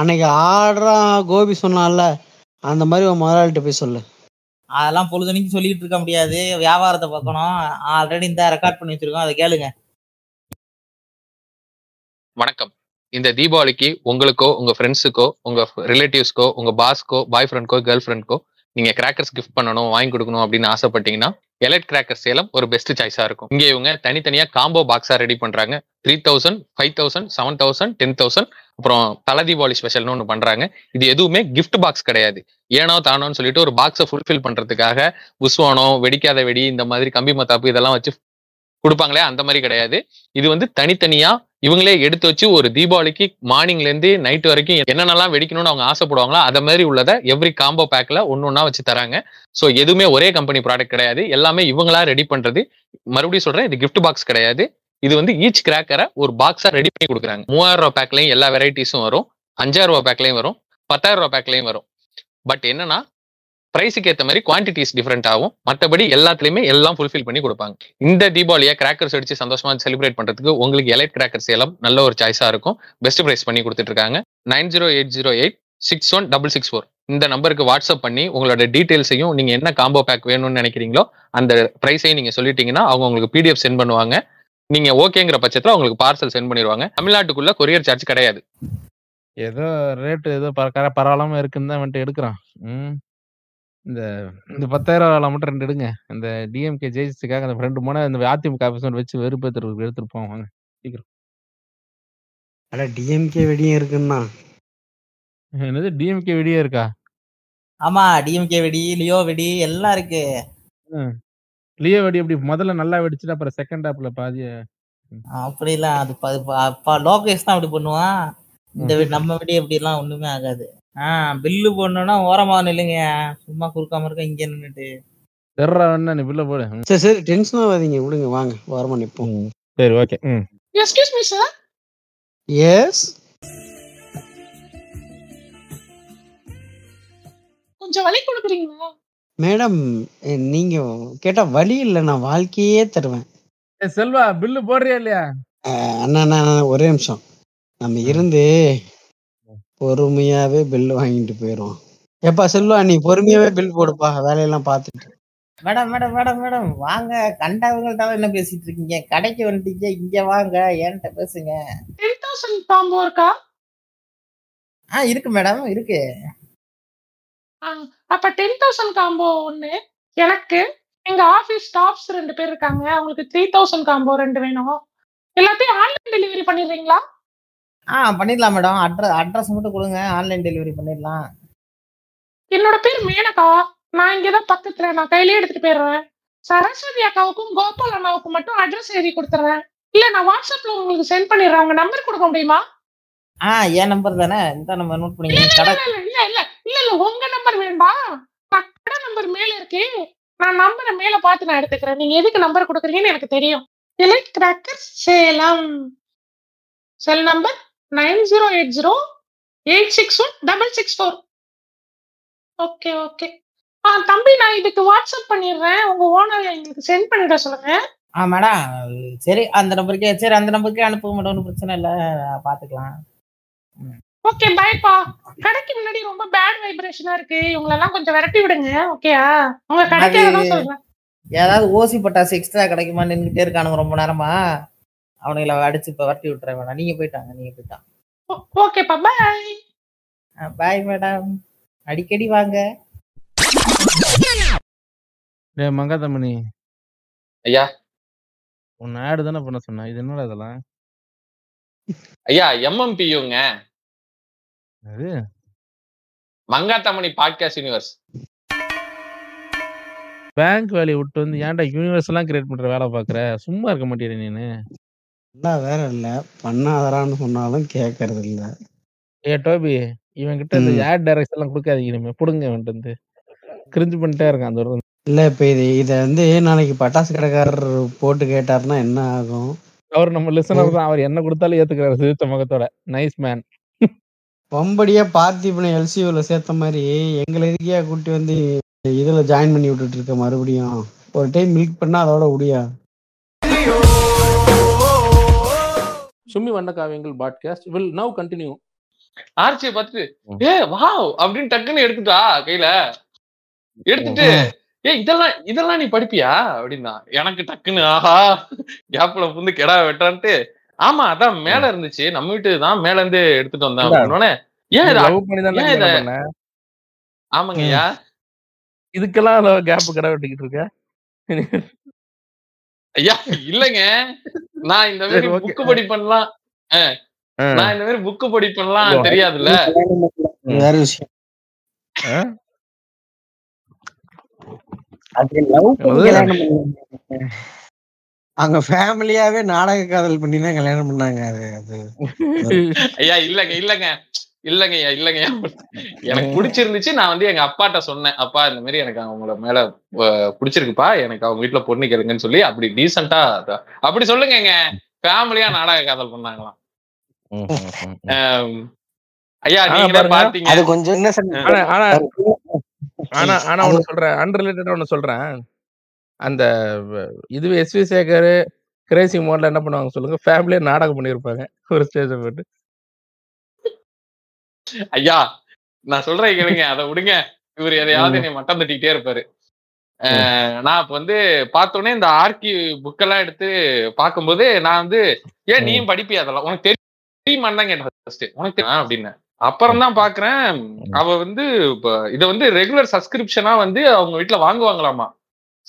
அன்னைக்கு ஆடுறான் கோபி சொன்னான்ல அந்த மாதிரி உன் முதலாளிட்ட போய் சொல்லு. அதெல்லாம் பொழுதுனைக்கு சொல்லிட்டு இருக்க முடியாது வியாபாரத்தை பார்க்கணும். ஆல்ரெடி இந்த ரெக்கார்ட் பண்ணி வச்சிருக்கோம் அதை கேளுங்க. வணக்கம். இந்த தீபாவளிக்கு உங்களுக்கோ உங்க ஃப்ரெண்ட்ஸுக்கோ உங்க ரிலேட்டிவ்ஸ்க்கோ உங்க பாஸ்க்கோ பாய் ஃப்ரெண்ட்கோ கேர்ள் ஃப்ரெண்ட்கோ நீங்க கிராக்கர்ஸ் கிஃப்ட் பண்ணணும், வாங்கி கொடுக்கணும் அப்படின்னு ஆசைப்பட்டீங்கன்னா எலைட் கிராக்கர்ஸ் சேலம் ஒரு பெஸ்ட் சாய்ஸா இருக்கும். இங்கே இவங்க தனித்தனியா காம்போ பாக்ஸா ரெடி பண்றாங்க. Three thousand five thousand seven thousand ten thousand அப்புறம் தலை தீபாவளி ஸ்பெஷல்னு ஒன்று பண்றாங்க. இது எதுவுமே கிஃப்ட் பாக்ஸ் கிடையாது, ஏனோ தானோன்னு சொல்லிட்டு ஒரு பாக்ஸை ஃபுல்ஃபில் பண்றதுக்காக உஸ்வானம் வெடிக்காத வெடி இந்த மாதிரி கம்பி மத்தாப்பு இதெல்லாம் வச்சு கொடுப்பாங்களே அந்த மாதிரி கிடையாது. இது வந்து தனித்தனியா இவங்களே எடுத்து வச்சு ஒரு தீபாவளிக்கு மார்னிங்ல இருந்து நைட் வரைக்கும் என்னென்னலாம் வெடிக்கணும்னு அவங்க ஆசைப்படுவாங்களோ அதை மாதிரி உள்ளதை எவ்ரி காம்போ பேக்ல ஒன்னு ஒன்னா வச்சு தராங்க. ஸோ எதுவுமே ஒரே கம்பெனி ப்ராடக்ட் கிடையாது, எல்லாமே இவங்களா ரெடி பண்றது. மறுபடியும் சொல்றேன், இது கிஃப்ட் பாக்ஸ் கிடையாது, இது வந்து ஈச் கிராக்கரை ஒரு பாக்ஸா ரெடி பண்ணி கொடுக்குறாங்க. மூவாயிரம் ரூபாய் பேக்லையும் எல்லா வெரைட்டிஸும் வரும், அஞ்சாயிரம் ரூபாய் பேக்லையும் வரும், பத்தாயிரம் ரூபாய் பேக்லையும் வரும். பட் என்னன்னா பிரைஸுக்கு ஏற்ற மாதிரி குவான்டிட்டிஸ் டிஃப்ரெண்ட் ஆகும். மற்றபடி எல்லாத்துலையுமே எல்லாம் ஃபுல்ஃபில் பண்ணி கொடுப்பாங்க. இந்த தீபாவளியை கிராக்கர்ஸ் அடிச்சு சந்தோஷமா செலிப்ரேட் பண்றதுக்கு உங்களுக்கு எலைட் கிராக்கர்ஸ் எல்லாம் நல்ல ஒரு சாய்ஸா இருக்கும். பெஸ்ட் பிரைஸ் பண்ணி கொடுத்துட்டு இருக்காங்க. Nine zero eight zero eight six one double six four இந்த நம்பருக்கு வாட்ஸ்அப் பண்ணி உங்களோட டீட்டெயில்ஸையும் நீங்க என்ன காம்போ பேக் வேணும்னு நினைக்கிறீங்களோ அந்த பிரைஸையும் நீங்க சொல்லிட்டீங்கன்னா அவங்க உங்களுக்கு பிடிஎஃப் சென்ட் பண்ணுவாங்க. நீங்க ஓகேங்கிற பட்சத்தில் உங்களுக்கு பார்சல் சென்ட் பண்ணிடுவாங்க. தமிழ்நாட்டுக்குள்ள கொரியர் சார்ஜ் கிடையாது. ஏதோ ரேட் ஏதோ பரவாயில்லாம இருக்குன்னு தான் வந்துட்டு எடுக்கிறான். இந்த இந்த பத்தாயிரம் மட்டும் ரெண்டு எடுங்க, இந்த டிஎம்கே ஜெயிச்சதுக்காக அந்த ரெண்டு மூணு இந்த அதிமுக ஆஃபீஸ் வச்சு வெறுப்பேத்துறதுக்கு எடுத்துட்டு போவாங்க சீக்கிரம். அட டிஎம்கே வெடியும் இருக்குன்னா என்னது? டிஎம்கே வெடியே இருக்கா? ஆமா, டிஎம்கே வெடி, லியோ வெடி எல்லாம் இருக்கு. லியோ வெடி அப்படி முதல்ல நல்லா வெடிச்சுட்டு அப்புறம் செகண்ட் ஹாப்ல பாதி அப்படி இல்ல, அது லோகேஷ் தான் அப்படி பண்ணுவான். இந்த நம்ம வெடி அப்படி எல்லாம் ஒண்ணுமே ஆகாது. ஆஹ் பில்லு போடணும்னா ஓரமா இல்லைங்க, சும்மா குறுக்காம இருக்க இங்க நின்னுட்டு நீ பில்ல போடு. சரி சரி, டென்ஷன் ஆகாதீங்க, விடுங்க, வாங்க ஓரமா நிப்போம். சரி, okay. Excuse me sir. Yes, கொஞ்சம் வலி கொடுக்குறீங்களா? மேடம் நீங்க கேட்டா வலி இல்ல, நான் வாழ்க்கையே தருவேன். செல்வா பில்லு போடுறியா இல்லையா? அண்ணா ஒரே நிமிஷம் நம்ம இருந்து பொறுமையாவே பில் வாங்கிட்டு போயிடும். எப்பா செல்வா, நீ பொறுமையாவே பில் போடுப்பா, வேலையெல்லாம் பாத்துட்டு. மேடம் மேடம் மேடம் மேடம் வாங்க, கண்டவங்கள்ட்ட என்ன பேசிட்டு இருக்கீங்க? கடைக்கு வந்துட்டீங்க, இங்க வாங்க, என்கிட்ட பேசுங்க. பத்து சதவீதம் காம்போ இருக்கா? ஆ இருக்கு மேடம், இருக்கு. அப்ப பத்து சதவீதம் காம்போ ஒண்ணு எனக்கு, எங்க ஆபீஸ் ஸ்டாஃப்ஸ் ரெண்டு பேர் இருக்காங்க, அவங்களுக்கு மூவாயிரம் காம்போ ரெண்டு வேணும். எல்லாத்தையும் ஆன்லைன் டெலிவரி பண்ணிடுறீங்களா? ஆ பண்ணிடலாம் மேடம். அட்ரஸ் அட்ரஸ் மட்டும் கொடுங்க, ஆன்லைன் டெலிவரி பண்ணிடலாம். என்னோட பேர் மேனகா, நான் இங்கே தான் பக்கத்தில், நான் கையிலே எடுத்துட்டு போயிடுறேன். சரஸ்வதி அக்காவுக்கும் கோபால் அண்ணாவுக்கும் மட்டும் அட்ரஸ் எழுதி கொடுத்துறேன். இல்லை நான் வாட்ஸ்அப்பில் உங்களுக்கு சென்ட் பண்ணிடுறேன். உங்கள் நம்பர் கொடுக்க முடியுமா? ஆ என் நம்பர் தானே, இந்த நம்பர் நோட் பண்ணிக்கிறேன். இல்லை இல்லை இல்லை இல்லை உங்கள் நம்பர் வேண்டாம், நான் கடை நம்பர் மேலே இருக்கே, நான் நம்பரை மேலே பார்த்து நான் எடுத்துக்கிறேன். நீங்கள் எதுக்கு நம்பர் கொடுக்குறீங்கன்னு எனக்கு தெரியும். Elite crackers Salem, cell number nine zero eight zero eight six one double six four. Okay okay. ஆ தம்பி, நான் இதுக்கு வாட்ஸ்அப் பண்ணிடுறேன், உங்க ஓனர் எங்களுக்கு சென்ட் பண்ணிட சொல்லுங்க. ஆ மேடம் சரி, அந்த நம்பருக்கே சரி அந்த நம்பருக்கே அனுப்புங்க மேடம், ஒன்றும் பிரச்சனை இல்லை, பார்த்துக்கலாம். ஓகே பாய்ப்பா. கடைக்கு முன்னாடி ரொம்ப பேட் வைப்ரேஷனா இருக்கு, இவங்களெல்லாம் கொஞ்சம் விரட்டி விடுங்க ஓகேயா? உங்க கடைக்கு எதாவது சொல்றேன், ஏதாவது ஓசி பட்டாசு எக்ஸ்ட்ரா கிடைக்குமா நின்றுட்டே இருக்கானுங்க ரொம்ப நேரமா, அவனுங்களை அடிச்சு இப்போ வரட்டி விட்டுறேன் மேடம். நீங்கள் போயிட்டாங்க, நீங்கள் போயிட்டாங்க. ஓகேப்பா, பாய். ஆ பாய் மேடம், அடிக்கடி வாங்க. டே மங்காத்தம்மணி ஐயா, உன் ஆடு தானே பண்ண சொன்ன, இது என்னடா இதெல்லாம்? ஐயா எம்எம்பியுங்க, அது மங்காத்தம்மணி பாட்காஸ்ட் யூனிவர்ஸ். பேங்க் வேலையை விட்டு வந்து ஏன்டா யூனிவர்ஸ் எல்லாம் கிரியேட் பண்ணுற வேலை பார்க்குற? சும்மா இருக்க மாட்டேற நீனு. வேற இல்ல பண்ணாதரான்னு சொன்னாலும் கேட்கறது இல்ல. ஏ டோபி, இவன்கிட்ட இந்த ஆட் டைரக்ஷன் எல்லாம் கொடுக்காதீங்க, இனிமே புடுங்க வந்துட்டு வந்து கிரிஞ்சு பண்ணிட்டே இருக்கான் அந்த ஒரு. இல்ல இப்ப இது இதை வந்து நாளைக்கு பட்டாசு கடைக்காரர் போட்டு கேட்டாருன்னா என்ன ஆகும்? அவர் நம்ம லிசனர் தான், அவர் என்ன கொடுத்தாலும் ஏத்துக்கிறாரு சிரிச்ச முகத்தோட. Nice man. பொம்படியா பார்த்திபனை எல்சியூல சேர்த்த மாதிரி எங்களை எதுக்கியா கூட்டி வந்து இதுல ஜாயின் பண்ணி விட்டுட்டு இருக்க? மறுபடியும் ஒரு டைம் மில்க் பண்ணா அதோட முடியா. சுமி வண்ண காவியங்கள் பாட்காஸ்ட் வில் நவ் கண்டினியூ. ஆர்ச்சியை பார்த்துட்டு ஏ வாவ் அப்படின்னு டக்குன்னு எடுத்துட்டா கையில எடுத்துட்டு, ஏ இதெல்லாம் இதெல்லாம் நீ படிப்பியா அப்படின்னா எனக்கு டக்குன்னு ஆஹா கேப்ல புந்து கெடா வெட்டான்ட்டு. ஆமா அதான் மேல இருந்துச்சு, நம்ம வீட்டு தான் மேல இருந்து எடுத்துட்டு வந்தேன். ஏன் இதை? ஆமாங்கய்யா இதுக்கெல்லாம் கேப் கடை வெட்டிக்கிட்டு இருக்கேன். ஐயா இல்லங்க, நான் இந்த மாதிரி புக்கு படிப்பேன்லாம் நான் இந்த மாதிரி புக்கு படிப்பேன்லாம் தெரியாதுல்ல, வேற விஷயம். அவங்க ஃபேமிலியாவே நாடக காதல் பண்ணினா கல்யாணம் பண்ணாங்க. அது அது ஐயா இல்லங்க இல்லங்க இல்லங்க ஐயா இல்லங்க எனக்கு பிடிச்சிருந்துச்சு. நான் வந்து எங்க அப்பாட்ட சொன்னேன், அப்பா இந்த மாதிரி எனக்கு அவங்கள மேல பிடிச்சிருக்குப்பா, எனக்கு அவங்க வீட்டுல பொண்ணு கேளுங்கன்னு சொல்லி அப்படி டீசெண்டா அப்படி சொல்லுங்க. ஃபேமிலியா நாடக காதல் பண்ணாங்களாம். ஐயா நீங்களே பாத்தீங்க. அது கொஞ்சம் ஆனா ஆனா ஒண்ணு சொல்றேன், அன்ரிலேட்டடா ஒண்ணு சொல்றேன். அந்த இதுவே எஸ் வி சேகர் கிரேசி மோட்ல என்ன பண்ணுவாங்க சொல்லுங்க, ஃபேமிலியா நாடகம் பண்ணிருப்பாங்க ஒரு ஸ்டேஜ் போட்டு. ஐயா நான் சொல்றேன் கேளுங்க, அதை விடுங்க. இவர் எதையாவது என்னை மட்டம் தட்டிக்கிட்டே இருப்பாரு. நான் இப்ப வந்து பார்த்தோன்னே இந்த ஆர்கி புக்கெல்லாம் எடுத்து பார்க்கும்போது நான் வந்து, ஏன் நீயும் படிப்பியா அதெல்லாம் உனக்கு தெரியுமா தான் கேட்டேன் ஃபர்ஸ்ட். உனக்கு அப்படின்னு அப்புறம் தான் பாக்குறேன் அவ வந்து இதை வந்து ரெகுலர் சப்ஸ்கிரிப்ஷனா வந்து அவங்க வீட்டுல வாங்குவாங்களாமா.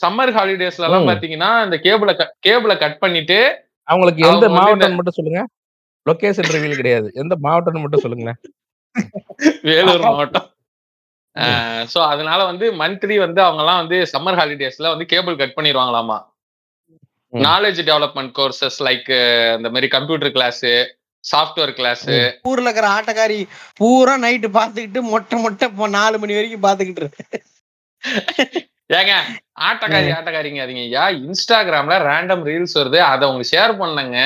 சம்மர் ஹாலிடேஸ்ல எல்லாம் பாத்தீங்கன்னா இந்த கேபிள கேபிள கட் பண்ணிட்டு அவங்களுக்கு எந்த மாவட்டம் மட்டும் சொல்லுங்க, லொகேஷன் ரிவீல் கிடையாது, எந்த மாவட்டம் மட்டும் சொல்லுங்க. வேலூர் மாவட்டம். சோ அதனால வந்து மந்த்லி வந்து அவங்க எல்லாம் வந்து சம்மர் ஹாலிடேஸ்ல வந்து கேபிள் கட் பண்ணிடுவாங்களாமா. நாலேஜ் டெவலப்மெண்ட் கோர்சஸ் லைக் இந்த மாதிரி கம்ப்யூட்டர் கிளாஸ், சாஃப்ட்வேர் கிளாஸ். ஊர்ல இருக்கிற ஆட்டக்காரி பூரா நைட்டு பாத்துக்கிட்டு மொட்டை மொட்டை நாலு மணி வரைக்கும் பாத்துக்கிட்டு இருக்கு. ஏங்க ஆட்டக்காரி ஆட்டக்காரிங்க அதுங்க ஐயா. இன்ஸ்டாகிராம்ல ரேண்டம் ரீல்ஸ் வருது, அதை அவங்க ஷேர் பண்ணுங்க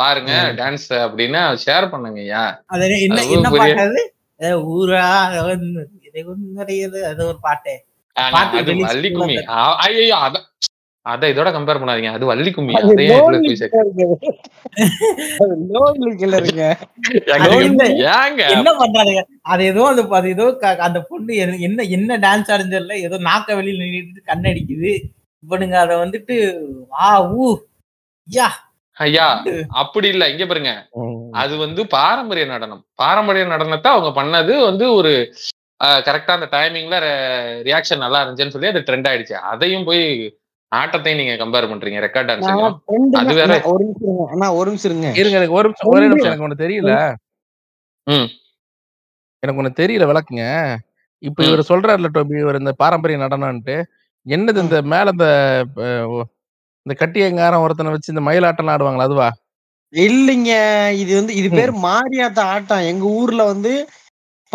பாருங்க டான்ஸ் அப்படின்னு ஷேர் பண்ணுங்க ஐயா. என்ன என்ன பாட்டு ஊரா அது ஒரு பாட்டு, அது வள்ளிக்கும்மி. ஐயோ அத அத இதோட கம்பேர் பண்ணாதீங்க, அது வள்ளிக்கும்மி. அது ஏதோ அந்த அது ஏதோ அந்த பொண்ணு என்ன என்ன டான்ஸ் ஆடுஞ்சல ஏதோ நாக்க வெளியில நின்னுட்டு கண்ணடிக்குது இவனுங்க. அத வந்துட்டு ஆ ஊ யா ஐயா அப்படி இல்ல. இங்க பாருங்க, அது வந்து பாரம்பரிய நடனம். பாரம்பரிய நடனத்தை அவங்க பண்ணது வந்து ஒரு கரெக்டா அந்த டைமிங்ல ரியாக்ஷன் நல்லா இருந்துச்சுன்னு சொல்லி அது ட்ரெண்ட் ஆயிடுச்சு. அதையும் போய் ஆட்டத்தையும் நீங்க கம்பேர் பண்றீங்க. ரெக்கார்ட் டான்ஸ் அது வேற. ஒரு நிமிஷம் அண்ணா, ஒரு நிமிஷம் இருங்க இருங்க எனக்கு ஒரு நிமிஷம் ஒரே நிமிஷம் எனக்கு ஒண்ணு தெரியல. ம் எனக்கு ஒண்ணு தெரியல, விளக்குங்க. இப்ப இவர் சொல்றாருல டோபி, இவர் இந்த பாரம்பரிய நடனம்ட்டு என்னது? இந்த மேல இந்த இந்த கட்டியங்காரம் ஒருத்தனை வச்சு இந்த மயிலாட்டம் ஆடுவாங்களா அதுவா? இல்லைங்க, இது வந்து இது பேர் மாரியாத்த ஆட்டம். எங்க ஊர்ல வந்து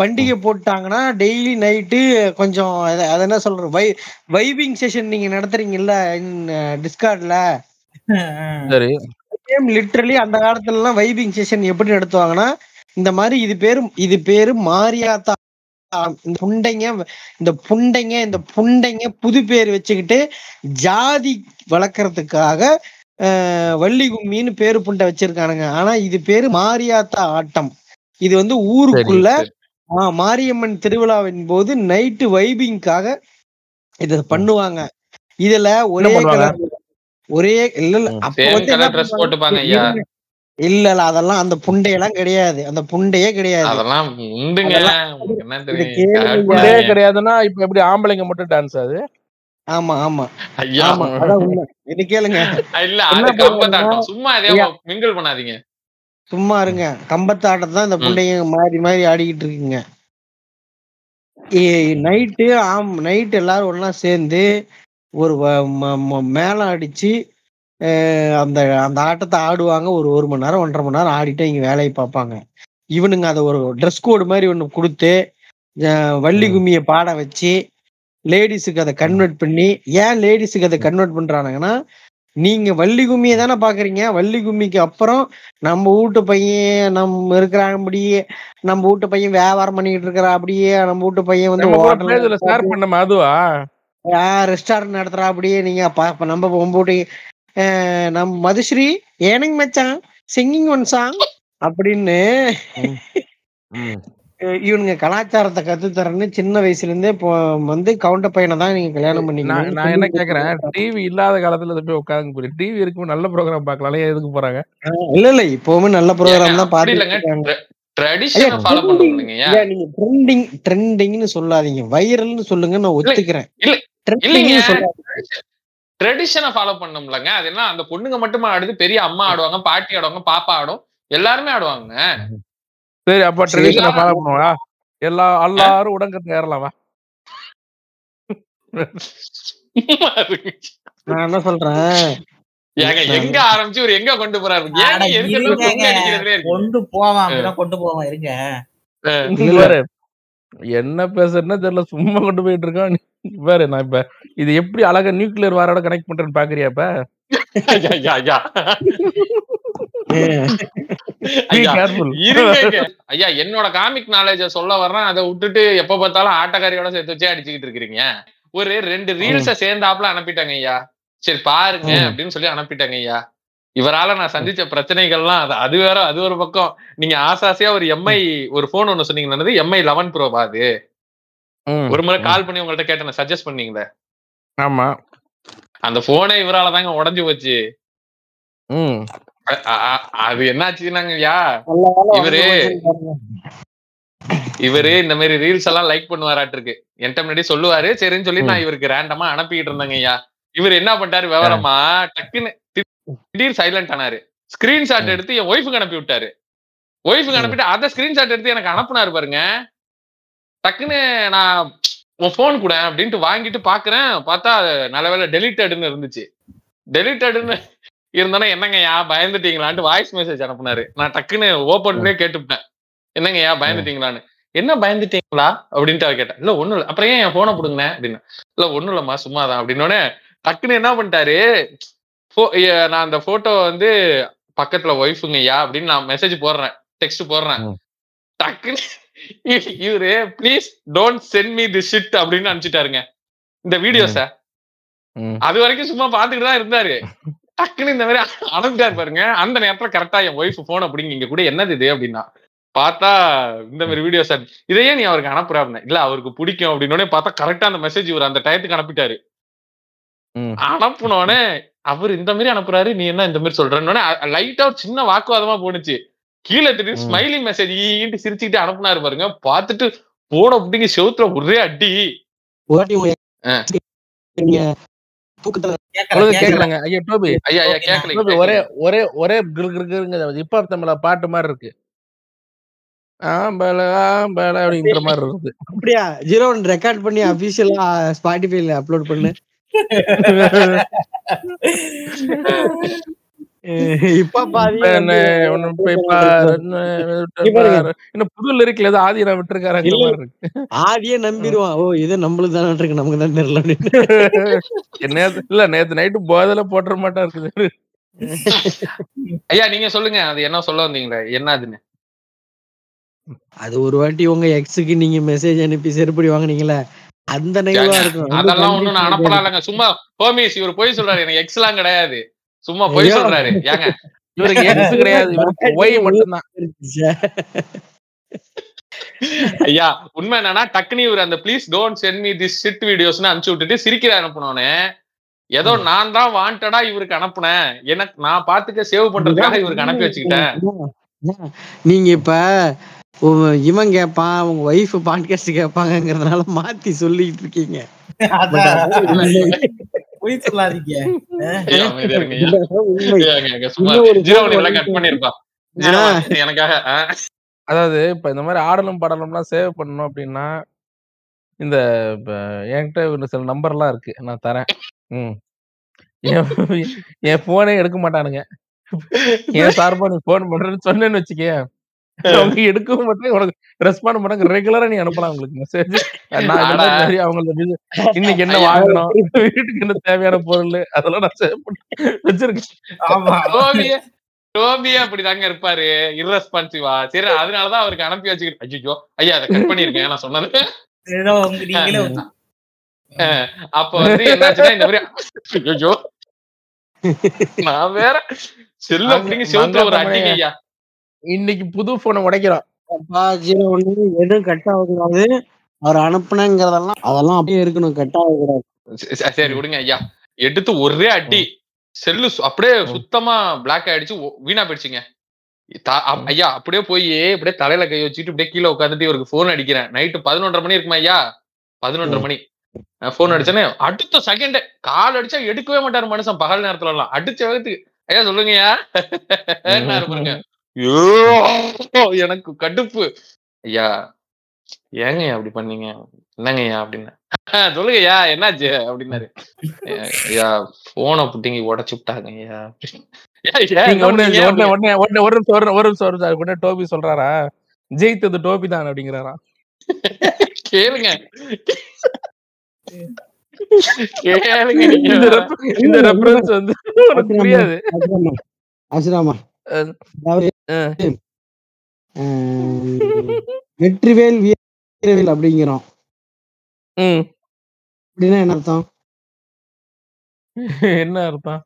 பண்டிகை போட்டாங்கன்னா டெய்லி நைட்டு கொஞ்சம் அது என்ன சொல்ற வை வைபிங் செஷன் நீங்க நடத்துறீங்கல்ல டிஸ்கார்ட்ல. சரி, லிட்டரலி அந்த காலத்துல எல்லாம் வைபிங் செஷன் எப்படி நடத்துவாங்கன்னா இந்த மாதிரி. இது பேரு இது பேரு மாரியாத்தா. இந்த புண்டைங்க இந்த புண்டைங்க இந்த புண்டைங்க புது பேர் வச்சுக்கிட்டு ஜாதி வளர்க்கறதுக்காக வள்ளி கும்மின்னு பேரு புண்டை வச்சிருக்கானுங்க. ஆனா இது பேரு மாரியாத்தா ஆட்டம். இது வந்து ஊருக்குள்ள மாரியம்மன் திருவிழாவின் போது நைட்டு வைபிங்காக இத பண்ணுவாங்க. இதுல ஒரே கலர் ஒரே இல்ல அப்ப இல்ல இல்ல அதெல்லாம் அந்த புண்டையெல்லாம் கிடையாது. அந்த புண்டையே கிடையாது, புண்டையே கிடையாதுன்னா இப்ப எப்படி ஆம்பளைங்க மட்டும் டான்ஸ் ஆகுது? ஆமா ஆமா ஆமா அதான் உண்மை. இது கேளுங்க, சும்மா மிங்கிள் பண்ணாதீங்க, சும்மா இருங்க. கம்பத்தாட்டம் தான் இந்த பிள்ளைங்க மாறி மாறி ஆடிக்கிட்டு இருக்குங்க. நைட்டு ஆம் நைட்டு எல்லாரும் ஒன்னா சேர்ந்து ஒரு மேளம் அடிச்சு அந்த அந்த ஆட்டத்தை ஆடுவாங்க. ஒரு ஒரு மணி நேரம் ஒன்றரை மணி நேரம் ஆடிட்டு இங்க வேலையை பார்ப்பாங்க. இவனுங்க அதை ஒரு ட்ரெஸ் கோடு மாதிரி ஒன்று கொடுத்து வள்ளி கும்மியை பாட வச்சு லேடிஸுக்கு அதை கன்வெர்ட் பண்ணி. ஏன் லேடிஸுக்கு அதை கன்வெர்ட் பண்றானுங்கன்னா, நீங்க வள்ளி கும்மியை தானே பாக்குறீங்க, வள்ளி கும்மிக்கு அப்புறம் நம்ம வீட்டு பையன் நம்ம இருக்கிறான் அப்படியே, நம்ம வீட்டு பையன் வியாபாரம் பண்ணிட்டு இருக்கிறா அப்படியே, நம்ம வீட்டு பையன் வந்து ரெஸ்டாரண்ட் நடத்துறா அப்படியே. நீங்க நம்ம வீட்டு நம்ம மதுஸ்ரீ ஏனங்க மச்சான் சிங்கிங் ஒன் சாங் அப்படின்னு இவனுங்க கலாச்சாரத்தை கத்து தரன்னு சின்ன வயசுல இருந்தே இப்போ வந்து கவுண்ட பையனை தான் நீங்க கல்யாணம் பண்ணிக்கலாம். நான் என்ன கேக்குறேன், டிவி இல்லாத காலத்துல போய் உட்காந்து போய் டிவி இருக்கும்போது நல்ல ப்ரோக்ராம் பாக்கலாம், எதுக்கு போறாங்க? இல்ல இல்ல இப்பவுமே நல்ல ப்ரோக்ராம் தான் பாத்துட்டு இருக்காங்க. ட்ரெடிஷனை ஃபாலோ பண்ணுவீங்க. ஏன் நீங்க ட்ரெண்டிங் ட்ரெண்டிங்னு சொல்லாதீங்க, வைரல்னு சொல்லுங்க. நான் ஒத்துக்கிறேன். இல்ல ட்ரெண்டிங்னு சொல்லாதீங்க, ட்ரெடிஷனை ஃபாலோ பண்ணோம்லங்க. அது என்ன, அந்த பொண்ணுங்க மட்டுமா ஆடுது? பெரிய அம்மா ஆடுவாங்க, பாட்டி ஆடுவாங்க, பாப்பா ஆடும், எல்லாருமே ஆடுவாங்க. சரி, அப்ப ட்ரெடிஷனை ஃபாலோ பண்ணுவாங்க எல்லா எல்லாரும் உடங்கறது ஏறலாமா? நான் என்ன சொல்றேன், எங்க ஆரம்பிச்சு ஒரு எங்க கொண்டு போறாரு கொண்டு போவான் கொண்டு போவான் இருங்க. என்ன பேசுறதுன்னா தெரியல, சும்மா கொண்டு போயிட்டு இருக்கான் பாரு. நான் இப்ப இது எப்படி அழகா நியூக்ளியர் வாரோட கனெக்ட் பண்றேன்னு பாக்குறியா? இப்ப ஐயா என்னோட காமிக் நாலேஜ் சொல்ல வர்றேன், அதை விட்டுட்டு எப்ப பார்த்தாலும் ஆட்டக்காரியோட சேர்த்து வச்சே அடிச்சுக்கிட்டு இருக்கீங்க. ஒரு ரெண்டு ரீல்ஸ சேர்ந்தாப்புல அனுப்பிட்டாங்க ஐயா, சரி பாருங்க அப்படின்னு சொல்லி அனுப்பிட்டாங்க ஐயா. இவரால நான் சந்திச்ச பிரச்சனைகள்லாம் அது அது வேற. அது ஒரு பக்கம் நீங்க ஆசாசியா ஒரு எம்ஐ ஒரு போன் ஒண்ணு சொன்னீங்கன்னா, எம்ஐ லெவன் ப்ரோ பாது ஒரு முறை கால் பண்ணி உங்கள்ட்ட கேட்டேன், சஜஸ்ட் பண்ணீங்களே. ஆமா, அந்த போனே இவரால தாங்க உடஞ்சு போச்சு. அது என்னாச்சுன்னாங்கய்யா, இவரு இவரு இந்த மாதிரி ரீல்ஸ் எல்லாம் லைக் பண்ணுவாராட்டு இருக்கு. என்கிட்ட முன்னாடி சொல்லுவாரு, சரின்னு சொல்லி நான் இவருக்கு ரேண்டமா அனுப்பிக்கிட்டு இருந்தேங்க ஐயா. இவர் என்ன பண்றாரு விவரமா, டக்குன்னு திடீர் சைலண்ட் ஆனாரு. ஸ்கிரீன்ஷாட் எடுத்து என் ஒய்ஃபுக்கு அனுப்பி விட்டாரு. ஒய்ஃபுக்கு அனுப்பிட்டு அதை ஸ்கிரீன்ஷாட் எடுத்து எனக்கு அனுப்புனாரு. பாருங்க, டக்குன்னு நான் உன் போன் கூட அப்படின்ட்டு வாங்கிட்டு பாக்குறேன். பார்த்தா நல்ல வேலை டெலிட்டடுன்னு இருந்துச்சு. டெலிட்டடுன்னு இருந்தோன்னா என்னங்க யா பயந்துட்டீங்களான்ட்டு வாய்ஸ் மெசேஜ் அனுப்புனாரு. நான் டக்குன்னு ஓப்பன் பண்ணி கேட்டுவிட்டேன், என்னங்க யா பயந்துட்டீங்களான்னு. என்ன பயந்துட்டீங்களா அப்படின்ட்டு அவர் கேட்டேன். இல்ல ஒண்ணும் இல்லை. அப்புறம் ஏன் என் போனை கொடுங்க அப்படின்னா, இல்ல ஒண்ணும் இல்லம்மா சும்மாதான் அப்படின்னோடனே டக்குன்னு என்ன பண்ணிட்டாரு, நான் அந்த போட்டோ வந்து பக்கத்துல ஒய்ஃபுங்கய்யா அப்படின்னு நான் மெசேஜ் போடுறேன், டெக்ஸ்ட் போடுறேன். டக்குன்னு இவரு please don't send me the shit அப்படின்னு அனுப்பிச்சுட்டாருங்க இந்த வீடியோஸ. அது வரைக்கும் சும்மா பாத்துக்கிட்டு தான் இருந்தாரு. டக்குன்னு இந்த மாதிரி அனுப்பிட்டாரு. பாருங்க, அந்த நேரத்துல கரெக்டா என் ஒய்ஃப் போன் அப்படிங்க, இங்க கூட என்னது இது அப்படின்னா, பார்த்தா இந்த மாதிரி வீடியோஸ். இதையே நீ அவருக்கு அனுப்புறாருன்னு, இல்ல அவருக்கு பிடிக்கும் அப்படின்னோடனே பார்த்தா கரெக்டா அந்த மெசேஜ் இவர் அந்த டயத்துக்கு அனுப்பிட்டாரு. அனுப்புனோடனே அவர் இந்த மாதிரி அனுப்புறாரு, நீ என்ன இந்த மாதிரி சொல்றன்னு லைட்டா ஒரு சின்ன வாக்குவாதமா போனுச்சு. கீழே திடீர்னு ஸ்மைலி மெசேஜ் ஈன்ட்டு சிரிச்சுக்கிட்டு அனுப்புனாரு. பாருங்க, பார்த்துட்டு போன அப்படிங்க செவுத்துல ஒரே அடி. ஒரே ஒரே ஒரே இப்ப தமிழ பாட்டு மாதிரி இருக்கு. அப்படியா ஜீரோ ஒன் ரெக்கார்ட் பண்ணி அபிஷியலா ஸ்பாட்டிஃபைல அப்லோட் பண்ணு. இப்ப புது லிரிக்ல ஏதோ ஆதியை நான் விட்டுருக்காரு. ஆதியே நம்பிடுவான், ஓ இது நம்மளுக்கு தானே இருக்கு, நமக்கு தான் தெரியல அப்படின்னு. நேத்து இல்ல நேத்து நைட்டு போதல போட்டுற மாட்டா இருக்குது. ஐயா நீங்க சொல்லுங்க, அது என்ன சொல்ல வந்தீங்களா, என்ன அதுன்னு? அது ஒரு வாட்டி உங்க எக்ஸுக்கு நீங்க மெசேஜ் அனுப்பி செருப்படி வாங்கினீங்களா, அந்த நெகவா இருக்கும். அதெல்லாம் ஒண்ணு நான் அனுப்பலாம்லங்க. சும்மா ஹோமிஸ் இவர் போய் சொல்றாரு, எனக்கு எக்ஸ் எல்லாம் கிடையாது, சும்மா போய் சொல்றாரு. ஏங்க இவருக்கு எக்ஸ் கிடையாது, இவருக்கு ஒய் மட்டும் தான். ஐயா உண்மை என்னன்னா, டக்குனி இவர் அந்த please don't send me this shit வீடியோஸ்னு அனுப்பிச்சு விட்டுட்டு சிரிக்கிற அனுப்பினோன்னு, ஏதோ நான் தான் வாண்டடா இவருக்கு அனுப்புனேன், எனக்கு நான் பாத்துக்க சேவ் பண்றதுக்காக இவருக்கு அனுப்பி வச்சுக்கிட்டேன். நீங்க இப்ப இவன் கேட்பான், உங்க ஒய்ஃப் பாட்காஸ்ட் கேட்பாங்கிறதுனால மாத்தி சொல்லிட்டு இருக்கீங்க. அதாவது இப்ப இந்த மாதிரி ஆடலும் பாடலும்லாம் சேவ் பண்ணணும் அப்படின்னா, இந்த என்கிட்ட சில நம்பர் எல்லாம் இருக்கு, நான் தரேன். உம் என் போனே எடுக்க மாட்டானுங்க. ஏன் சார்பா நீ போன் பண்றேன்னு சொன்னேன்னு வச்சுக்க, எடுக்கவும் மட்டும் உனக்கு ரெஸ்பாண்ட் பண்ணுங்க. ரெகுலரா நீ அனுப்பலாம் உங்களுக்கு மெசேஜ். அவங்களுக்கு இன்னைக்கு என்ன வாங்கணும், வீட்டுக்கு என்ன தேவையான பொருள், அதெல்லாம் நான் வச்சிருக்கேன். டோபியா அப்படிதாங்க இருப்பாரு, இர்ரெஸ்பான்சிவா. சரி, அதனாலதான் அவருக்கு அனுப்பி வச்சுக்கிட்டு. ஐயோ ஐயா அதை கட் பண்ணிருக்கேன் நான் சொன்னது. அப்ப வந்து என்னாச்சுன்னா, இந்த மாதிரி ஐயோ நான் வேற செல்ல அப்படிங்க செலுத்த ஒரு அட்டிங்க ஐயா. இன்னைக்கு புது போனை உடைக்கிறான். எதுவும் கட் ஆகக்கூடாது, அவர் அனுப்புனங்கிறதெல்லாம் அதெல்லாம் அப்படியே இருக்கணும், கட் ஆகக்கூடாது. சரி விடுங்க ஐயா. எடுத்து ஒரே அடி, செல்லு அப்படியே சுத்தமா பிளாக் ஆயிடுச்சு, வீணா போயிடுச்சுங்க. ஐயா அப்படியே போய் இப்படியே தலையில கை வச்சுட்டு இப்படியே கீழே உட்காந்துட்டு இவருக்கு போன் அடிக்கிறேன். நைட்டு பதினொன்றரை மணி இருக்குமா ஐயா, பதினொன்றரை மணி போன் அடிச்சேன்னு அடுத்த செகண்ட் கால் அடிச்சா எடுக்கவே மாட்டாரு மனுஷன். பகல் நேரத்துல எல்லாம் அடிச்ச வேகத்துக்கு ஐயா சொல்லுங்கய்யா இருப்பாருங்க. எனக்கு கடுப்பு, ஐயா ஏங்கய்யா அப்படி பண்ணீங்க, என்னங்கய்யா அப்படின்னு சொல்லுங்கய்யா, என்னாச்சு அப்படின்னாரு. ஐயா போனை புட்டிங்க உடச்சு விட்டாங்க ஐயா. டோபி சொல்றாரா ஜெயித்தது டோபி தான் அப்படிங்கிறாரா கேளுங்க கேளுங்க. இந்த ரெஃபரன்ஸ் வந்து புரியாது. வெற்றிவேல் வீரவேல் அப்படிங்கிறோம் அப்படின்னா என்ன அர்த்தம்? என்ன அர்த்தம்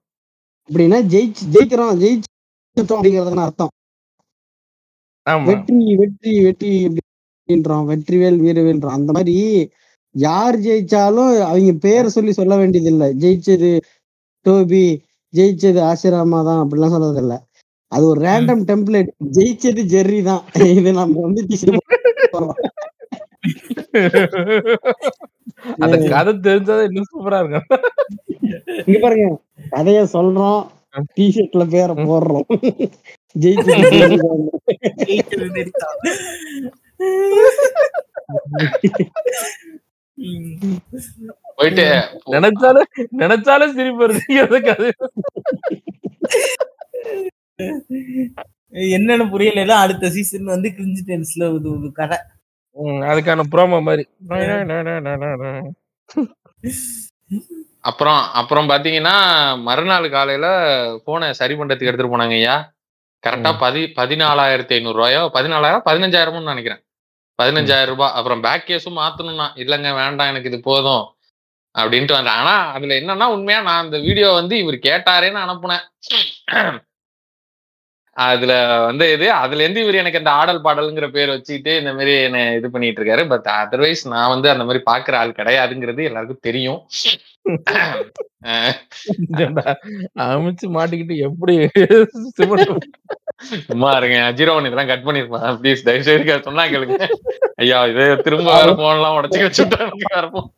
அப்படின்னா ஜெயிச்சு ஜெயிக்கிறோம் ஜெயிச்சோம் அப்படிங்கறதுன்னு அர்த்தம். வெற்றி வெற்றி வெற்றி அப்படின்றோம், வெற்றிவேல் வீரவேல்ன்றோம். அந்த மாதிரி யார் ஜெயிச்சாலும் அவங்க பேரை சொல்லி சொல்ல வேண்டியது இல்லை. ஜெயிச்சது டோபி, ஜெயிச்சது ஆசிராமா தான் அப்படிலாம் சொல்றது இல்லை. அது ஒரு ரேண்டம் டெம்ப்ளேட். ஜெயிச்சது ஜெர்ரி தான். இது நம்ம வந்து கதை தெரிஞ்சாதான் இன்னும் சூப்பரா இருக்கும். இங்க பாருங்க, கதைய சொல்றோம், டி ஷர்ட்ல பேர போடுறோம், ஜெயிச்சது போயிட்டு நினைச்சாலும் நினைச்சாலும் சிரிப்பு வருது. என்னன்னு புரியல. அடுத்த சீசன் வந்து கிரின்ஜ் டென்ஸ்ல ஒரு கதை, அதுக்கான ப்ரோமோ மாதிரி. அப்புறம் அப்புறம் பாத்தீங்கன்னா மறுநாள் காலையில போனை சரி பண்றதுக்கு எடுத்துட்டு போனாங்க ஐயா. கரெக்டா பதி பதினாலாயிரத்தி ஐநூறு ரூபாயோ பதினாலாயிரம் பதினஞ்சாயிரம்னு நினைக்கிறேன், பதினஞ்சாயிரம் ரூபாய். அப்புறம் பேக் கேஸும் மாத்தணும்னா இல்லைங்க வேண்டாம் எனக்கு இது போதும் அப்படின்ட்டு வந்தேன். ஆனா அதுல என்னன்னா உண்மையா நான் அந்த வீடியோ வந்து இவர் கேட்டாரேன்னு அனுப்புனேன். அதுல வந்து இது அதுல இருந்து இவர் எனக்கு இந்த ஆடல் பாடல்ங்கிற பேர் வச்சுக்கிட்டு இந்த மாதிரி என்ன இது பண்ணிட்டு இருக்காரு. பட் அதர்வைஸ் நான் வந்து அந்த மாதிரி பாக்குற ஆள் கிடையாதுங்கிறது எல்லாருக்கும் தெரியும். அமைச்சு மாட்டிக்கிட்டு எப்படி சும்மா இருங்க. ஜீரோ ஒன் இதெல்லாம் கட் பண்ணிருப்பாங்க ப்ளீஸ், தயவு செய்து சொன்னா கேளுங்க ஐயா. இது திரும்ப வேற போன்லாம் உடச்சு வச்சுட்டோம்,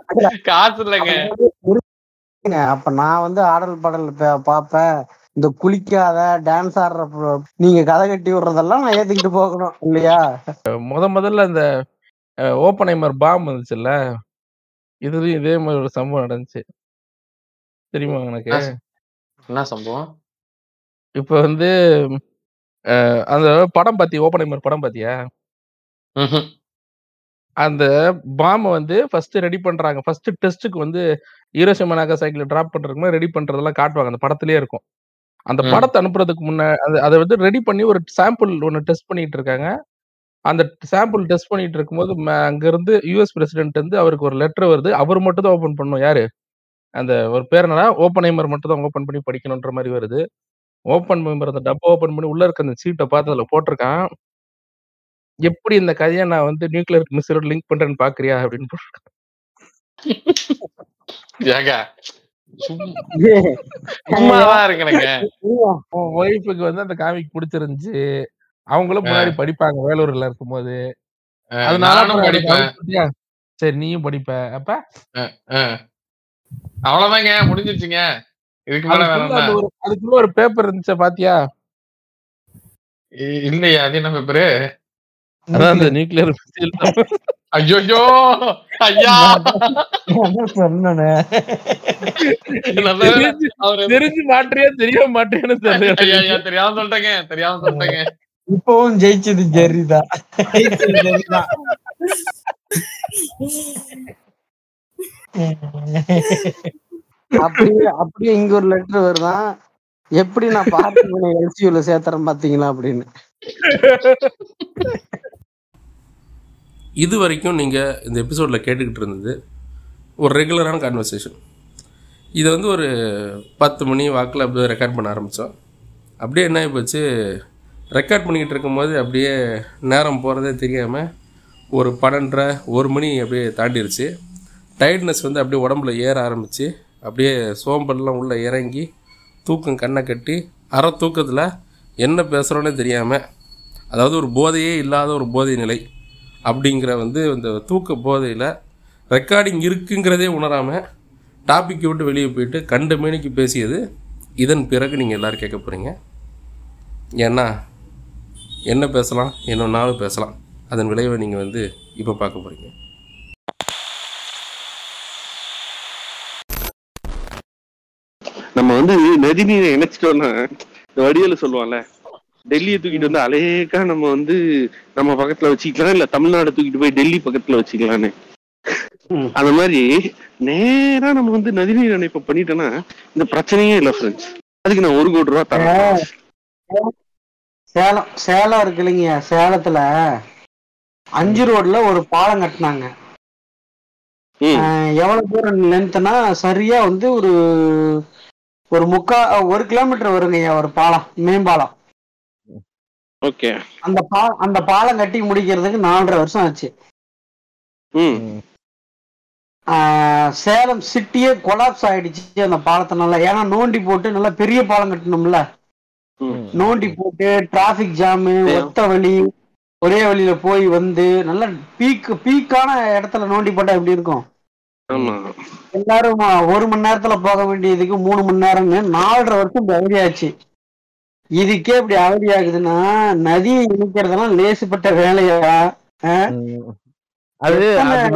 காசு இல்லைங்க. அப்ப நான் வந்து ஆடல் பாடல் பாப்பேன், இந்த குளிக்காத டான்ஸ் ஆடுற நீங்க கதை கட்டி விடுறதெல்லாம் நான் ஏத்துக்கிட்டு போகணும் இல்லையா? முத முதல்ல இந்த ஓப்பனைமர் பாம் இருந்துச்சுல்ல, இதுலயும் இதே மாதிரி ஒரு சம்பவம் நடந்துச்சு தெரியுமா எனக்கு? என்ன சம்பவம்? இப்ப வந்து அந்த படம் பாத்தி ஓப்பனைமர் படம் பாத்தியா? அந்த பாம்பை வந்து ஃபர்ஸ்ட் ரெடி பண்றாங்க, ஃபர்ஸ்ட் டெஸ்ட்டுக்கு வந்து ஹீரோஷிமா நாகசாகில டிராப் பண்றதுக்கு முன்னாடி ரெடி பண்றதெல்லாம் காட்டுவாங்க, அந்த படத்திலேயே இருக்கும். அந்த படத்தை அனுப்புறதுக்கு முன்னாடி அதை வந்து ரெடி பண்ணி ஒரு சாம்பிள் ஒன்று டெஸ்ட் பண்ணிட்டு இருக்காங்க. அந்த சாம்பிள் டெஸ்ட் பண்ணிட்டு இருக்கும்போது அங்கிருந்து யூஎஸ் பிரசிடென்ட் வந்து அவருக்கு ஒரு லெட்டர் வருது. அவர் மட்டும் தான் ஓப்பன் பண்ணணும். யாரு அந்த ஒரு பேரனா ஓப்பனைமர் மட்டும் தான் ஓப்பன் பண்ணி படிக்கணுன்ற மாதிரி வருது. ஓப்பன் மெம்பர் அந்த டப்பா ஓப்பன் பண்ணி உள்ள இருக்க அந்த சீட்டை பார்த்து அதில் போட்டிருக்கான், எப்படி இந்த கதையை நான் வந்து நியூக்ளியர் மிசைலோட லிங்க் பண்றேன்னு பாக்குறியா அப்படின்னு போட்டிருக்கேன். ஒய்ஃபுக்கு வந்து அந்த காமிக் பிடிச்சிருந்துச்சு, அவங்களும் முன்னாடி படிப்பாங்க வேலூர்ல இருக்கும் போது, அதனால சரி நீயும் படிப்ப. அப்ப அவ்வளவுதாங்க முடிஞ்சிருச்சுங்க. அதுக்குள்ள ஒரு பேப்பர் இருந்துச்சா பாத்தியா? இல்லையா? அது என்ன பேப்பரு? நியூக்ளியர் தெரிஞ்சு மாற்றியா தெரிய மாட்டேன்னு தெரியல, தெரியாம சொல்லிட்டேங்க தெரியாம சொல்லிட்டேங்க. இப்பவும் ஜெயிச்சது ஜெரிதா. அப்படியே அப்படியே இங்க ஒரு லெட்டர் வருதான், எப்படி நான் பாத்து எல்சியூல சேர்த்துறேன் பாத்தீங்களா அப்படின்னு. இது வரைக்கும் நீங்கள் இந்த எபிசோடில் கேட்டுக்கிட்டு இருந்தது ஒரு ரெகுலரான கான்வர்சேஷன். இதை வந்து ஒரு பத்து மணி வாக்கில் அப்படியே ரெக்கார்ட் பண்ண ஆரம்பித்தோம். அப்படியே என்ன ஆகிப்போச்சு, ரெக்கார்ட் பண்ணிக்கிட்டு இருக்கும்போது அப்படியே நேரம் போகிறதே தெரியாமல் ஒரு பன்னெண்டரை ஒரு மணி அப்படியே தாண்டிடுச்சு. டயர்ட்னஸ் வந்து அப்படியே உடம்புல ஏற ஆரம்பித்து அப்படியே சோம்பல்லாம் உள்ளே இறங்கி தூக்கம் கண்ணை கட்டி அரை தூக்கத்தில் என்ன பேசுகிறோன்னே தெரியாமல், அதாவது ஒரு போதையே இல்லாத ஒரு போதை நிலை அப்படிங்கிற வந்து இந்த தூக்க போதையில் ரெக்கார்டிங் இருக்குங்கிறதே உணராமல் டாப்பிக்கை விட்டு வெளியே போயிட்டு கண்டு மேனிக்கு பேசியது இதன் பிறகு நீங்கள் எல்லோரும் கேட்க போகிறீங்க. ஏன்னா என்ன பேசலாம், என்னொன்னாலும் பேசலாம், அதன் விளைவை நீங்கள் வந்து இப்போ பார்க்க போகிறீங்க. நம்ம வந்து நதிநீரை இணைச்சிட்டோன்னா இந்த வடிவேல சொல்லுவாங்கல்ல, டெல்லியை தூக்கிட்டு வந்து அலேக்கா நம்ம வந்து நம்ம பக்கத்தில் வச்சுக்கலாம், இல்லை தமிழ்நாடை தூக்கிட்டு போய் டெல்லி பக்கத்தில் வச்சுக்கலான்னு. அந்த மாதிரி நேராக நம்ம வந்து நதிநீர் இணைப்பை பண்ணிட்டோன்னா இந்த பிரச்சனையே இல்லை ஃப்ரெண்ட்ஸ். அதுக்கு நான் ஒரு கோடி ரூபா தரேன். சேலம் சேலம் இருக்கு இல்லைங்க, சேலத்துல அஞ்சு ரோட்ல ஒரு பாலம் கட்டினாங்க. எவ்வளவு தூரம் லென்த்னா சரியா வந்து ஒரு ஒரு முக்கா ஒரு கிலோமீட்டர் வருங்கய்யா ஒரு பாலம், மேம்பாலம். ஓகே, அந்த பா அந்த பாலம் கட்டி முடிக்கிறதுக்கு நாலரை வருஷம் ஆச்சு. சேலம் சிட்டியே கொலாப்ஸ் ஆயிடுச்சு அந்த பாலத்தினால. ஏன்னா நோண்டி போட்டு நல்லா பெரிய பாலம் கட்டணும்ல, நோண்டி போட்டு டிராபிக் ஜாமு, ஒத்த வழி, ஒரே வழியில போய் வந்து நல்லா பீக் பீக்கான இடத்துல நோண்டி போட்டா எப்படி இருக்கும்? எல்லாரும் ஒரு மணி நேரத்துல போக வேண்டியதுக்கு மூணு மணி நேரம்னு நாலரை வருஷம் அவதி ஆச்சு. இதுக்கே இப்படி அவதி ஆகுதுன்னா நதியை இணைக்கிறதெல்லாம் லேசுப்பட்ட வேலையா? அது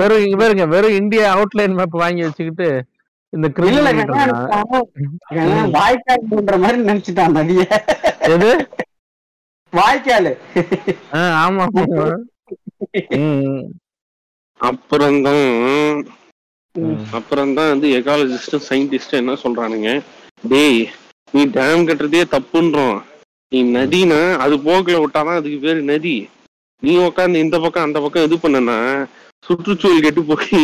வெறும் வெறுங்க வெறும் இந்தியா அவுட்லைன் மேப் வாங்கி வச்சுக்கிட்டு இந்த வாய்க்கால் பண்ற மாதிரி நினைச்சுட்டான் நதிய. எது வாய்க்கால்? ஆமா, அப்புறம்தான் அப்புறம்தான் வந்து எக்காலஜிஸ்டும் சயின்டிஸ்டும் என்ன சொல்றானுங்க, டேய் நீ டேம் கட்டுறதே தப்புன்றோம், நீ நதினா அது போக்குல விட்டாதான் அதுக்கு பேரு நதி, நீ உக்காந்து இந்த பக்கம் அந்த பக்கம் இது பண்ணனா சுற்றுச்சூழல் கெட்டு போய்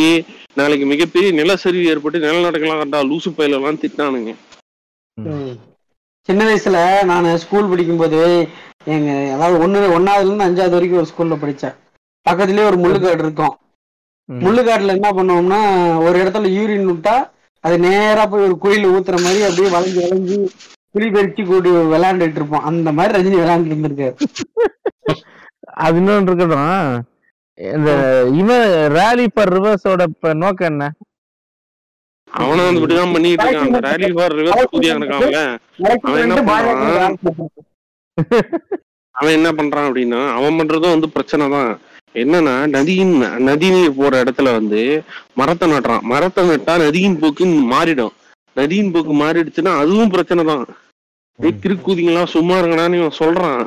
நாளைக்கு மிகப்பெரிய நிலச்சரிவு ஏற்பட்டு நிலநடுக்கெல்லாம் கண்டா லூசு பயிலெல்லாம் திட்டானுங்க. சின்ன வயசுல நான் ஸ்கூல் படிக்கும்போது எங்க அதாவது ஒன்னு ஒன்னாவதுல இருந்து அஞ்சாவது வரைக்கும் ஒரு ஸ்கூல்ல படித்தேன். பக்கத்துலேயே ஒரு முள்ளுக்காடு இருக்கும். முள்ளுக்காடுல என்ன பண்ணுவோம்னா ஒரு இடத்துல யூரின் விட்டா அது நேராக போய் ஒரு கோயில ஊத்துற மாதிரி அப்படியே வளைஞ்சு வளைஞ்சு புலி பெருச்சி கூட்டி விளையாண்டுட்டு இருப்போம். அந்த மாதிரி ரஜினி விளையாண்டு இருந்திருக்காரு. அது இன்னொன்று இருக்கட்டும், இந்த இவன் ராலி ஃபார் ரிவர்ஸோட நோக்கம் என்ன? அவனை வந்து இப்படிதான் பண்ணிட்டு இருக்காங்க. ராலி ஃபார் ரிவர்ஸ் கூடியா இருக்காங்க. அவன் என்ன பண்றான் அப்படின்னா, அவன் பண்றதும் வந்து பிரச்சனை தான். என்னன்னா நதியின் நதிநீர் போற இடத்துல வந்து மரத்தை நட்டுறான். மரத்தை நட்டா நதியின் போக்கு மாறிடும். நதியின் போக்கு மாறிடுச்சுன்னா அதுவும் பிரச்சனை தான். திருக்கூதிங்களா சும்மா இருக்கணான்னு இவன் சொல்றான்.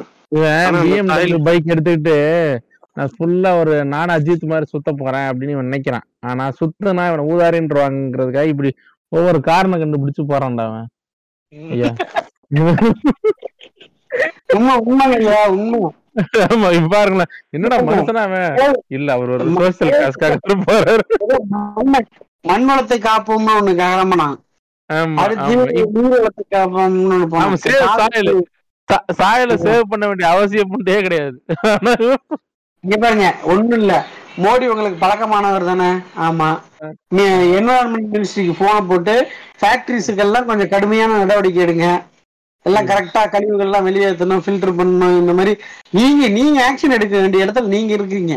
பைக் எடுத்துக்கிட்டு நான் ஃபுல்லா ஒரு நானும் அஜித் மாதிரி சுத்த போறேன் அப்படின்னு இவன் நினைக்கிறான். ஆனா சுத்தனா இவனை ஊதாரின்றவாங்கிறதுக்காக இப்படி ஒவ்வொரு காரணம் கண்டுபிடிச்சு போறான்டா அவன். ஆமா, இப்ப பாருங்களேன் என்னடா மனுஷனா அவன். இல்ல அவர் ஒரு சோசியல் காஸ்காக போறாரு. மண்வளத்தை காப்போம்னா ஒண்ணு காரணமா சாயல சேவ் பண்ண வேண்டிய அவசியம் கிடையாது. இங்க பாருங்க, ஒண்ணும் இல்ல, மோடி உங்களுக்கு பழக்கமானவர் தானே? ஆமா, என்விரான்மெண்ட் மினிஸ்ட்ரிக்கு போன போட்டு ஃபேக்டரிஸுக்கெல்லாம் கொஞ்சம் கடுமையான நடவடிக்கை எடுங்க, எல்லாம் கரெக்டா கழிவுகள்லாம் வெளியேற்றணும், ஃபில்டர் பண்ணணும், இந்த மாதிரி நீங்க நீங்க ஆக்ஷன் எடுக்க வேண்டிய இடத்துல நீங்க இருக்கீங்க.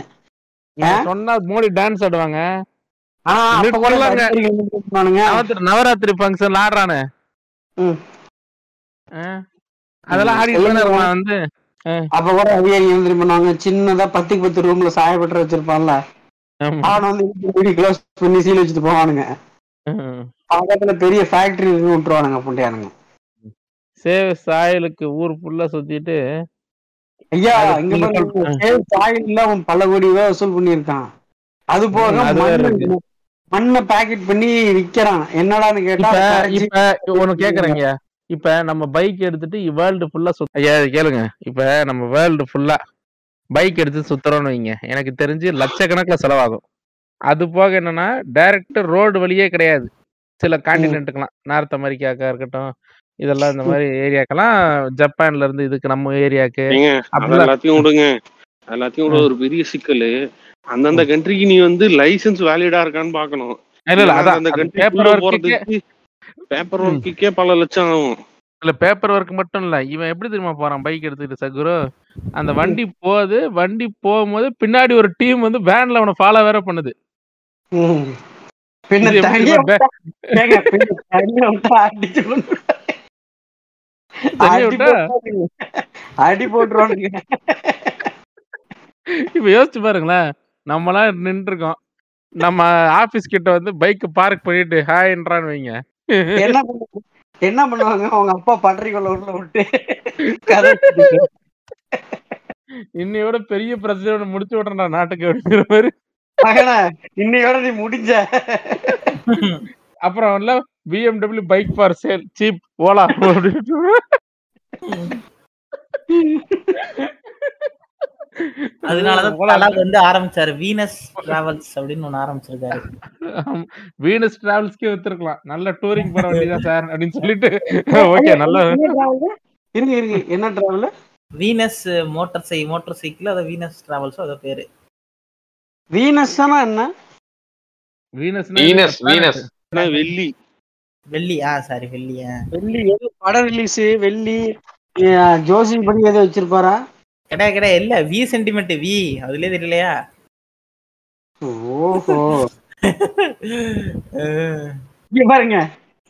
சொன்னா மோடி டான்ஸ் ஆடுவாங்க. நவராத்திரி ஃபங்க்ஷன் ஆடுறானே அதெல்லாம் ஆடிட்டு வந்து அப்ப கூட அதிகாரி எழுந்திரி பண்ணுவாங்க. சின்னதா பத்துக்கு பத்து ரூம்ல சாயப்பட்டு வச்சிருப்பான்ல, அவனை வந்து க்ளோஸ் பண்ணி சீல் வச்சுட்டு போவானுங்க. பக்கத்துல பெரிய ஃபேக்டரி விட்டுருவானுங்க புண்டையானுங்க. சேவ சாயலுக்கு ஊர் புல்லா சுத்திட்டு ஐயா இங்க சேவ சாயல்ல அவன் பல கோடி ரூபாய் வசூல் பண்ணியிருக்கான். அது போக மண்ணை பேக்கெட் பண்ணி விற்கிறான். என்னடான்னு கேட்டா இப்ப ஒன்னு கேக்குறேங்க. இப்ப நம்ம பைக் எடுத்துட்டு வேர்ல்டு ஃபுல்லா சுத்த கேளுங்க. இப்ப நம்ம வேர்ல்டு ஃபுல்லா பைக் எடுத்து சுத்துறோம்னு வைங்க, எனக்கு தெரிஞ்சு லட்சக்கணக்கில் செலவாகும். அது போக என்னன்னா டைரக்டா ரோடு வழியே கிடையாது. சில காண்டினென்ட்டுக்கெல்லாம், நார்த் அமெரிக்காக்கா இருக்கட்டும், இதெல்லாம் இந்த மாதிரி ஏரியாக்கெல்லாம், ஜப்பான்ல இருந்து இதுக்கு நம்ம ஏரியாக்கு எல்லாத்தையும் விடுங்க. எல்லாத்தையும் விட ஒரு பெரிய சிக்கல் அந்தந்த கண்ட்ரிக்கு நீ வந்து லைசன்ஸ் வேலிடா இருக்கான்னு பாக்கணும். பேப்பர் ஒர்க்குக்கே பல லட்சம் ஆகும். இல்ல பேப்பர் ஒர்க் மட்டும் இல்ல, இவன் எப்படி தெரியுமா போறான் பைக் எடுத்துக்கிட்டு சகுரு, அந்த வண்டி போகுது, வண்டி போகும்போது பின்னாடி ஒரு டீம் வந்து வேன்ல அவனை ஃபாலோ வேற பண்ணுது. அடி போட்டுருவானுங்க. இப்ப யோசிச்சு பாருங்களேன், நம்மளா நின்று இருக்கோம், நம்ம ஆபீஸ் கிட்ட வந்து பைக் பார்க் பண்ணிட்டு ஹாய்ன்றான் வைங்க, என்ன பண்ணுவாங்க அவங்க அப்பா பன்றீங்கள உள்ள விட்டு இன்னையோட பெரிய பிரச்சனை முடிச்சு விடுறா நாட்டுக்கு அப்படிங்கிற மாதிரி, இன்னையோட நீ முடிஞ்ச. அப்புறம் இல்ல BMW bike for sale cheap Ola அப்படின்னு, அதனாலதான் வந்து ஆரம்பிச்சாரு வீனஸ் டிராவல்ஸ் அப்படின்னு ஒண்ணு ஆரம்பிச்சிருக்காரு. வீனஸ் டிராவல்ஸ்க்கே வித்துருக்கலாம், நல்ல டூரிங் போற வேண்டியதான் சார் அப்படின்னு சொல்லிட்டு. ஓகே நல்லா இருங்க இருங்க, என்ன டிராவல்? வீனஸ் மோட்டார் சை மோட்டார் சைக்கிள், அத வீனஸ் டிராவல்ஸோ அத பேரு. வீனஸ்னா என்ன? வீனஸ்னா வீனஸ் வீனஸ் வெள்ளி வெள்ளி. ஆ சாரி வெள்ளியா, வெள்ளி ஏதோ படம் ரிலீஸ் வெள்ளி ஜோசின் படி ஏதோ வச்சிருப்பாரா? கிடையா கிடையா, இல்ல வி சென்டிமெண்ட் வி, அதுலயே தெரியலையா? ஓஹோ பாருங்க,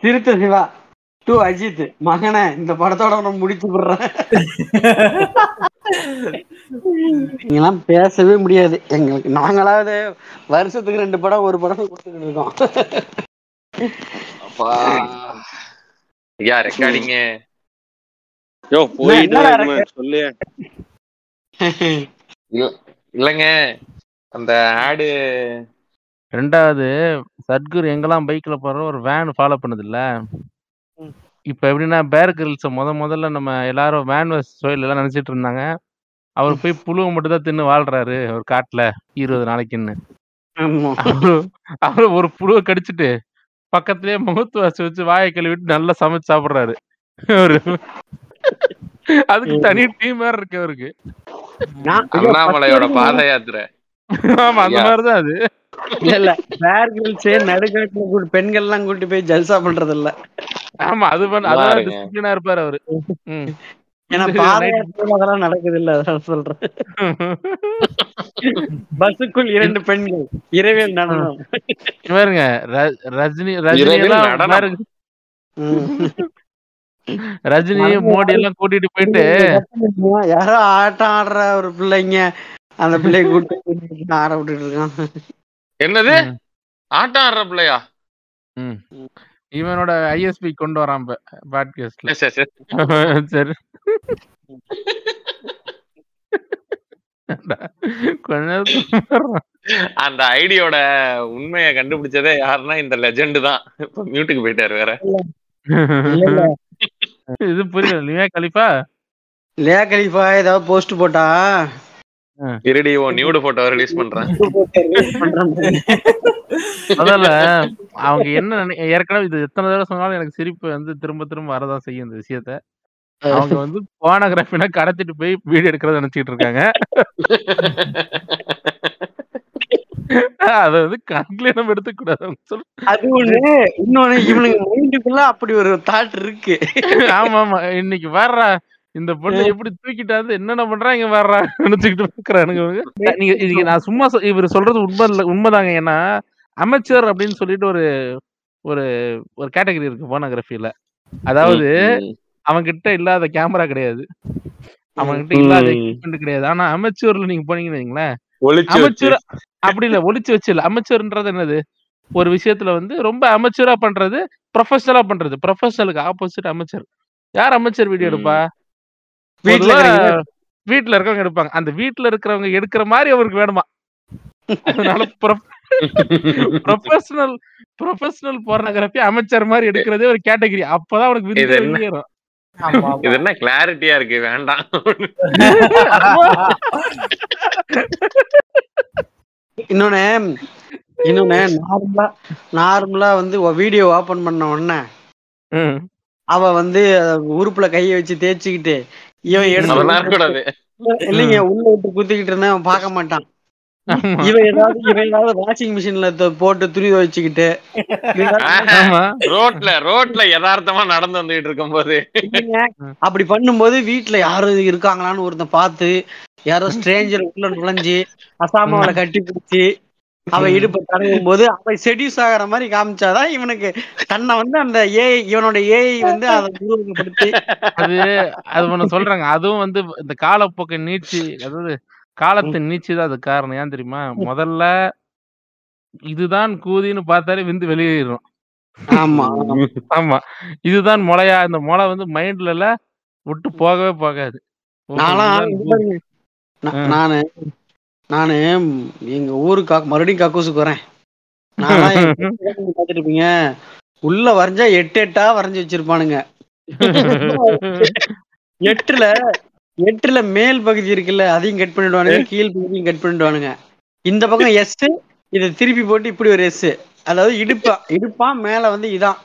திருத்த சிவா டூ அஜித் மகனை இந்த படத்தோட நான் முடிச்சு போடுறேன். நீங்களாம் பேசவே முடியாது எங்களுக்கு, நாங்களாவது வருஷத்துக்கு ரெண்டு படம் ஒரு படம் கொடுத்துட்டு இருக்கோம். அப்பா யார் ரெக்கார்டிங் யோ போயிடு சொல்லியே இல்லங்க. அந்த ஆடு ரெண்டாவது சத்குரு எங்கெல்லாம் பைக்ல போற ஒரு வேன் ஃபாலோ பண்ணது இல்ல, இப்ப எப்படின்னா பேர் கிரில்ஸ் முத முதல்ல நம்ம எல்லாரும் வேன் சோயில் எல்லாம் நினைச்சிட்டு இருந்தாங்க, அவர் போய் புழுவை மட்டும் தான் தின்னு வாழ்றாரு ஒரு காட்டுல இருபது நாளைக்குன்னு. அவரு ஒரு புழுவை கடிச்சிட்டு பக்கத்துலயே முகத்து வாசி வச்சு வாயை கழுவிட்டு நல்லா சமைச்சு சாப்பிடுறாரு. அதுக்கு தனி டீம் வேற இருக்கு அவருக்கு. அண்ணாமலையோட பாத யாத்திரை பெண்கள் எல்லாம் கூட்டி போய் ஜல்சா பண்றது இல்ல. ஆமா அது பண்ணா இருப்பாரு அவரு, ஏன்னா பாத யாத்திரை அதெல்லாம் நடக்குது இல்ல, அதான் சொல்றேன். பஸ்ஸுக்குள் இரண்டு பெண்கள் இரவில் நடனம் பாருங்க. ரஜினி ரஜினி ரஜினி மோடி எல்லாம் கூட்டிட்டு போயிட்டு யாரோ ஆட்டம் ஆடுற ஒரு பிள்ளைங்க, அந்த பிள்ளைய கூட்டிட்டு ஆட விட்டுட்டு இருக்கான். என்னது ஆட்டம் ஆடுற பிள்ளையா? இவனோட ஐஎஸ்பி கொண்டு வரான் பாட்காஸ்ட்ல. சரி அந்த ஐடியோட உண்மைய கண்டுபிடிச்சதே யாருன்னா இந்த லெஜெண்ட் தான். இப்ப மியூட்டுக்கு போயிட்டாரு வேற. இது புரியல. லியா கலிஃபா லியா கலிஃபா ஏதாவது போஸ்ட் போட்டா இருடி ஓ நியூட் போட்டோ ரிலீஸ் பண்றேன். அதனால அவங்க என்ன ஏற்கனவே இது எத்தனை தடவை சொன்னாலும் எனக்கு சிரிப்பு வந்து திரும்ப திரும்ப வரதான் செய்யும் இந்த விஷயத்த. அவங்க வந்து போனோகிராஃபினா கடத்திட்டு போய் வீடியோ எடுக்கிறத நினைச்சிட்டு இருக்காங்க. அத வந்து கன்க்ளூஷன் எடுத்து கூடாது அது ஒண்ணு. இன்னொன்னு இவனுக்கு மைண்டுக்குள்ள அப்படி ஒரு தாட் இருக்கு. ஆமா ஆமா இன்னைக்கு வர்றா இந்த பொண்ணு எப்படி தூக்கிட்டாந்து என்னென்ன பண்றாங்க வர்றா நினைச்சுக்கிட்டு இருக்கிறானுங்க. நீங்க இதுக்கு நான் சும்மா இவர் சொல்றது உண்மை இல்லை, உண்மைதாங்க. ஏன்னா அமெச்சூர் அப்படின்னு சொல்லிட்டு ஒரு ஒரு ஒரு கேட்டகரி இருக்கு போனோகிராஃபில. அதாவது அவன்கிட்ட இல்லாத கேமரா கிடையாது, அவன்கிட்ட இல்லாத எக்யூப்மெண்ட் கிடையாது. ஆனா அமெச்சூர்ல நீங்க போனீங்கன்னு வைங்களேன், அமெச்சூர் அப்படி இல்ல ஒளிச்சு வச்சு இல்ல, அமெச்சூர்ன்றது என்னது? ஒரு விஷயத்துல வந்து ரொம்ப அமெச்சூரா பண்றது, ப்ரொஃபஷனலா பண்றது. ப்ரொஃபஷனலுக்கு ஆப்போசிட் அமெச்சூர். யார் அமெச்சூர் வீடியோ எடுப்பா? வீட்டுல வீட்டுல இருக்கவங்க எடுப்பாங்க. அந்த வீட்டுல இருக்கிறவங்க எடுக்கிற மாதிரி அவருக்கு வேணுமா? அதனால ப்ரொஃபஷனல் ப்ரொஃபஷனல் போர்னோகிராஃபி அமெச்சூர் மாதிரி எடுக்கிறதே ஒரு கேட்டகரி. அப்பதான் அவனுக்கு விதிக்கிறோம். இது என்ன கிளாரிட்டியா இருக்கு, வேண்டாம். இன்னொன்னு இன்னொன்னு நார்மலா நார்மலா வந்து வீடியோ ஓபன் பண்ண உடனே அவ வந்து உறுப்புல கைய வச்சு தேய்ச்சிக்கிட்டு இவன் எடுத்து இல்லைங்க உள்ள விட்டு குத்திக்கிட்டு இருந்தா அவன் பாக்க மாட்டான். இவன் ஏதாவது இவன் ஏதாவது வாஷிங் மிஷின்ல போட்டு துணி துவைச்சுக்கிட்டு ரோட்ல ரோட்ல யதார்த்தமா நடந்து வந்துட்டு இருக்கும் போது அப்படி பண்ணும்போது வீட்டுல யாரும் இருக்காங்களான்னு ஒருத்த பார்த்து யாரோ ஸ்ட்ரேஞ்சர் உள்ள நுழைஞ்சு அசாமாவில கட்டி பிடிச்சி அவன் இடுப்பை தடவும் போது அவன் செடியூஸ் ஆகிற மாதிரி காமிச்சாதான் இவனுக்கு தன்னை வந்து அந்த ஏஐ இவனோட ஏஐ வந்து அது அது ஒண்ணு சொல்றாங்க. அதுவும் வந்து இந்த காலப்போக்கு நீட்சி, அதாவது காலத்தின் நீச்சி தான் அது காரணம். ஏன் தெரியுமா, முதல்ல இதுதான் கூதின்னு பார்த்தாலே விந்து வெளியேறும். ஆமா ஆமா இதுதான் முளையா, இந்த முளை வந்து மைண்ட்ல எல்லாம் விட்டு போகவே போகாது. நானு நானு எங்க ஊரு கா மறுபடியும் கக்கூசுக்கு வரேன். பார்த்துட்டு இருப்பீங்க, உள்ள வரைஞ்சா எட்டு எட்டா வரைஞ்சி வச்சிருப்பானுங்க. எட்டுல எட்டுல மேல் பகுதி இருக்குல்ல, அதையும் கட் பண்ணிடுவானுங்க, கீழ் பகுதியும் கட் பண்ணிடுவானுங்க. இந்த பக்கம் எஸ், இதை திருப்பி போட்டு இப்படி ஒரு எஸ், அதாவது இடுப்பா இடுப்பா மேல வந்து இதான்.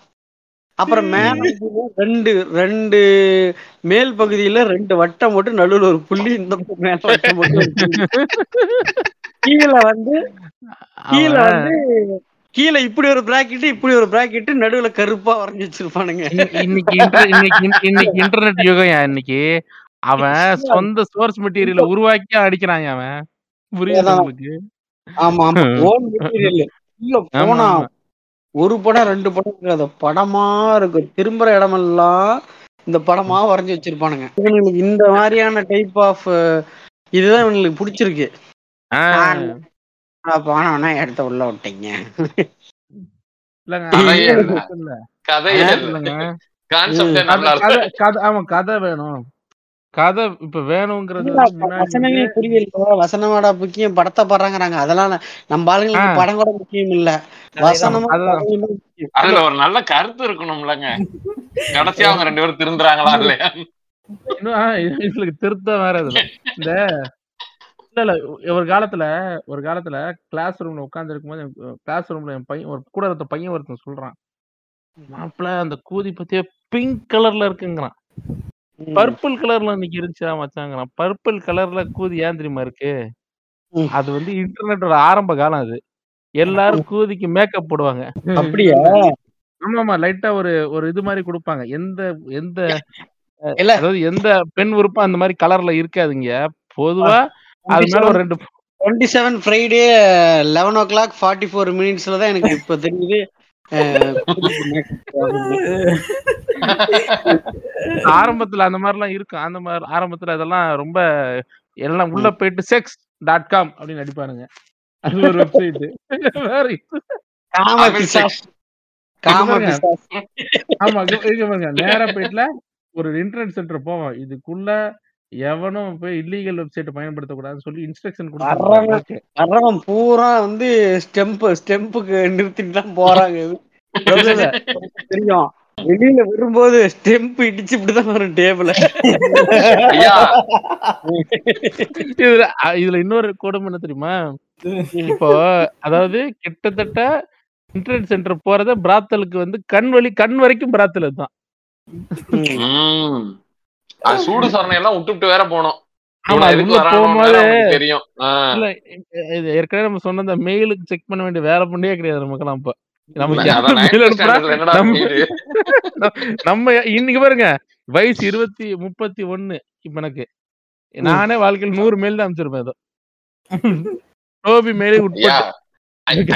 அப்புறம் மேல ரெண்டு ரெண்டு மேல் பகுதியில ரெண்டு வட்டம் போட்டு நடுவில் ஒரு புள்ளி, இந்த மேல வட்டம் போட்டு கீழே வந்து கீழே வந்து கீழே இப்படி ஒரு பிராக்கெட் இப்படி ஒரு பிராக்கெட் நடுவுல கருப்பா வரைஞ்சி வச்சிருப்பானுங்க. இன்னைக்கு இன்டர்நெட் யுகம். இன்னைக்கு அவன் சொந்த சோர்ஸ் மெட்டீரியல உருவாக்கி அடிக்கிறாங்க. அவன் புரியுதா? ஒரு படம் ரெண்டு படம் அது படமா இருக்கு, திரும்புற இடமெல்லாம் இந்த படமா வரைஞ்சி வச்சிருப்பானுங்க. இந்த மாதிரியான டைப் ஆஃப் இதுதான் இவங்களுக்கு பிடிச்சிருக்கு. போனா இடத்த உள்ள விட்டீங்க. ஆமா, கதை வேணும், கதை இப்ப வேணுங்கிறது புரியல. வசனமாடா முக்கியம், படத்தை பாடுறாங்க. அதெல்லாம் நம்ம ஆளுங்களுக்கு படம் கூட முக்கியம் இல்ல, வசனம். அதுல ஒரு நல்ல கருத்து இருக்கணும்லங்க. கடைசியா அவங்க ரெண்டு பேரும் திருந்துறாங்களா இல்லையா? இன்னும் திருத்த வேற இதுல இந்த இல்ல ஒரு காலத்துல ஒரு காலத்துல கிளாஸ் ரூம்ல உட்கார்ந்து இருக்கும்போது கிளாஸ் ரூம்ல என் பையன் ஒரு கூட இருந்த பையன் ஒருத்தன் சொல்றான், மாப்பிள்ள அந்த கூதி பத்தியா பிங்க் கலர்ல இருக்குங்கிறான், பர்பிள் கலர்ல இன்னைக்கு இருந்துச்சா மச்சாங்கிறான். பர்பிள் கலர்ல கூதி ஏன் தெரியுமா இருக்கு? அது வந்து இன்டர்நெட்டோட ஆரம்ப காலம். அது எல்லாரும் கூதிக்கு மேக்கப் போடுவாங்க. அப்படியா? ஆமா ஆமா, லைட்டா ஒரு ஒரு இது மாதிரி கொடுப்பாங்க. எந்த எந்த அதாவது எந்த பெண் உறுப்பும் அந்த மாதிரி கலர்ல இருக்காதுங்க பொதுவா. அதனால ஒரு ரெண்டு இருபத்தி ஏழு ஃப்ரைடே பதினொன்று மணி நாற்பத்தி நான்கு மினிட்ஸ்ல தான் எனக்கு இப்ப தெரியுது. ஆரம்பத்துல அந்த மாதிரி எல்லாம் இருக்கும். அந்த மாதிரி ஆரம்பத்துல அதெல்லாம் ரொம்ப எல்லாம் உள்ள போயிட்டு செக்ஸ் டாட் காம் அப்படின்னு அடிப்பாருங்க. அது ஒரு வெப்சைட். ஆமா, நேரா போயிட்டுல ஒரு இன்டர்நெட் சென்டர் போவோம். இதுக்குள்ள எவனும் போய் இல்லீகல் வெப்சைட் பயன்படுத்த கூடாதுன்னு சொல்லி இன்ஸ்ட்ரக்ஷன் கொடுத்தாங்க. அறவன் பூரா வந்து ஸ்டெம்ப் ஸ்டெம்புக்கு நிறுத்திட்டு தான் போறாங்க. தெரியும், வெளியில வரும்போது ஸ்டெம்ப் இடிச்சு இப்படிதான் வரும் டேபிள். இதுல இன்னொரு கொடுமை என்ன தெரியுமா? இப்போ அதாவது கிட்டத்தட்ட இன்டர்நெட் சென்டர் போறத பிராத்தலுக்கு வந்து கண் வலி கண் வரைக்கும் பிராத்தல் தான். அது சூடு சரணை எல்லாம் விட்டுட்டு வேற போனோம். தெரியும், ஏற்கனவே நம்ம சொன்ன அந்த மெயிலுக்கு செக் பண்ண வேண்டிய வேலை பண்ணியே கிடையாது நமக்கெல்லாம். இப்ப நம்ம இன்னைக்கு பாருங்க, வயசு இருபத்தி முப்பத்தி ஒண்ணு. இப்ப எனக்கு நானே வாழ்க்கையில் நூறு மெயில் தான் அனுப்பிச்சிருப்பேன்.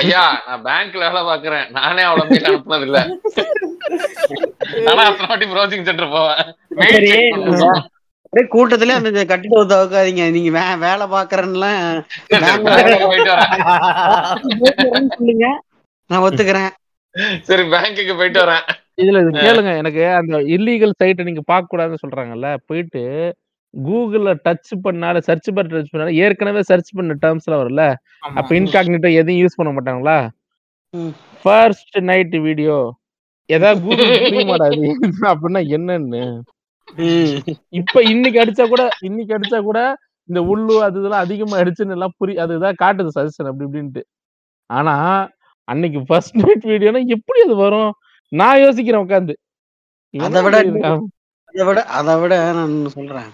ஐயா, நான் பேங்க்ல வேலை பாக்குறேன், நானே அவ்வளவு மெயில் அனுப்புனது இல்ல. ஆனா அத்தனை வாட்டி ப்ரௌசிங் சென்டர் போவேன். கூட்டத்திலே அந்த கட்டிட உதவுக்காதீங்க, நீங்க வேலை பாக்குறேன்னு சொல்லுங்க, நான் ஒத்துக்கிறேன். சரி, பேங்க்குக்கு போயிட்டு வரேன். இதுல கேளுங்க, எனக்கு அந்த இல்லீகல் சைட்டை நீங்க பார்க்க கூடாதுன்னு சொல்றாங்கல்ல, போயிட்டு கூகுள்ல டச் பண்ணால சர்ச் பண்ண டச் பண்ணால ஏற்கனவே சர்ச் பண்ண டேர்ம்ஸ்ல வரல. அப்ப இன்காக்னிட்டோ எதையும் யூஸ் பண்ண மாட்டாங்களா? ஃபர்ஸ்ட் நைட் வீடியோ ஏதாவது கூகுள் புரியமாடாது அப்படின்னா என்னன்னு இப்ப இன்னைக்கு அடிச்சா கூட இன்னைக்கு அடிச்சா கூட இந்த உள்ளு அது இதெல்லாம் அதிகமா அடிச்சுன்னு எல்லாம் புரிய அதுதான் காட்டுது சஜஷன் அப்படி இப்படின்ட்டு. ஆனா அன்னைக்கு ஃபர்ஸ்ட் நைட் வீடியோனா எப்படி அது வரும்? நான் யோசிக்கிறேன் உட்காந்து. அதை விட அதை விட அதை விட நான் சொல்றேன்,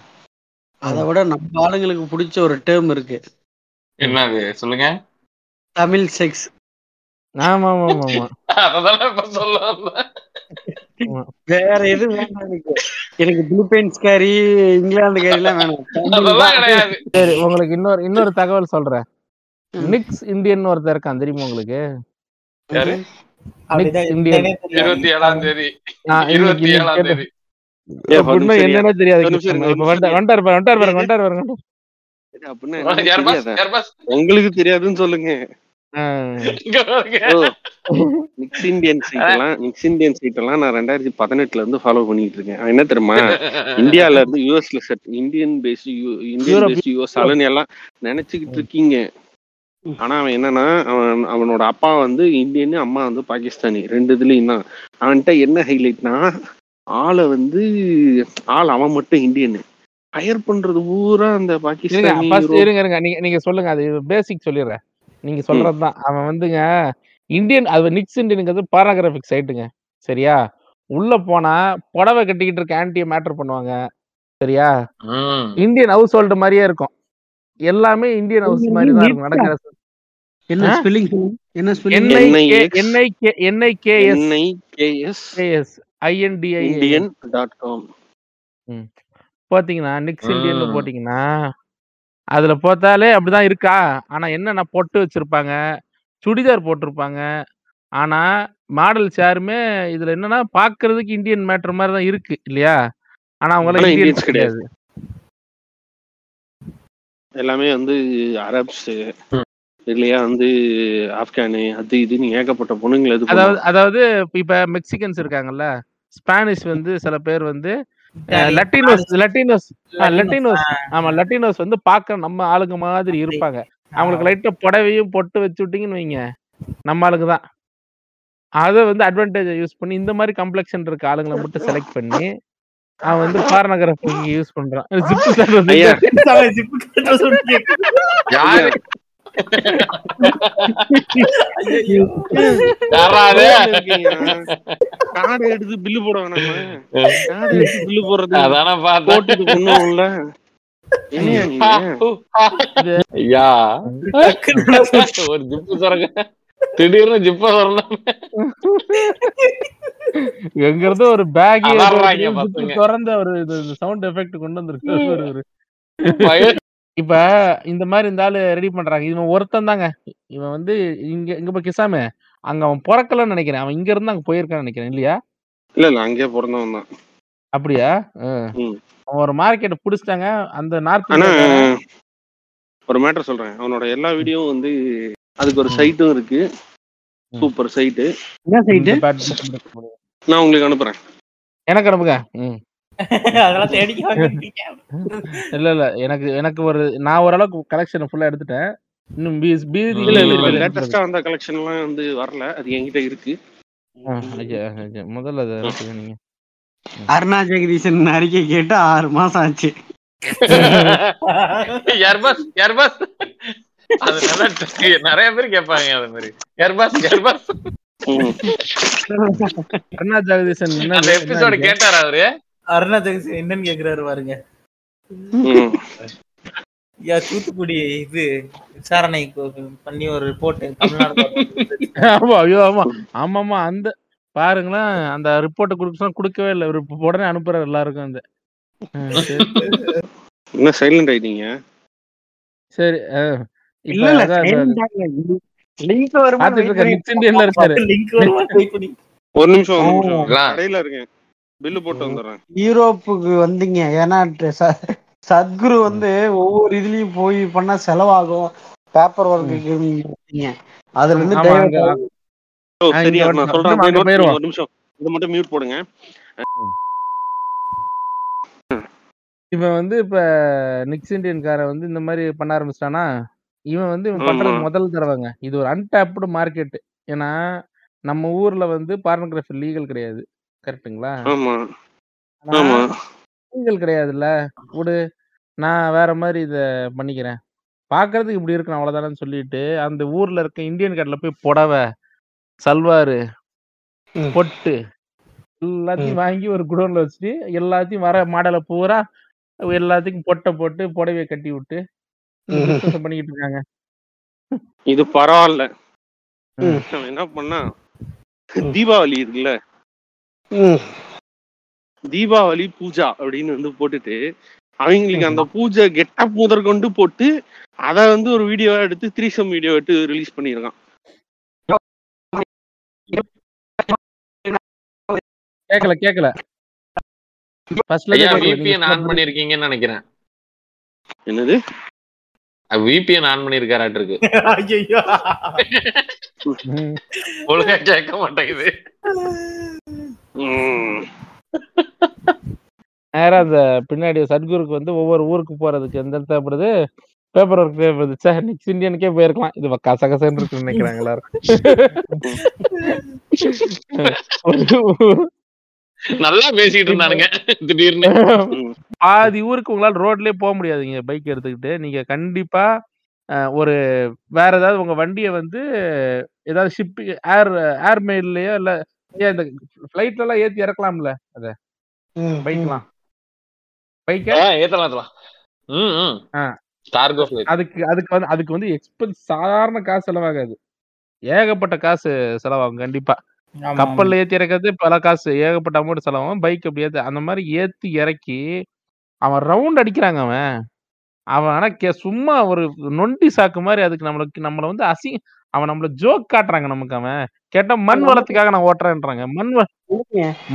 அதை விட நம்ம ஆளுங்களுக்கு பிடிச்ச ஒரு டேர்ம் இருக்கு. என்னது சொல்லுங்க? தமிழ் செக்ஸ். ஆமா ஆமா ஆமா, அதனால இப்ப சொல்லல, வேற எது வேண்டாம் எனக்கு. எனக்கு பிலிப்பைன்ஸ் காரி, இங்கிலாந்து காரி எல்லாம் வேணும், அதெல்லாம் கிடையாது. சரி, உங்களுக்கு இன்னொரு இன்னொரு தகவல் சொல்றேன். நிக்ஸ் இந்தியன் ஒருத்தர் இருக்கான், தெரியுமா உங்களுக்கு? என்னன்னா தெரியாது. உங்களுக்கு தெரியாதுன்னு சொல்லுங்க. ரெண்டாயிரத்தி பதினெட்டுல இருந்து ஃபாலோ பண்ணிட்டு இருக்கேன். என்ன தெரியுமா, இந்தியால இருந்து யூஎஸ்ல செட் இந்தியன் பேஸ் யூஎஸ் எல்லாம் நினைச்சுக்கிட்டு இருக்கீங்க. ஆனா அவன் என்னன்னா, அவன் அவனோட அப்பா வந்து இந்தியன்னு, அம்மா வந்து பாகிஸ்தானி, ரெண்டு இதுலயும் தான். அவன்கிட்ட என்ன ஹைலைட்னா, ஆளை வந்து ஆள் அவன் மட்டும் இந்தியன்னு, ஹையர் பண்றது பூரா அந்த பாகிஸ்தானி. நீங்க சொல்லுங்க, அது பேசிக் சொல்லிடுறேன், நீங்க சொல்றதுதான். அவன் வந்துங்க இந்தியன், அது நிக்ஸ் இண்டியனுங்கிறது பாராகிராபிக் சைட்டுங்க, சரியா? உள்ள போனா புடவை கட்டிக்கிட்டு இருக்க ஆன்டியை மேட்டர் பண்ணுவாங்க, சரியா? இந்தியன் ஹவுஸ் ஹோல்டு மாதிரியே இருக்கும், எல்லாமே இந்தியன் ஹவுஸ் மாதிரி தான் இருக்கும் நடக்கிறது. என்ன ஸ்பெல்லிங்? என்ன spelling? N I K N I K S I N T I N dot com பாத்தீங்கன்னா, நிக்ஸ் இந்தியன் போட்டீங்கன்னா அதுல பார்த்தாலே அப்படிதான் இருக்கா. ஆனா என்னன்னா, பொட்டு வச்சிருப்பாங்க, சுடிதார் போட்டிருப்பாங்க. ஆனா மாடல்ஸ் யாருமே இதுல என்னன்னா, பாக்குறதுக்கு இந்தியன் மேட்டர் மாதிரி தான் இருக்கு, இல்லையா? ஆனா அவங்களால இந்தியன்ஸ் கிடையாது, எல்லாமே வந்து அரப்ஸ், இல்லையா? வந்து ஆப்கானு, அது இதுன்னு ஏகப்பட்ட பொண்ணுங்களை. அதாவது அதாவது இப்ப மெக்சிகன்ஸ் இருக்காங்கல்ல, ஸ்பானிஷ் வந்து சில பேர் வந்து லட்டினோஸ் லட்டினோஸ் லட்டினோஸ் ஆமா, லட்டினோஸ் வந்து பாக்க நம்ம ஆளுங்க மாதிரி இருப்பாங்க. அவங்களுக்கு லைட்டா புடவையும் பொட்டு வச்சு விட்டீங்கன்னு வைங்க, நம்ம ஆளுங்க தான் அதை வந்து அட்வான்டேஜ் யூஸ் பண்ணி இந்த மாதிரி கம்ப்ளெக்ஷன் இருக்க ஆளுங்களை மட்டும் செலக்ட் பண்ணி அவன் வந்து பாரநகரப்பு இங்க யூஸ் பண்றான். காடு எடுத்து பில்லு போடுவாங்க, காடு எடுத்து பில்லு போடுறது, அதான போட்டுக்கு ஒண்ணும் இல்ல. ஒரு ஜிப்பு சொரங்க, திடீர்னு ஜிப்பா சொரலாம், எங்க இருந்து ஒரு பேக் திறந்த ஒரு சவுண்ட் எஃபெக்ட் கொண்டு வந்திருக்கு. இப்ப இந்த மாதிரி இந்த ஆளு ரெடி பண்றாங்க. இவன் ஒருத்தன் தாங்க, இவன் வந்து இங்க இங்க போய் கிசாமு, அங்க அவன் பிறக்கலன்னு நினைக்கிறேன், அவன் இங்க இருந்து அங்க போயிருக்கான்னு நினைக்கிறேன், இல்லையா? இல்ல இல்ல, அங்கே பிறந்தவன் தான். அப்படியா? அவன் ஒரு மார்க்கெட் புடிச்சிட்டாங்க அந்த நார்த். ஒரு மேட்டர் சொல்றேன், அவனோட எல்லா வீடியோவும் வந்து அதுக்கு ஒரு சைட்டும் இருக்கு, சூப்பர் சைட்டு. என்ன சைட்டு? நான் உங்களுக்கு அனுப்புறேன். எனக்கு அனுப்புங்க. இல்ல இல்ல, எனக்கு எனக்கு ஒரு நான் ஓரளவுக்கு கலெக்ஷன் ஃபுல்லா எடுத்துட்டேன். இன்னும் லேட்டஸ்டா வந்த கலெக்ஷன்லாம் வந்து வரல, அது என்கிட்ட இருக்கு. முதல்ல நீங்க அருணா ஜெகதீசன் அறிக்கை கேட்டு ஆறு மாசம் ஆச்சு. நிறைய பேர் கேட்பாங்க அது மாதிரி. அருணா ஜெகதீசன் எபிசோட் கேட்டாரா அவரு? அருணா ஜெகதீசன் என்னன்னு கேக்குறாரு பாருங்க. யா தூத்துக்குடி இது விசாரணை பண்ணி ஒரு ரிப்போர்ட் தமிழ்நாடு. ஆமா, ஐயோ, ஆமா ஆமாமா, அந்த பாருங்களேன், அந்த ரிப்போர்ட்டை கொடுக்க கொடுக்கவே இல்லை, உடனே அனுப்புறாரு எல்லாருக்கும். அந்த என்ன சைலண்ட் ஆயிட்டீங்க? சரி, இல்ல இல்ல, லிங்க் வருமா? இந்தியன்ல இருக்காரு, லிங்க் வருமா? ஒரு நிமிஷம், கடையில இருக்கேன், பில்லு போட்டு வந்துடுறேன். யூரோப்புக்கு வந்தீங்க ஏன்னா சத்குரு வந்து ஒவ்வொரு இதுலயும் போய் பண்ணா செலவாகும், பேப்பர் ஒர்க்கு. அதுல இருந்து ஒரு நிமிஷம், இது மட்டும் மியூட் போடுங்க. இப்ப வந்து இப்ப நிக்ஸ் இண்டியன்கார வந்து இந்த மாதிரி பண்ண ஆரம்பிச்சிட்டானா, இவன் வந்து இவன் பண்றது முதல் தடவைங்க. இது ஒரு அன்டாப்டு மார்க்கெட். ஏன்னா நம்ம ஊர்ல வந்து பார்னோகிராஃபி லீகல் கிடையாது, கரெக்டுங்களா? லீகல் கிடையாதுல்ல. ஒரு நான் வேற மாதிரி இத பண்ணிக்கிறேன், பாக்குறதுக்கு இப்படி இருக்கணும், அவ்வளவுதானு சொல்லிட்டு அந்த ஊர்ல இருக்க இந்தியன் கடையில போய் புடவை, சல்வாரு, பொட்டு எல்லாத்தையும் வாங்கி ஒரு குடோன்ல வச்சுட்டு எல்லாத்தையும் வர மாடலை பூரா எல்லாத்துக்கும் பொட்டை போட்டு புடவையை கட்டி விட்டு பண்ணிக்கிட்டு இருக்காங்க. இது பரவாயில்ல. என்ன பண்ணா, தீபாவளி இருக்குல்ல, தீபாவளி பூஜா அப்படின்னு வந்து போட்டுட்டு அவங்களுக்கு அந்த பூஜை கெட்டப் முதற் கொண்டு போட்டு அதை வந்து ஒரு வீடியோவா எடுத்து த்ரீசம் வீடியோ எடுத்து ரிலீஸ் பண்ணிருக்கான். கேக்கல கேக்கல நினைக்கிறேன். என்னது V P N ஆன் பண்ணிருக்காராட்டு இருக்கு. ஐயோ ஒழுங்கா கேட்க மாட்டேங்குது. நேரா அந்த பின்னாடி சத்குருக்கு வந்து ஒவ்வொரு ஊருக்கு போறதுக்கு எந்த தேவைப்படுது பேப்பர் ஒர்க் தேவைப்படுது. சார் நெக்ஸ்ட் இந்தியனுக்கே போயிருக்கலாம். இது கசகசன்னு இருக்கு நினைக்கிறாங்க எல்லாரும். நல்லா பேசிட்டு இருந்தானுங்க. திடீர்னு பாதி ஊருக்கு உங்களால ரோட்லயே போக முடியாதுங்க பைக் எடுத்துக்கிட்டு. நீங்க கண்டிப்பா ஒரு வேற ஏதாவது உங்க வண்டியை வந்து ஏதாவது ஷிப் ஏர் ஏர்மெயில்லயோ இல்ல இந்த பிளைட்ல எல்லாம் ஏத்தி இறக்கலாம்ல. அத பைக்லாம் பைக்க ஏத்தலாம். அதுக்கு அதுக்கு வந்து அதுக்கு வந்து எக்ஸ்பென்ஸ் சாதாரண காசு செலவாகாது, ஏகப்பட்ட காசு செலவாகும். கண்டிப்பா கப்பல்ல ஏத்தி இறக்கிறது பல காசு, ஏகப்பட்ட அமௌண்ட் செலவாகும். பைக் அப்படி ஏத்து அந்த மாதிரி ஏத்தி இறக்கி அவன் ரவுண்ட் அடிக்கிறாங்க அவன் அவன் ஆனா கே சும்மா ஒரு நொண்டி சாக்கு மாதிரி. அதுக்கு நம்மளுக்கு நம்மளை வந்து அசி அவன் நம்மள ஜோக் காட்டுறாங்க. நமக்கு அவன் கேட்டா மண் வளத்துக்காக நான் ஓட்டுறேன்றாங்க. மண்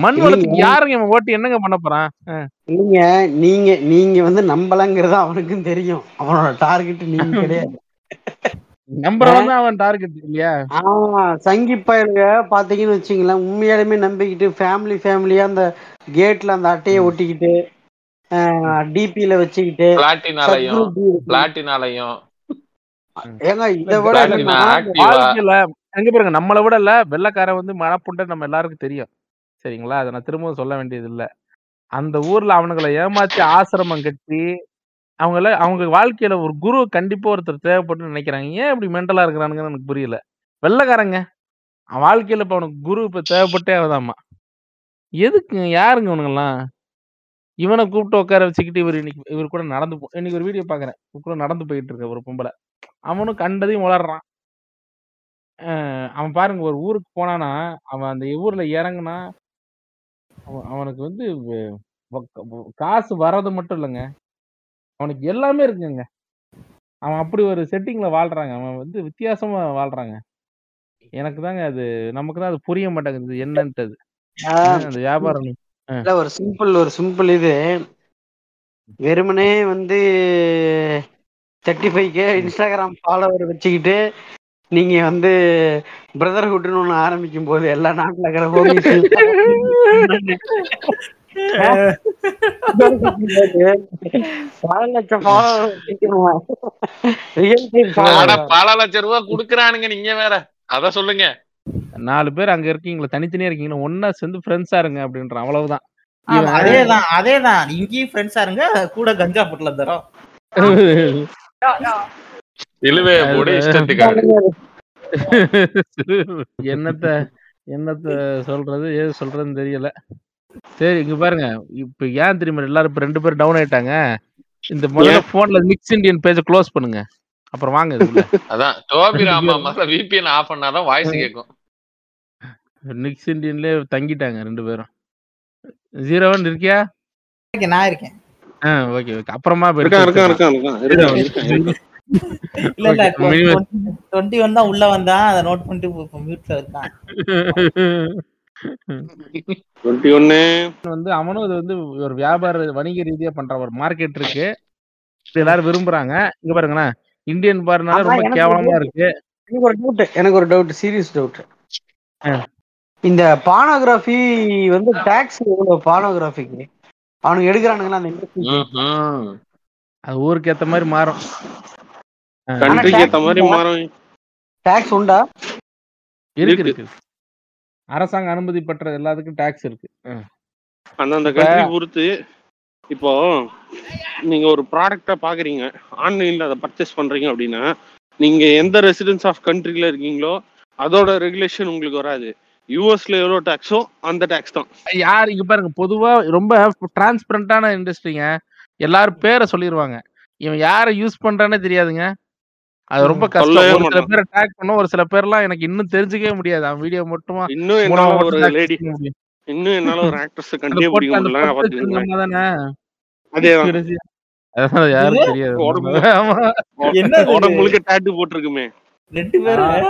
மண் வளத்துக்கு யாருங்க அவன் ஓட்டு என்னங்க பண்ண போறான்? நீங்க நீங்க நீங்க வந்து நம்பலங்கிறத அவனுக்கும் தெரியும். அவனோட டார்கெட் நீங்க கிடையாது, சங்கி பயலுங்க. பாத்தீங்கன்னு வச்சுங்களேன், உண்மையாலுமே நம்பிக்கிட்டு ஃபேமிலி ஃபேமிலியா அந்த கேட்ல அந்த அட்டையை ஒட்டிக்கிட்டு டிபில வச்சுக்கிட்டு இதை விட எங்க பாருங்க, நம்மளை விட இல்ல வெள்ளக்கார வந்து மனப்புண்ட நம்ம எல்லாருக்கும் தெரியும் சரிங்களா. அதை நான் திரும்பவும் சொல்ல வேண்டியது இல்ல. அந்த ஊர்ல அவனுங்களை ஏமாத்தி ஆசிரமம் கட்டி அவங்கள அவங்க வாழ்க்கையில ஒரு குரு கண்டிப்பா ஒருத்தர் தேவைப்பட்டு நினைக்கிறாங்க. ஏன் இப்படி மென்டலா இருக்கிறானுங்கன்னு எனக்கு புரியல. வெள்ளக்காரங்க அவன் வாழ்க்கையில இப்ப அவனுக்கு குரு இப்ப தேவைப்பட்டே ஆகுதாமா? எதுக்கு யாருங்க அவனுங்கெல்லாம்? இவனை கூப்பிட்டு உட்கார வச்சுக்கிட்டு இவர் இன்னைக்கு இவர் கூட நடந்து போ இன்னைக்கு ஒரு வீடியோ பாக்குறேன். இவர் கூட நடந்து போயிட்டு இருக்க ஒரு பொம்பளை, அவனும் கண்டதையும் வளர்றான். ஆஹ் அவன் பாருங்க, ஒரு ஊருக்கு போனானா அவன் அந்த ஊர்ல இறங்குனா அவனுக்கு வந்து காசு வர்றது மட்டும் இல்லைங்க, அவனுக்கு எல்லாமே இருக்குங்க. அவன் அப்படி ஒரு செட்டிங்ல வாழ்றாங்க. அவன் வந்து வித்தியாசமா வாழ்றாங்க. எனக்கு தாங்க அது நமக்கு தான் அது புரிய மாட்டேங்குது என்னன்றது. அந்த வியாபாரம் ஒரு சிம்பிள் ஒரு சிம்பிள் இது வெறுமனே வந்து தேர்ட்டி ஃபைவ்க்கு இன்ஸ்டாகிராம் ஃபாலோவர் வச்சுக்கிட்டு நீங்க வந்து பிரதர்ஹுட்னு ஒண்ணு ஆரம்பிக்கும் போது எல்லா நாட்டுல நாலு பேர் அங்க இருக்கீங்களா, தனித்தனியா இருக்கீங்களா, ஒன்னா சேர்ந்து ஃப்ரெண்ட்ஸா இருங்க அப்படின்றான். அவ்வளவுதான். அதேதான் அதேதான் இங்கேயும் ஃப்ரெண்ட்ஸா இருங்க, கூட கஞ்சா பொட்டல தரோம். என்னத்த என்னத்த சொல்றது ஏது சொல்றதுன்னு தெரியல. சரி இங்க பாருங்க, இப்ப ஏன் தெரியுமா எல்லாரும் இப்ப ரெண்டு பேரும் டவுன் ஆயிட்டாங்க. இந்த முதல்ல போன்ல மிக்ஸ் இண்டியன் பேஜ் க்ளோஸ் பண்ணுங்க, அப்புறம் வாங்க. அதான் டோபி ராமா முதல்ல V P N ஆஃப் பண்ணாதான் வாய்ஸ் கேக்கும். மிக்ஸ் இண்டியன்லயே தங்கிட்டாங்க ரெண்டு பேரும். ஜீரோவன் இருக்கியா? நான் இருக்கேன். ஆ ஓகே ஓகே. அப்புறமா இருக்கேன் இருக்கேன் இருக்கேன். இல்ல இல்ல இருபத்தி ஒன்று தான் உள்ள வந்தா அத நோட் பண்ணிட்டு மியூட்ல இருக்கான். இருபத்தி ஒன்று வந்து அவனும் இது வந்து ஒரு வியாபார வணிக ரீதியா பண்ற ஒரு மார்க்கெட் இருக்கு. எல்லாரும் விரும்பறாங்க. இங்க பாருங்கனா இந்தியன் பார்னால ரொம்ப கேவலமா இருக்கு. எனக்கு ஒரு டவுட் எனக்கு ஒரு டவுட் சீரியஸ் டவுட். இந்த பானோகிராஃபி வந்து டாக்ஸ் எவ்வளவு பானோகிராஃபிக்கு அவனுக்கு எடுக்கறானுங்களா? அந்த அது ஊருக்கு ஏத்த மாதிரி மாறும், கண்ட்ரிக்கு ஏத்த மாதிரி மாறும். டாக்ஸ் உண்டா? இருக்கு இருக்கு. அரசாங்க அனுமதி பெற்ற எல்லாத்துக்கும் டாக்ஸ் இருக்கு. அந்தந்த கண்ட்ரி பொறுத்து. இப்போ நீங்க ஒரு ப்ராடக்டா பாக்குறீங்க, ஆன்லைன்ல அதை பர்ச்சேஸ் பண்றீங்க அப்படின்னா நீங்க எந்த ரெசிடென்ஸ் ஆஃப் கண்ட்ரில இருக்கீங்களோ அதோட ரெகுலேஷன் உங்களுக்கு வராது. யூஎஸ்ல எவ்வளவு டாக்ஸோ அந்த டாக்ஸ் தான். யார் இங்க பாருங்க, பொதுவா ரொம்ப டிரான்ஸ்பரண்டான இண்டஸ்ட்ரிங்க. எல்லாரும் பேரை சொல்லிடுவாங்க. இவன் யாரை யூஸ் பண்றானே தெரியாதுங்க. அது ரொம்ப கஷ்டம். சில பேர் டாக் பண்ண ஒரு சில பேர்லாம் எனக்கு இன்னும் தெரிஞ்சுக்கவே முடியாது. அவன் வீடியோ மட்டுமா இன்னும் என்னால ஒரு ஆக்ட்ரஸ் கண்டே முடியும்ல. அதே அதான் யாரும் தெரியாது. என்ன உடம்பு முழுக்க டாட்டு போட்டுருக்குமே ரெண்டு பேரும்.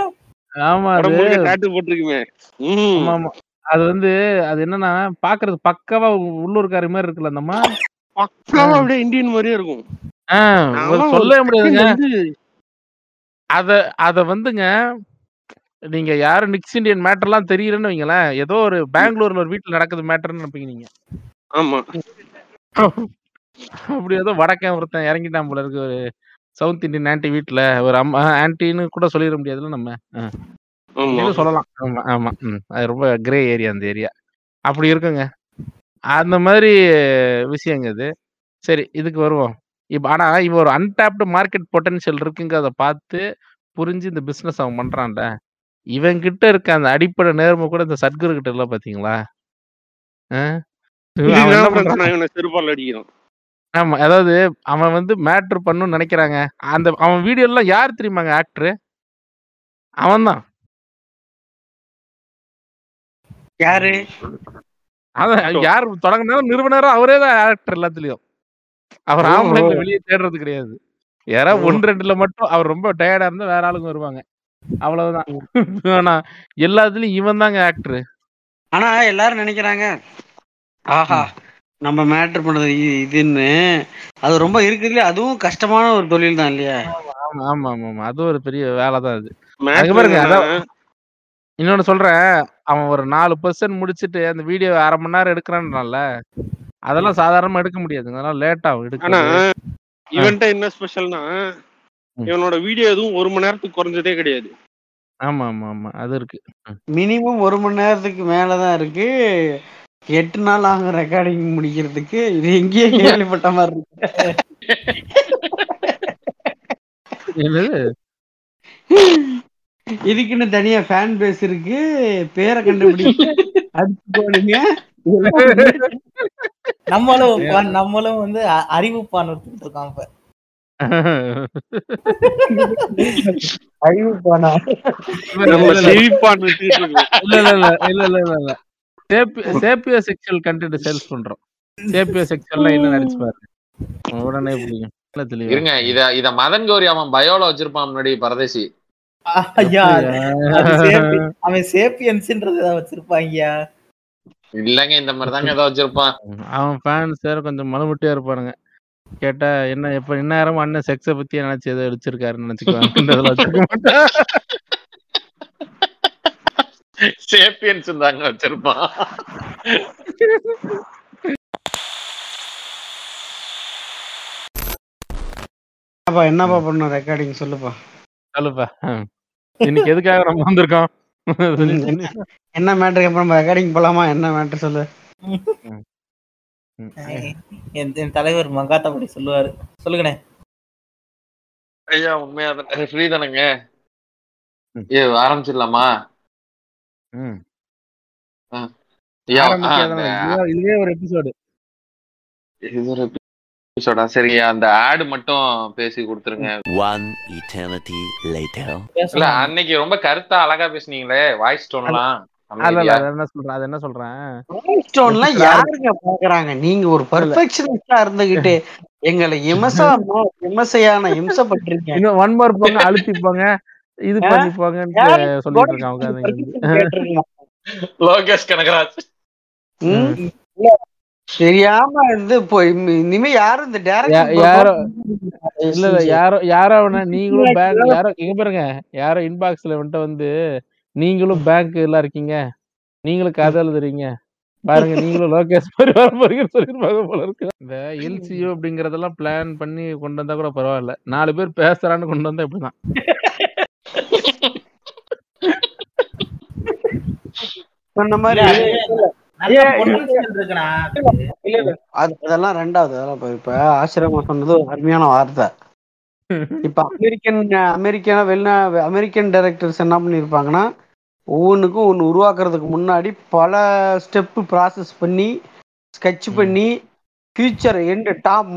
ஆமா முழுக்க டாட்டு போட்டுருக்குமே. ஆமா அது வந்து அது என்னன்னா பாக்குறது பக்கவா உள்ளூர்காரி மாதிரி இருக்குல்ல. நம்ம பக்கவா அப்படியே இந்தியன் மாதிரியே இருக்கும். ஆஹ் சொல்லவே முடியாதுங்க. அத அத வந்துங்க நீங்க யாரு நிக்ஸ் இண்டியன் மேட்டர் எல்லாம் தெரியலன்னு வைங்களேன், ஏதோ ஒரு பெங்களூர்ல ஒரு வீட்டுல நடக்குது மேட்டர்ன்னு நினைப்பீங்க நீங்க. ஆமா அப்படி ஏதோ வடக்கன் ஒருத்தன் இறங்கிட்டான் போல இருக்கு ஒரு சவுத் இண்டியன் ஆன்டி வீட்டுல. ஒரு அம்மா ஆன்டின்னு கூட சொல்லிட முடியாதுல்ல நம்ம சொல்லலாம். ஆமா ஆமா அது ரொம்ப கிரே ஏரியா அந்த ஏரியா அப்படி இருக்குங்க. அந்த மாதிரி விஷயங்க இது. சரி இதுக்கு வருவோம். இப்போ ஆனா இவ ஒரு அன்டாப்டு மார்க்கெட் பொட்டன்ஷியல் இருக்குங்கிறத பார்த்து புரிஞ்சு இந்த பிசினஸ் அவன் பண்றான்ல. இவன் கிட்ட இருக்க அந்த அடிப்படை நேர்மை கூட இந்த சத்குரு கிட்ட இல்ல பாத்தீங்களா. ஆமா அதாவது அவன் வந்து மேட்ரு பண்ணு நினைக்கிறாங்க. அந்த அவன் வீடியோ எல்லாம் யார் தெரியுமாங்க ஆக்டரு அவன் தான். யாரு அதான் யார் தொடங்கினாலும் நிறுவனரும் அவரே தான் ஆக்டர் எல்லாத்துலயும். அவர் ஆம்பளைங்களை வெளியே தேடுறது கிடையாது. யாராவது ஒன்று ரெண்டுல மட்டும் அவர் ரொம்ப டயர்டா இருந்தா வேற ஆளுங்க வருவாங்க அவ்வளவுதான். ஆனா எல்லாத்துலயும் இவன் தாங்க ஆக்டரு. ஆனா எல்லாரும் நினைக்கிறாங்க ஆஹா நம்ம மேட்டர் பண்றது இதுன்னு. அது ரொம்ப இருக்குதுல. அதுவும் கஷ்டமான ஒரு தொழில் தான் இல்லையா. ஆமா ஆமா ஆமா அது ஒரு பெரிய வேலை தான் அது. இன்னொன்னு சொல்றேன், அவன் ஒரு நாலு பர்சன்ட் முடிச்சுட்டு அந்த வீடியோ அரை மணி நேரம் எடுக்கிறான்னால அதெல்லாம் சாதாரணமா எடுக்க முடியாதுங்க. அதெல்லாம் லேட் ஆகும் எடுக்க. ஆனா இவன்ட்ட என்ன ஸ்பெஷல்னா இவனோட வீடியோ எதுவும் ஒரு மணி நேரத்துக்கு குறைஞ்சதே கிடையாது. ஆமா ஆமா ஆமா அது இருக்கு. மினிமம் ஒரு மணி நேரத்துக்கு மேலதான் இருக்கு. எட்டு நாள் ஆகும் ரெக்கார்டிங் முடிக்கிறதுக்கு. இது எங்கேயே கேள்விப்பட்ட மாதிரி இருக்கு. இதுக்குன்னு தனியா ஃபேன் பேஸ் இருக்கு. பேரை கண்டுபிடிக்க அடுத்து போடுங்க. நம்மளும் நம்மளும் வந்து அறிவுப்பான் இருக்காங்க. அறிவுப்பானா சேப்பியோ செக்ஷுவல் கண்டென்ட் சேல்ஸ் பண்றோம். சேப்பியோ செக்ஷுவல் என்ன நினைச்சு பாருங்க உடனே புரியும். இருங்க இத இத மதன் கௌரி அவன் பயோல வச்சிருப்பான் முன்னாடி பரதேசி. அவன் சேப்பியன்ஸ்ன்றத வச்சிருப்பாங்க இல்லங்க. இந்த மாதிரி தாங்க ஏதாவது வச்சிருப்பான். அவன் ஃபேன்ஸ் யாரும் கொஞ்சம் மலமுட்டியா இருப்பானுங்க. கேட்டா என்ன இப்ப இந்நேரம் அண்ணன் செக்ஸ பத்தி நினைச்சு ஏதோ அடிச்சிருக்காருன்னு நினைச்சுக்குவான். தாங்க வச்சிருப்பான். என்னப்பா பண்ணும் ரெக்கார்டிங் சொல்லுப்பா சொல்லுப்பா. இன்னைக்கு எதுக்காக நம்ம வந்திருக்கோம் என்ன மேட்டருக்கு அப்புறம் ரெக்கார்டிங் போலாமா என்ன மேட்டர் சொல்லு. என் தலைவர் மங்காத்தபடி சொல்லுவாரு. சொல்லுங்கண்ணே. ஐயா உண்மையா ஃப்ரீ தானங்க. ஏ ஆரம்பிச்சிடலாமா? இதுவே ஒரு எபிசோடு. இது ஒரு எபிசோடா? சரி அந்த ஆட் மட்டும் பேசி கொடுத்துருங்க. இல்ல அன்னைக்கு ரொம்ப கருத்தா அழகா பேசுனீங்களே வாய்ஸ் டோன்லாம். என்ன சொல்றேன் அது என்ன சொல்றேன் யாருங்க பாக்குறாங்க. நீங்க ஒரு பெர்ஃபெக்ஷனிஸ்டா இருந்துகிட்டு எங்களை இமசா இமசையான இம்சப்பட்டிருக்கீங்க. இன்னும் ஒன் மோர் போங்க அழுத்திப்பாங்க இது பண்ணிப்பாங்கன்னு சொல்லிட்டு இருக்காங்க. லோகேஷ் கனகராஜ் தெரியாம இருந்து இனிமே யாரும் இந்த டைரக்ட் யாரோ இல்ல இல்ல யாரோ யாரோ நீங்களும் பேங்க் யாரோ எங்க பாருங்க யாரோ இன்பாக்ஸ்ல வந்துட்டு வந்து நீங்களும் பேங்க் எல்லாம் இருக்கீங்க நீங்களும் கதை எழுதுறீங்க பாருங்க நீங்களும் லோகேஷ் மாதிரி வர போறீங்கன்னு சொல்லிருப்பாங்க போல இருக்கு. இந்த எல்சிஓ அப்படிங்கறதெல்லாம் பிளான் பண்ணி கொண்டு வந்தா கூட பரவாயில்ல. நாலு பேர் பேசுறான்னு கொண்டு வந்தா இப்படிதான். அதெல்லாம் ரெண்டாவது. அதெல்லாம் இப்ப ஆசிரமம் சொன்னது ஒரு அருமையான வார்த்தை. இப்ப அமெரிக்கன் அமெரிக்கா வெளிநா அமெரிக்கன் டைரக்டர்ஸ் என்ன பண்ணிருப்பாங்கன்னா ஒவ்வொன்றுக்கும் ஒன்று உருவாக்குறதுக்கு முன்னாடி பல ஸ்டெப்பு ப்ராசஸ் பண்ணி ஸ்கெட்ச் பண்ணி ஃபியூச்சர் எண்டு டாப்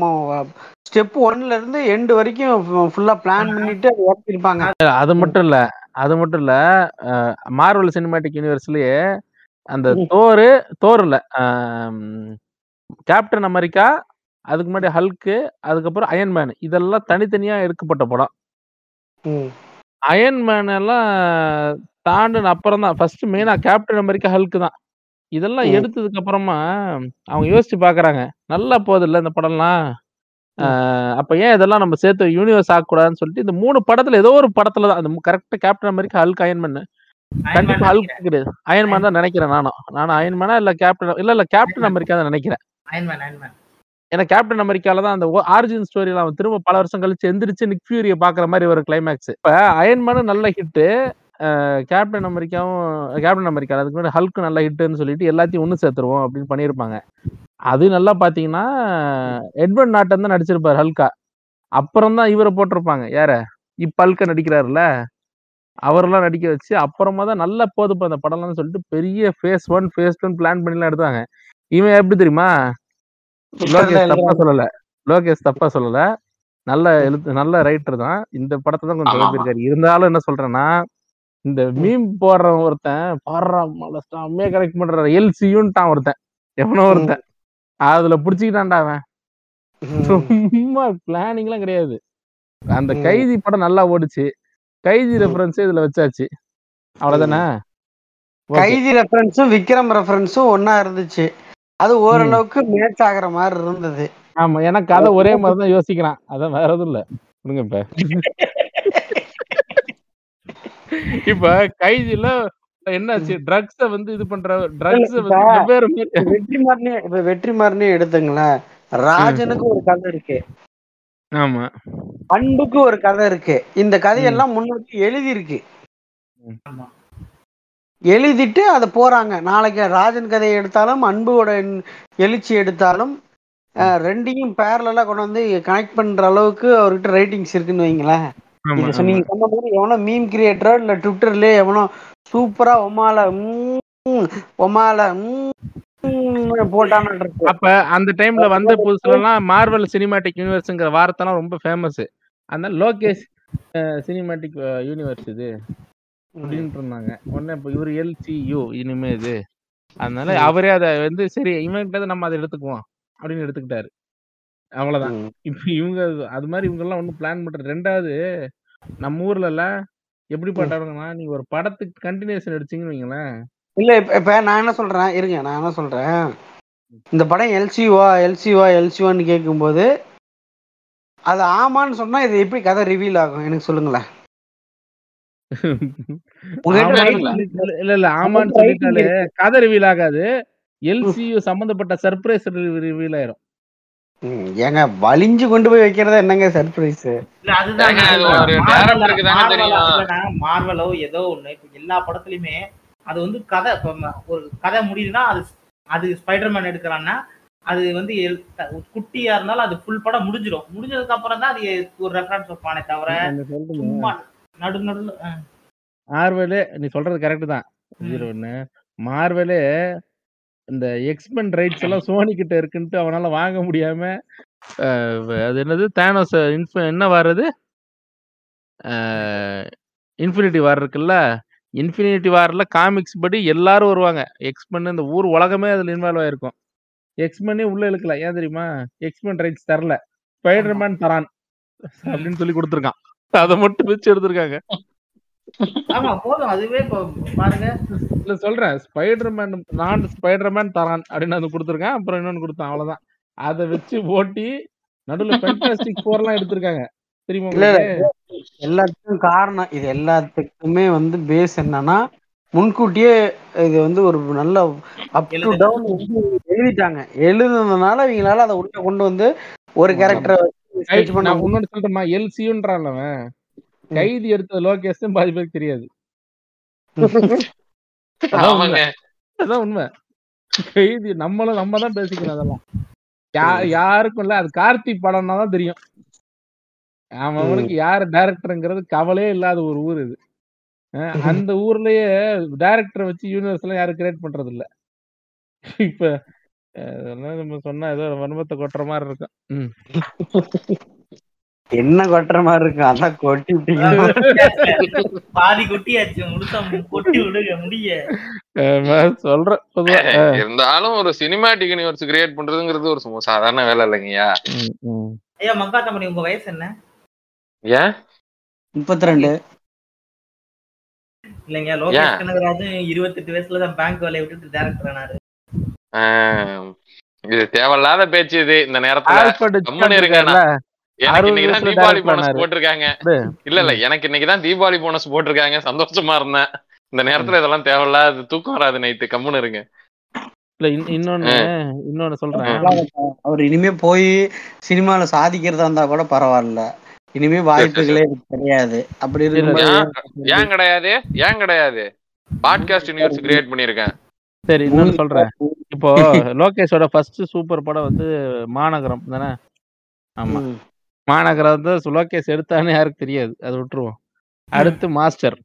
ஸ்டெப் ஒன்ல இருந்து எண்டு வரைக்கும் ஃபுல்லா பிளான் பண்ணிட்டு இருப்பாங்க. அது மட்டும் இல்ல அது மட்டும் இல்ல மார்வல் சினிமேட்டிக் யூனிவர்ஸ்லயே அந்த தோரு தோர்ல கேப்டன் அமெரிக்கா, அதுக்கு முன்னாடி ஹல்கு, அதுக்கப்புறம் அயன்மேன், இதெல்லாம் தனித்தனியா எடுக்கப்பட்ட படம். அயன்மேன் எல்லாம் தாண்டின அப்புறம் தான் ஃபர்ஸ்ட் மெயினா கேப்டன் அமெரிக்கா ஹல்கு தான். இதெல்லாம் எடுத்ததுக்கு அப்புறமா அவங்க யோசிச்சு பாக்குறாங்க, நல்லா போகுது இல்ல இந்த படம்லாம், அப்ப ஏன் இதெல்லாம் நம்ம சேர்த்து யூனிவர்ஸ் ஆகக்கூடாதுன்னு சொல்லிட்டு இந்த மூணு படத்துல ஏதோ ஒரு படத்துல தான் அந்த கரெக்டா கேப்டன் அமெரிக்கா ஹல்க் அயன்மேன். கண்டிப்பா ஹல்க் கிடையாது, அயன்மேன் தான் நினைக்கிறேன். நானும் நானும் அயன்மேனா இல்ல கேப்டன் இல்ல இல்ல கேப்டன் அமெரிக்கா தான் நினைக்கிறேன். ஏன்னா கேப்டன் அமெரிக்கால தான் அந்த ஆரிஜின் ஸ்டோரி எல்லாம் திரும்ப பல வருஷம் கழிச்சு எந்திரிச்சு நிக் ஃபியூரிய பாக்குற மாதிரி ஒரு கிளைமேக்ஸ். இப்ப அயன்மேன் நல்ல ஹிட்டு, கேப்டன் அமெரிக்காவும் கேப்டன் அமெரிக்கா அதுக்கு முன்னாடி ஹல்க்கு நல்லா ஹிட்டுன்னு சொல்லிட்டு எல்லாத்தையும் ஒன்று சேர்த்துருவோம் அப்படின்னு பண்ணியிருப்பாங்க. அது நல்லா பார்த்தீங்கன்னா எட்வர்ட் நாட்டன் தான் நடிச்சிருப்பாரு ஹல்கா. அப்புறம் தான் இவரை போட்டிருப்பாங்க, யார இப்போ ஹல்கா நடிக்கிறாருல்ல அவரெல்லாம் நடிக்க வச்சு அப்புறமா தான் நல்லா போதுப்போ அந்த படம்லாம் சொல்லிட்டு பெரிய ஃபேஸ் ஒன் ஃபேஸ் டூன்னு பிளான் பண்ணிலாம் எடுத்தாங்க. இவன் எப்படி தெரியுமா, லோகேஷ் தப்பா சொல்லலை லோகேஷ் தப்பா சொல்லலை நல்ல எழுத்து நல்ல ரைட்டர் தான். இந்த படத்தை தான் கொஞ்சம் எழுதியிருக்காரு. இருந்தாலும் என்ன சொல்றேன்னா, இந்த மீம் போடுற ஒருத்தன் பாடுறான் கரெக்ட் பண்ற எல்சியூன்ட்டான் ஒருத்தன் எவனோ ஒருத்தன் அதுல புடிச்சுக்கிட்டான்டா. அவன் சும்மா பிளானிங் எல்லாம் கிடையாது. அந்த கைதி படம் நல்லா ஓடுச்சு, கைதி ரெஃபரன்ஸ் இதுல வச்சாச்சு, அவ்வளவுதானே. கைதி ரெஃபரன்ஸும் விக்ரம் ரெஃபரன்ஸும் ஒன்னா இருந்துச்சு, அது ஓரளவுக்கு மேட்ச் ஆகிற மாதிரி இருந்தது. ஆமா, ஏன்னா கதை ஒரே மாதிரிதான் யோசிக்கிறான், அதான் வேற எதுவும் இல்லை. விடுங்க, இப்ப இப்ப கைதில என்னாச்சு, ட்ரக்ஸ வந்து இது பண்ற ட்ரக்ஸ் வெற்றிமாறனே இப்ப வெற்றிமாறனே எடுத்துங்களேன். ராஜனுக்கு ஒரு கதை இருக்கு, ஆமா, அன்புக்கு ஒரு கதை இருக்கு. இந்த கதையெல்லாம் முன்னாடி எழுதி இருக்கு, எழுதிட்டு அதை போறாங்க. நாளைக்கு ராஜன் கதையை எடுத்தாலும் அன்புவோட எழுச்சி எடுத்தாலும் ரெண்டையும் பேரலா கொண்டு வந்து கனெக்ட் பண்ற அளவுக்கு அவர்கிட்ட ரைட்டிங்ஸ் இருக்குன்னு வைங்களேன். நீங்க சொன்ன மாதிரி எவனோ மீம் கிரியேட்டரோ இல்ல ட்விட்டர்ல எவனோ சூப்பரா ஒமால ஒமால போட்டான். அப்ப அந்த டைம்ல வந்த புதுசுலாம் மார்வல் சினிமேட்டிக் யூனிவர்ஸ்ங்கிற வார்த்தைலாம் ரொம்ப ஃபேமஸ். அதனால லோகேஷ் சினிமேட்டிக் யூனிவர்ஸ் இது அப்படின்ட்டு இருந்தாங்க. உடனே இப்ப இவர் எல்சியூ இனிமே இது, அதனால அவரே அதை வந்து சரி இவங்கிட்ட நம்ம அதை எடுத்துக்குவோம் அப்படின்னு எடுத்துக்கிட்டாரு. அவ்வளவுதான். இப்ப இவங்க அது மாதிரி இவங்க எல்லாம் ஒன்னும் பிளான் பண்ற. ரெண்டாவது நம்ம ஊர்ல இல்ல எப்படி பண்றாங்கன்னா, நீங்க ஒரு படத்துக்கு கண்டினியூஷன் எடுத்தீங்கன்னு வைங்களேன். இல்ல இப்ப நான் என்ன சொல்றேன் இருங்க, நான் என்ன சொல்றேன், இந்த படம் எல்சிவா எல்சிவா எல்சிவான்னு கேட்கும் போது அது ஆமான்னு சொன்னா இது எப்படி கதை ரிவீல் ஆகும் எனக்கு சொல்லுங்களேன். இல்ல இல்ல ஆமான்னு சொல்லிட்டாலே கதை ரிவீல் ஆகாது, எல்சியூ சம்பந்தப்பட்ட சர்ப்ரைஸ் ரிவீல் ஆயிரும். ஏங்க வலிஞ்சு கொண்டு போய் வைக்கிறதா என்னங்க சர்ப்ரைஸ்? மார்வலோ ஏதோ ஒண்ணு எல்லா படத்துலயுமே அது வந்து கதை ஒரு கதை முடியுதுன்னா அது அது ஸ்பைடர்மேன் எடுக்கிறான்னா அது வந்து குட்டியா இருந்தாலும் அது ஃபுல் படம் முடிஞ்சிடும். முடிஞ்சதுக்கு அப்புறம் தான் அது ஒரு ரெஃபரன்ஸ் வைப்பானே தவிர நடு நடுல மார்வலே. நீ சொல்றது கரெக்ட் தான். ஒண்ணு மார்வலே இந்த எக்ஸ்பென் ரைட்ஸ் எல்லாம் சோனி கிட்ட இருக்குன்ட்டு அவனால வாங்க முடியாம அது என்னது தானோஸ் என்ன வார்றது இன்ஃபினிட்டி வார் இருக்குல்ல, இன்ஃபினிட்டி வார்ல காமிக்ஸ் படி எல்லாரும் வருவாங்க. எக்ஸ்பென் இந்த ஊர் உலகமே அதுல இன்வால்வ் ஆயிருக்கும். எக்ஸ்பென்னே உள்ள இழுக்கல, ஏன் தெரியுமா, எக்ஸ்பென் ரைட்ஸ் தரல, ஸ்பைடர்மேன் தரான் அப்படின்னு சொல்லி கொடுத்துருக்கான். அதை மட்டும் வச்சு எடுத்திருக்காங்க. ஸ்பைடர்மேன் நான் ஸ்பைடர்மேன் தரான் அப்படின்னு அது கொடுத்துருக்கேன். அப்புறம் இன்னொன்னு கொடுத்தான், அவ்வளவுதான். அதை வச்சு ஓட்டி நடுவுல ஃபேண்டாஸ்டிக் ஃபோர் எல்லாம் எடுத்திருக்காங்க. தெரியுமா, எல்லாத்துக்கும் காரணம் இது. எல்லாத்துக்குமே வந்து பேஸ் என்னன்னா முன்கூட்டியே இது வந்து ஒரு நல்ல அப் டு டவுன் எழுதிட்டாங்க. எழுதுனதுனால இவங்களால அதை உள்ள கொண்டு வந்து ஒரு கேரக்டரை முன்னாடி சொல்றேன் எல்சியூன்றான். அவன் கைதி எடுத்த லோகேஷ் பாதி பேருக்கு தெரியாது. அதான் உண்மை. கைதி நம்மளும் நம்ம தான் பேசிக்கணும். அதெல்லாம் யாருக்கும் இல்ல. அது கார்த்தி படம்னா தான் தெரியும். அவனுக்கு யாரு டைரக்டருங்கிறது கவலையே இல்லாத ஒரு ஊர் இது. அந்த ஊர்லயே டைரக்டரை வச்சு யூனிவர்ஸ் எல்லாம் யாரும் கிரியேட் பண்றது இல்ல. இப்ப அதெல்லாம் நம்ம சொன்னா ஏதோ வன்மத்தை கொட்டுற மாதிரி இருக்கும். ம், என்ன கொட்டுற மாதிரி இருக்கும்? அதான் கொட்டி பாதி கொட்டியாச்சு, கொட்டி விடுங்க முடிய சொல்றேன். இருந்தாலும் ஒரு சினிமாட்டிக் யூனிவர்ஸ் கிரியேட் பண்றதுங்கிறது ஒரு சாதாரண வேலை இல்லைங்கய்யா. ஐயா மங்காத்தமணி, உங்க வயசு என்ன? ஏன் முப்பத்தி ரெண்டு இல்லைங்க. லோகேஷ் கனகராஜும் இருபத்தி எட்டு வயசுலதான் பேங்க் வேலையை விட்டுட்டு டைரக்டர் ஆனாரு. இது தேவையில்லாத பேச்சு. இது இந்த நேரத்துல தீபாவளி போனஸ் போட்டிருக்காங்க. இல்ல இல்ல எனக்கு இன்னைக்குதான் தீபாவளி போனஸ் போட்டிருக்காங்க, சந்தோஷமா இருந்தேன். இந்த நேரத்துல இதெல்லாம் தேவையில்லாத தூக்கம் வராது, நைட்டு கம்முன்னு இருங்க. இல்ல இன்னொன்னு இன்னொன்னு சொல்றேன், அவர் இனிமே போய் சினிமால சாதிக்கிறதா இருந்தா கூட பரவாயில்ல, இனிமே வாய்ப்புகளே கிடையாது. அப்படி இருக்கு. ஏன் கிடையாது? ஏன் கிடையாது? பாட்காஸ்ட் யூனிவர்ஸ் கிரியேட் பண்ணிருக்கேன். சரி இன்னொன்னு சொல்றேன், இப்போ லோகேஷோட ஃபர்ஸ்ட் சூப்பர் படம் வந்து மாநகரம் தானே? ஆமா, மாநகரம் வந்து லோகேஷ் எடுத்தானே யாருக்கு தெரியாது, அது விட்டுருவோம். அடுத்து மாஸ்டர்,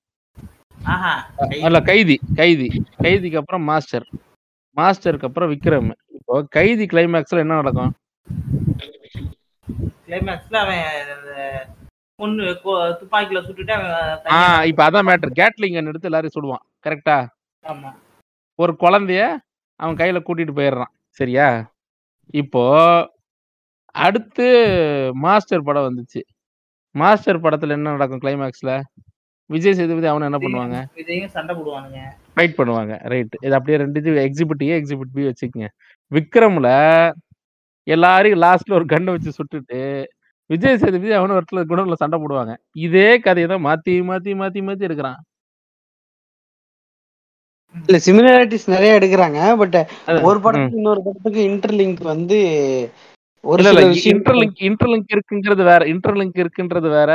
இல்ல கைதி, கைதி கைதிக்கு அப்புறம் மாஸ்டர், மாஸ்டருக்கு அப்புறம் விக்ரம். இப்போ கைதி கிளைமேக்ஸ்ல என்ன நடக்கும்? கிளைமேக்ஸ்ல அவன் ஒன்னு துப்பாக்கில சுட்டுட்டு ஆ இப்போ அதான் மேட்டர். கேட்லிங் கன் எடுத்து எல்லாரும் சுடுவான், கரெக்டா? ஆமா, ஒரு குழந்தைய அவன் கையில கூட்டிட்டு போயிடுறான், சரியா? இப்போ அடுத்து மாஸ்டர் படம் வந்துச்சு. மாஸ்டர் படத்துல என்ன நடக்கும் கிளைமேக்ஸ்ல? விஜய் சேதுபதி அவனை என்ன பண்ணுவாங்க? விஜயும் சண்டை போடுவானுங்க, ஃபைட் பண்ணுவாங்க, ரைட்? இது அப்படியே ரெண்டு எக்ஸிபிட் ஏ எக்ஸிபிட் பி வச்சுக்கோங்க. விக்ரம்ல எல்லாரும் லாஸ்ட்ல ஒரு கண்ணை வச்சு சுட்டுட்டு விஜய் சேதுபதி அவனை ஒருத்தர் குணம்ல சண்டை போடுவாங்க. இதே கதையை தான் மாத்தி மாத்தி மாத்தி மாத்தி எடுக்கிறான். இல்ல சிமிலாரிட்டிஸ் நிறைய எடுக்கிறாங்க, பட் ஒரு படத்துக்கு இன்னொரு படத்துக்கு இன்டர்லிங்க் வந்து ஒரு இன்டர்லிங்க் இன்டர்லிங்க் இருக்குங்கிறது வேற, இன்டர்லிங்க் இருக்குன்றது வேற.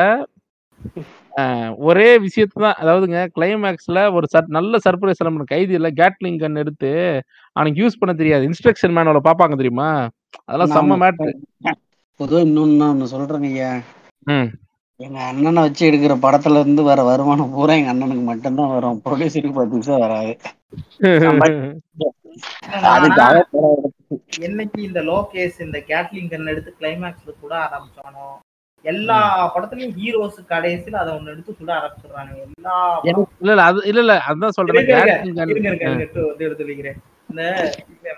ஒரே விஷயத்தான். அதாவதுங்க கிளைமேக்ஸ்ல ஒரு நல்ல சர்ப்ரைஸ் எல்லாம் கைதியில கேட்லிங் கன் எடுத்து அவனுக்கு யூஸ் பண்ண தெரியாது, இன்ஸ்ட்ரக்ஷன் மேனோட பாப்பாங்க தெரியுமா, அதெல்லாம் செம்ம மேட்டர். பொதுவா இன்னொன்னு ஒன்னு சொல்றேங்க ஐயா, எங்க அண்ணனை வச்சு எடுக்கிற படத்துல இருந்து வர வருமானம் பூரா எங்க அண்ணனுக்கு மட்டும்தான் வரும், ப்ரொடியூசருக்கு பத்து நிமிஷம் வராது. என்னைக்கு இந்த லோகேஷ் இந்த கேட்லிங் கன் எடுத்து கிளைமேக்ஸ்ல கூட ஆரம்பிச்சானோ எல்லா படத்துலயும் ஹீரோஸ் கடைசியில அதை ஒண்ணு எடுத்து கூட ஆரம்பிச்சிடுறாங்க. எல்லா இல்ல இல்ல அது இல்ல இல்ல அதுதான் சொல்றேன். எடுத்துக்கிறேன் இந்த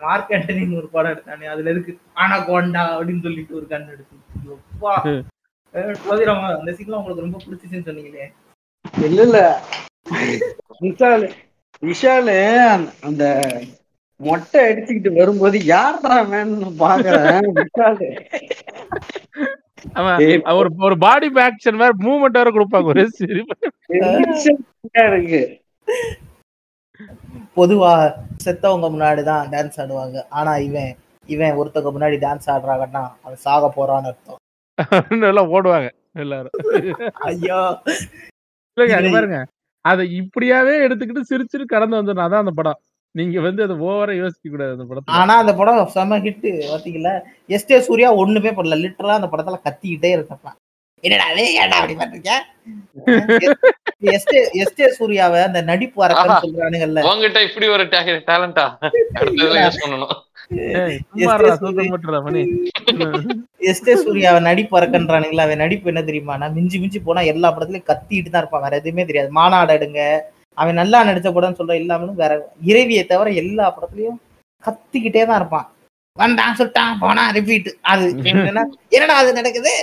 மார்க் ஆண்டனின்னு ஒரு படம் எடுத்தானே, அதுல இருக்கு ஆனாகோண்டா அப்படின்னு சொல்லிட்டு ஒரு கண் எடுத்து மொட்டை அடிச்சுக்கிட்டு வரும்போது யாரா வேணும்னு பாக்குறேன். ஒரு பாடி ஆக்ஷன் வேற, மூவ்மெண்ட் வேற கொடுப்பாங்க, ஒரு இருக்கு. பொதுவா செத்தவங்க முன்னாடிதான் டான்ஸ் ஆடுவாங்க, ஆனா இவன் இவன் ஒருத்தவங்க முன்னாடி டான்ஸ் ஆடுறாங்கன்னா அவன் சாக போறான்னு அர்த்தம். ஓடுவாங்க எல்லாரும். ஐயோ அது பாருங்க, அதை இப்படியாவே எடுத்துக்கிட்டு சிரிச்சிட்டு கடந்து வந்துடும். அதான் அந்த படம். நீங்க வந்து அதை ஓவரா யோசிக்க கூடாது அந்த படம். ஆனா அந்த படம் செம ஹிட் பாத்தீங்களா? எஸ் ஏ சூர்யா ஒண்ணுமே பண்ணல, லிட்டரலா அந்த படத்துல கத்திக்கிட்டே இருக்கலாம். என்னடா அதே ஏடா அப்படி பாத்துருக்கேன். எஸ் எஸ் ஏ சூர்யாவை அந்த நடிப்பு வரக்கன்னு சொல்றானுங்கல்ல, அவங்ககிட்ட இப்படி ஒரு டேலண்டா நடிப்பு வரக்கன்றானுங்களா? அவன் நடிப்பு என்ன தெரியுமா? மிஞ்சி மிஞ்சி போனா எல்லா படத்துலயும் கத்திட்டு தான் இருப்பான், வேற எதுவுமே தெரியாது. மாநாடு எடுங்க, அவன் நல்லா நடிச்ச படம் சொல்ற எல்லாமே வேற. இறைவியை தவிர எல்லா படத்துலயும் கத்திக்கிட்டே தான் இருப்பான். வந்தான் சுட்டான் போனா ரிப்பீட். அது என்னன்னா என்னடா அது நடக்குது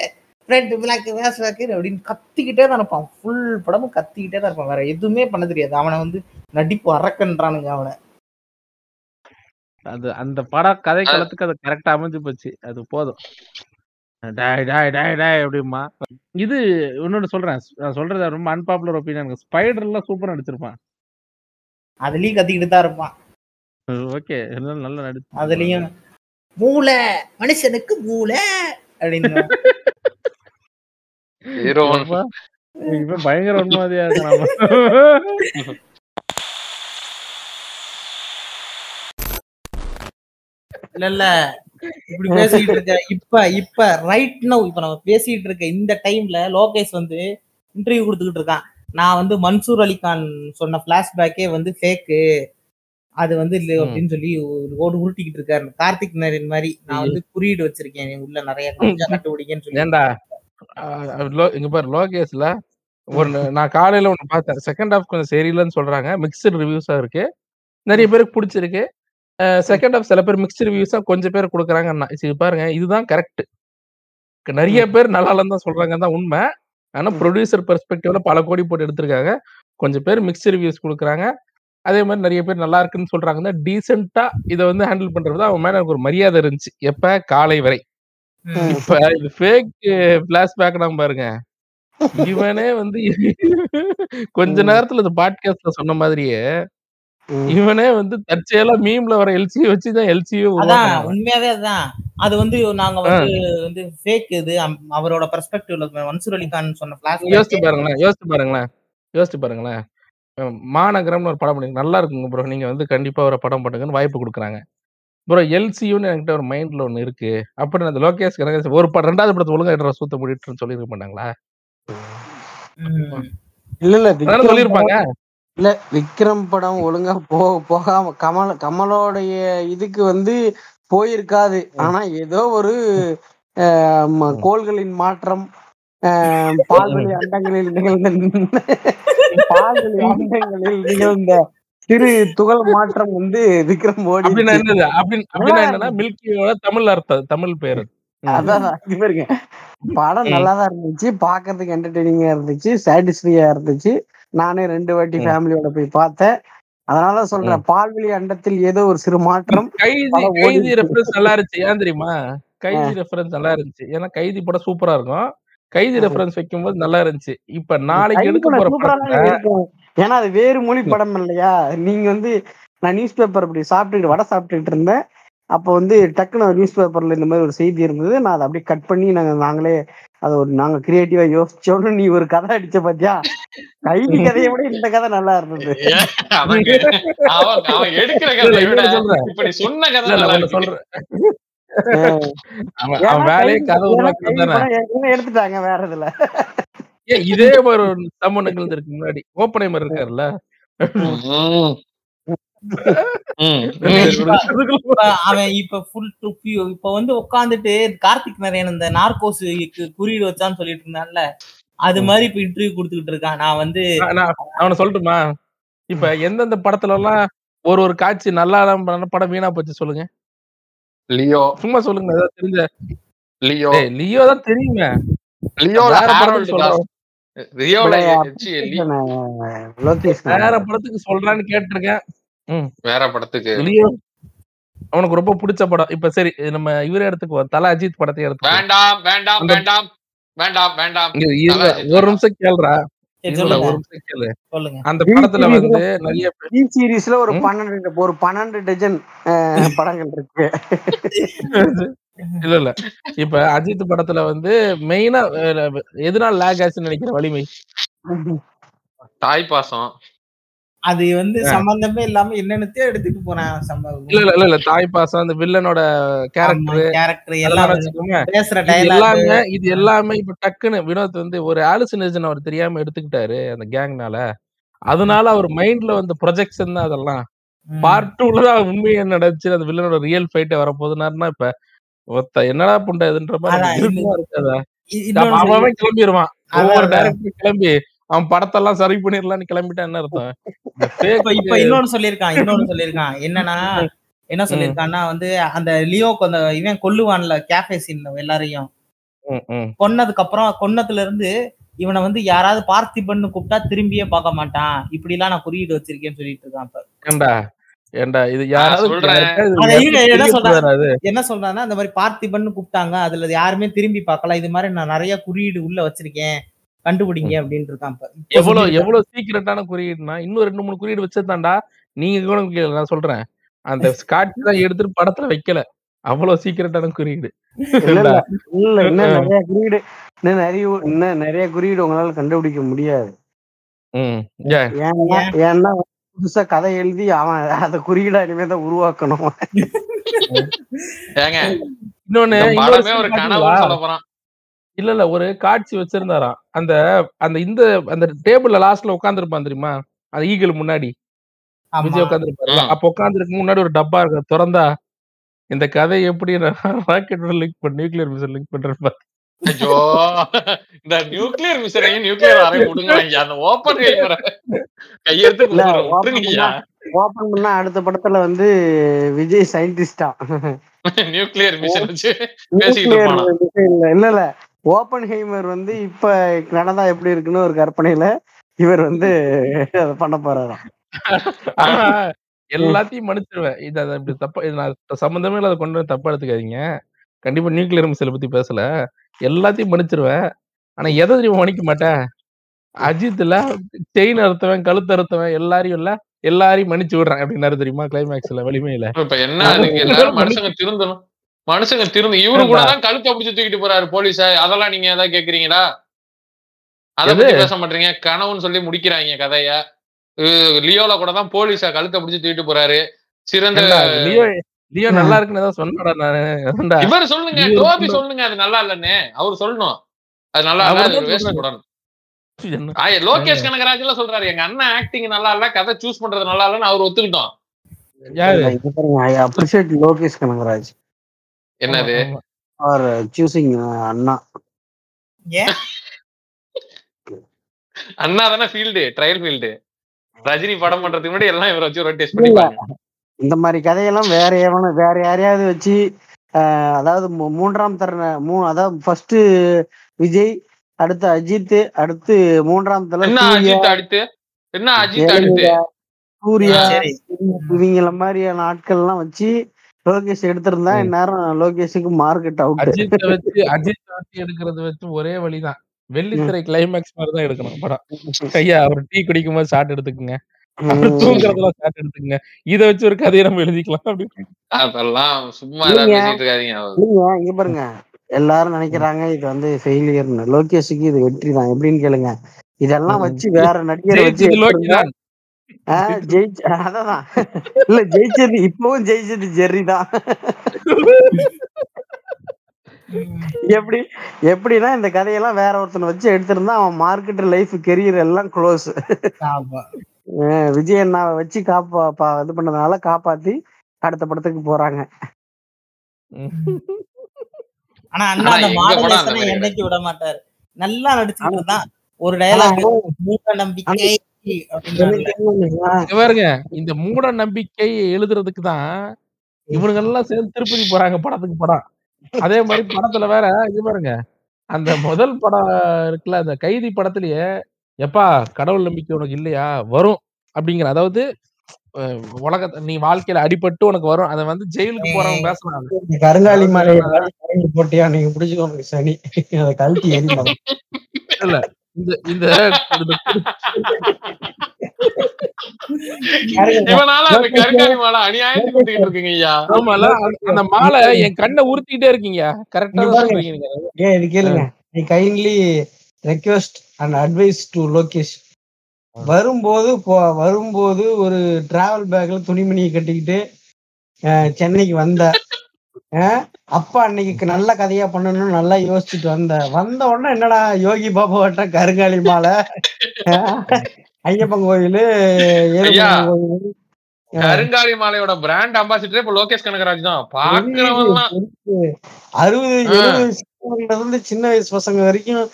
அப்படின்னு கத்திக்கிட்டே தான் இருப்பான். ஃபுல் படமும் கத்திக்கிட்டே தான் இருப்பான், வேற எதுவுமே பண்ண தெரியாது. அவனை வந்து நடிப்பு வரக்கன்றானுங்க அவனை. அது அந்த பட கதை காலத்துக்கு அது கரெக்டா அமைஞ்சு போச்சு, அது போதும். எப்படிமா இது இன்னொன்னு சொல்றேன், நான் சொல்றது ரொம்ப அன்பாப்புலர் ஒப்பீனியன். ஸ்பைடர் எல்லாம் சூப்பரா நடிச்சிருப்பான், அதுலயும் கத்திக்கிட்டு தான் இருப்பான். ஓகே, எல்லாம் நல்லா நடி. அதுலயும் மூளை மனுஷனுக்கு மூளை அப்படின்னு இப்ப பயங்கர உண்மையா இருக்கலாம். இல்ல இல்ல இப்படி பேசிட்டு இருக்க இப்ப இப்ப ரைட் நவ் இப்ப நம்ம பேசிட்டு இருக்க இந்த டைம்ல லோகேஷ் வந்து இன்டர்வியூ கொடுத்துக்கிட்டு இருக்கான். நான் வந்து மன்சூர் அலிகான் சொன்ன பிளாஷ்பேக்கே வந்து ஃபேக்கு, அது வந்து இல்லை அப்படின்னு சொல்லி ஓடு உருட்டிக்கிட்டு இருக்காரு. கார்த்திக் நாரின் மாதிரி நான் வந்து குறியீடு வச்சிருக்கேன் உள்ள நிறைய கண்டுபிடிக்கன்னு சொல்லி. ஏண்டா இங்க பாரு லோகேஷ்ல ஒரு நான் காலையில ஒண்ணு பார்த்தேன், செகண்ட் ஹாஃப் கொஞ்சம் சரியில்லைன்னு சொல்றாங்க, மிக்சட் ரிவ்யூஸா இருக்கு, நிறைய பேருக்கு பிடிச்சிருக்கு. செகண்ட் ஹாஃப் சில பேர் மிக்சட் ரிவ்யூஸா கொஞ்சம் பேர் கொடுக்குறாங்கன்னா சரி பாருங்க இதுதான் கரெக்ட். நிறைய பேர் நல்லா இல்லைன்னு தான் சொல்றாங்க, தான் உண்மை. ஆனா ப்ரொடியூசர் பெர்ஸ்பெக்டிவ்ல பல கோடி போட்டு எடுத்திருக்காங்க, கொஞ்சம் பேர் மிக்சட் ரிவ்யூஸ் கொடுக்குறாங்க. அதே மாதிரி நிறைய பேர் நல்லா இருக்குன்னு சொல்றாங்கன்னா டீசென்ட்டா இதை வந்து ஹேண்டில் பண்றது அவன் மேல எனக்கு ஒரு மரியாதை இருந்துச்சு எப்ப காலை வரை. இப்ப இது ஃபேக் ஃபிளாஷ்பேக் தான் பாருங்க, இவனே வந்து கொஞ்ச நேரத்துல இந்த பாட்காஸ்ட்ல சொன்ன மாதிரியே இவனே வந்து தற்செயலா மீம்ல வர எல்சியை வச்சுதான் எல்சியே உருவாக்குறான். உண்மையாவே அதான் அது வந்து நாங்க வந்து வந்து ஃபேக் இது அவரோட பெர்ஸ்பெக்டிவ்ல மன்சூர் அலி கான் சொன்ன ஃபிளாஷ்பேக் யோசிச்சு பாருங்களேன் யோசிச்சு பாருங்களேன் யோசிச்சு பாருங்களேன் மாநகரம்னு ஒரு படம் பண்ணுங்க நல்லா இருக்குங்க ப்ரோ, நீங்க வந்து கண்டிப்பா ஒரு படம் பண்ணுங்கன்னு வாய்ப்பு கொடுக்குறாங்க ப்ரோ. எல்சியூன்னு என்கிட்ட ஒரு மைண்ட்ல ஒன்று இருக்கு அப்படின்னு அந்த லோகேஷ் கனகராஜ் ஒரு படம் ரெண்டாவது படத்தை ஒழுங்காக சூத்த முடிட்டுன்னு சொல்லியிருக்க மாட்டாங்களா? இல்ல இல்ல சொல்லியிருப்பாங்க. இல்ல விக்ரம் படம் ஒழுங்கா போக போகாம கமல் கமலோடைய இதுக்கு வந்து போயிருக்காது. ஆனா ஏதோ ஒரு கோள்களின் மாற்றம் பால்வெளி அண்டங்களில் நிகழ்ந்த பால்வெளி அண்டங்களில் நிகழ்ந்த திரு துகள் மாற்றம் வந்து விக்ரம் ஓடி என்னன்னா மில்கியோட தமிழ் அர்த்தம் தமிழ் பேர் அதான் பாருங்க. படம் நல்லாதான் இருந்துச்சு, பாக்குறதுக்கு என்டர்டெய்னிங்கா இருந்துச்சு, சாட்டிஸ்ஃபையா இருந்துச்சு. நானே ரெண்டு வாட்டி ஃபேமிலியோட போய் பார்த்தேன். அதனால சொல்றேன் பால்வெளி அண்டத்தில் ஏதோ ஒரு சிறு மாற்றம். கைதி ரெஃபரன்ஸ் நல்லா இருந்துச்சு, ஏன் தெரியுமா? கைதி ரெஃபரன்ஸ் நல்லா இருந்துச்சு, ஏன்னா கைதி படம் சூப்பரா இருக்கும். கைதி ரெஃபரன்ஸ் வைக்கும் போது நல்லா இருந்துச்சு. இப்ப நாளைக்கு எடுக்க போற படம் ஏன்னா அது வேறு மொழி படம் இல்லையா. நீங்க வந்து நான் நியூஸ் பேப்பர் அப்படி சாப்பிட்டுக்கிட்டு வடை சாப்பிட்டுக்கிட்டு இருந்தேன். அப்போ வந்து டக்குன்னு நியூஸ் பேப்பர்ல இந்த மாதிரி ஒரு செய்தி இருந்தது, நான் அதை அப்படியே கட் பண்ணி நாங்கள் நாங்களே அதை ஒரு நாங்கள் கிரியேட்டிவா யோசிச்சோன்னு நீ ஒரு கதை அடிச்ச பாத்தியா. கைதி கதையை விட இந்த கதை நல்லா இருந்தது. எடுத்துட்டாங்க வேற இதுல. ஏன் இதே மாதிரி ஒரு சம்மன் நிகழ்ந்துருக்கு முன்னாடி ஓப்பனை மாதிரி இருக்காருல்ல, அவன் இப்ப ஃபுல் இப்ப வந்து உட்காந்துட்டு கார்த்திக் நரேன் இந்த நார்கோஸ் குறியீடு வச்சான்னு சொல்லிட்டு இருந்தான்ல, அது மாதிரி இப்ப இன்டர்வியூ கொடுத்துக்கிட்டு இருக்கான். நான் வந்து அவனை சொல்லட்டுமா இப்ப எந்தெந்த படத்துல எல்லாம் ஒரு ஒரு காட்சி நல்லா படம் வீணா போச்சு சொல்லுங்க. லியோ சும்மா சொல்லுங்க, ஏதாவது தெரிஞ்ச லியோ லியோ தான் தெரியுங்க. வேற படத்துக்கு சொல்றான்னு கேட்டிருக்கேன், வேற படத்துக்கு அவனுக்கு ரொம்ப பிடிச்ச படம். இப்ப சரி நம்ம இவரே எடுத்துக்குவோம், தல அஜித் படத்தை எடுத்து வேண்டாம் வேண்டாம் வேண்டாம் வேண்டாம் வேண்டாம் ஒரு நிமிஷம் கேள்றா அந்த படத்துல வந்து நிறைய சீரீஸ்ல ஒரு பன்னெண்டு ஒரு பன்னெண்டு டஜன் படங்கள் இருக்கு. இல்ல இல்ல இப்ப அஜித் படத்துல வந்து மெயினா எதனால லாக் ஆச்சுன்னு நினைக்கிற வலிமை தாய் பாசம், அது வந்து சம்பந்தமே இல்லாம என்னன்னு எடுத்துட்டு போறேன் சம்பவம். இல்ல இல்ல இல்ல தாய் பாசம் அந்த வில்லனோட கேரக்டர் கேரக்டர் எல்லாம் பேசுற டயலாக் எல்லாமே இது எல்லாமே. இப்ப டக்குன்னு வினோத் வந்து ஒரு ஹாலுசினேஷன் அவர் தெரியாம எடுத்துக்கிட்டாரு அந்த கேங்னால, அதனால அவர் மைண்ட்ல வந்து ப்ரொஜெக்ஷன் தான் அதெல்லாம். பார்ட் டூல தான் உண்மையை நடந்துச்சு அந்த வில்லனோட ரியல் ஃபைட் வரப்போதுனாருன்னா இப்ப ஒத்த என்னடா புண்டா இதுன்ற மாதிரி இருக்காதா அவன் கிளம்பிடுவான். ஒவ்வொரு டைரக்டர் கிளம்பி அவன் படத்தெல்லாம் சரி பண்ணிடலாம்னு கிளம்பிட்டா என்ன அர்த்தம்? இப்ப இன்னொன்னு சொல்லியிருக்கான் இன்னொன்னு சொல்லியிருக்கான் என்னன்னா என்ன சொல்லியிருக்கான்னா வந்து அந்த லியோக்கு அந்த இவன் கொல்லுவான்ல கேஃபே சீன் எல்லாரையும் கொன்னதுக்கு அப்புறம் கொன்னதுல இருந்து இவனை வந்து யாராவது பார்த்திபன்னு கூப்பிட்டா திரும்பியே பார்க்க மாட்டான், இப்படி எல்லாம் நான் குறியீடு வச்சிருக்கேன்னு சொல்லிட்டு இருக்கான். ஏண்டா இது யாராவது என்ன சொல்றான்னா அந்த மாதிரி பார்த்திபன் கூப்பிட்டாங்க அதுல யாருமே திரும்பி பார்க்கலாம், இது மாதிரி நான் நிறைய குறியீடு உள்ள வச்சிருக்கேன் கண்டுபிடிங்க அப்படின்னு இருக்கான். எவ்வளவு எவ்வளவு சீக்கிரட்டான குறியீடுனா இன்னும் ரெண்டு மூணு குறியீடு வச்சிருந்தாண்டா நீங்க கூட. நான் சொல்றேன் அந்த காட்சி தான் எடுத்துட்டு படத்துல வைக்கல, அவ்வளவு சீக்கிரட்டான குறியீடு இல்ல. இன்னும் நிறைய குறியீடு இன்னும் நிறைய இன்னும் நிறைய குறியீடு உங்களால கண்டுபிடிக்க முடியாது. ஏன்னா புதுசா கதை எழுதி அவன் அதை குறியீடா இனிமே தான் உருவாக்கணும். இல்ல இல்ல ஒரு காட்சி வச்சிருந்தாராம் அந்த அந்த இந்த அந்த டேபிள்ல லாஸ்ட்ல உட்காந்துருப்பான் தெரியுமா அந்த ஈகிள் முன்னாடி விஜய் உட்காந்துருப்பாரு. அப்ப உட்காந்துருக்கு முன்னாடி ஒரு டப்பா இருக்கு, திறந்தா இந்த கதை எப்படி ராக்கெட் லிங்க் பண்ணி நியூக்ளியர் மிசன் லிங்க் பண்றப்ப அடுத்த படத்துல வந்து விஜய் சயின்டிஸ்டா நியூக்ளியர் மிஷன் இல்ல இல்ல ஓபன் ஹெய்மர் வந்து இப்ப நடந்தா எப்படி இருக்குன்னு ஒரு கற்பனையில இவர் வந்து அத பண்ண போறாராம். எல்லாத்தையும் மன்னிச்சிருவேன், இது அதை இப்படி தப்பா சம்பந்தமே இல்லாத கொண்டு வந்து தப்பா எடுத்துக்காதீங்க. கண்டிப்பா நியூக்ளியர் மிசைலை பத்தி பேசல, எல்லாத்தையும் மன்னிச்சிருவேன். ஆனா எதை தெரியும் மன்னிக்க மாட்டேன், அஜித்ல செயின் அறுத்தவன் கழுத்து அறுத்தவன் எல்லாரையும் இல்ல எல்லாரையும் மன்னிச்சு விடுறேன் அப்படின்னாரு தெரியுமா கிளைமேக்ஸ்ல வலிமையில. இப்ப என்ன மனுஷங்க திருந்தணும், மனுஷங்க திருந்து இவரு கூட தான் கழுத்தை பிடிச்சி தூக்கிட்டு போறாரு போலீஸ். அதெல்லாம் நீங்க ஏதாவது கேக்குறீங்களா? அதை பத்தி பேச மாட்டீங்க. கனவுன்னு சொல்லி முடிக்கிறாங்க கதைய. லியோல கூட தான் போலீஸா கழுத்தை பிடிச்சி தூக்கிட்டு போறாரு. சிறந்த லியோ நல்லா இருக்குன்னு தான் சொன்னடா நானு. இவர் சொல்லுங்க, டோபி சொல்லுங்க அது நல்லா இல்லன்னு அவர் சொல்லணும். அது நல்லா இல்ல லோகேஷ் கனகராஜ் எல்லாம் சொல்றாரு எங்க அண்ணன் ஆக்டிங் நல்லா இல்ல, கதை சூஸ் பண்றது நல்லா இல்லன்னு அவர் ஒத்துக்கிட்டோம். லோகேஷ் கனகராஜ் என்னது அண்ணா அண்ணா தானே ஃபீல்டு, ட்ரையல் ஃபீல்டு. ரஜினி படம் பண்றதுக்கு முன்னாடி எல்லாம் இவரை வச்சு ரொட்டேட் பண்ணிப்பாங்க. இந்த மாதிரி கதையெல்லாம் வேற எவன வேற யாரையாவது வச்சு, அதாவது மூன்றாம் தர மூ அதாவது ஃபர்ஸ்ட் விஜய், அடுத்து அஜித், அடுத்து மூன்றாம் தர சூர்யா, இவங்கள மாதிரியான ஆட்கள் எல்லாம் வச்சு லோகேஷ் எடுத்திருந்தா இந்நேரம் லோகேஷுக்கு மார்க்கெட் அவுட். அஜித் வச்சு அஜித் வச்சு எடுக்கிறது வச்சு ஒரே வழிதான், வெள்ளித்திரை கிளைமேக்ஸ் மாதிரி தான் எடுக்கணும் படம். ஐயா அவர் டீ குடிக்கும் போது ஷாட் எடுத்துக்குங்க, இத வச்சு ஒரு கதையை நம்ம எழுதிக்கலாம் பாருங்க. எல்லாரும் நினைக்கிறாங்க இது வந்து ஃபெயிலியர்னு, லோகேஷுக்கு இது வெற்றி தான். எப்படின்னு கேளுங்க, இதெல்லாம் வச்சு வேற நடிகர் வச்சு ஜெயிச்சு அதான் இல்ல ஜெயிச்சது இப்பவும் ஜெயிச்சது ஜெர்ரி தான். எப்படி எப்படின்னா இந்த கதையெல்லாம் வேற ஒருத்தனை வச்சு எடுத்திருந்தா அவன் மார்க்கெட் லைஃப் கெரியர் எல்லாம் க்ளோஸ். விஜய் அண்ணாவை வச்சு காப்பா இது பண்ணதுனால காப்பாத்தி அடுத்த படத்துக்கு போறாங்க. ஆனா அண்ணா அந்த மாடலேஷனை என்னைக்கு விட மாட்டார், நல்லா நடிச்சுதான். ஒரு டயலாக் மூட நம்பிக்கை பாருங்க, இந்த மூட நம்பிக்கை எழுதுறதுக்கு தான் இவனுங்க எல்லாம் சேர்ந்து திருப்பதி போறாங்க படத்துக்கு படம். அதே மாதிரி படத்துல வேற இது பாருங்க, அந்த முதல் படம் இருக்குல்ல அந்த கைதி படத்திலேயே எப்பா கடவுள் நம்பிக்கை உனக்கு இல்லையா வரும் அப்படிங்கிற, அதாவது உலகத்தை நீ வாழ்க்கையில அடிபட்டு உனக்கு வரும். அதை வந்து ஜெயிலுக்கு போறவங்க பேசலாம். கருங்காலி மலையை போட்டியா நீங்க பிடிச்சுக்கோங்க சனி அதை கழட்டி எரியும். இல்ல இந்த இந்த அந்த மாலை என் கண்ணை உறுத்திக்கிட்டே இருக்கீங்க. கரெக்டா கேளுங்க, நீ kindly request and advise to Lokesh, வரும்போது வரும்போது ஒரு டிராவல் பேக்ல துணிமணியை கட்டிக்கிட்டு சென்னைக்கு வந்த அப்பா அன்னைக்கு நல்ல கதையா பண்ணணும்னு நல்லா யோசிச்சுட்டு வந்த வந்த உடனே என்னடா யோகி பாபா வட்ட கருங்காலி மாலை ஐயப்பன் கோயில் கோயில் கருங்காலி மாலையோட பிராண்ட் அம்பாசிடரே இப்ப லோகேஷ் கனகராஜ் தான். அறுபது எழுபது இருந்து சின்ன வயசு பசங்க வரைக்கும்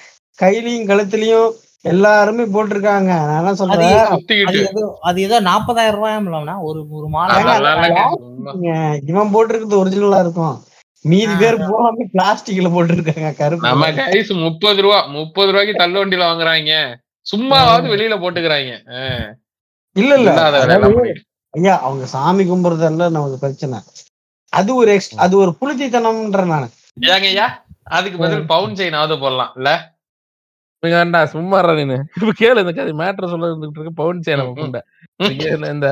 கையிலயும் கழுத்துலயும் எல்லாருமே போட்டிருக்காங்க. நான் சொல்றேன் அது ஏதோ நாற்பதாயிரம் ரூபாயா ஒரு ஒரு மாலை இவன் போட்டிருக்கிறது ஒரிஜினலா இருக்கும், மீதி பேர் போகாம பிளாஸ்டிக்ல போட்டிருக்காங்க. கருப்பு நம்ம கைஸ் முப்பது ரூபா முப்பது ரூபாய்க்கு தள்ளு வண்டியில வாங்குறாங்க, சும்மாவது வெளியில போட்டுக்கிறாங்க. இல்ல இல்ல ஐயா அவங்க சாமி கும்பிடுறதல்ல நமக்கு பிரச்சனை, அது ஒரு அது ஒரு புழுதித்தனம்ன்ற நானு. ஏங்க ஐயா அதுக்கு பதில் பவுன் செயினாவது போடலாம் இல்ல? நீங்கடா சும்மா நீனு இப்ப கேளு இந்த கதை மேட்டர் சொல்ல இருந்துகிட்டு இருக்கு. பவுன் செயின் இந்த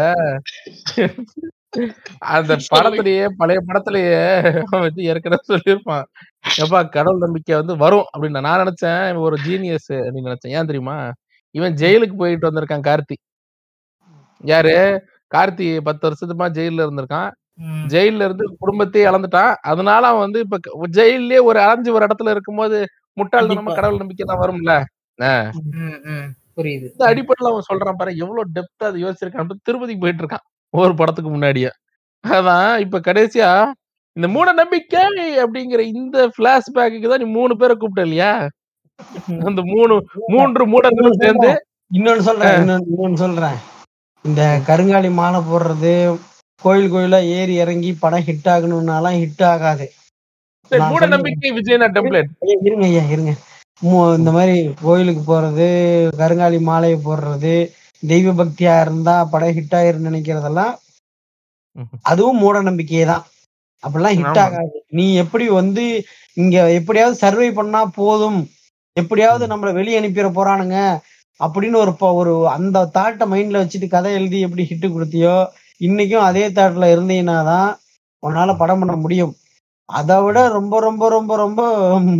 அந்த படத்திலேயே பழைய படத்திலேயே வந்து ஏற்கனவே சொல்லியிருப்பான் எப்பா கடவுள் நம்பிக்கை வந்து வரும் அப்படின்னு. நான் நினைச்சேன் இவன் ஒரு ஜீனியஸ் அப்படின்னு நினைச்சேன். ஏன் தெரியுமா, இவன் ஜெயிலுக்கு போயிட்டு வந்திருக்கான் கார்த்தி. யாரு கார்த்தி? பத்து வருஷத்துமா ஜெயில இருந்திருக்கான். ஜெயில இருந்து குடும்பத்தையே இழந்துட்டான். அதனால அவன் வந்து இப்ப ஜெயிலே ஒரு அரைஞ்சு ஒரு இடத்துல இருக்கும்போது முட்டாள் கடவுள் நம்பிக்கை தான் வரும்ல, புரியுது. இந்த அடிப்படையில் அவன் சொல்றான் பாரு எவ்வளவு டெப்தா அதை யோசிச்சிருக்கான். திருப்பதிக்கு போயிட்டு இருக்கான் ஒவ்வொரு படத்துக்கு முன்னாடியே. அதான் இப்ப கடைசியா இந்த மூட நம்பிக்கை அப்படிங்கிற இந்த பிளாஷ்பேக்கு தான் நீ மூணு பேரை கூப்பிட்ட இல்லையா, அந்த மூணு மூன்று மூடங்களும் சேர்ந்து இன்னொன்னு சொல்றேன் இன்னொன்னு சொல்றேன் இந்த கருங்காலி மாலை போடுறது கோயில் கோயிலா ஏறி இறங்கி படம் ஹிட் ஆகணும்னாலாம் ஹிட் ஆகாது. மூட நம்பிக்கை விஜயனா டெம்ப்ளேட் இருங்க ஐயா இருங்க. இந்த மாதிரி கோயிலுக்கு போறது, கருங்காலி மாலையை போடுறது, தெய்வ பக்தியா இருந்தா படம் ஹிட் ஆயிருன்னு நினைக்கிறதெல்லாம் அதுவும் மூட நம்பிக்கையே தான். அப்படிலாம் ஹிட் ஆகாது. நீ எப்படி வந்து இங்க எப்படியாவது சர்வை பண்ணா போதும், எப்படியாவது நம்மள வெளியே அனுப்பிற போறானுங்க அப்படின்னு ஒரு ஒரு அந்த தாட்டை மைண்ட்ல வச்சுட்டு கதை எழுதி எப்படி ஹிட்டு கொடுத்தியோ இன்னைக்கும் அதே தாட்ல இருந்தீங்கன்னாதான் உன்னால படம் பண்ண முடியும். அதை விட ரொம்ப ரொம்ப ரொம்ப ரொம்ப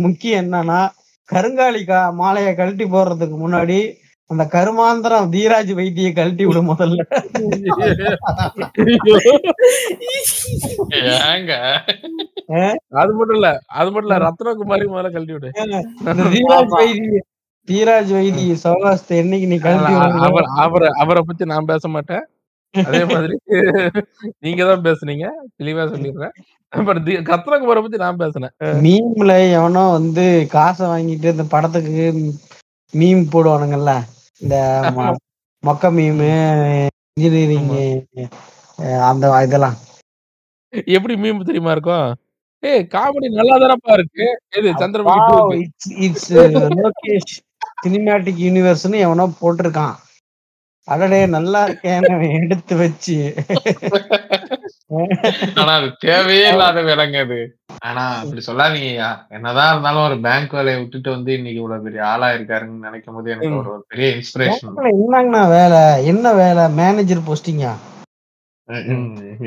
முக்கியம் என்னன்னா கருங்காலி கா மாலையை கழட்டி போடுறதுக்கு முன்னாடி அந்த கருமாந்திரம் தீராஜ் வைத்தியை கழட்டி விடும் முதல்ல. அது மட்டும் இல்ல அது மட்டும் இல்ல ரத்னகுமாரி முதல்ல கழட்டி விடு. தீராஜ் வைத்திய தீராஜ் வைத்தி சௌராஷ்டிர என்னைக்கு நீ கழட்டி அவரை அவரை பத்தி நான் பேச மாட்டேன். அதே மாதிரி நீங்க தான் பேசுனீங்க தெளிவா சொல்லிடுறேன். கத்ரகுமாரை பத்தி நான் பேசுனேன். மீம்ல எவனோ வந்து காசை வாங்கிட்டு இந்த படத்துக்கு மீம் போடுவானுங்கல்ல, இந்த மொக்க மீமு இன்ஜினியரிங் அந்த இதெல்லாம் எப்படி மீம் தெரியுமா இருக்கும். ஏய் காமெடி நல்லா தானப்பா இருக்கு. எது சந்திரபாபு இட்ஸ் லோகேஷ் சினிமேட்டிக் யூனிவர்ஸ்னு எவனோ போட்டிருக்கான். அடடே நல்லா இருக்கேன்னு எடுத்து வச்சு ஆனா அது தேவையே இல்லாத விளங்குது. ஆனா அப்படி சொல்லாதீங்கய்யா, என்னதான் இருந்தாலும் ஒரு பேங்க் வேலையை விட்டுட்டு வந்து இன்னைக்கு இவ்வளவு பெரிய ஆளா இருக்காருன்னு நினைக்கும் போது எனக்கு ஒரு பெரிய இன்ஸ்பிரேஷன். என்னங்கண்ணா வேலை என்ன வேலை மேனேஜர் போஸ்டிங்கா?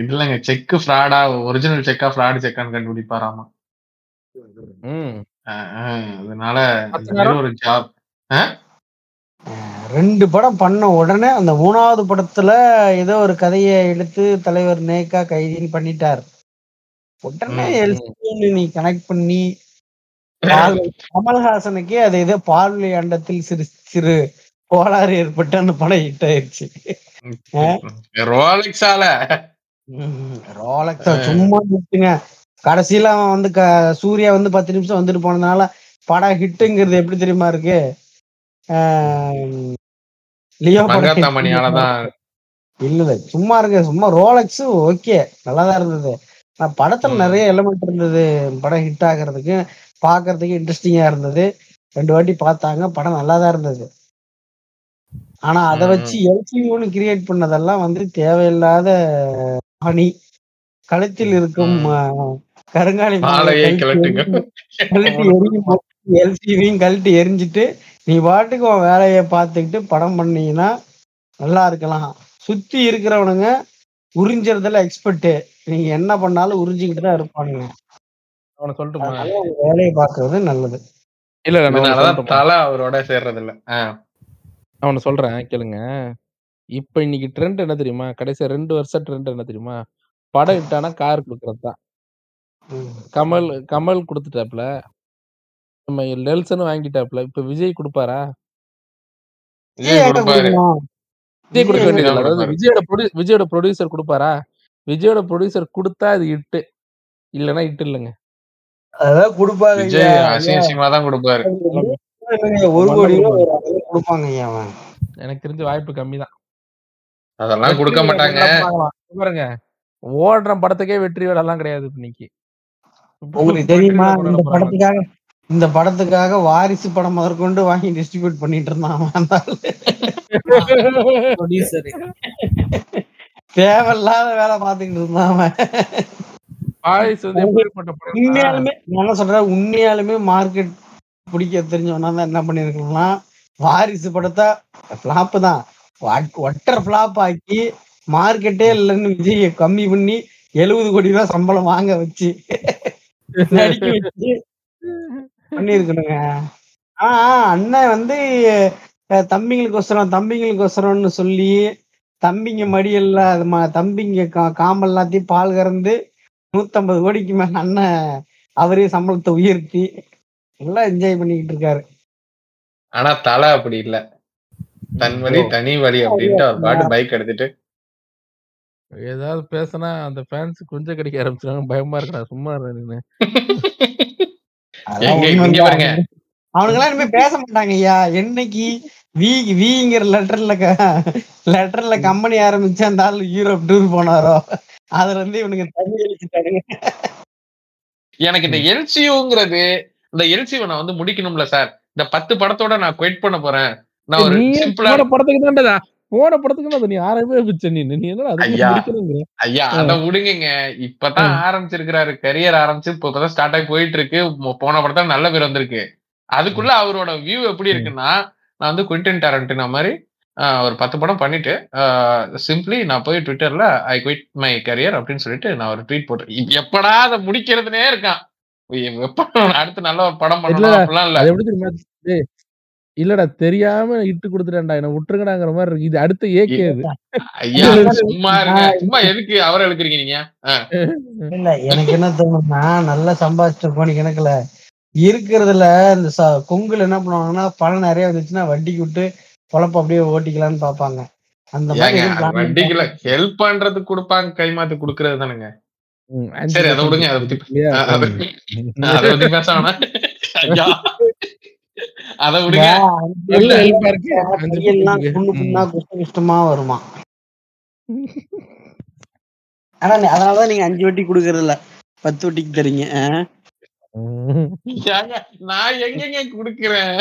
இதுலங்க செக் ஃப்ராடா ஒரிஜினல் செக்கா ஃப்ராடு செக்கான்னு கண்டுபிடிப்பாராமா. அதனால ஒரு ஜாப். ரெண்டு படம் பண்ண உடனே அந்த மூணாவது படத்துல ஏதோ ஒரு கதையை எடுத்து தலைவர் நேக்கா கைதின்னு பண்ணிட்டார். உடனே நீ கனெக்ட் பண்ணி கமல்ஹாசனுக்கே அது ஏதோ பால்வழி அண்டத்தில் சிறு சிறு கோளாறு ஏற்பட்டு அந்த படம் ஹிட் ஆயிடுச்சு. ரோலக்ஸா சும்மா நிறுத்துங்க. கடைசியில அவன் வந்து சூர்யா வந்து பத்து நிமிஷம் வந்துட்டு போனதுனால படம் ஹிட்டுங்கிறது எப்படி தெரியுமா இருக்கு. இல்ல சும்மா இருக்க சும்மா ரோலக்ஸ் ஓகே நல்லாதான் இருந்தது. படத்துல நிறைய எலிமெண்ட் இருந்தது, படம் ஹிட் ஆகிறதுக்கு பாக்குறதுக்கு இன்ட்ரெஸ்டிங்கா இருந்தது. ரெண்டு வாட்டி பார்த்தாங்க படம் நல்லாதான் இருந்தது. ஆனா அதை வச்சு எல்சியூன்னு கிரியேட் பண்ணதெல்லாம் வந்து தேவையில்லாத பணி. கழுத்தில் இருக்கும் கருங்காலி மாலையை எல்சியும் கழட்டி எரிஞ்சிட்டு நீ பாட்டுக்கு உன் வேலையை பார்த்துக்கிட்டு படம் பண்ணீங்கன்னா நல்லா இருக்கலாம். சுத்தி இருக்கிறவனுங்க உறிஞ்சறதுல எக்ஸ்பர்ட், நீங்க என்ன பண்ணாலும் உறிஞ்சிக்கிட்டு தான் இருப்பானுங்க. அவனை சொல்லிட்டு வேலையை பார்க்கறது நல்லது இல்ல. தலை அவரோட சேர்றது இல்ல. அவனை சொல்றேன் கேளுங்க. இப்ப இன்னைக்கு ட்ரெண்ட் என்ன தெரியுமா, கடைசியா ரெண்டு வருஷம் ட்ரெண்ட் என்ன தெரியுமா, படம் இட்டானா கார் கொடுக்கறது தான். கமல் கமல் கொடுத்துட்டாப்ல, நம்ம நெல்சனும் வாங்கிட்டாப்ல. இப்ப விஜய் கொடுப்பாரா? விஜய் கொடுக்க வேண்டியது. அதாவது விஜயோட விஜயோட ப்ரொடியூசர் கொடுப்பாரா? விஜயோட ப்ரொடியூசர் கொடுத்தா அது இட்டு, இல்லன்னா இட்டு இல்லைங்க. அதான் கொடுப்பாரு, ஒரு கோடி கொடுப்பாங்க. எனக்கு தெரிஞ்ச வாய்ப்பு கம்மி தான். அதெல்லாம் கொடுக்க மாட்டாங்க. பாருங்க ஓடுற படத்துக்கே வெற்றி வேலைலாம் கிடையாது இன்னைக்கு. உங்களுக்கு தெரியுமா இந்த படத்துக்காக இந்த படத்துக்காக வாரிசு படம் முதற்கொண்டு வாங்கி டிஸ்ட்ரிபியூட் பண்ணிட்டு இருந்தான். தேவையில்லாத வேலை பார்த்துக்கிட்டு இருந்தான். என்ன சொல்ற, உண்மையாலுமே மார்க்கெட் பிடிக்க தெரிஞ்சவனா தான் என்ன பண்ணிருக்கா, வாரிசு படத்தை பிளாப்பு தான் ஒட்டர் பிளாப் ஆக்கி மார்க்கெட்டே இல்லைன்னு விஜய கம்மி பண்ணி எழுபது கோடி ரூபாய் சம்பளம் வாங்க வச்சு நடிக்க வச்சு பண்ணிருக்கணுங்க. ஆனா அண்ணன் வந்து தம்பிங்களுக்கோசரம் தம்பிங்களுக்கோசரம்னு சொல்லி தம்பிங்க மடியெல்லாம் தம்பிங்க காம்பல் எல்லாத்தையும் பால் கறந்து நூத்தம்பது கோடிக்கு மேல அண்ணன் அவரே சம்பளத்தை உயர்த்தி நல்லா என்ஜாய் பண்ணிக்கிட்டு இருக்காரு. ஆனா தலை அப்படி இல்லை. தன் வழி தனி வழி அப்படின்ட்டு அவர் பாட்டு பைக் எடுத்துட்டு ஏதாவது பேசினா அந்த ஃபேன்ஸ் கொஞ்சம் கிடைக்க ஆரம்பிச்சாங்க. பயமா இருக்கா? சும்மா இருந்தேன். அவனுங்கெல்லாம் இனிமே பேச மாட்டாங்க ஐயா. என்னைக்கு வீங்கிற லெட்டர்ல லெட்டர்ல கம்பெனி ஆரம்பிச்சு அந்த ஆள் யூரோப் டூர் போனாரோ அதுல இருந்து இவனுக்கு தண்ணி அழிச்சுட்டாங்க. எனக்கு இந்த எல்சியூங்கிறது, இந்த எல்சியூ நான் வந்து முடிக்கணும்ல சார், இந்த பத்து படத்தோட நான் குயிட் பண்ண போறேன். நான் ஒரு சிம்பிளான படத்துக்கு தான்டா போன படத்துக்கு ஆரம்பிச்சிருக்காரு. கரியர் ஆரம்பிச்சு இப்பதான் ஸ்டார்ட் ஆகி போயிட்டு இருக்கு. போன படத்தான் நல்ல பேர் வந்திருக்கு. அதுக்குள்ள அவரோட வியூ எப்படி இருக்குன்னா, நான் வந்து குவின்டன் டாரன்டினோ மாதிரி ஒரு பத்து படம் பண்ணிட்டு சிம்பிளி நான் போய் ட்விட்டர்ல ஐ குவிட் மை கரியர் அப்படின்னு சொல்லிட்டு நான் ஒரு ட்வீட் போட்டு எப்படா அதை முடிக்கிறதுனே இருக்கான். அடுத்து நல்ல ஒரு படம் பண்ணலாம் அப்படிலாம் இல்ல இல்லடா, தெரியாம இட்டு கொடுத்துட்டா என்ன விட்டுருக்கடாங்கிற மாதிரி இருக்கு. இது அடுத்த ஏக்கு அவரை எழுக்கிறீங்க. இல்ல எனக்கு என்ன தோணும்னா, நல்லா சம்பாதிச்சிருப்போம் கணக்குல இருக்கிறதுல இந்த கொங்குல என்ன பண்ணுவாங்கன்னா, பணம் நிறைய வந்துச்சுன்னா வட்டிக்கு விட்டு பொழப்ப அப்படியே ஓட்டிக்கலாம்னு பாப்பாங்க. அந்த மாதிரி வட்டிக்குல ஹெல்ப் பண்றதுக்கு கொடுப்பாங்க, கைமாத்து கொடுக்கறது தானுங்க. சரி அதை விடுங்க, அதை பத்தி பேச வருமா? ஆனா அதனாலதான் நீங்க அஞ்சு வட்டி குடுக்கறது இல்ல, பத்து வட்டிக்கு தரீங்க. நான் எங்க குடுக்கிறேன்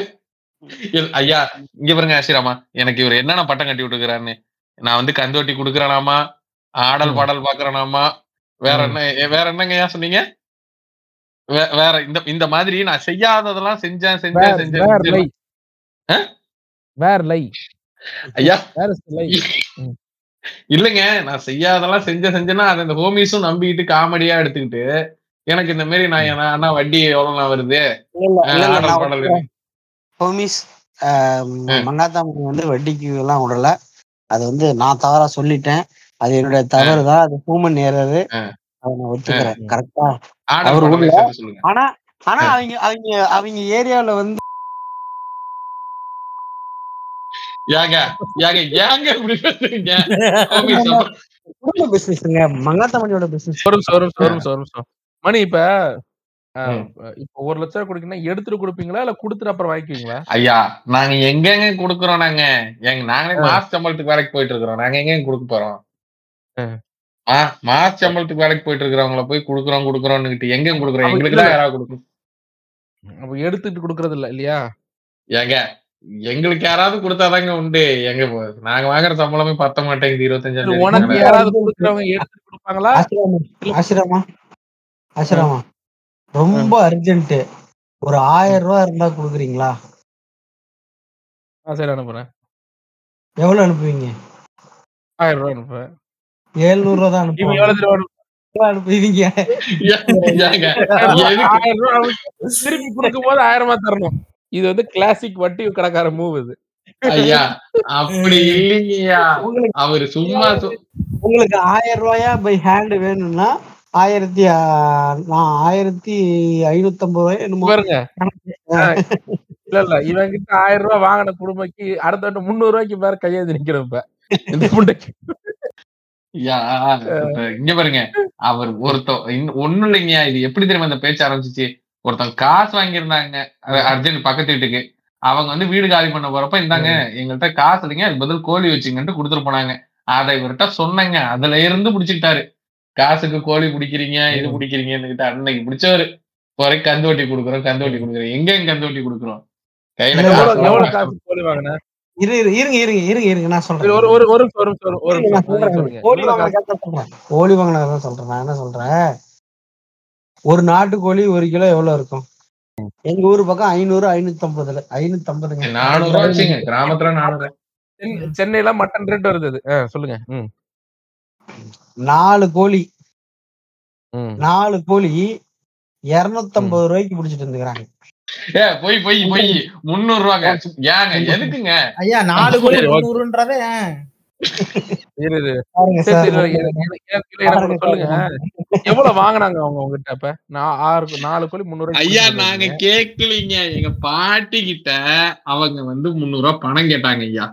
ஐயா? இங்க பாருங்க ஆசிராமா, எனக்கு இவர் என்னென்ன பட்டம் கட்டி விட்டுக்கிறான்னு நான் வந்து கந்து வட்டி குடுக்கறேனாமா, ஆடல் பாடல் பாக்குறேனாமா, வேற என்ன வேற என்னங்க ஏன் சொன்னீங்க? வேற இந்த இந்த மாதிரி நான் செய்யாததெல்லாம் செஞ்சேன் செஞ்சேன் செஞ்சேன் வேற லை ஐயா இல்லைங்க. நான் செய்யாதெல்லாம் செஞ்ச செஞ்சேன்னா அதை இந்த ஹோமிஸும் நம்பிக்கிட்டு காமெடியா எடுத்துக்கிட்டு எனக்கு இந்த மாதிரி நான் ஆனா வட்டி எவ்வளவு வருது ஹோமிஸ் மங்காத்தாமணி வந்து வட்டிக்கு எல்லாம் விடல. அது வந்து நான் தவறா சொல்லிட்டேன், அது என்னுடைய தவறு தான், அது ஹூமன் நேரரு. ஆனா ஆனா அவங்க அவங்க அவங்க ஏரியாவுல வந்து மங்காத்தமணியோட மணி இப்ப இப்ப ஒரு லட்சம் கொடுக்கீங்கன்னா எடுத்துட்டு கொடுப்பீங்களா இல்ல குடுத்துட்டு அப்புறம் வாங்கிக்குவீங்களா? ஐயா நாங்க எங்கெங்க குடுக்குறோம்? நாங்க எங்க நாங்களே மாச சம்பளத்துக்கு வேலைக்கு போயிட்டு இருக்கிறோம். நாங்க எங்க குடுக்க போறோம்? ஆஹ் மாச சம்பளத்துக்கு வேலைக்கு போயிட்டு இருக்கிறவங்களை போய் குடுக்குறோம் குடுக்குறோம்னு கிட்ட எங்க குடுக்குறோம்? எங்களுக்கு தான் யாராவது கொடுக்கும். அப்ப எடுத்துட்டு குடுக்கறது இல்ல இல்லையா? ஏங்க எங்களுக்கு யாராவது கொடுத்தாதாங்க உண்டு. எங்க நாங்க வாங்குற சம்பளமே பத்த மாட்டேங்குது. இருபத்தஞ்சாயிரம் உனக்கு யாராவது கொடுக்குறவங்க எடுத்துட்டு கொடுப்பாங்களா? ஆசிரமா ஆசிரமா ரொம்ப அர்ஜென்ட், ஒரு ஆயிரம் ரூபாய் இருந்தா குடுக்குறீங்களா? சரி அனுப்புறேன். எவ்வளவு அனுப்புவீங்க? ஆயிரம் ரூபாய் அனுப்புறேன். எழுநூறு ரூபா திருப்பி கொடுக்கும் போது ஆயிரமா தரணும். இது வந்து கிளாசிக் வட்டி கடைக்கார மூவ். இது ஐயா அப்படி இல்லையா? அவரு சும்மா உங்களுக்கு ஆயிரம் ரூபாயா பை ஹேண்ட் வேணும்னா ஆயிரத்தி ஆயிரத்தி ஐநூத்தி ஐம்பது ரூபாய் இல்ல இல்ல இவன் கிட்ட ஆயிரம் ரூபாய் வாங்கின குடும்பக்கு அடுத்த வட்டம் முன்னூறு ரூபாய்க்கு பேர் கையெழுத்து நிக்கிறப்ப இந்த புண்டைக்கு இங்க பாருங்க. அவர் ஒருத்தன் ஒண்ணும் இல்லைங்க. இது எப்படி தெரியுமா இந்த பேச்சு ஆரம்பிச்சிச்சு? ஒருத்தன் காசு வாங்கியிருந்தாங்க அர்ஜென்ட் பக்கத்து வீட்டுக்கு. அவங்க வந்து வீடு காலி பண்ண போறப்ப இருந்தாங்க எங்கள்கிட்ட காசு இல்லைங்க, அது பதில் கோழி வச்சுங்கன்ட்டு கொடுத்துட்டு போனாங்க. அதை இவர்கிட்ட சொன்னங்க, அதுல இருந்து பிடிச்சிக்கிட்டாரு. காசுக்கு கோழி பிடிக்கிறீங்க இது பிடிக்கிறீங்கன்னு அன்னைக்கு பிடிச்சவரு. போற கந்து வட்டி கொடுக்குறோம் கந்து வட்டி கொடுக்குறோம் எங்க எங்க கந்து வட்டி கொடுக்குறோம் கையில கோழி வாங்கினதான் சொல்றேன். நான் என்ன சொல்றேன், ஒரு நாட்டுக்கோழி ஒரு கிலோ எவ்வளவு இருக்கும்? எங்க ஊரு பக்கம் ஐநூறு ஐநூத்தி ஐம்பதுல ஐநூத்தி ஐம்பதுங்க கிராமத்துல. சென்னையில மட்டன் ரேட் வருது சொல்லுங்க. நாலு கோழி நாலு கோழி இருநூத்தி ஐம்பது ரூபாய்க்கு பிடிச்சிட்டு இருந்துக்கிறாங்க. எங்க பாட்டி கிட்ட அவங்க வந்து முன்னூறு ரூபாய் பணம் கேட்டாங்க ஐயா.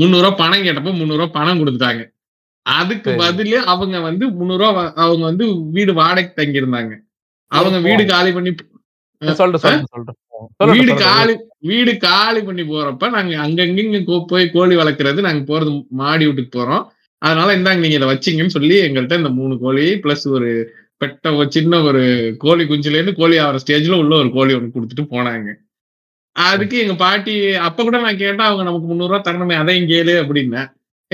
முன்னூறு ரூபாய் பணம் கேட்டப்ப முன்னூறு ரூபாய் பணம் கொடுத்தாங்க. அதுக்கு பதில அவங்க வந்து முன்னூறு ரூபாய் அவங்க வந்து வீடு வாடகை தங்கி இருந்தாங்க. அவங்க வீடு காலி பண்ணி வீடு காலி வீடு காலி பண்ணி போறப்ப நாங்க அங்கங்க போய் கோழி வளர்க்கறது, நாங்க போறது மாடி வீட்டுக்கு போறோம், அதனால இந்தாங்க நீங்க இதை வச்சிங்கன்னு சொல்லி எங்கள்கிட்ட இந்த மூணு கோழி பிளஸ் ஒரு பெட்ட ஒரு சின்ன ஒரு கோழி குஞ்சுல இருந்து கோழி ஆகிற ஸ்டேஜ்ல உள்ள ஒரு கோழி ஒன்று கொடுத்துட்டு போனாங்க. அதுக்கு எங்க பாட்டி அப்ப கூட நான் கேட்டா அவங்க நமக்கு முந்நூறு ரூபா தரணுமே அதையும் கேளு அப்படின்னா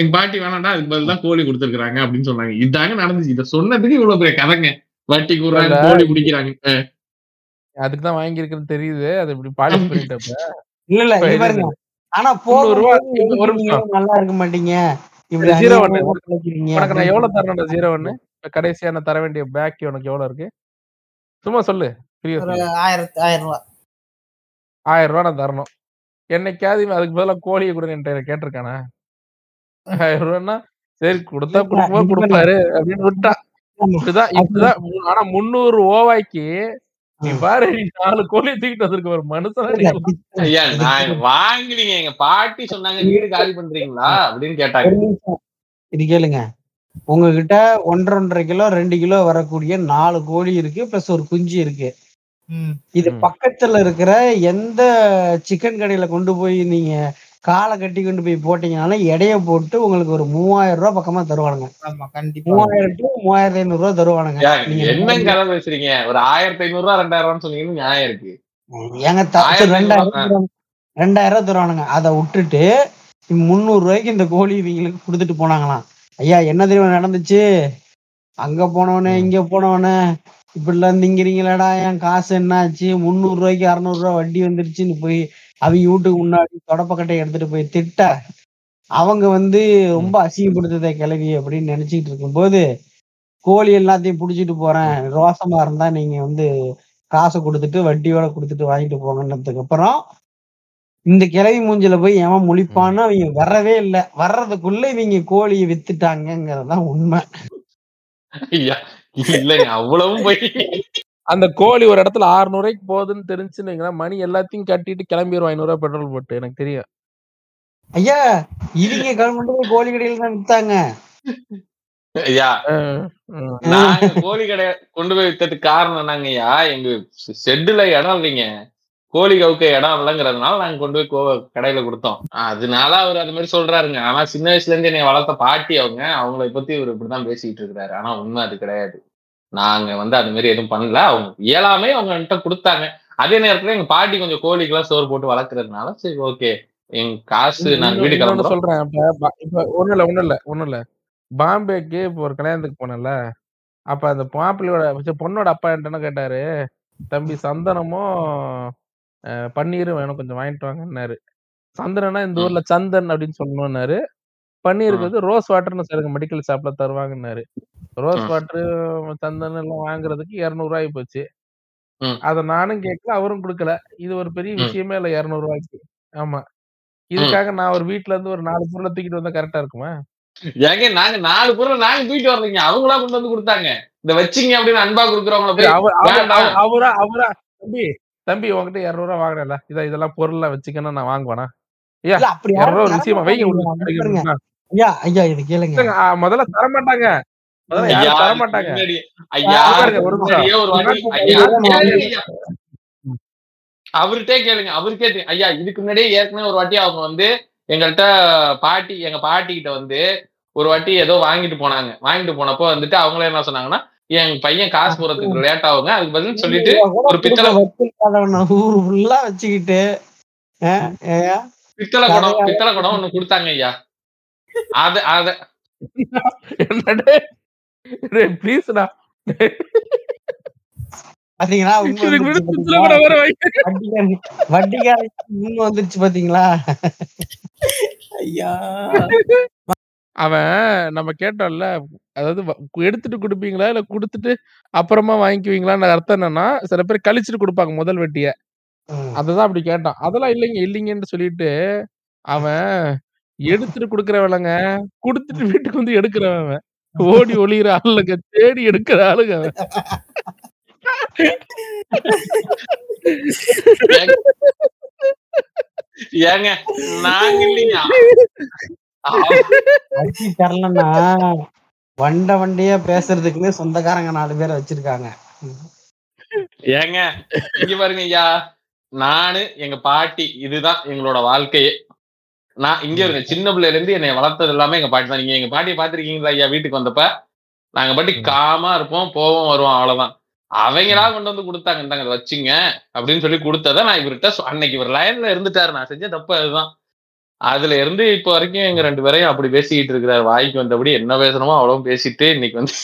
எங்க பாட்டி வேணாண்டா அதுக்கு பதில் தான் கோழி கொடுத்துருக்காங்க அப்படின்னு சொன்னாங்க. இதாங்க நடந்துச்சு. இதை சொன்னதுக்கு இவ்வளவு பெரிய கதைங்க. வட்டி கூறாங்க, கோழி பிடிக்கிறாங்க, அதுக்குதான் வாங்கி இருக்குன்னு தெரியுது. அது இப்படி பாலிஷ் பண்ணிட்டப்ப இல்ல இல்ல பாருங்க. ஆனா போக நல்லா இருக்க மாட்டீங்க. உனக்கு நான் எவ்வளவு தரணும்டா ஜீரோ ஒன்னு கடைசியா நான் தர வேண்டிய பேக் உனக்கு எவ்வளவு இருக்கு சும்மா சொல்லு. ஆயிரத்தி ஆயிரம் ரூபாய் ஆயிரம் ரூபா நான் தரணும். என்னைக்காவது அதுக்கு பதிலாக கோழியை கூட என்கிட்ட கேட்டிருக்கானா? ஆயிரம் ரூபான்னா சரி கொடுத்தா கொடுக்குமா கொடுப்பாரு அப்படின்னு விட்டா. இதுதான் இதுதான். ஆனா முந்நூறு ஓவாய்க்கு நீ பாரு நாலு கோழியை தூக்கிட்டு வந்திருக்க ஒரு மனுஷன் வாங்கினீங்க. எங்க பாட்டி சொன்னாங்க வீடு காலி பண்றீங்களா அப்படின்னு கேட்டாங்க. இது கேளுங்க, உங்ககிட்ட ஒன்றரை ஒன்றரை கிலோ ரெண்டு கிலோ வரக்கூடிய நாலு கோழி இருக்கு பிளஸ் ஒரு குஞ்சு இருக்கு. இது பக்கத்துல இருக்கிற எந்த சிக்கன் கடையில கொண்டு போய் நீங்க காலை கட்டி கொண்டு போய் போட்டீங்கனாலும் எடைய போட்டு உங்களுக்கு ஒரு மூவாயிரம் ரூபாய் பக்கமா தருவானுங்க. மூவாயிரம் டு மூவாயிரத்தி ஐநூறு ரூபாய் தருவானுங்க. நீங்க என்ன கதை பேசுறீங்க? ஒரு ஆயிரத்தி ஐநூறு ரூபா ரெண்டாயிரம் ரூபான்னு சொன்னீங்கன்னு நியாயம் இருக்கு ஏங்க. ரெண்டாயிரம் ரெண்டாயிரம் ரூபாய் தருவானுங்க. அதை விட்டுட்டு முந்நூறு ரூபாய்க்கு இந்த கோழி இவங்களுக்கு கொடுத்துட்டு போனாங்களாம். ஐயா என்ன தெரியும் நடந்துச்சு, அங்க போனவனே இங்க போனவனே இப்படிலாம் இருந்தீங்கிறீங்களாடா, என் காசு என்ன ஆச்சு, முந்நூறு ரூபாய்க்கு அறுநூறு ரூபா வட்டி வந்துருச்சுன்னு போய் அவங்க வீட்டுக்கு முன்னாடி தொடப்பக்கட்டையை எடுத்துட்டு போய் திட்ட அவங்க வந்து ரொம்ப அசிங்கப்படுத்ததை கிளவி அப்படின்னு நினைச்சிட்டு இருக்கும்போது கோழி எல்லாத்தையும் பிடிச்சிட்டு போறேன் ரோசமா இருந்தா நீங்க வந்து காசை கொடுத்துட்டு வட்டியோட கொடுத்துட்டு வாங்கிட்டு போங்கன்னதுக்கு அப்புறம் இந்த கிளவி மூஞ்சில போய் எவன் முழிப்பான்னு அவங்க வரவே இல்லை. வர்றதுக்குள்ள இவங்க கோழியை வித்துட்டாங்கிறதான் உண்மை. இல்லைங்க அவ்வளவும் போய் அந்த கோழி ஒரு இடத்துல அறுநூறு ரூபாய்க்கு போகுதுன்னு தெரிஞ்சுன்னா மணி எல்லாத்தையும் கட்டிட்டு கிளம்பிடுவோம். ஐநூறு ரூபாய் பெட்ரோல் போட்டு எனக்கு தெரியும். ஐயா இவங்க கவர்மெண்ட் கோழி கடையில தான் வித்தாங்க. ஐயா நாங்க கோழி கடை கொண்டு போய் வித்ததுக்கு காரணம் என்னங்கய்யா, எங்க ஷெட்டுல இடம் இல்லைங்க, கோழி கவுக்க இடம் இல்லைங்கிறதுனால நாங்க கொண்டு போய் கோ கடையில கொடுத்தோம். அதனால அவர் அது மாதிரி சொல்றாருங்க. ஆனா சின்ன வயசுல இருந்து என்னை வளர்த்த பாட்டி அவங்க அவங்களை பத்தி இவர் இப்படிதான் பேசிக்கிட்டு இருக்கிறாரு. ஆனா உண்மை அது கிடையாது. நாங்க வந்து அது மாதிரி எதுவும் பண்ணல. அவங்க எல்லாமே அவங்ககிட்ட கொடுத்தாங்க. அதே நேரத்துல எங்க பாட்டி கொஞ்சம் கோழிக்கெல்லாம் சோறு போட்டு வளர்க்கறதுனால சரி ஓகே எங்க காசு நாங்க வீடு கிளம்ப சொல்றேன். இப்ப இப்ப ஒண்ணும் இல்ல ஒண்ணும் இல்ல ஒண்ணும் இல்ல பாம்பேக்கு இப்போ ஒரு கல்யாணத்துக்கு போனல, அப்ப அந்த பாப்பிளோட பொண்ணோட அப்பா என்ன கேட்டாரு, தம்பி சந்தனமும் பன்னீரும் வேணும் கொஞ்சம் வாங்கிட்டு வாங்கன்னாரு. சந்தனம்னா இந்த ஊர்ல சந்தன் அப்படின்னு சொல்லணும்னாரு. பன்னீருக்கு வந்து ரோஸ் வாட்டர்னு சொல்லுங்க மெடிக்கல் ஷாப்ல தருவாங்கன்னாரு. ரோஸ் வாட்டரு சந்தனம் எல்லாம் வாங்குறதுக்கு இருநூறு ரூபாய் போச்சு. அதை நானும் கேட்கல அவரும் கொடுக்கல. இது ஒரு பெரிய விஷயமே இல்லை இருநூறு ரூபாய்க்கு. ஆமா இதுக்காக நான் ஒரு வீட்டுல இருந்து ஒரு நாலு பொருளை தூக்கிட்டு வந்தா கரெக்டா இருக்குமா? ஏங்க நாங்க நாலு பொருளை நாங்க தூக்கிட்டு வரலீங்க, அவங்களா கொண்டு வந்து கொடுத்தாங்க. இந்த வச்சிங்க அப்படின்னு அன்பா கொடுக்குறவங்கள அவரா அவரா தம்பி தம்பி உங்ககிட்ட இருநூறு ரூபா வாங்கினல இதா இதெல்லாம் பொருள்லாம் வச்சுக்கணும் நான் வாங்குவேனா? முதல்ல தர மாட்டாங்க தர மாட்டாங்க அவர்கிட்டே கேளுங்க. அவருக்கே ஐயா இதுக்கு முன்னாடியே ஏற்கனவே ஒரு வாட்டி அவங்க வந்து எங்கள்கிட்ட பாட்டி எங்க பாட்டி கிட்ட வந்து ஒரு வாட்டி ஏதோ வாங்கிட்டு போனாங்க. வாங்கிட்டு போனப்போ வந்துட்டு அவங்களே என்ன சொன்னாங்கன்னா, என் பையன் காசு போறதுக்கு லேட் ஆகுங்க அதுக்கு பதில் சொல்லிட்டு ஒரு பித்தளை ஊருக்குள்ள வச்சுக்கிட்டு பித்தளை குடம் பித்தளை குடம் ஒண்ணு கொடுத்தாங்க. ஐயா அத அத பிளீஸ்டா பாத்தீங்களா வட்டிக்கார இன்னும் வந்துருச்சு பாத்தீங்களா. ஐயா அவன் நம்ம கேட்டோம்ல, அதாவது எடுத்துட்டு கொடுப்பீங்களா இல்ல குடுத்துட்டு அப்புறமா வாங்கிக்குவீங்களான்னு அர்த்தம் என்னன்னா, சில பேர் கழிச்சுட்டு கொடுப்பாங்க முதல் வெட்டிய. அததான் அப்படி கேட்டான். அதெல்லாம் இல்லைங்க இல்லைங்கன்னு சொல்லிட்டு அவன் எடுத்துட்டு குடுக்கறவங்க குடுத்துட்டு வீட்டுக்கு வந்து எடுக்கிறவன் ஓடி ஒளிகிற ஆளுங்க தேடி எடுக்கிற ஆளுங்க. ஏங்க நாங்க இல்லையா தரலன்னா வண்ட வண்டியா பேசுறதுக்குமே சொந்தக்காரங்க நாலு பேரை வச்சிருக்காங்க. ஏங்க இங்க பாருங்க ஐயா, நானு எங்க பாட்டி இதுதான் எங்களோட வாழ்க்கையே. நான் இங்க இருங்க சின்ன பிள்ளைல இருந்து என்னை வளர்த்தது எல்லாமே எங்க பாட்டி தான். நீங்க எங்க பாட்டியை பாத்திருக்கீங்களா ஐயா? வீட்டுக்கு வந்தப்ப நாங்க பாட்டி காமா இருப்போம், போவோம், வருவோம், அவ்வளவுதான். அவங்களா கொண்டு வந்து கொடுத்தாங்க, இருந்தாங்க அதை வச்சுங்க அப்படின்னு சொல்லி கொடுத்ததை நான் இவர்கிட்ட அன்னைக்கு இவர் லைன்ல இருந்துட்டாரு. நான் செஞ்ச தப்பு அதுதான். அதுல இருந்து இப்ப வரைக்கும் எங்க ரெண்டு பேரையும் அப்படி பேசிக்கிட்டு இருக்கிறாரு. வாய்க்கு வந்தபடி என்ன பேசணுமோ அவ்வளவும் பேசிட்டு இன்னைக்கு வந்து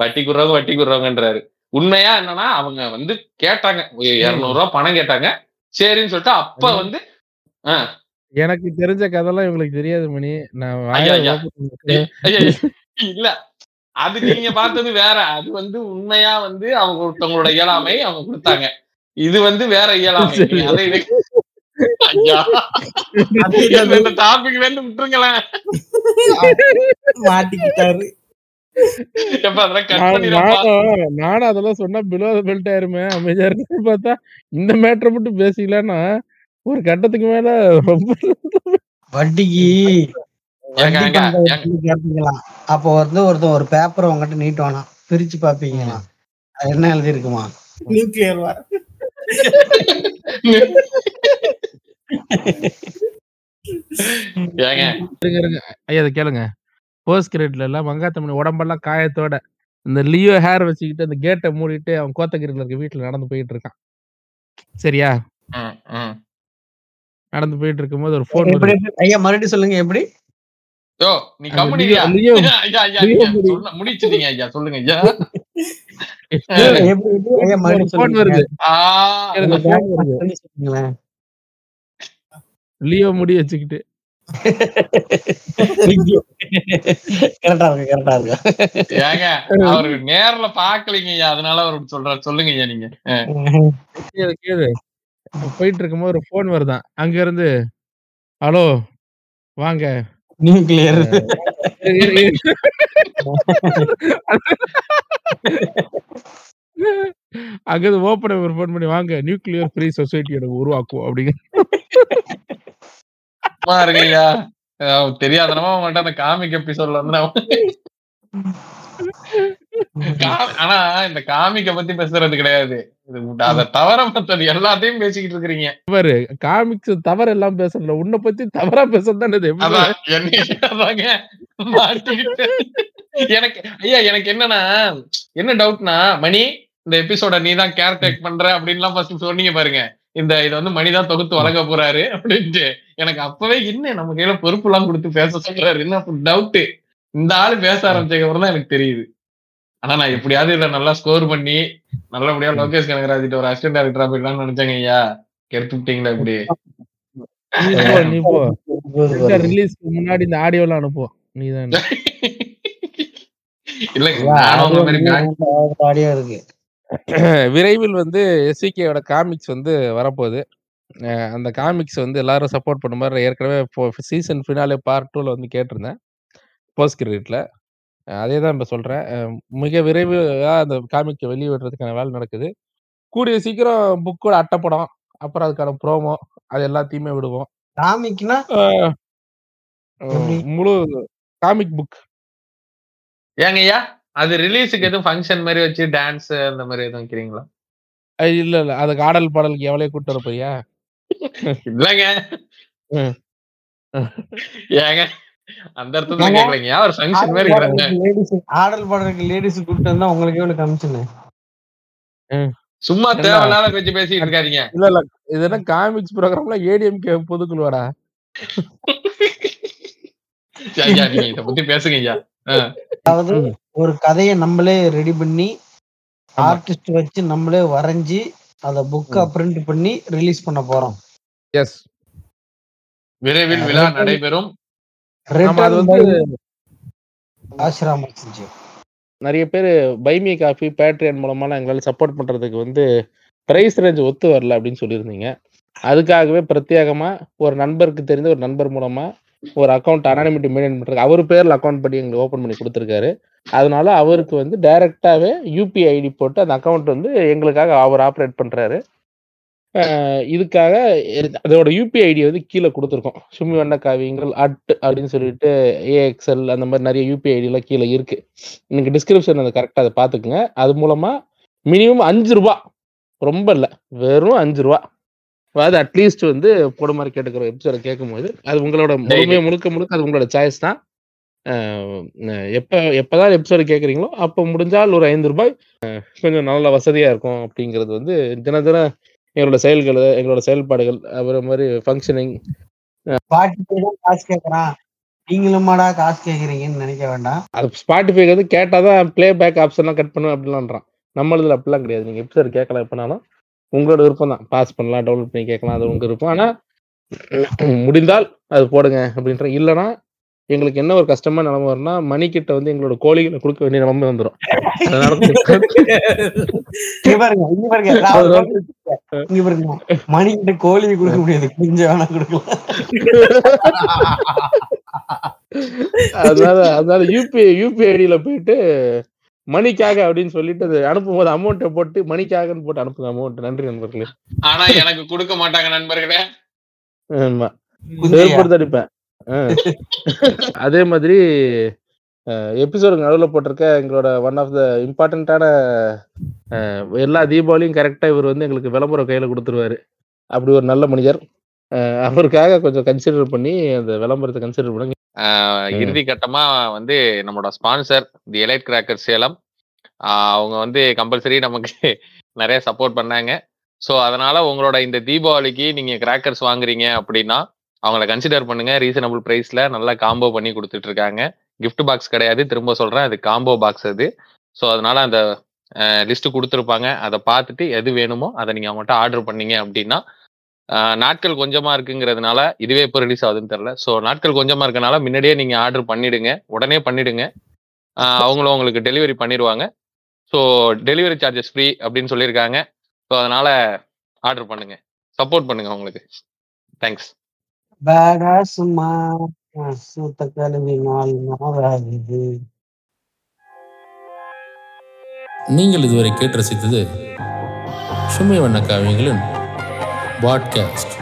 வட்டி குடுறவங்க வட்டி குடுறவங்கன்றாரு. உண்மையா என்னன்னா அவங்க வந்து கேட்டாங்க இருநூறு ரூபா பணம் கேட்டாங்க, சரின்னு சொல்லிட்டு அப்ப வந்து ஆஹ் எனக்கு தெரிஞ்ச கதெல்லாம் இவங்களுக்கு தெரியாது மணி. நான் இல்ல அது நீங்க பார்த்தது வேற, அது வந்து உண்மையா வந்து அவங்க ஒருத்தவங்களோட இயலாமை அவங்க கொடுத்தாங்க. இது வந்து வேற இயலாமை. அதை நானும் அதெல்லாம் சொன்னா பிலோ பெல்ட் ஆயிருமே அமைதியா இருக்கு. பார்த்தா இந்த மேட்டரை மட்டும் பேசிக்கலன்னா ஒரு கட்டத்துக்கு மேல வட்டிக்கு அப்போ வந்து ஒருத்தன் ஒரு பேப்பர் உங்ககிட்ட நீட்டுவானா, பிரிச்சு பாப்பீங்களா என்ன எழுதி இருக்குமா? Nuclear war. கேளுங்க, போஸ்ட் கிரெடிட்ல எல்லாம் மங்காத்தமணி உடம்பெல்லாம் காயத்தோட இந்த லியோ ஹேர் வச்சுக்கிட்டு அந்த கேட்டை மூடிட்டு அவன் கோத்தகிரில இருக்க வீட்டுல நடந்து போயிட்டு இருக்கான். சரியா, நடந்து போயிட்டு இருக்கும்போது ஒரு போன். ஐயா மறுபடியும் சொல்லுங்க. எப்படி லியோ முடி வச்சுக்கிட்டு அவரு நேர்ல பாக்கலீங்க, அதனால அவருக்கு சொல்ற சொல்லுங்க. நீங்க போயிட்டு இருக்கும்போது ஒரு போன் வருதான் அங்க இருந்து. ஹலோ வாங்க நியூக்ளியர் அங்க ஓபன் ஒரு போன் பண்ணி வாங்க நியூக்ளியர் ஃப்ரீ சொசைட்டி உருவாக்கும் அப்படிங்க பாருங்கய்யா. தெரியாதனமா உங்கள்கிட்ட அந்த காமிக் எபிசோட்ல வந்து ஆனா இந்த காமிக்க பத்தி பேசுறது கிடையாது, அத தவற பத்தி எல்லாத்தையும் பேசிக்கிட்டு இருக்கிறீங்க. பாரு காமிக்ஸ் தவற எல்லாம் பேசல, உன்னை பத்தி தவறா பேசுறதுதானே. எனக்கு ஐயா எனக்கு என்னன்னா என்ன டவுட்னா, மணி இந்த எபிசோட நீ தான் கேர் டேக் பண்ற அப்படின்லாம் ஃபர்ஸ்ட் சொன்னீங்க பாருங்க. இந்த இதை வந்து மணிதான் தொகுத்து வழங்க போறாரு அப்படின்ட்டு எனக்கு அப்பவே இன்னும் நம்ம கையில பொறுப்பு எல்லாம் கொடுத்து பேச சொல்றாரு. என்ன டவுட், இந்த ஆளு பேச ஆரம்பிச்சதுக்கப்புறம் தான் எனக்கு தெரியுது. ஆனா நான் எப்படியாவது இதை நல்லா ஸ்கோர் பண்ணி நல்லபடியா லோகேஷ் கனகராஜிட்ட ஒரு அசிஸ்டன்ட் டைரக்டரா போயிடலாம்னு நினைச்சாங்க. ஐயா கெடுத்து விட்டீங்களா இப்படி? ரிலீஸ்க்கு முன்னாடி இந்த ஆடியோ எல்லாம் அனுப்புவோம். நீதான் இல்ல, விரைவில் வந்து எஸ்சிகேயோட காமிக்ஸ் வந்து வரப்போகுது. அந்த காமிக்ஸ் வந்து எல்லாரும் சப்போர்ட் பண்ண மாதிரி ஏற்கனவே சீசன் ஃபினாலே பார்ட் டூல வந்து கேட்டிருந்தேன் போஸ்ட் கிரெடிட்ல. அதே தான் இப்போ சொல்கிறேன், மிக விரைவாக அந்த காமிக்கை வெளியிடுறதுக்கான வேலை நடக்குது. கூடிய சீக்கிரம் புக்கோட அட்டைப்படம், அப்புறம் அதுக்கான ப்ரோமோ, அது எல்லாத்தையுமே விடுவோம். காமிக்னா முழு காமிக் புக். ஏங்கய்யா அது ரிலீஸுக்கு எதுவும் ஃபங்க்ஷன் மாதிரி வச்சு டான்ஸ் அந்த மாதிரி எதுவும் வைக்கிறீங்களா? இல்லை இல்லை, அதுக்கு ஆடல் பாடலுக்கு எவ்வளோ கூப்பிட்டு வரப்பையா? இல்லைங்க ஏங்க அந்த அர்த்தத்துல கேக்குறீங்க. ஒரு ஃபங்க்ஷன் மாதிரி கரங்க லேடிஸ் ஆடல் பாடறதுக்கு லேடிஸ் கூப்பிட்டு வந்தா உங்களுக்கு எவ்வளவு கமிஷன்? சும்மா தேவனால பேசி பேசிட்டு இருக்காதீங்க. இல்ல இல்ல, இது என்ன காமிக்ஸ் புரோகிராம்ல ஏடிஎம்கே பொதுக்குழுவாடா? ஐயா நீ இத பத்தி பேசுங்க ஐயா. அதாவது ஒரு கதையை நம்மளே ரெடி பண்ணி ஆர்டிஸ்ட் வச்சு நம்மளே வரைஞ்சி அத புக்க பிரிண்ட் பண்ணி ரிலீஸ் பண்ண போறோம். எஸ், விரைவில் விழா நடைபெறும். நிறைய பேர் பைமி காஃபி பேட்ரியன் மூலமாலாம் எங்களால் சப்போர்ட் பண்றதுக்கு வந்து பிரைஸ் ரேஞ்ச் ஒத்து வரல அப்படின்னு சொல்லியிருந்தீங்க. அதுக்காகவே பிரத்யேகமா ஒரு நண்பருக்கு தெரிஞ்ச ஒரு நண்பர் மூலமா ஒரு அக்கௌண்ட் அனானிமிட்டி மெயின்டைன் பண்றாரு. அவர் பேர்ல அக்கௌண்ட் பண்ணி எங்களுக்கு ஓப்பன் பண்ணி கொடுத்துருக்காரு. அதனால அவருக்கு வந்து டைரக்டாவே யூபிஐ ஐடி போட்டு அந்த அக்கௌண்ட் வந்து எங்களுக்காக அவர் ஆப்ரேட் பண்றாரு. இதுக்காக அதோட யூபிஐ ஐடியை வந்து கீழே கொடுத்துருக்கோம். சுமி வண்ண காவியங்கள் அட் அப்படின்னு சொல்லிட்டு ஏஎக்ஸ்எல் அந்த மாதிரி நிறைய யூபிஐ ஐடியெலாம் கீழே இருக்கு. இன்னைக்கு டிஸ்கிரிப்ஷன் அதை கரெக்டாக அதை பார்த்துக்குங்க. அது மூலமா மினிமம் அஞ்சு ரூபா ரொம்ப இல்லை, வெறும் அஞ்சு ரூபா அதாவது அட்லீஸ்ட் வந்து போட மாதிரி கேட்டுக்கிற எபிசோட கேட்கும்போது அது உங்களோட முழுமையை முழுக்க முழுக்க அது உங்களோட சாய்ஸ் தான். எப்போ எப்போதான் எபிசோடு கேட்குறீங்களோ அப்போ முடிஞ்சால் ஒரு ஐந்து ரூபாய் கொஞ்சம் நல்ல வசதியாக இருக்கும் அப்படிங்கிறது வந்து தின தினம் எங்களோட செயல்கள் எங்களோட செயல்பாடுகள் அப்புறம் மாதிரி ஃபங்க்ஷனிங். காசு கேட்குறான் நீங்களும்மாடா காசு கேட்குறீங்கன்னு நினைக்க வேண்டாம். அது ஸ்பாட்டிஃபைக்கு வந்து கேட்டால் தான் பிளே பேக் ஆப்ஷன்லாம் கட் பண்ணுவேன் அப்படின்லான்றான். நம்மளதில் அப்படிலாம் கிடையாது. நீங்கள் எபிசோடு கேட்கலாம் எப்போனாலும் உங்களோட விருப்பம் தான். பாஸ் பண்ணலாம், டவுன்லோட் பண்ணி கேட்கலாம், அது உங்களுக்கு விருப்பம். ஆனால் முடிந்தால் அது போடுங்க அப்படின்ற. இல்லைன்னா எங்களுக்கு என்ன ஒரு கஷ்டமா நிலைமை வரும்னா மணிக்கிட்ட வந்து எங்களோட கோழிகளை கொடுக்க வேண்டிய நிலைமை வந்துடும். மணிக்கிட்ட கோழியை கொடுக்க முடியாது, கொஞ்சம் கொடுக்கலாம். அதனால அதனால யூபிஐ யூபிஐ ஐடியில போயிட்டு மணிக்காக அப்படின்னு சொல்லிட்டு அது அனுப்பும் போது அமௌண்ட்டை போட்டு மணிக்காக போட்டு அனுப்புங்க அமௌண்ட். நன்றி நண்பர்களே. ஆனா எனக்கு கொடுக்க மாட்டாங்க நண்பர்களே. ஆமா, ஏற்படுத்த அடிப்பேன். அதே மாதிரி எபிசோடு நடுவில் போட்டிருக்க எங்களோட ஒன் ஆஃப் த இம்பார்ட்டண்ட்டான எல்லா தீபாவளியும் கரெக்டா இவர் வந்து எங்களுக்கு விளம்பரம் கையில கொடுத்துருவாரு. அப்படி ஒரு நல்ல மனிதர். அவருக்காக கொஞ்சம் கன்சிடர் பண்ணி அந்த விளம்பரத்தை கன்சிடர் பண்ணுங்க. இறுதி கட்டமா வந்து நம்மளோட sponsor the elite cracker Salem, அவங்க வந்து கம்பல்சரி நமக்கு நிறைய சப்போர்ட் பண்ணாங்க. ஸோ அதனால உங்களோட இந்த தீபாவளிக்கு நீங்க கிராக்கர்ஸ் வாங்குறீங்க அப்படின்னா அவங்கள கன்சிடர் பண்ணுங்க. ரீசனபிள் ப்ரைஸ்ல நல்லா காம்போ பண்ணி கொடுத்துட்டு இருக்காங்க. கிஃப்ட் பாக்ஸ் கிடையாது, திரும்ப சொல்றேன், அது காம்போ பாக்ஸ் அது. ஸோ அதனால அந்த லிஸ்ட் கொடுத்துருப்பாங்க, அதை பார்த்துட்டு எது வேணுமோ அதை நீங்க அவங்கள்ட்ட ஆர்டர் பண்ணீங்க அப்படின்னா, நாட்கள் கொஞ்சமா இருக்குங்கிறதுனால இதுவே இப்போ ரிலீஸ் ஆகுதுன்னு தெரியல. ஸோ நாட்கள் கொஞ்சமா இருக்கனால முன்னாடியே நீங்க ஆர்டர் பண்ணிடுங்க, உடனே பண்ணிடுங்க. அவங்களும் உங்களுக்கு டெலிவரி பண்ணிடுவாங்க. ஸோ டெலிவரி சார்ஜஸ் ஃப்ரீ அப்படின்னு சொல்லியிருக்காங்க. ஸோ அதனால ஆர்டர் பண்ணுங்க, சப்போர்ட் பண்ணுங்க அவங்களுக்கு. தேங்க்ஸ். நீங்கள் இதுவரை கேட்டு ரசித்தது சுமி வண்ண காவியங்களின் பாட்காஸ்ட்.